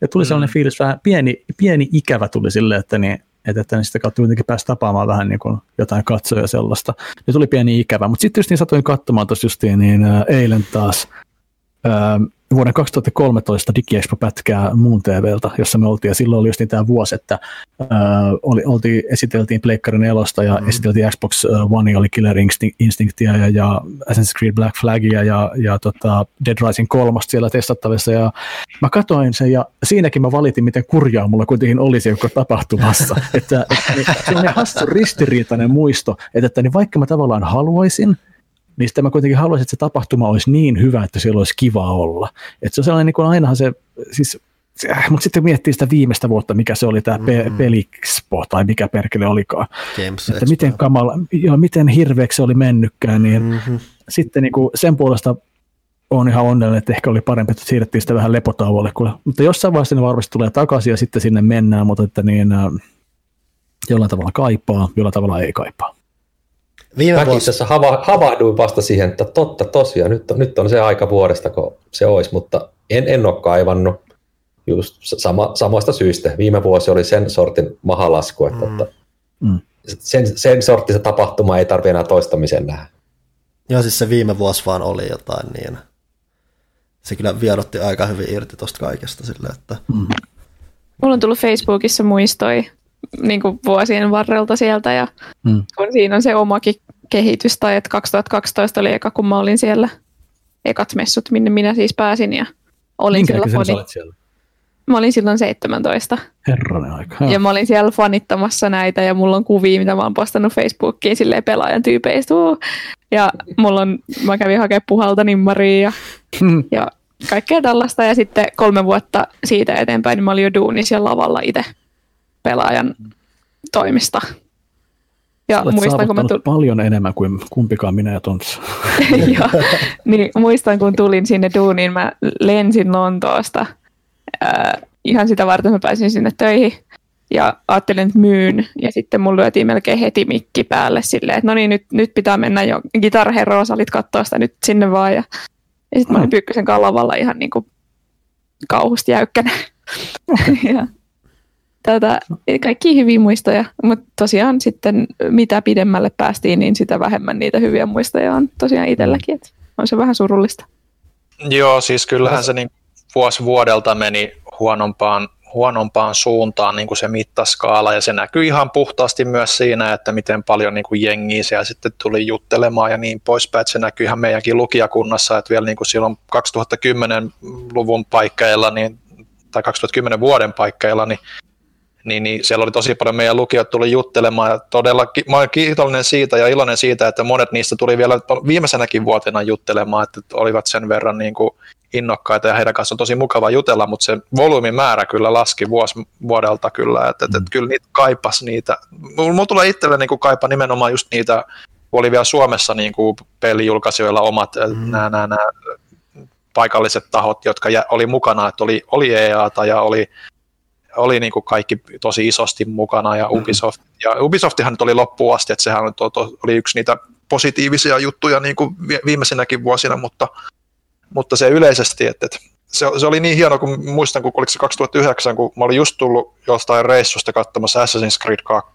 Ja tuli sellainen fiilis, vähän pieni ikävä tuli sille, että niin että sitä kautta jotenkin pääsi tapaamaan vähän niin kuin jotain katsoja sellaista. Ja tuli pieni ikävä, mutta sitten just niin satoin katsomaan tuossa justiin niin eilen taas vuoden 2013 DigiExpo-pätkää Muun TV:ltä, jossa me oltiin, ja silloin oli just niin tämä vuosi, että esiteltiin Pleikkarin elosta, ja esiteltiin Xbox One, oli Killer Instinctia, ja Assassin's Creed Black Flagia, ja Dead Rising 3 siellä testattavissa, ja mä katsoin sen, ja siinäkin mä valitin, miten kurjaa mulla kuitenkin oli se joka tapahtumassa, että sellainen hassu ristiriitainen muisto, että niin vaikka mä tavallaan haluaisin, niin sitten mä kuitenkin haluaisin, että se tapahtuma olisi niin hyvä, että siellä olisi kiva olla. Että se on sellainen, niin kuin ainahan se, siis, mutta sitten miettii sitä viimeistä vuotta, mikä se oli tämä Pelixpo, tai mikä perkele olikaan. Games että Expo. Miten kamala, miten hirveäksi se oli mennytkään, niin sitten niin kuin sen puolesta on ihan onnellinen, että ehkä oli parempi, että siirrettiin sitä vähän lepotauolle. Mutta jossain vaiheessa ne varmasti tulee takaisin ja sitten sinne mennään, mutta että niin, jollain tavalla kaipaa, jollain tavalla ei kaipaa. Mäkin tässä havahduin vasta siihen, että totta tosiaan, nyt on se aika vuodesta, kun se olisi, mutta en ole kaivannut just samasta syystä. Viime vuosi oli sen sortin mahalasku, että sen sorttista tapahtuma ei tarvitse enää toistamiseen nähdä. Joo, siis se viime vuosi vaan oli jotain, niin se kyllä vierotti aika hyvin irti tuosta kaikesta sille, että... Mulla on tullut Facebookissa muistoi. Niin kuin vuosien varrelta sieltä ja kun siinä on se omakin kehitys tai että 2012 oli eka, kun mä olin siellä ekat messut, minne minä siis pääsin ja olin siellä. Mä olin silloin 17. Herranen aika. Ja mä olin siellä fanittamassa näitä ja mulla on kuvia, mitä mä oon postannut Facebookiin silleen pelaajan tyypeistä. Ja mulla on, mä kävin hakemaan puhalta nimmaria ja kaikkea tällaista. Ja sitten 3 vuotta siitä eteenpäin niin mä olin jo duunis ja lavalla itse pelaajan toimista. Ja muistan, kun paljon enemmän kuin kumpikaan minä ja Tontsa. Joo, niin muistan kun tulin sinne duuniin, mä lensin Lontoosta. Ihan sitä varten mä pääsin sinne töihin ja ajattelin, että myyn. Ja sitten mun lyötiin melkein heti mikki päälle silleen, että no niin, nyt pitää mennä jo Guitar Hero -salit katsoa sitä nyt sinne vaan. Ja sitten mä olin Pyykkösen lavalla ihan niin kuin kauhusti jäykkänä. Ja kaikkia hyviä muistoja, mutta tosiaan sitten mitä pidemmälle päästiin, niin sitä vähemmän niitä hyviä muistoja on tosiaan itselläkin. Et on se vähän surullista. Joo, siis kyllähän se niin vuosi vuodelta meni huonompaan suuntaan niin kuin se mittaskaala, ja se näkyy ihan puhtaasti myös siinä, että miten paljon niin kuin jengiä siellä sitten tuli juttelemaan ja niin poispäin, että se näkyy ihan meidänkin lukijakunnassa, että vielä niin kuin silloin 2010-luvun paikkeilla, niin, tai 2010 vuoden paikkeilla, niin siellä oli tosi paljon meidän lukijat tuli juttelemaan, ja todella mä olen kiitollinen siitä ja iloinen siitä, että monet niistä tuli vielä viimeisenäkin vuotena juttelemaan, että olivat sen verran niin kuin innokkaita ja heidän kanssa on tosi mukava jutella, mutta se volyymimäärä kyllä laski vuodelta kyllä, että kyllä niitä kaipasi niitä. Mulla tulee itselle niin kuin kaipa nimenomaan just niitä, kun oli vielä Suomessa niin kuin pelijulkaisijoilla omat nämä paikalliset tahot, jotka oli mukana, että oli EA:ta ja oli niin kuin kaikki tosi isosti mukana ja Ubisoft. Ja Ubisoftihan nyt oli loppuun asti, että sehän oli yksi niitä positiivisia juttuja niin kuin viimeisinäkin vuosina, mutta se yleisesti, että se oli niin hieno, kun muistan, kun oliko se 2009, kun mä olin just tullut jostain reissusta katsomassa Assassin's Creed 2.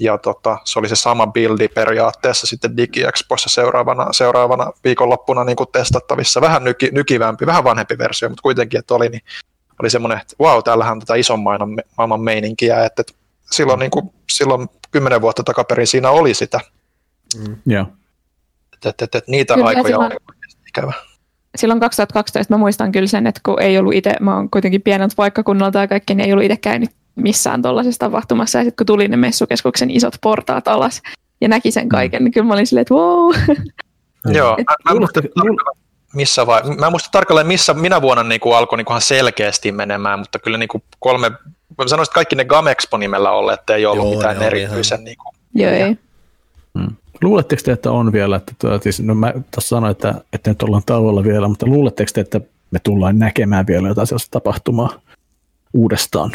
Ja se oli se sama bildi periaatteessa sitten DigiExpossa seuraavana viikonloppuna niin kuin testattavissa. Vähän nykivämpi, vähän vanhempi versio, mutta kuitenkin, että oli semmoinen, että vau, täällähän on tätä ison maailman meininkiä, että silloin, niin kuin, silloin 10 vuotta takaperin siinä oli sitä. Yeah. Että niitä kyllä aikoja oli ikävä. Silloin 2012 mä muistan kyllä sen, että kun ei ollut itse, mä oon kuitenkin pieneltä paikkakunnalta ja kaikki, niin ei ollut itse käynyt missään tuollaisessa tapahtumassa. Ja sitten kun tuli ne messukeskuksen isot portaat alas ja näki sen kaiken, niin kyllä mä olin silleen, että wow. Joo, mä en muista tarkalleen, missä minä vuonna niin kuin alkoi niin kuin selkeästi menemään, mutta kyllä niin kuin 3, mä sanoisin, että kaikki ne Gamexpo-nimellä olleet ei ollut mitään erityisen. Niin kuin, luuletteko te, että on vielä, että siis, no mä tässä sanoin, että nyt ollaan tauolla vielä, mutta luuletteko te, että me tullaan näkemään vielä jotain sellaista tapahtumaa uudestaan?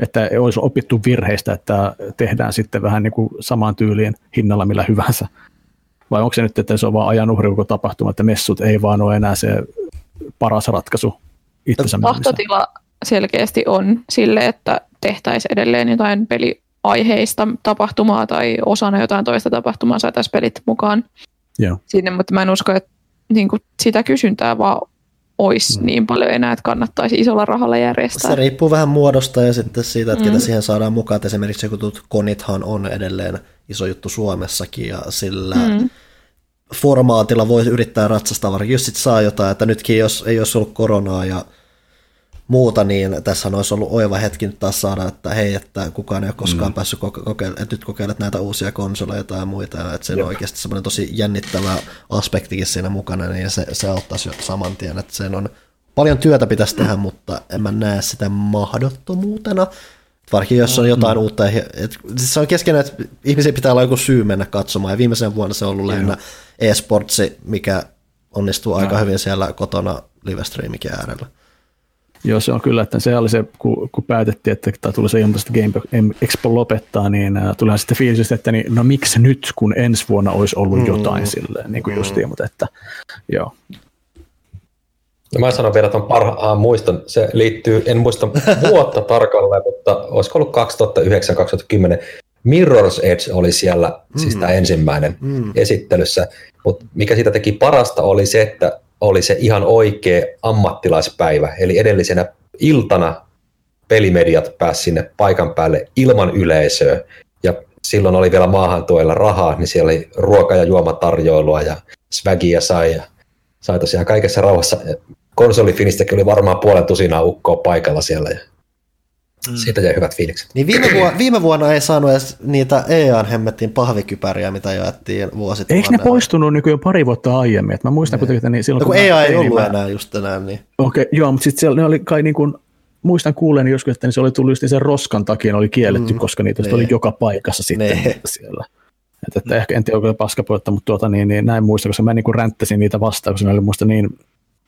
Että olisi opittu virheistä, että tehdään sitten vähän niin kuin samaan tyyliin hinnalla millä hyvänsä. Vai onko se nyt, että se on vaan ajan uhri koko tapahtuma, että messut ei vaan ole enää se paras ratkaisu itsensä mielessä? Tahtotila selkeästi on sille, että tehtäisiin edelleen jotain peliaiheista tapahtumaa tai osana jotain toista tapahtumaa saataisiin pelit mukaan sinne, mutta mä en usko, että niin kuin sitä kysyntää vaan olisi niin paljon enää, että kannattaisi isolla rahalla järjestää. Se riippuu vähän muodosta ja sitten siitä, että ketä siihen saadaan mukaan. Että esimerkiksi joku konithan on edelleen iso juttu Suomessakin ja sillä formaatilla voi yrittää ratsastaa, varsinkin jos sit saa jotain, että nytkin jos ei olisi ollut koronaa ja muuta, niin tässä olisi ollut oiva hetki nyt taas saada, että hei, että kukaan ei ole koskaan päässyt kokeilemaan, että nyt kokeilet näitä uusia konsoleja tai muita, että se on oikeasti semmoinen tosi jännittävä aspektikin siinä mukana, niin se auttaisi jo saman tien, että sen on paljon työtä pitäisi tehdä, mutta en mä näe sitä mahdottomuutena. Varsinkin jos on jotain uutta, että se on keskenään, että ihmisiä pitää olla joku syy mennä katsomaan, ja viimeisen vuonna se on ollut lähinnä e-sportsi, mikä onnistuu aika hyvin siellä kotona live-streamikin äärellä. Joo, se on kyllä, että se oli se, kun päätettiin, että tuli se ilmoista Game Expo lopettaa, niin tulee sitten fiilisistä, että niin, no miksi nyt, kun ensi vuonna olisi ollut jotain silleen, niin kuin justiin, mutta että joo. No mä sanon vielä tuon parhaan muiston, se liittyy, en muista vuotta tarkalleen, mutta olisiko ollut 2009-2010, Mirror's Edge oli siellä, siis tämä ensimmäinen esittelyssä, mutta mikä siitä teki parasta oli se, että oli se ihan oikea ammattilaispäivä, eli edellisenä iltana pelimediat pääsi sinne paikan päälle ilman yleisöä, ja silloin oli vielä maahantuojilla rahaa, niin siellä oli ruoka- ja juomatarjoilua, ja swagia sai tosiaan kaikessa rauhassa Konsolifinistäkin oli varmaan puolen tusinaa ukkoa paikalla siellä ja siitä jäi hyvät fiilikset. Niin viime vuonna ei saanut edes niitä EA:n hemmettiin pahvikypäriä, mitä jaettiin vuosittain. Eikö ne poistunut nykyään pari vuotta aiemmin? Mä muistan kuitenkin, niin silloin kun EA ei ollut enää just tänään. Niin. Okei, joo, mutta sitten ne oli kai niin kuin, muistan kuulen joskus, että se oli tullut just sen roskan takia, ne oli kielletty, koska niitä oli joka paikassa sitten siellä. Että ehkä en tiedä, onko se paskapuhetta, mutta niin näin muista, koska mä niin ränttäsin niitä vastaan, koska ne oli muista niin,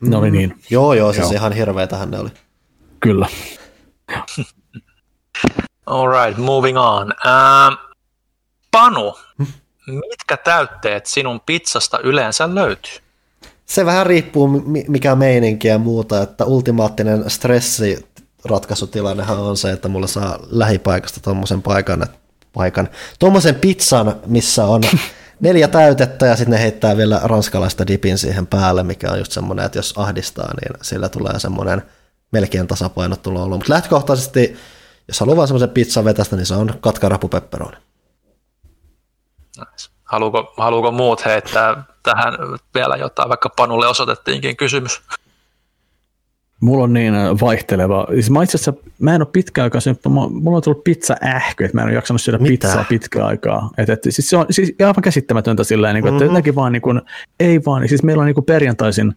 ne oli niin. Joo, siis ihan hirveetähän ne oli. Kyllä. All right, moving on. Panu, mitkä täytteet sinun pizzasta yleensä löytyy? Se vähän riippuu, mikä meininki ja muuta, että ultimaattinen stressiratkaisutilannehan on se, että mulla saa lähipaikasta tommosen paikan. Tuommoisen pizzan, missä on 4 täytettä ja sitten ne heittää vielä ranskalaista dipin siihen päälle, mikä on just semmoinen, että jos ahdistaa, niin sillä tulee semmoinen melkein tasapainottelu olo. Mutta lähtökohtaisesti, jos haluaa vaan semmoisen pizzan vetästä, niin se on katkarapupepperoni. Haluuko muut heittää tähän vielä jotain, vaikka Panulle osoitettiinkin kysymys? Mulla on niin vaihteleva. Mä itse asiassa, mä en ole pitkään aikaa, mulla on tullut pizzaähky, että mä en ole jaksanut syödä pizzaa pitkään aikaa. Siis se on siis aivan käsittämätöntä sillä tavalla, että jotenkin vaan, siis meillä on perjantaisin,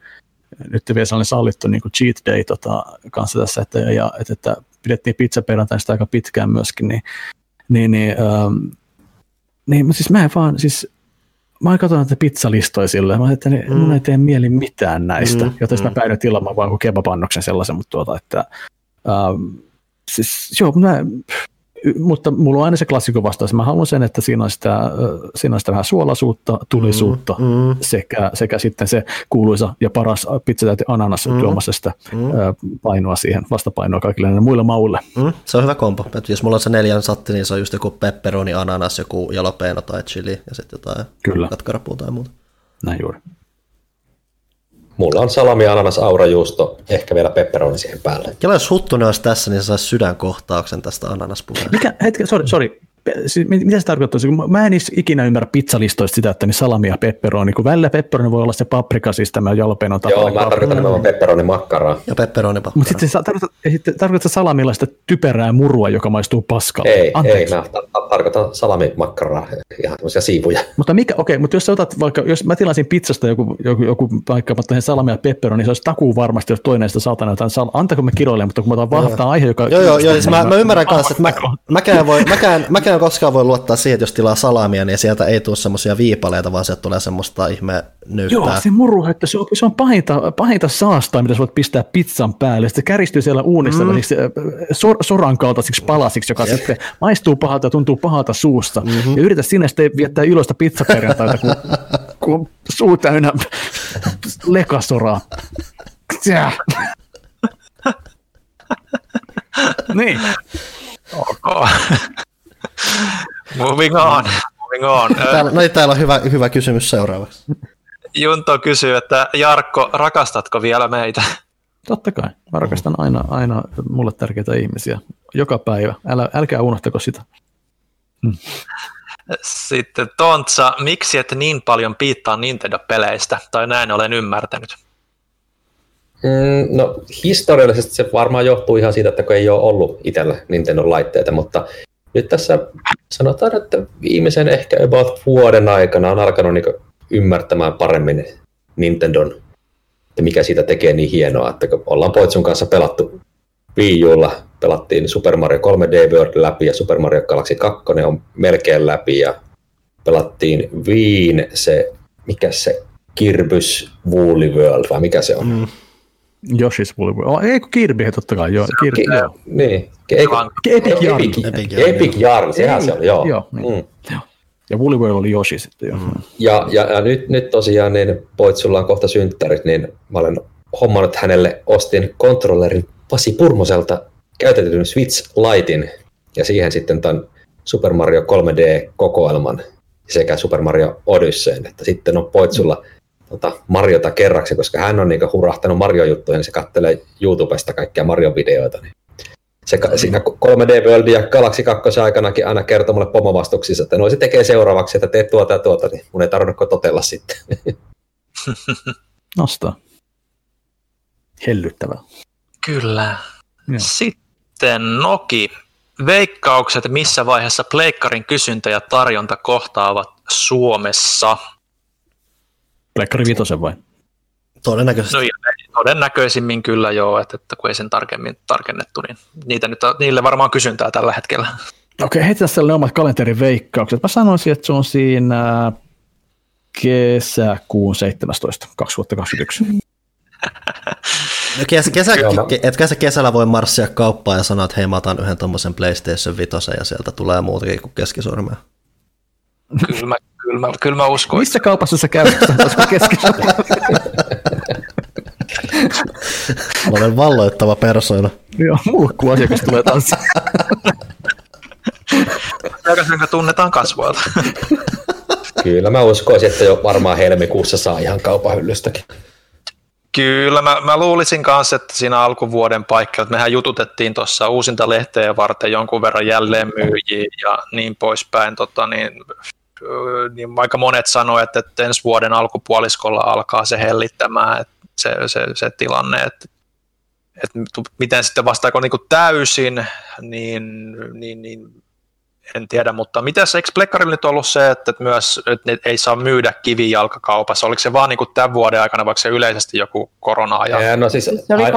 nyt vielä sellainen sallittu cheat day kanssa tässä, että pidettiin pizza perjantaista aika pitkään myöskin, niin siis mä en vaan, siis mä katson näitä pizzalistoja silleen, että mun ei tee mieli mitään näistä, joten mä päin nyt ilman vaan kuin kebabannoksen sellaisen, mutta siis joo, mutta mulla on aina se klassikko vastaus, mä haluan sen, että siinä on sitä vähän suolaisuutta, tulisuutta sekä sitten se kuuluisa ja paras pizzatäyte ananas tuomassa sitä painoa siihen, vastapainoa kaikille näille muille mauille. Se on hyvä kompo, että jos mulla on se 4 satti, niin se on just joku pepperoni, ananas, joku jalapeno tai chili ja sitten jotain katkarapua tai muuta. Näin juuri. Mulla on salami, ananas, aurajuusto, ehkä vielä pepperoni siihen päälle. Ja jos Huttunen olisi tässä, niin se saisi sydänkohtauksen tästä ananaspuolesta. Mikä, hetki, sori. Siis, mitä se tarkoittaa? Mä en ikinä ymmärrä pizzalistoista sitä, että niin salami ja pepperoni, kun välillä pepperoni voi olla se paprika, siis tämä jalapeno. Joo, mä tarkoitan nimenomaan pepperoni-makkaraa. Ja pepperoni-makkaraa. Mutta sitten tarkoittaa salamilla sitä typerää murua, joka maistuu paskalle. Ei, mä tarkoitan salamimakkaraa, ihan tämmöisiä siivuja. Mutta mikä, okei, mutta jos sä otat vaikka, jos mä tilasin pizzasta joku paikka, mä otan salamia ja pepperoni, niin se olisi takuu varmasti, jos toinen sitä saatana jotain salaa. Antako mä kiroilen, mutta kun mä otan vahvaa aihe, joka... Joo, siis mä ymmärrän kanssa, että mäkään koskaan voi luottaa siihen, että jos tilaa salamia, niin sieltä ei tule semmoisia viipaleita, vaan sieltä tulee semmoista ihme nyyttää. Joo, se muru, että se on pahinta saastaa, mitä sä voit pistää pizzan päälle. Se käristyy siellä uunissa soran kaltaisiksi palasiksi, joka sitten maistuu pahalta ja tuntuu pahalta suusta. Ja yritä sinne sitten viettää iloista pizzaperjantaita, kun suu täynnä lekasoraa. Niin. Okay. Moving on. Täällä on hyvä kysymys seuraavaksi. Junto kysyy, että Jarkko, rakastatko vielä meitä? Totta kai. Mä rakastan aina mulle tärkeitä ihmisiä. Joka päivä. Älkää unohtako sitä. Sitten Tontsa, miksi et niin paljon piittaa Nintendo-peleistä? Tai näin olen ymmärtänyt. No historiallisesti se varmaan johtuu ihan siitä, että kun ei ole ollut itsellä Nintendo-laitteita, mutta... Nyt tässä sanotaan, että viimeisen ehkä about vuoden aikana on alkanut niin ymmärtämään paremmin Nintendon, että mikä siitä tekee niin hienoa, että kun ollaan Poitsun kanssa pelattu Wii U:lla, pelattiin Super Mario 3D World läpi ja Super Mario Galaxy 2 on melkein läpi ja pelattiin Wiiin mikä se Kirby's Woolly World vai mikä se on? Yoshi's Woolly World. Ei kun Kirby, totta kai. Joo. Kirby. Niin. Epic Yarn, sehän se oli, joo. Niin. Ja Woolly World oli Yoshi sitten, joo. Ja nyt tosiaan, niin Poitsulla on kohta synttärit, niin mä olen hommannut hänelle, ostin kontrollerin Pasi Purmoselta käytetyn Switch Lightin, ja siihen sitten tämän Super Mario 3D-kokoelman sekä Super Mario Odysseen, että sitten on Poitsulla Mariota kerraksi, koska hän on niinku hurahtanut Mario-juttuja, niin se katselee YouTubesta kaikkia Mario-videoita, niin siinä 3D World ja Galaxy 2 aikanakin aina kertoi mulle pomovastuksissa, että no se tekee seuraavaksi, että teet tuota ja tuota, niin mun ei tarvinnutko totella sitten. Nostaa. hellyttävää. Kyllä. Ja. Sitten Noki. Veikkaukset, missä vaiheessa pleikkarin kysyntä ja tarjonta kohtaavat Suomessa? Pleikkari vitosen vai? Todennäköisesti. No, todennäköisimmin kyllä joo, että kun ei sen tarkemmin tarkennettu, niin niille varmaan kysyntää tällä hetkellä. Okei, heti tässä ne omat kalenteriveikkaukset. Mä sanoisin, että se on siinä kesäkuun 17. 2021. Kesällä voi marssia kauppaan ja sanoa, että hei, mä otan yhden tommosen PlayStation 5 ja sieltä tulee muutakin kuin keskisormea. Kyllä mä uskoin. Missä kaupassa sä käyt? Olen valloittava persoona. Joo, mulkku asiakas tulee tanssia. Asiakas, jonka tunnetaan kasvoilta. Kyllä mä uskoisin, että jo varmaan helmikuussa saa ihan kaupan hyllystäkin. Kyllä, mä luulisin kanssa, että siinä alkuvuoden paikkeilla, että mehän jututettiin tuossa uusinta lehteä varten jonkun verran jälleenmyyjiä ja niin poispäin, niin aika monet sanoi, että ensi vuoden alkupuoliskolla alkaa se hellittämään se tilanne, että miten sitten vastaako niin kuin täysin, niin en tiedä, mutta mitäs, eikö plekkarilla nyt ollut se, että myös että ne ei saa myydä kivijalkakaupassa? Oliko se vaan niin kuin tämän vuoden aikana, vaikka se yleisesti joku korona-aja? No siis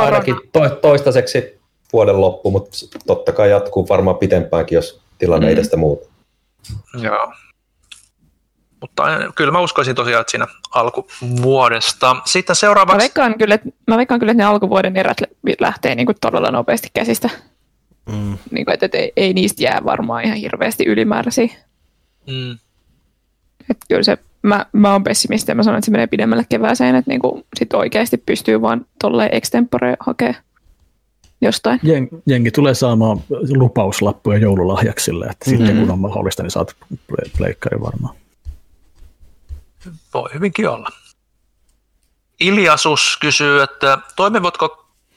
ainakin toistaiseksi vuoden loppu, mutta totta kai jatkuu varmaan pitempäänkin, jos tilanne ei tästä muuta. Joo. Mutta kyllä mä uskoisin tosiaan, että siinä alkuvuodesta. Sitten seuraavaksi... Mä veikkaan kyllä, että ne alkuvuoden erät lähtee niin kuin todella nopeasti käsistä. Mm. Niin kuin, että ei niistä jää varmaan ihan hirveästi ylimääräisiä. Mm. Että kyllä se, mä oon pessimisti ja mä sanon, että se menee pidemmälle kevääseen, että niin kuin sit oikeasti pystyy vaan tolleen extempore hakea jostain. Jengi tulee saamaan lupauslappuja joululahjaksille, että sitten kun on mahdollista, niin saat pleikkari varmaan. Voi hyvinkin olla. Iljasus kysyy, että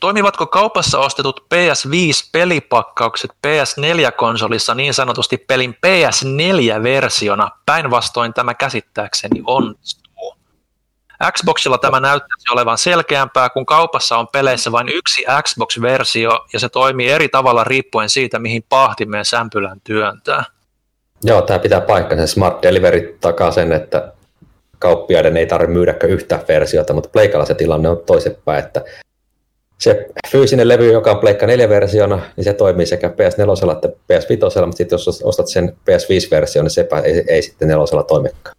toimivatko kaupassa ostetut PS5-pelipakkaukset PS4-konsolissa niin sanotusti pelin PS4-versiona? Päinvastoin tämä käsittääkseni onnistuu. Xboxilla tämä näyttäisi olevan selkeämpää, kun kaupassa on peleissä vain yksi Xbox-versio, ja se toimii eri tavalla riippuen siitä, mihin pahtimeen sämpylän työntää. Joo, tämä pitää paikkansa. Smart Delivery takaa sen, että kauppiaiden ei tarvitse myydäkään yhtä versiota, mutta pleikalla se tilanne on toisinpäin, että se fyysinen levy, joka on Pleikka 4-versiona, niin se toimii sekä PS4 että PS5, mutta sitten jos ostat sen PS5-version, niin sepä ei sitten 4 toimikaan.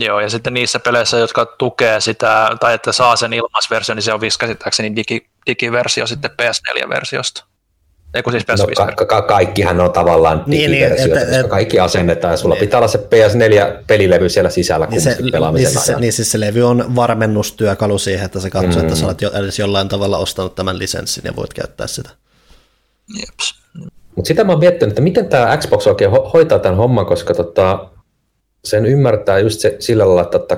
Joo, ja sitten niissä peleissä, jotka tukee sitä, tai että saa sen ilmaisversio, niin se on käsittääkseni digiversio sitten PS4-versiosta. Eiku siis PS5-versio. No, kaikkihan on tavallaan digiversioita, niin, koska kaikki asennetaan, ja sulla pitää olla se PS4-pelilevy siellä sisällä kumminkin pelaamisen ajan. Niin siis se levy on varmennustyökalu siihen, että sä katsoo, että sä olet jollain tavalla ostanut tämän lisenssin ja voit käyttää sitä. Jeps. Mutta sitä mä oon miettinyt, että miten tämä Xbox oikein hoitaa tämän homman, koska sen ymmärtää just sillä lailla, että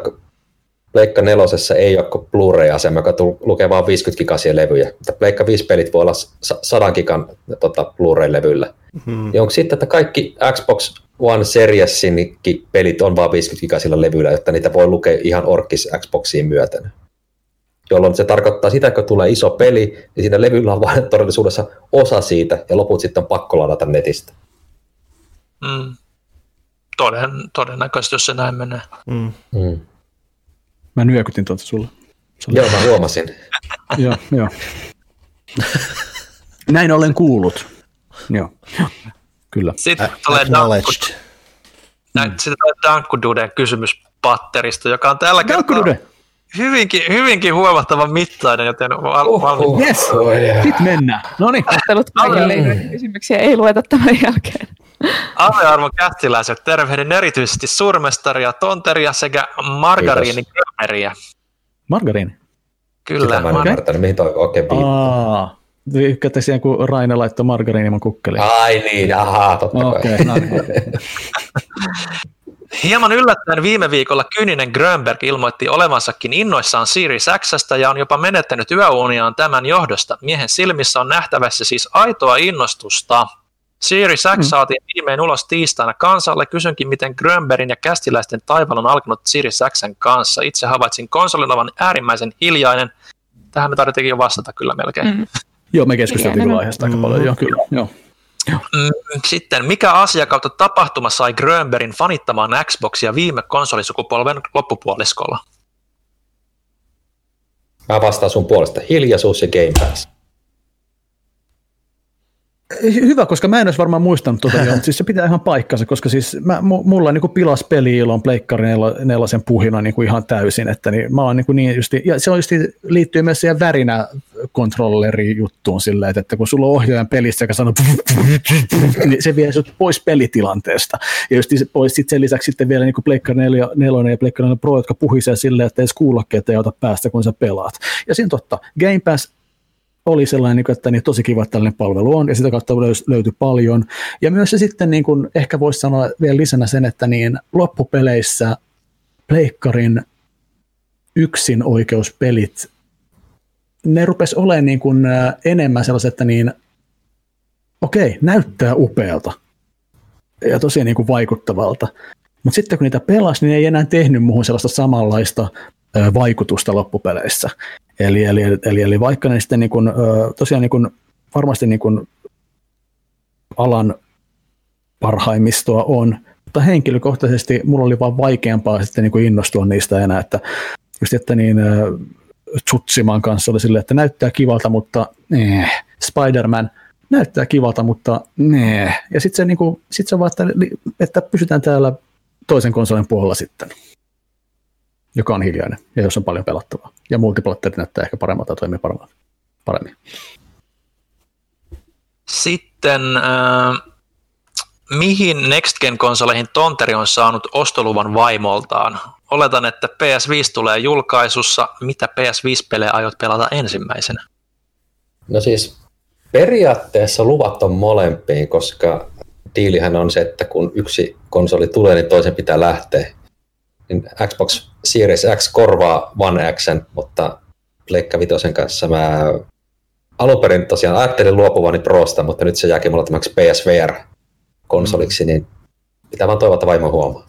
Pleikka 4 ei ole kuin Blu-ray-asema, joka lukee vain 50 gigaisia levyjä. Pleikka 5-pelit voi olla 100 gigan Blu-ray-levyllä. Ja onko sitten, että kaikki Xbox One Seriesin pelit on vain 50 gigaisilla levyillä, jotta niitä voi lukea ihan orkis Xboxiin myöten? Jolloin se tarkoittaa sitä, kun tulee iso peli, niin siinä levyllä on vain todellisuudessa osa siitä, ja loput sitten on pakko ladata netistä. Mm. Todennäköisesti, jos se näin menee. Mm. Mä nyökytin tuolta sulle. Joo, mä huomasin. Joo. Näin olen kuullut. Joo, kyllä. Sitten tulee Dankkudude kysymyspatterista, joka on tällä kertaa hyvinkin huomattavan mittainen, joten valmiin. Yes, nyt mennään. Noniin. Kysymyksiä ei lueta tämän jälkeen. Aavearvon kästiläiset, tervehdin erityisesti Surmestaria, Tonteria sekä Margariini-Grönbergia. Margariini? Kyllä. Sitä mä en ymmärtänyt, mihin toi oikein viittaa. Ykkätä siihen, kun Raine laittoi margariiniman kukkeliin. Ai niin, totta kai. Okay. Hieman yllättäen viime viikolla kyyninen Grönberg ilmoitti olevansakin innoissaan Series X:stä ja on jopa menettänyt yöuniaan tämän johdosta. Miehen silmissä on nähtävässä siis aitoa innostusta. Series X saatiin viimein ulos tiistaina kansalle. Kysynkin, miten Grönbergin ja kästiläisten taival on alkanut Series X:n kanssa. Itse havaitsin konsolin olevan äärimmäisen hiljainen. tähän me tarvittiin jo vastata kyllä melkein. Mm. Joo, me keskusteltiin kyllä aiheesta aika paljon. Joo, kyllä. Joo. Sitten, mikä asia kautta tapahtuma sai Grönbergin fanittamaan Xboxia viime konsolisukupolven loppupuoliskolla? Mä vastaan sun puolesta. Hiljaisuus ja Game Pass. Hyvä, koska mä en olisi varmaan muistanut tuota, mutta siis se pitää ihan paikkansa, koska siis mulla niin kuin pilas peli-ilon pleikkari nelosen puhina niin kuin ihan täysin, että niin mä oon niin justi, ja se on justi liittyy myös siihen värinä kontrolleri juttuun silleen, että kun sulla on ohjaajan pelissä, joka sanoo niin se vie sut pois pelitilanteesta, ja justi pois sit sen lisäksi sitten vielä niin kuin pleikkari nelonen ja pleikkari nelonen pro, jotka puhisee silleen, että edes kuulokkeet ei ota päästä, kun sä pelaat. Ja siinä totta, Game Pass oli sellainen, että niin tosi kiva, että tällainen palvelu on, ja sitä kautta löytyi paljon. Ja myös se sitten, niin kuin ehkä voisi sanoa vielä lisänä sen, että niin loppupeleissä pleikkarin yksinoikeuspelit, ne rupesi olemaan niin kuin enemmän sellaiset, että niin, okei, näyttää upealta ja tosi niin kuin vaikuttavalta. Mutta sitten kun niitä pelasi, niin ei enää tehnyt muuhun sellaista samanlaista vaikutusta loppupeleissä. Eli vaikka ne sitten niin kuin, tosiaan niin kuin, varmasti niin kuin alan parhaimmistoa on, mutta henkilökohtaisesti mulla oli vaan vaikeampaa sitten niin kuin innostua niistä enää, että just että niin Tsutsiman kanssa oli silleen, että näyttää kivalta, mutta Spider-Man näyttää kivalta, mutta ja sitten se, niin kuin, sit se vaan, että pysytään täällä toisen konsolin puolella sitten, joka on hiljainen ja jos on paljon pelattavaa. Ja multiplatterit näyttää ehkä paremmalta ja toimii paremmin. Sitten, mihin Next Gen-konsoleihin Tonteri on saanut ostoluvan vaimoltaan? Oletan, että PS5 tulee julkaisussa. Mitä PS5-pelejä aiot pelata ensimmäisenä? No siis periaatteessa luvat on molempiin, koska diilihän on se, että kun yksi konsoli tulee, niin toisen pitää lähteä. Niin Xbox Series X korvaa One X:n, mutta Pleikka Vitosen kanssa mä alunperin tosiaan ajattelin luopuvani Prosta, mutta nyt se jääkin mulla tämäksi PSVR-konsoliksi, niin pitää vaan toivota vaimo huomaa.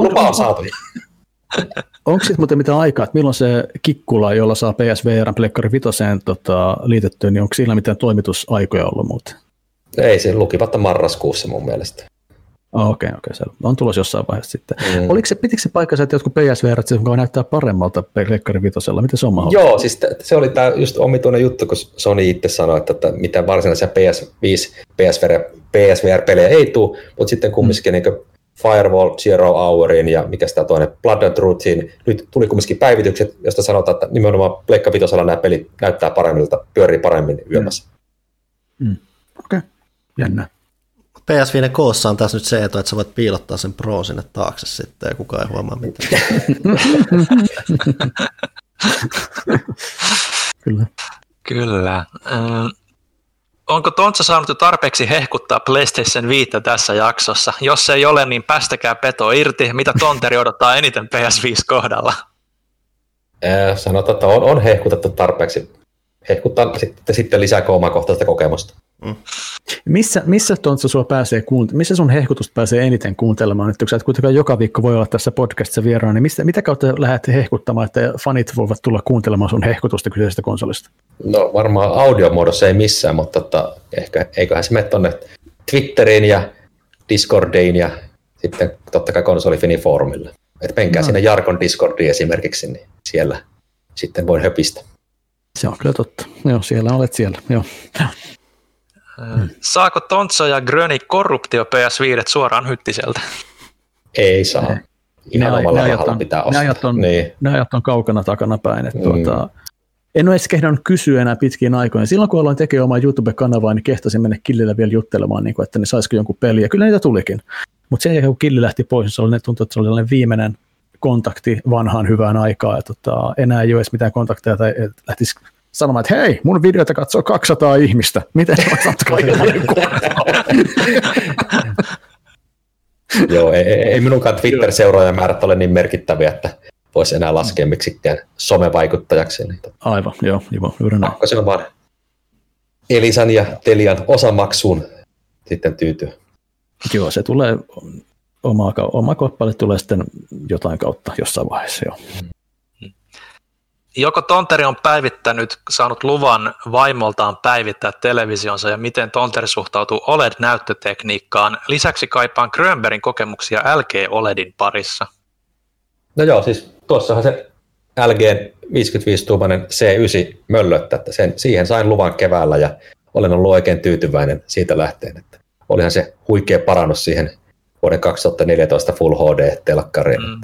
Lupa on saatu. Onko sitten muuten mitään aikaa, että milloin se kikkula, jolla saa PSVR Pleikkari Vitoseen liitettyä, niin onko sillä mitään toimitusaikoja ollut muuten? Ei, se lukipatta marraskuussa mun mielestä. Okei, selvä. On tulossa jossain vaiheessa sitten. Pitikö se paikkansa, että jotkut PSVRt näyttää paremmalta Pleikkarin Vitosella? Miten se on mahdollista? Joo, siis se oli tämä just omituinen juttu, kun Sony itse sanoi, että mitä varsinaisia PS5, PSVR-pelejä ei tule, mutta sitten kumminkin niin Firewall, Zero Hourin ja mikä sitä toinen, Blood and Truthin, nyt tuli kumminkin päivitykset, josta sanotaan, että nimenomaan Pleikka Vitosella nämä pelit näyttää paremmilta, pyörii paremmin yömässä. Okei, jännä. PS5 koossa on tässä nyt se etu, että sä voit piilottaa sen Pro sinne taakse sitten ja kukaan ei huomaa mitään. Kyllä. Onko Tontsa saanut jo tarpeeksi hehkuttaa PlayStation 5 tässä jaksossa? Jos ei ole, niin päästäkää peto irti. Mitä Tonteri odottaa eniten PS5-kohdalla? Sanotaan, että on hehkutettu tarpeeksi. Hehkuttaa sitten lisää omakohtaista kokemusta. Missä Tontsa sua pääsee missä sun hehkutusta pääsee eniten kuuntelemaan? Nyt kun sä et kuitenkaan joka viikko voi olla tässä podcastissa vieraana, niin mitä kautta lähdet hehkuttamaan, että fanit voivat tulla kuuntelemaan sun hehkutusta kyseisestä konsolista? No varmaan audiomuodossa ei missään, mutta eiköhän se mene tuonne Twitteriin ja Discordiin ja sitten totta kai konsolifinifoorumille. Että menkää sinne Jarkon Discordiin esimerkiksi, niin siellä sitten voin höpistä. Se on kyllä totta. Joo, siellä olet siellä. Joo. Saako Tontsa ja Gröni korruptio PS5 suoraan Hyttiseltä? Ei saa. Ihan omalla rahalla pitää ostaa. Ne ajat on kaukana takana päin. En ole edes kehdannut kysyä enää pitkiin aikoihin. Silloin kun aloin tekemään omaa YouTube-kanavaa, niin kehtasin mennä Killillä vielä juttelemaan, niin kuin, että ne saisiko jonkun peliä. Ja kyllä niitä tulikin. Mutta sen jälkeen kun Killi lähti pois, niin tuntui, että se oli viimeinen kontakti vanhaan hyvään aikaan. Ja enää ei ole edes mitään kontakteja tai lähtisi sanomaan, että hei, mun videota katsoo 200 ihmistä. Miten mä saat kaikille Joo, ei minunkaan Twitter-seuraajamäärät ole niin merkittäviä, että voisi enää laskea miksikään somevaikuttajaksi. Aivan, joo, juuri näin. Pakko sen vaan Elisan ja Telian osamaksuun sitten tyytyy. Joo, se tulee, oma kappale tulee sitten jotain kautta jossain vaiheessa, joo. joko Tonteri on päivittänyt, saanut luvan vaimoltaan päivittää televisionsa ja miten Tonteri suhtautuu OLED-näyttötekniikkaan. Lisäksi kaipaan Grönbergin kokemuksia LG OLEDin parissa. No joo, siis tuossahan se LG 55-tuumainen C9 möllöttää, että siihen sain luvan keväällä ja olen ollut oikein tyytyväinen siitä lähteen. Että olihan se huikea parannus siihen vuoden 2014 Full HD-telkkariin. Mm.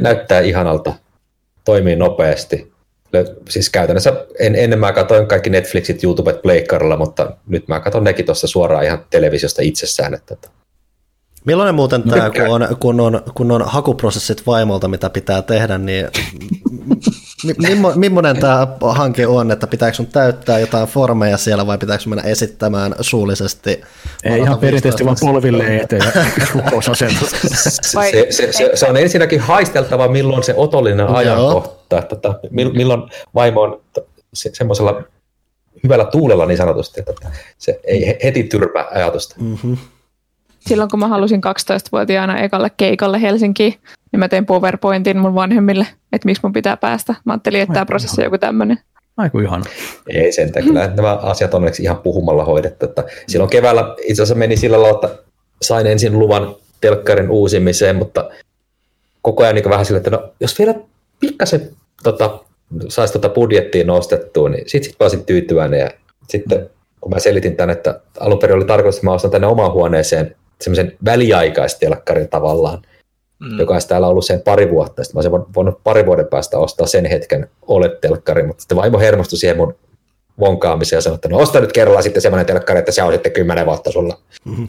Näyttää ihanalta. Toimii nopeasti. Siis käytännössä ennen mä katsoin kaikki Netflixit, YouTubet pleikkarilla, mutta nyt mä katson nekin tuossa suoraan ihan televisiosta itsessään. Että... Milloin muuten tämä, kun on hakuprosessit vaimolta, mitä pitää tehdä, niin millainen tämä hanke on, että pitääkö sun täyttää jotain formeja siellä vai pitääkö mennä esittämään suullisesti? Ei ihan perinteisesti vaan polville eteen ja rukousasennossa. Se on ensinnäkin haisteltava, milloin se otollinen ajankohta, milloin vaimo on semmoisella hyvällä tuulella niin sanotusti, että se ei heti tyrmää ajatusta. Mm-hmm. Silloin kun mä halusin 12-vuotiaana ekalle keikalle Helsinkiin, niin mä tein PowerPointin mun vanhemmille, että miksi mun pitää päästä. Mä ajattelin, että tämä prosessi on joku tämmöinen. Aiku ihana. Ei sentään, kyllä nämä asiat on ihan puhumalla hoidettu. Että silloin keväällä itse asiassa meni sillä lailla, että sain ensin luvan telkkarin uusimiseen, mutta koko ajan niin vähän sillä, että no, jos vielä pikkasen saisi budjettiin nostettua, niin sitten mä olisin tyytyväinen. Ja sitten kun mä selitin tämän, että alun perin oli tarkoitus, että mä ostan tänne omaan huoneeseen, semmoisen väliaikaistelkkarin tavallaan, joka on täällä ollut sen pari vuotta. Sitten mä olisin voinut pari vuoden päästä ostaa sen hetken OLED-telkkari, mutta sitten vaimo hermostui siihen mun vonkaamiseen ja sanoi, että no osta nyt kerrallaan sitten semmoinen telkkari, että se on sitten 10 vuotta sulla. Mm-hmm.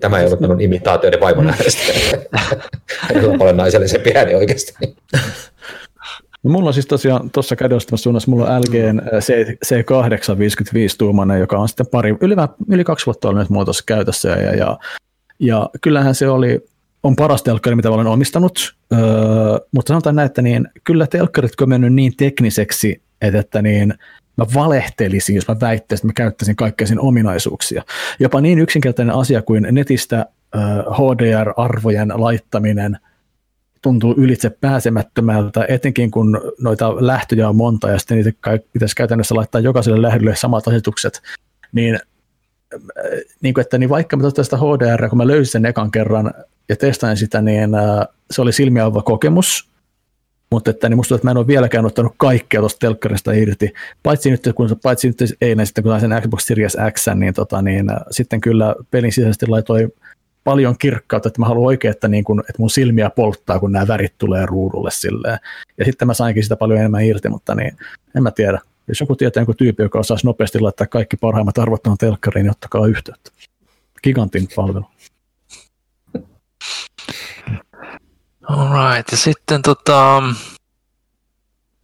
Tämä ei ollut minun imitaatioiden vaimon äänestä. On paljon naisellisempi ääni oikeasti. No mulla on siis tosiaan tuossa kädessä suunnassa, mulla on LGn C8 55-tuumainen, joka on sitten yli 2 vuotta ollut nyt muutos käytössä. Ja kyllähän se on paras telkkari, mitä olen omistanut, mutta sanotaan näin, että niin, kyllä telkkaritko on mennyt niin tekniseksi, että niin, mä valehtelisin, jos mä väittäisin, että mä käyttäisin kaikkea sen ominaisuuksia. Jopa niin yksinkertainen asia kuin netistä HDR-arvojen laittaminen tuntuu ylitse pääsemättömältä, etenkin kun noita lähtöjä on monta ja sitten niitä pitäisi käytännössä laittaa jokaiselle lähdölle samat asetukset, niin että niin vaikka mä totesin sitä HDR, kun mä löysin sen ekan kerran ja testain sitä, niin se oli silmiä avaa kokemus, mutta että, niin musta tuntuu, että mä en ole vieläkään ottanut kaikkea tuosta telkkarista irti, paitsi nyt eilen sitten, kun sain sen Xbox Series X, niin sitten kyllä pelin sisäisesti laitoi paljon kirkkautta, että mä haluan oikein, että mun silmiä polttaa, kun nämä värit tulee ruudulle silleen. Ja sitten mä sainkin sitä paljon enemmän irti, mutta niin, en mä tiedä. Jos joku tietää joku tyyppi, joka osaisi nopeasti laittaa kaikki parhaimmat arvot tuohon telkkariin, niin ottakaa yhteyttä. Gigantin palvelu. All right. Ja sitten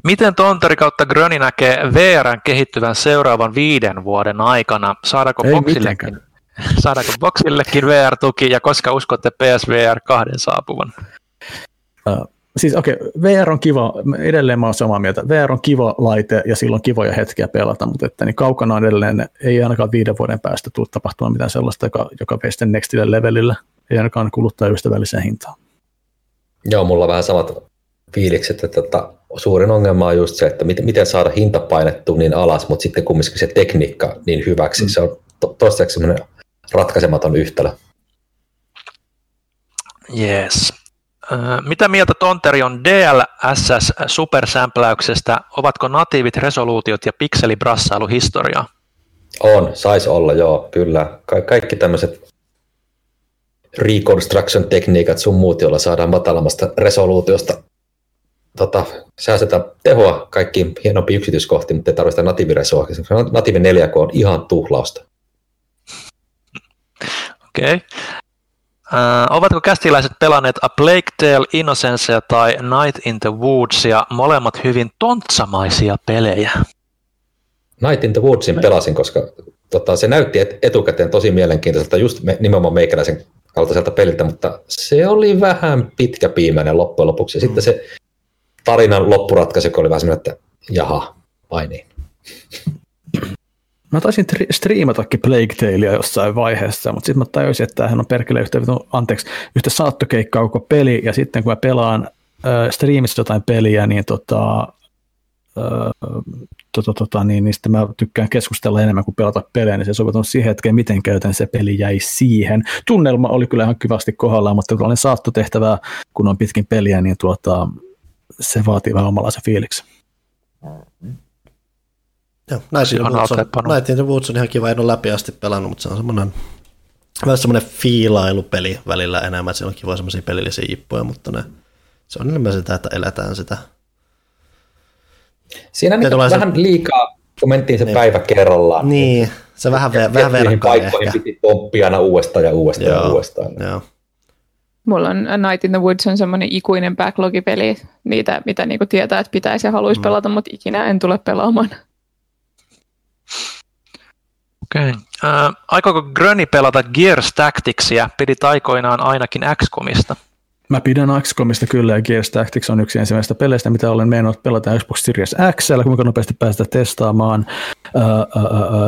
miten Tonteri kautta Gröni näkee VR:n kehittyvän seuraavan 5 vuoden aikana? Saadaanko Boxillekin VR-tuki ja koska uskotte PSVR 2 saapuvan? Siis okei, VR on kiva, edelleen mä oon samaa mieltä, VR on kiva laite ja silloin kivoja hetkiä pelata, mutta että niin kaukana edelleen ei ainakaan 5 vuoden päästä tule tapahtumaan mitään sellaista, joka vei sitten nextille levelillä, ei ainakaan kuluttaa ystävälliseen hintaan. Joo, mulla on vähän samat fiilikset, että suurin ongelma on just se, että miten saada hinta painettua niin alas, mutta sitten kumminkin se tekniikka niin hyväksi, se on toistaiseksi semmoinen ratkaisematon yhtälö. Yes. Mitä mieltä Tonteri on DLSS-supersämpläyksestä? Ovatko natiivit resoluutiot ja pikselibrassailu historiaa? On, saisi olla, joo, kyllä. Kaikki tämmöiset reconstruction-tekniikat sun muut, joilla saadaan matalammasta resoluutiosta. Säästetään tehoa kaikkiin hienompi yksityiskohtiin, mutta ei tarvitse natiiviresoa. Natiivi 4K on ihan tuhlausta. Okei. Okay. Ovatko kästiläiset pelanneet A Plague Tale, Innocence tai Night in the Woods ja molemmat hyvin tontsamaisia pelejä? Night in the Woodsin pelasin, koska se näytti etukäteen tosi mielenkiintoiselta just nimenomaan meikäläisen kaltaiselta peliltä, mutta se oli vähän pitkäpiimäinen loppujen lopuksi. Ja sitten se tarinan loppuratkaisu oli vähän semmoinen, että jaha, vai niin. Mä taisin striimatakin Plague Talea jossain vaiheessa, mutta sitten mä tajusin, että tämähän on perkele yhtä saattokeikkaa koko peli, ja sitten kun mä pelaan striimissä jotain peliä, niin niin sitten mä tykkään keskustella enemmän kuin pelata pelejä, niin se sovitaan siihen hetkeen, miten käytän se peli jäi siihen. Tunnelma oli kyllä ihan kivasti kohdallaan, mutta kun olen saattotehtävää, kun on pitkin peliä, niin se vaatii vähän omanlaisen fiiliksi. Joo, Night in the Woods on ihan kiva, en ole läpi asti pelannut, mutta se on vähän semmoinen fiilailupeli välillä enemmän, että siinä on kiva semmoisia pelillisiä jippoja, mutta se on enemmän sitä, että eletään sitä. Siinä niin vähän liikaa kommenttiin se niin, päivä kerrallaan. Niin, se vähän verkkaa ehkä. Paikkoihin piti pomppia aina uudestaan. Joo. Mulla on Night in the Woods on semmoinen ikuinen backlogipeli, niitä mitä niinku tietää, että pitäisi ja haluaisi pelata, mutta ikinä en tule pelaamaan. Okei. Aikooko Gröni pelata Gears Tacticsia? Pidit aikoinaan ainakin XCOMista. Mä pidän XCOMista kyllä, ja Gears Tactics on yksi ensimmäistä peleistä, mitä olen meinannut pelata Xbox Series X:llä, kuinka nopeasti päästään testaamaan.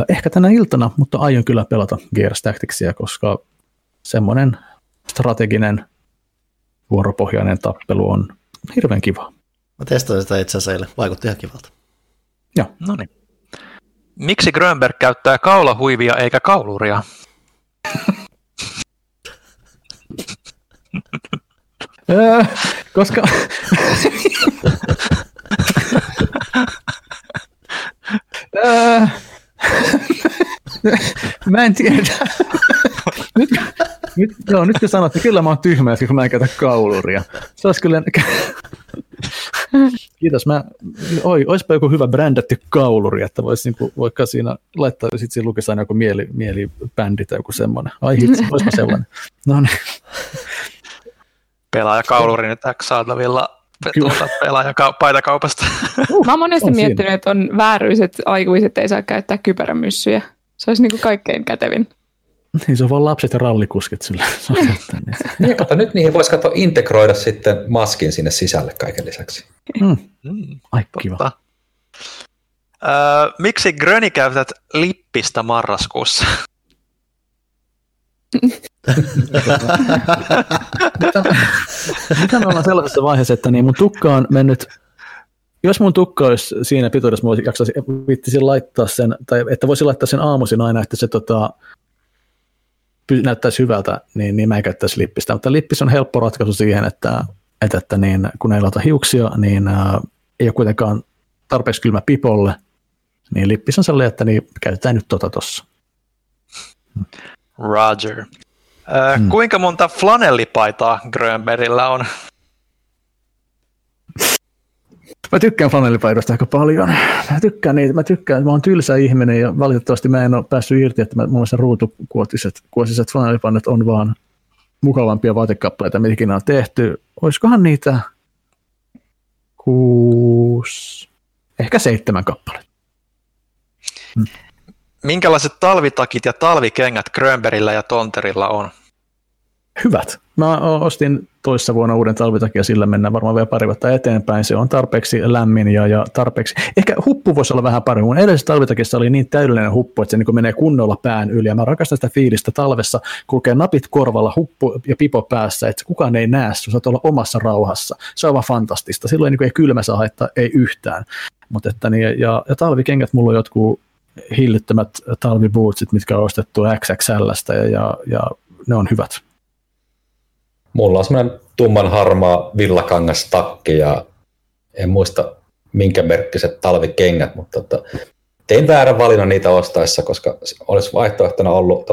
Ehkä tänä iltana, mutta aion kyllä pelata Gears Tacticsia, koska semmoinen strateginen vuoropohjainen tappelu on hirveän kiva. Mä testoin sitä itse asiassa eilen, vaikutti ihan kivalta. Joo. Noniin. Miksi Grönberg käyttää kaulahuivia eikä kauluria? Koska... mä en tiedä. Nyt kun sanot, että kyllä mä oon tyhmä, kun mä en käytä kauluria. Se olisi kyllä... Kiitos. Oispa joku hyvä brändätty kauluri, että voisi vaikka siinä laittaa, ja sitten siinä lukisi aina joku mielibändi tai joku semmoinen. Ai hitsi, oispa sellainen. No niin. Pelaajakauluri nyt X-saatavilla pelaajakaupasta. Mä oon monesti miettinyt, että on vääryys, että aikuiset ei saa käyttää kypärämyssyjä. Se olisi niin kuin kaikkein kätevin. Niin, se on vaan lapset ja rallikuskit sillä. Niin, kato, nyt niihin voisi integroida sitten maskin sinne sisälle kaiken lisäksi. Ai kiva. Miksi Gröni käytät lippistä marraskuussa? Mitä me ollaan sellaisessa vaiheessa, että niin mun tukka on mennyt, jos mun tukka olisi siinä pituudessa, mä viittisin laittaa sen, tai että voisin laittaa sen aamuisin aina, että se näyttäisi hyvältä, niin mä en käyttäisi lippistä, mutta lippis on helppo ratkaisu siihen, että niin, kun ei laita hiuksia, niin ei ole kuitenkaan tarpeeksi kylmä pipolle, niin lippis on sellainen, että niin käytetään nyt tossa. Roger. Kuinka monta flanellipaitaa Grönbergillä on? Mä tykkään flanellipaidoista aika paljon. Mä tykkään, mä oon tylsä ihminen ja valitettavasti mä en ole päässyt irti, että muun muassa ruutukuosiset flanellipaidat on vaan mukavampia vaatekappaleita, mitä ikinä on tehty. Olisikohan niitä 6, ehkä 7 kappaletta. Minkälaiset talvitakit ja talvikengät Grönbergillä ja Tonterilla on? Hyvät. Mä ostin toissa vuonna uuden talvitakin ja sillä mennään varmaan vielä pari vuotta eteenpäin. Se on tarpeeksi lämmin ja tarpeeksi. Ehkä huppu voisi olla vähän paremmin. Mun edellisessä talvitakissa oli niin täydellinen huppu, että se niin menee kunnolla pään yli. Ja mä rakastan sitä fiilistä talvessa. Kulkee napit korvalla, huppu ja pipo päässä, että kukaan ei näe. Sä saat olla omassa rauhassa. Se on vaan fantastista. Silloin niin ei kylmä saa haittaa, ei yhtään. Mut että niin, ja talvikengät mulla on jotkut hillittömät talvibootsit, mitkä on ostettu XXL:stä ja ne on hyvät. Mulla on semmoinen tumman harmaa villakangastakki ja en muista minkä merkkiset talvikengät, mutta tein väärän valinnan niitä ostaessa, koska olisi vaihtoehtona ollut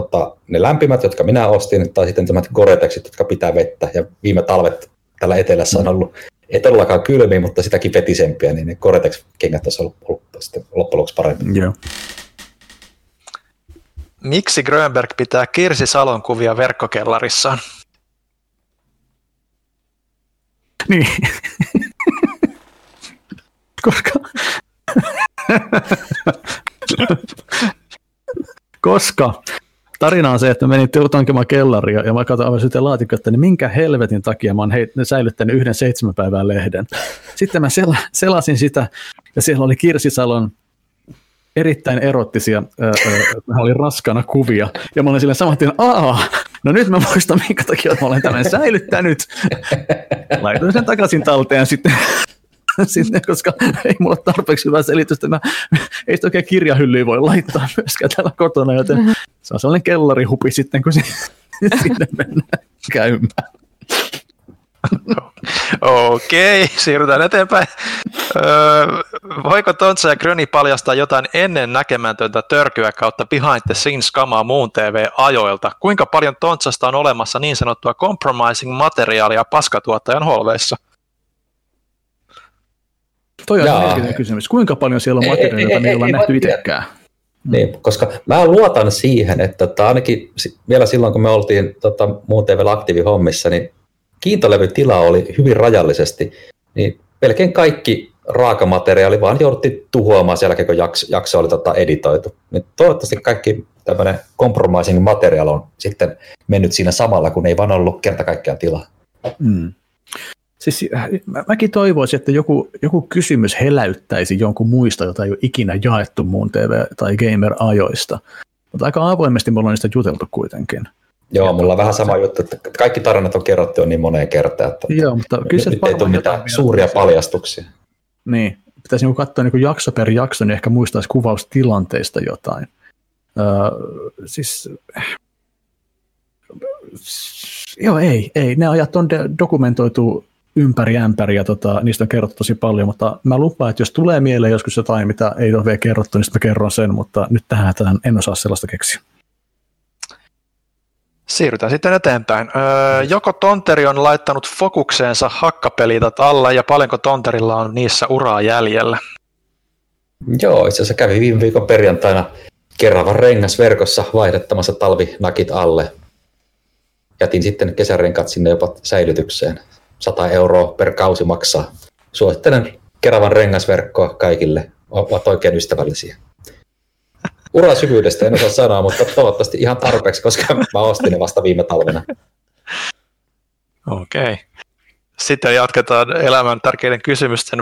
ne lämpimät, jotka minä ostin, tai sitten nämä Gore-Texit, jotka pitää vettä. Ja viime talvet täällä etelässä on ollut ei todellakaan kylmiä, mutta sitäkin vetisempiä, niin ne Gore-Tex-kengät olisi ollut loppujen lopuksi parempi. Joo. Miksi Grönberg pitää Kirsi Salon kuvia verkkokellarissaan? Niin. Koska tarina on se, että menin tankemaan kellaria ja mä katsoin sitten laatikkoa, että niin minkä helvetin takia mä oon säilyttänyt yhden 7 päivän lehden. Sitten mä selasin sitä ja siellä oli Kirsi Salon erittäin erottisia, hän oli raskana kuvia ja mä olin silleen saman tien, No nyt mä muistan, minkä takia mä olen tämän säilyttänyt. Laitoin sen takaisin talteen sitten. Sinne, koska ei mulla ole tarpeeksi hyvää selitystä. Ei sitä oikein kirjahyllyä voi laittaa myöskään täällä kotona, joten se on sellainen kellarihupi sitten, kun sinne mennään käymään. Okei, siirrytään eteenpäin. Voiko Tontsa ja Gröni paljastaa jotain ennen näkemätöntä törkyä kautta behind the scenes kamaa muun TV-ajoilta? Kuinka paljon Tontsasta on olemassa niin sanottua compromising-materiaalia paskatuottajan holveissa? Toi on merkittävä kysymys. Kuinka paljon siellä on materiaalia, jota me ei olla nähty itsekään? Niin, koska mä luotan siihen, että ainakin vielä silloin, kun me oltiin muun TV-aktiivihommissa, niin kiintolevytila oli hyvin rajallisesti, niin melkein kaikki raakamateriaali vaan jouduttiin tuhoamaan sen jälkeen, kun jakso oli editoitu. Niin toivottavasti kaikki tämmöinen compromising materiaali on sitten mennyt siinä samalla, kun ei vaan ollut kerta kaikkiaan tilaa. Mm. Siis, mäkin toivoisin, että joku kysymys heläyttäisi jonkun muista, jota ei ole ikinä jaettu muun TV- tai gamer-ajoista. Mutta aika avoimesti me ollaan niistä juteltu kuitenkin. Joo, mulla on vähän sama juttu, että kaikki tarinat on kerrottu niin moneen kertaan, että joo, mutta nyt ei tule mitään suuria paljastuksia. Niin, pitäisi katsoa jakso per jakso, niin ehkä muistaisi kuvaustilanteista jotain. Joo, ei. Ne ajat on dokumentoitu ympäri ämpäri ja niistä on kerrottu tosi paljon, mutta mä lupaan, että jos tulee mieleen joskus jotain, mitä ei ole vielä kerrottu, niin sitten mä kerron sen, mutta nyt tähän en osaa sellaista keksiä. Siirrytään sitten eteenpäin. Joko Tonteri on laittanut fokukseensa hakkapelitat alla ja paljonko Tonterilla on niissä uraa jäljellä? Joo, itse asiassa kävi viime viikon perjantaina Keravan rengasverkossa vaihdettamassa talvinakit alle. Jätin sitten kesärenkaat sinne jopa säilytykseen. 100 € per kausi maksaa. Suosittelen Keravan rengasverkkoa kaikille. Ovat oikein ystävällisiä. Urasyvyydestä en osaa sanoa, mutta toivottavasti ihan tarpeeksi, koska mä ostin ne vasta viime talvena. Okei. Sitten jatketaan elämän tärkeiden kysymysten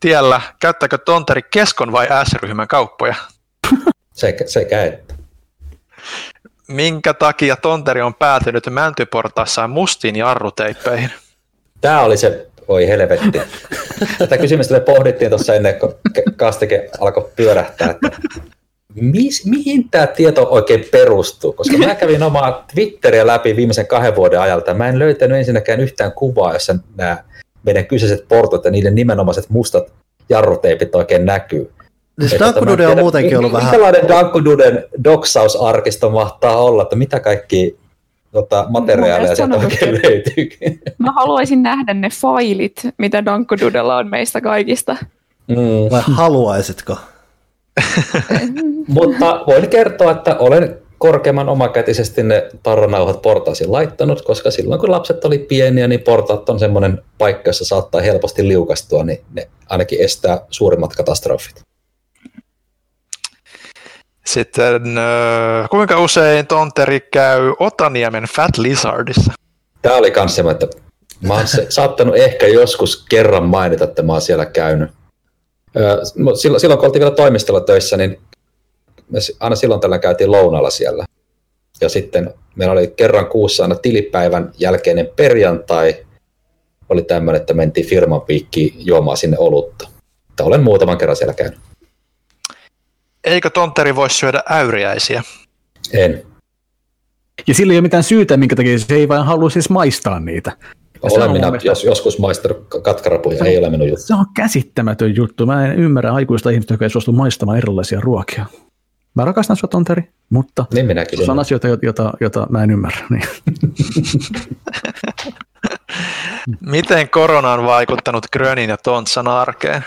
tiellä. Käyttääkö Tonteri Keskon vai S-ryhmän kauppoja? Sekä että. Minkä takia Tonteri on päätynyt mäntyportaissaan mustiin jarruteippeihin? Tämä oli se... Oi helvetti. Tätä kysymystä me pohdittiin tuossa ennen kuin kastike alkoi pyörähtää, että mihin tämä tieto oikein perustuu? Koska mä kävin omaa Twitteriä läpi viimeisen 2 vuoden ajalta. Mä en löytänyt ensinnäkään yhtään kuvaa, jossa nämä meidän kyseiset portot ja niiden nimenomaiset mustat jarruteipit oikein näkyy. Siis Dankududen on muutenkin ollut vähän... Minkälainen Dankududen doksausarkisto mahtaa olla, että mitä kaikki... materiaaleja sieltä oikein löytyykin. Mä haluaisin nähdä ne failit, mitä Danko Dudella on meistä kaikista. Mm. Vai haluaisitko? Mutta voin kertoa, että olen korkeamman omakätisesti ne tarranauhat portaisiin laittanut, koska silloin kun lapset oli pieniä, niin portaat on semmoinen paikka, jossa saattaa helposti liukastua, niin ne ainakin estää suurimmat katastrofit. Sitten, kuinka usein Tonteri käy Otaniemen Fat Lizardissa? Tämä oli kans se, että mä oon saattanut ehkä joskus kerran mainita, että mä oon siellä käynyt. Silloin kun oltiin vielä toimistolla töissä, niin me aina silloin tällöin käytiin lounalla siellä. Ja sitten meillä oli kerran kuussa aina tilipäivän jälkeinen perjantai. Oli tämmöinen, että mentiin firman piikkiin juomaan sinne olutta. Mutta olen muutaman kerran siellä käynyt. Eikö Tonteri voi syödä äyriäisiä? En. Ja sillä ei ole mitään syytä, minkä takia se ei vaan halua siis maistaa niitä. Olen minä joskus maistanut katkarapuja, ei ole minun juttu. Se on käsittämätön juttu. Mä en ymmärrä aikuista ihmistä, joka ei suostu maistamaan erilaisia ruokia. Mä rakastan sua, Tonteri, mutta niin se on asioita, jota mä en ymmärrä. Niin. Miten korona on vaikuttanut Grönin ja Tontsan arkeen?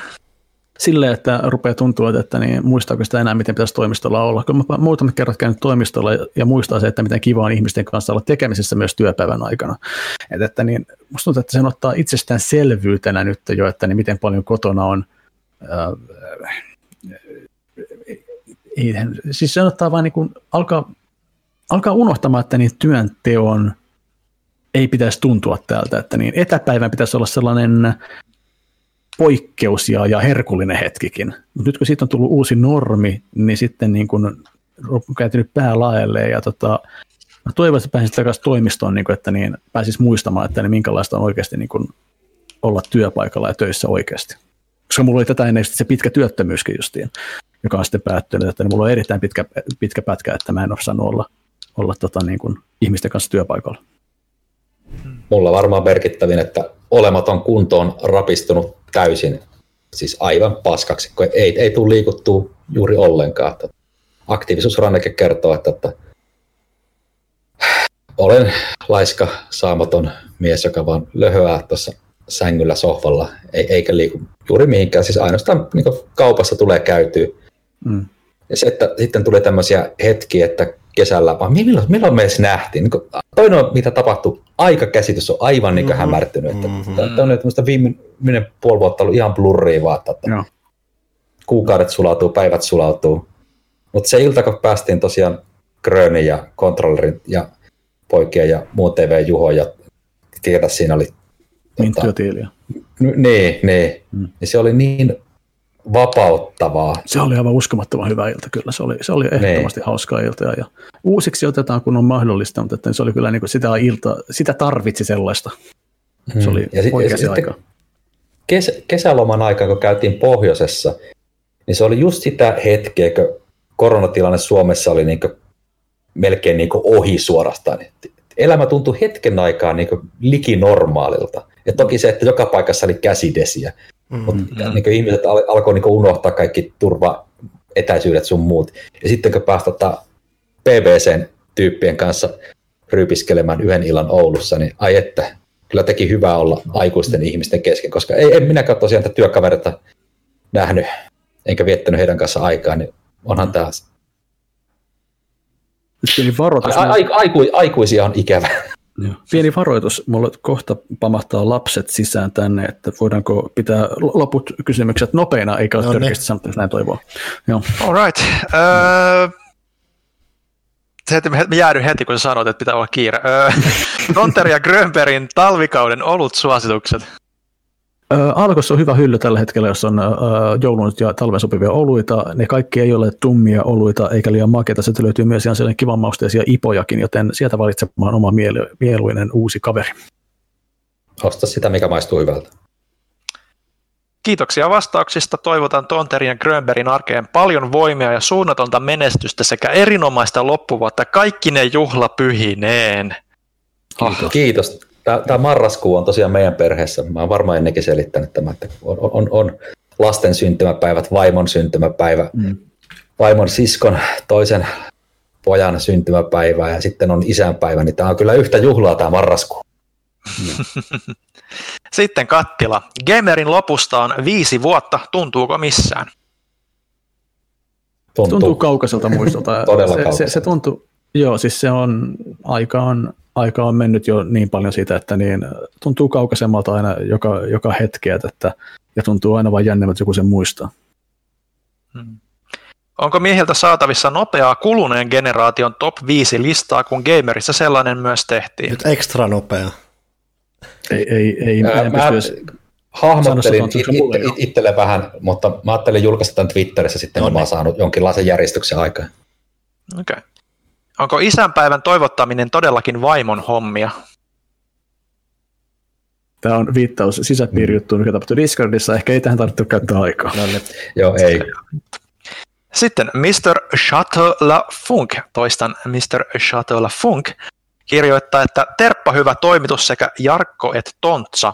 Silleen, että rupeaa tuntua, että niin muistaako sitä enää, miten pitäisi toimistolla olla. Kun mä muutamat kerrat käynyt toimistolla ja muistaa se, että miten kiva on ihmisten kanssa olla tekemisessä myös työpäivän aikana. Että niin, musta tuntuu, että sen ottaa itsestään selvyytenä nyt jo, että niin miten paljon kotona on. Siis sen ottaa vaan niin kuin alkaa unohtamaan, että niin työnteon ei pitäisi tuntua täältä. Että niin etäpäivän pitäisi olla sellainen... poikkeus ja herkullinen hetkikin. Mut nyt kun siitä on tullut uusi normi, niin sitten niin kun on käytynyt pää laelleen ja Mä toivon, että pääsis takaisin toimistoon, että niin pääsis muistamaan, että minkälaista on oikeasti olla työpaikalla ja töissä oikeasti. Koska mulla oli tätä ennen se pitkä työttömyyskin justiin, joka on sitten päättynyt, että mulla on erittäin pitkä pätkä, että mä en ole saanut olla ihmisten kanssa työpaikalla. Mulla varmaan merkittävin, että olematon kunto on rapistunut täysin, siis aivan paskaksi, kun ei tule liikuttua juuri ollenkaan. Aktiivisuusranneke kertoo, että olen laiska, saamaton mies, joka vaan löhöää tuossa sängyllä sohvalla, eikä liiku juuri mihinkään. Siis ainoastaan niin kaupassa tulee käytyä. Mm. Ja se, että sitten tulee tämmöisiä hetkiä, että kesällä, vaan milloin me edes nähtiin? Niin toinen on, mitä tapahtui, aikakäsitys on aivan niin hämärtynyt. Mm-hmm. Tämä on tämmöistä viimeinen puoli vuotta ollut ihan blurria vaan, että no. Kuukaudet sulautuu, päivät sulautuu. Mutta se ilta, kun päästiin tosiaan Grönin ja kontrollerin ja poikien ja muun TV-Juho ja tiedä, siinä oli... Minttyötiiliä. Niin. Mm. Se oli niin vapauttavaa. Se oli aivan uskomattoman hyvä ilta, kyllä. Se oli ehdottomasti hauskaa iltaa. Ja uusiksi otetaan, kun on mahdollista, mutta että se oli kyllä niin sitä iltaa, sitä tarvitsi sellaista. Se oli oikeasti aika. Kesäloman aikaa, kun käytiin pohjoisessa, niin se oli just sitä hetkeä, kun koronatilanne Suomessa oli niin kuin melkein niin kuin ohi suorastaan. Elämä tuntui hetken aikaa niin kuin likinormaalilta. Ja toki se, että joka paikassa oli käsidesiä. Mutta niin kuin ihmiset alkoi niin kuin unohtaa kaikki turvaetäisyydet sun muut. Ja sitten kun päästään PBC-tyyppien kanssa ryypiskelemään yhden illan Oulussa, niin ai että, kyllä teki hyvää olla aikuisten ihmisten kesken, koska en minäkään tosiaan tätä työkavereita nähnyt, enkä viettänyt heidän kanssa aikaa, niin onhan tämä... Pieni varoitus. Aikuisia on ikävä. Pieni varoitus. Mulla kohta pamahtaa lapset sisään tänne, että voidaanko pitää loput kysymykset nopeina, eikä ole törkeästi sanottu, jos näin toivoa. Joo. All right. Me jäädyn heti, kun sanot, että pitää olla kiire. Tonteri ja Grönbergin talvikauden olutsuositukset. Alkossa on hyvä hylly tällä hetkellä, jos on joulun ja talven sopivia oluita. Ne kaikki ei ole tummia oluita eikä liian makeita. Sieltä löytyy myös ihan sellainen kivan mausteisia ipojakin, joten sieltä valitsemaan oma mieluinen uusi kaveri. Osta sitä, mikä maistuu hyvältä. Kiitoksia vastauksista. Toivotan Tonterin ja Grönbergin arkeen paljon voimia ja suunnatonta menestystä sekä erinomaista loppuvuotta kaikkine juhlapyhineen. Kiitos. Tämä marraskuu on tosiaan meidän perheessä. Mä oon varmaan ennenkin selittänyt tämän, että on lasten syntymäpäivät, vaimon syntymäpäivä, vaimon siskon toisen pojan syntymäpäivä ja sitten on isänpäivä. Niin tämä on kyllä yhtä juhlaa tämä marraskuu. Sitten Kattila. Gamerin lopusta on 5 vuotta. Tuntuuko missään? Tuntuu kaukaiselta muistolta. Todella kaukaiselta. Se tuntuu. Joo, siis se on aika on mennyt jo niin paljon siitä, että niin tuntuu kaukaisemmalta aina joka hetkeä, että ja tuntuu aina vain jännemmältä, joku sen muistaa. Onko mieheltä saatavissa nopeaa kuluneen generaation top 5 listaa, kun Gamerissä sellainen myös tehtiin? Nyt ekstra nopea. Ei mä hahmottelin itselle vähän, mutta mä ajattelin julkaista tämän Twitterissä sitten, kun mä oon saanut jonkinlaisen järjestyksen aikaan. Okei. Onko isänpäivän toivottaminen todellakin vaimon hommia? Tämä on viittaus sisäpiirijuttuun, mikä tapahtui Discordissa. Ehkä ei tähän tarvittu käyttää aikaa. Joo, ei. Sitten Mr. Chateau Lafunk, toistan Mr. Chateau Lafunk, kirjoittaa, että terppa hyvä toimitus sekä Jarkko et Tontsa.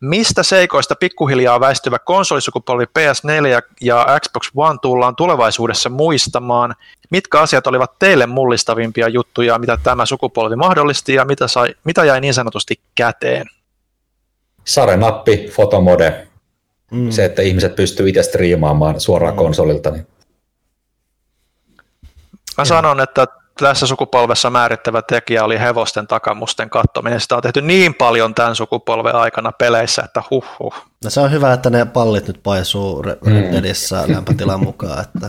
Mistä seikoista pikkuhiljaa väistyvä konsolisukupolvi PS4 ja Xbox One tullaan tulevaisuudessa muistamaan? Mitkä asiat olivat teille mullistavimpia juttuja, mitä tämä sukupolvi mahdollisti ja mitä jäi niin sanotusti käteen? Sarenappi, fotomode. Se, että ihmiset pystyvät itse striimaamaan suoraan konsolilta. Niin. Mä sanon, että tässä sukupolvessa määrittävä tekijä oli hevosten takamusten kattominen. Sitä on tehty niin paljon tämän sukupolven aikana peleissä, että huhhuh. No se on hyvä, että ne pallit nyt paisuu Reddedissä lämpötilan mukaan, että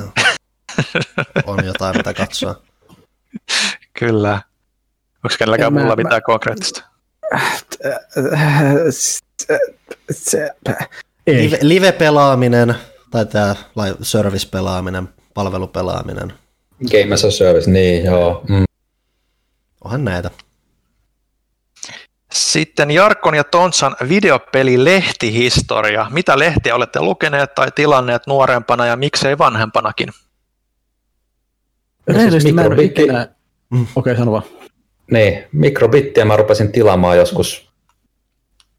on jotain, mitä katsoa. Kyllä. Onko kenelläkään mulla mitään konkreettista? Live-pelaaminen tai tämä service-pelaaminen, palvelupelaaminen. Game as a service, niin joo. Onhan näitä. Sitten Jarkkon ja Tontsan videopelilehtihistoria. Mitä lehtiä olette lukeneet tai tilanneet nuorempana ja miksei vanhempanakin? Yleisesti mä en ikinä... Okei, sano vaan. Niin, mikrobittiä mä rupesin tilaamaan joskus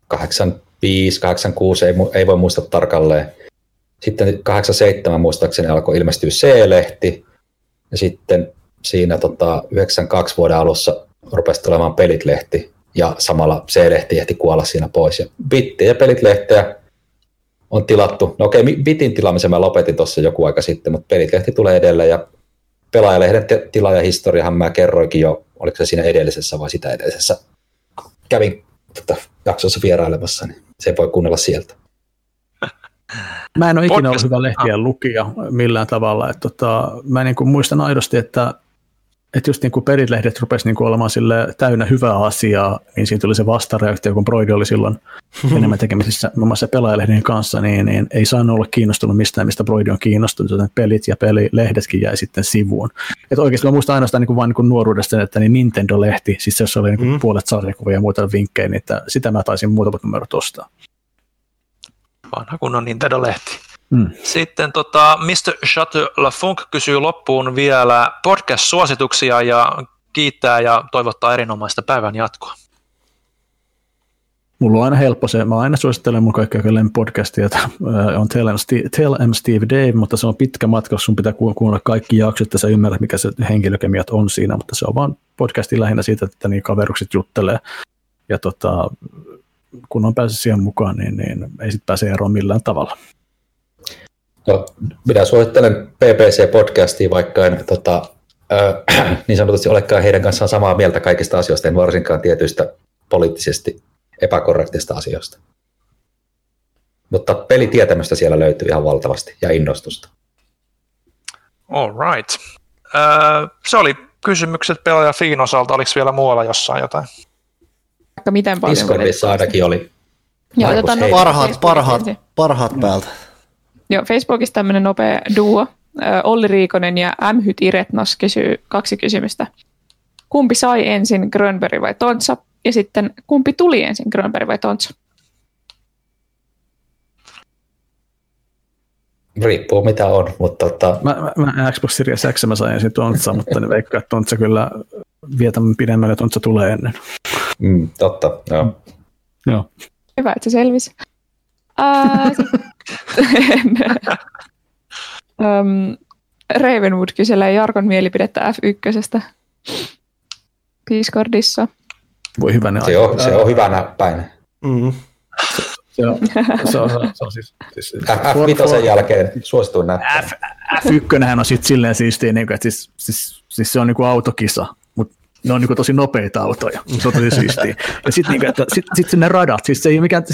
85, 86, ei voi muistaa tarkalleen. Sitten 87 muistaakseni alkoi ilmestyä C-lehti. Ja sitten siinä 92 vuoden alussa rupesi tulemaan Pelit-lehti. Ja samalla C-lehti ehti kuolla siinä pois. Ja Bitti ja Pelit-lehteä on tilattu. No okei, Bitin tilaamisen mä lopetin tuossa joku aika sitten, mutta Pelit-lehti tulee edelleen. Ja Pelaajalehden tilaajahistoriahan mä kerroinkin jo, oliko se siinä edellisessä vai sitä edellisessä. Kävin jaksossa vierailemassa, niin se voi kuunnella sieltä. Mä en ole ikinä ollut hyvä lehtien lukija millään tavalla. Että mä niin kuin muistan aidosti, että just niin kuin Pelit-lehdet rupesi niin kuin olemaan sille täynnä hyvää asiaa, niin siinä tuli se vastareaktio, kun Broidi oli silloin enemmän tekemisissä muun muassa Pelaajalehden kanssa, niin ei saanut olla kiinnostunut mistään, mistä Broidi on kiinnostunut, joten pelit ja pelilehdetkin jäi sitten sivuun. Että oikeasti mä muistan ainoastaan niin kuin vain niin kuin nuoruudesta, että niin Nintendo-lehti, siis se oli niin kuin puolet sarjakuvia ja muita vinkkejä, niin että sitä mä taisin muutamat numerot ostaa. Vanha kunnon Nintendo-lehti. Sitten Mr. Chateau Lafunk kysyy loppuun vielä podcast-suosituksia ja kiittää ja toivottaa erinomaista päivän jatkoa. Mulla on aina helppo se, mä aina suosittelen mun kaikkea lempipodcastia, on Tell M. Steve Dave, mutta se on pitkä matka, sun pitää kuunnella kaikki jaksot, että sä ymmärrät mikä se henkilökemiat on siinä, mutta se on vaan podcasti lähinnä siitä, että niin kaverukset juttelee ja kun on päässyt siihen mukaan, niin ei sit pääse eroon millään tavalla. No, minä suosittelen PPC-podcastia, vaikka en niin sanotusti olekaan heidän kanssaan samaa mieltä kaikista asioista, en varsinkaan tietyistä poliittisesti epäkorrektista asioista. Mutta pelitietämystä siellä löytyy ihan valtavasti ja innostusta. All right. Se oli kysymykset Pelaaja Fiin osalta. Oliko vielä muualla jossain jotain? Miten paljon? Discordissa ainakin oli. Joo, parhaat päältä. Joo, Facebookissa tämmöinen nopea duo. Olli Riikonen ja Mhyt Iretnos kysyy 2 kysymystä. Kumpi sai ensin, Grönberg vai Tontsa? Ja sitten kumpi tuli ensin, Grönberg vai Tontsa? Riippuu mitä on, mutta... Mä Xbox Series X mä sain ensin Tontsa, mutta ne veikkaa, että Tontsa kyllä vietämme pidemmälle, että Tontsa tulee ennen. Totta, joo. Joo. Hyvä, että se selvisi. Ravenwood kyselee Jarkon mielipidettä F1:stä Discordissa. Voi hyvänä aika. Se on hyvänä päin. Se on siis F5 jälkeen suosituin näyttää. F1:nhän on sitten silleen siistiä, että siis se on niin kuin autokisa. Ne on niin tosi nopeita autoja, se on tosi siistiä. Ja sitten niin sit ne radat, siis se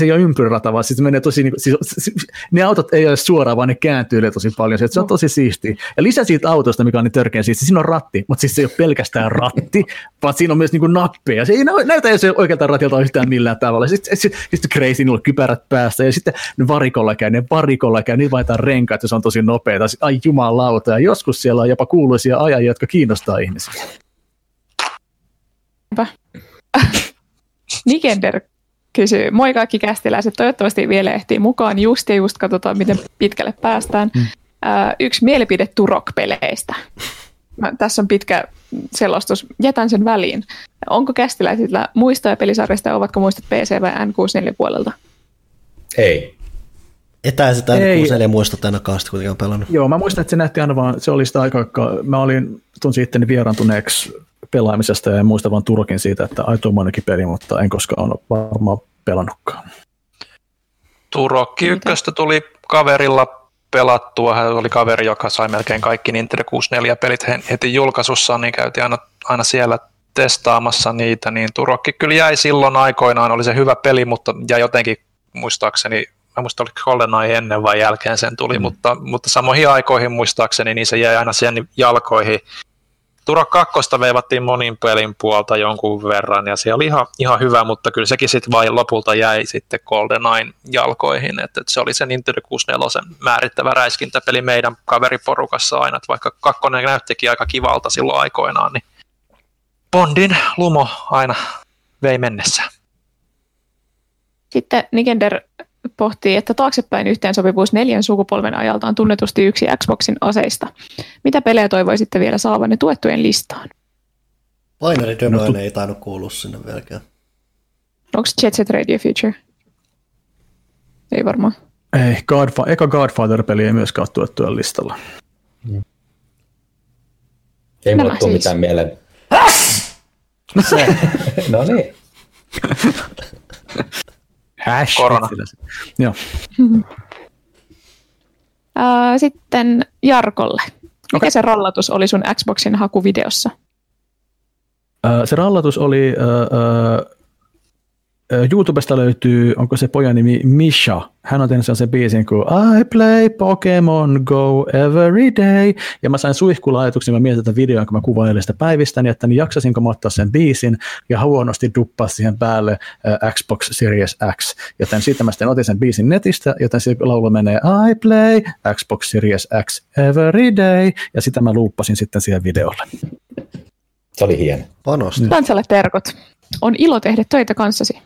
ei ole ympyrärata, vaan siis menee tosi, niin kuin, siis, ne autot ei ole suoraan, vaan ne kääntyy tosi paljon, se on tosi siistiä. Ja lisä siitä autosta, mikä on niin törkeä siistiä, siinä on ratti, mutta siis se ei ole pelkästään ratti, vaan siinä on myös niin nappeja. Se ei näytä jos ei oikealtaan ratilta yhtään millään tavalla. Sitten crazy, niillä on kypärät päässä, ja sitten ne varikolla käy, niitä vaihdetaan renkaat, ja se on tosi nopeita. Ai jumalauta, ja joskus siellä on jopa kuuluisia ajajia, jotka kiinnostaa ihmisiä. Nikender kysyy, moi kaikki kästiläiset, toivottavasti vielä ehtii mukaan just katsotaan miten pitkälle päästään. Yksi mielipide Turok-peleistä. Tässä on pitkä selostus, jätän sen väliin. Onko kästiläisillä muistoja pelisarjasta ja ovatko muistot PC vai N64 puolelta? Ei. Etäiset N64 muistot ainakaan sitä kuitenkaan pelannut. Joo, mä muistan, että se nähti aina vaan, se oli sitä aikaa, kun tunsin itteni vieraantuneeksi pelaamisesta ja en muista vaan Turokin siitä, että aitoa monekin peli, mutta en koskaan ole varmaan pelannutkaan. Turokki 1 tuli kaverilla pelattua. Hän oli kaveri, joka sai melkein kaikki Nintendo 64-pelit heti julkaisussa, niin käytiin aina siellä testaamassa niitä. Niin Turokki kyllä jäi silloin aikoinaan, oli se hyvä peli, mutta jäi jotenkin muistaakseni, mä muistan oli GoldenEye ennen vai jälkeen sen tuli, mutta samoihin aikoihin muistaakseni, niin se jäi aina sen jalkoihin. Turok 2 veivattiin monin pelin puolta jonkun verran ja se oli ihan hyvä, mutta kyllä sekin sitten vain lopulta jäi sitten GoldenEyen jalkoihin, että se oli se Nintendo 64 määrittävä räiskintäpeli meidän kaveriporukassa aina, että vaikka kakkonen näyttikin aika kivalta silloin aikoinaan, niin Bondin lumo aina vei mennessä. Sitten Nikender pohtii, että taaksepäin yhteensopivuus 4 sukupolven ajalta on tunnetusti yksi Xboxin aseista. Mitä pelejä toivoisitte vielä saavanne tuettujen listaan? Binary Domain ei tainnut kuulua sinne vieläkään. Onko Jet Set Radio Future? Ei varmaan. Ei, eka Godfather-peli ei myöskään ole tuettujen listalla. Mm. Ei mulle tule mitään mieleen. No niin. Korona. Joo. Sitten Jarkolle. Mikä se rallatus oli sun Xboxin hakuvideossa? Se rallatus oli, YouTubesta löytyy, onko se pojan nimi Misha. Hän on tehnyt sellaisen biisin kuin I play Pokemon Go every day. Ja mä sain suihkulaajatuksen, mä mietin tätä videoa, kun mä kuvailin sitä päivistäni, niin että niin jaksasinko mä ottaa sen biisin ja huonosti duppaa siihen päälle Xbox Series X. Joten siitä mä sitten otin sen biisin netistä, joten se laulu menee I play Xbox Series X every day. Ja sitä mä luuppasin sitten siihen videolle. Se oli hieno. Panosti. Kansalle terkut. On ilo tehdä töitä kanssasi.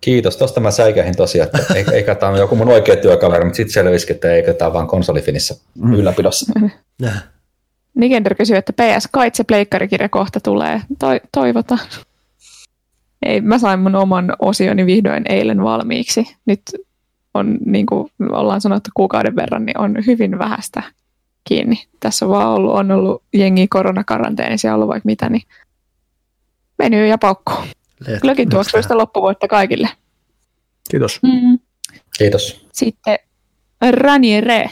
Kiitos. Tuosta mä säikähin tosiaan, että eikä tämä ole joku mun oikea työkaveri, mutta sitten selvisikin, että eikä tämä vaan konsolifinissä ylläpidossa. Nikender kysyy, että PS, kait se pleikkarikirja kohta tulee. Toivotaan. Ei, mä sain mun oman osioni vihdoin eilen valmiiksi. Nyt on, niin kuin ollaan sanottu kuukauden verran, niin on hyvin vähästä kiinni. Tässä on vaan ollut, on ollut jengi koronakaranteenissa ja ollut vaikka mitä, niin venyy ja paukkuu. Glögin tuoksuista loppuvuotta kaikille. Kiitos. Mm. Kiitos. Sitten Raniere.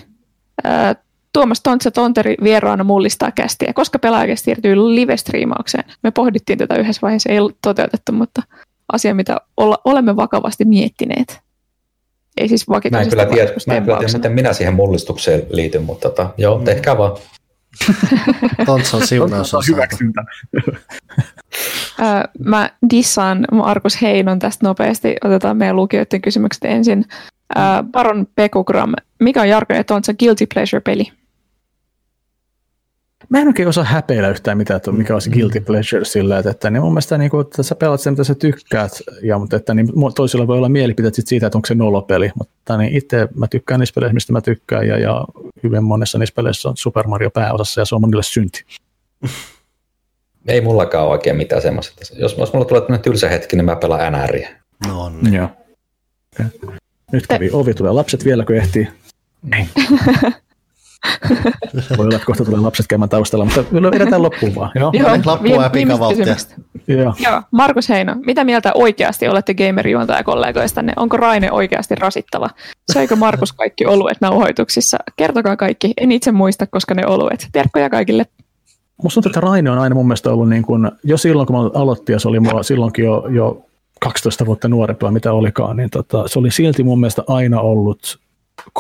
Tuomas Tonteri vieraana mullistaa kästiä. Koska Pelaajakästi siirtyy live-striimaukseen? Me pohdittiin tätä yhdessä vaiheessa, ei ole toteutettu, mutta asia, mitä olemme vakavasti miettineet. Ei siis vakikaisesta vaikutusta. Mä en kyllä tiedä, miten minä siihen mullistukseen liityn, mutta joo, tehkää vaan. Tontsan siunaus on hyväksyntä. Mä dissaan Markus Heinon tästä nopeasti. Otetaan meidän lukijoiden kysymykset ensin. Baron Pekugram, mikä on Jarkko ja Tontsan Guilty Pleasure-peli? Mä en oikein osaa häpeillä yhtään mitään, mikä olisi Guilty Pleasure sillä, että niin mun mielestä niin kuin, että sä pelaat sen, mitä sä tykkäät, ja, mutta että, niin, toisilla voi olla mielipiteet siitä, että onko se nolopeli, mutta niin itse mä tykkään niissä peleissä, mistä mä tykkään, ja hyvin monessa niissä peleissä on Super Mario pääosassa, ja se on monille synti. Ei mullakaan ole oikein mitään semmoista. Jos mulla tulee tämmöinen tylsä hetki, niin mä pelaan NR:iä. No niin. Joo. Nyt kävi ovi, tulee lapset vieläkö ehtii? Niin. Voi olla, että kohta tulee lapset käymään taustalla, mutta edetään loppuun vaan. Joo, loppua ja pikavauhtia. Joo, Markus Heino, mitä mieltä oikeasti olette gamer-juontajakollegoistanne? Onko Raine oikeasti rasittava? Söikö Markus kaikki oluet nauhoituksissa? Kertokaa kaikki, en itse muista, koska ne oluet. Terkkoja kaikille. Musta tuntuu, että Raine on aina mun mielestä ollut niin kuin, jo silloin kun mä aloittin ja se oli mulla silloinkin jo 12 vuotta nuorempaa, mitä olikaan, niin se oli silti mun mielestä aina ollut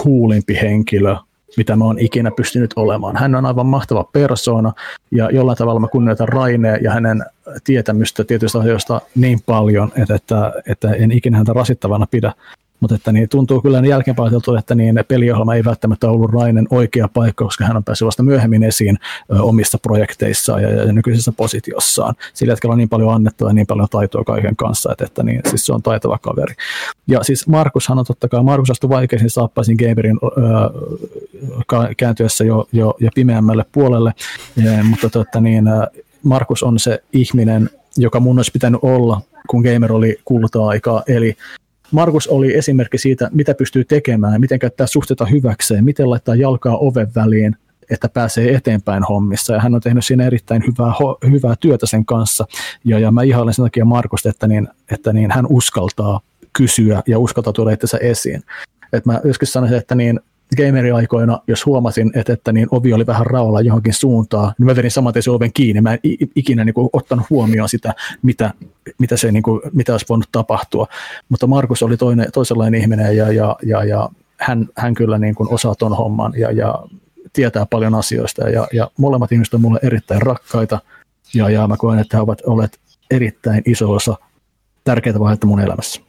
coolimpi henkilö, mitä mä oon ikinä pystynyt olemaan. Hän on aivan mahtava persoona, ja jollain tavalla mä kunnioitan Rainea ja hänen tietämystä tietyistä asioista niin paljon, että en ikinä häntä rasittavana pidä. Mutta että niin, tuntuu kyllä jälkeenpäin ajateltu, että niin peliohjelma ei välttämättä ollut Rainen oikea paikka, koska hän on päässyt vasta myöhemmin esiin omissa projekteissaan ja nykyisessä positiossaan. Sillä hetkellä on niin paljon annettua ja niin paljon taitoa kaiken kanssa, että niin, siis se on taitava kaveri. Ja siis Markushan on totta kai, Markus astui vaikeisiin saappaisin gamerin kääntyessä jo pimeämmälle puolelle, mutta niin, Markus on se ihminen, joka mun olisi pitänyt olla, kun gamer oli kulta-aikaa, eli Markus oli esimerkki siitä, mitä pystyy tekemään, miten käyttää suhteita hyväkseen, miten laittaa jalkaa oven väliin, että pääsee eteenpäin hommissa. Ja hän on tehnyt siinä erittäin hyvää työtä sen kanssa. Ja mä ihailen sen takia Markusta, että hän uskaltaa kysyä ja uskaltaa tuoda itsensä esiin. Et mä joskus sanoisin, että niin, gameriaikoina, jos huomasin, että niin ovi oli vähän raolla johonkin suuntaan, niin mä vedin samantein sen oven kiinni. Mä en ikinä niin kuin ottanut huomioon sitä, mitä olisi voinut tapahtua. Mutta Markus oli toisenlainen ihminen ja hän kyllä niin kuin osaa ton homman ja tietää paljon asioista. Ja molemmat ihmiset on mulle erittäin rakkaita ja mä koen, että he ovat olleet erittäin iso osa tärkeitä vaihetta mun elämässä.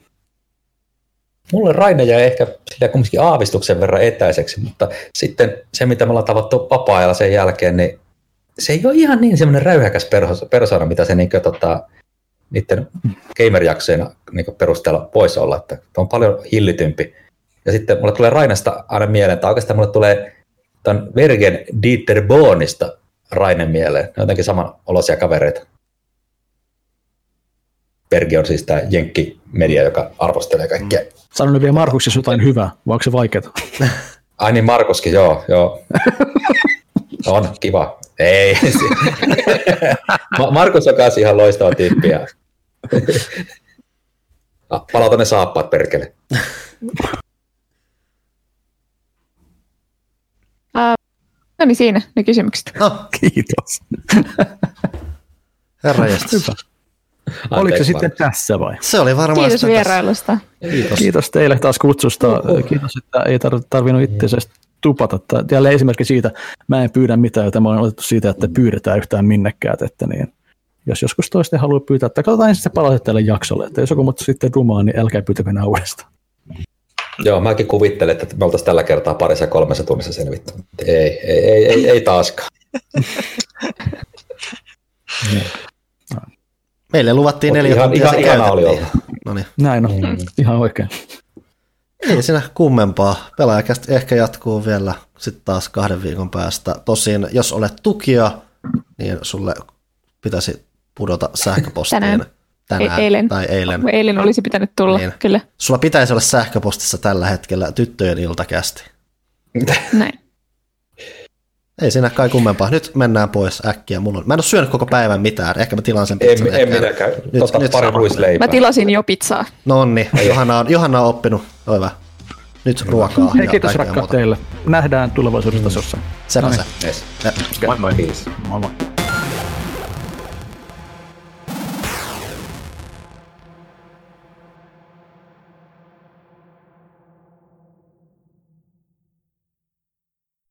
Mulle Raine jäi ehkä sillä kumminkin aavistuksen verran etäiseksi, mutta sitten se, mitä me ollaan tavattu vapaa-ajalla sen jälkeen, niin se ei ole ihan niin semmoinen räyhäkäs persona, mitä se niinkö niiden gamer-jaksojen niinku perusteella voisi olla, että on paljon hillitympi. Ja sitten mulle tulee Rainesta aina mieleen, tai oikeastaan mulle tulee tämän Vergen Dieter Bohnista Rainen mieleen. Ne on jotenkin samanoloisia kavereita. Verge on siis tämä jenkkimedia, joka arvostelee kaikkea. Sano nyt vielä Markus, jos jotain hyvää, vai onko se vaikeaa? Ai niin, Markuskin, joo. On, kiva. Ei. Markus on kanssa ihan loistava tyyppi. Palauta ne saappaat, perkele. No niin, siinä ne kysymykset. No, kiitos. Herranjestas. Oliko se sitten tässä vai? Se oli varmaan. Kiitos vierailusta. Kiitos teille taas kutsusta. Kiitos, että ei tarvinnut itseäsi tupata. Tällä esimerkki siitä, mä en pyydä mitään, jota mä olen otettu siitä, että pyydetään yhtään minnekään. Että niin, jos joskus toisten haluaa pyytää, että katsotaan ensin se palautetta tälle jaksolle. Että jos joku mut sitten rumaa, niin älkää pyytäkö enää uudestaan. Joo, mäkin kuvittelen, että me oltaisiin tällä kertaa parissa 3 tunnissa selvitty. Ei taaskaan. Meille luvattiin 4 tuntia. Ihan ihana oli olla. Noniin. Näin on, ihan oikein. Ei siinä kummempaa. Pelaajakästi ehkä jatkuu vielä sitten taas 2 viikon päästä. Tosin, jos olet tukija, niin sulle pitäisi pudota sähköpostiin. Eilen. Eilen olisi pitänyt tulla, niin. Kyllä. Sulla pitäisi olla sähköpostissa tällä hetkellä tyttöjen iltakästi. Näin. Ei siinä kai kummempaa. Nyt mennään pois äkkiä. Mä en ole syönyt koko päivän mitään. Ehkä mä tilaan sen pizzan. En minäkään. Nyt pari ruisleipää. Mä tilasin jo pizzaa. Nonni. Johanna on oppinut. Oi hyvä. Nyt ruokaa. Hei, kiitos rakkaat teille. Nähdään tulevaisuudessa tasossa. Sepä se. Moi moi. Moi moi.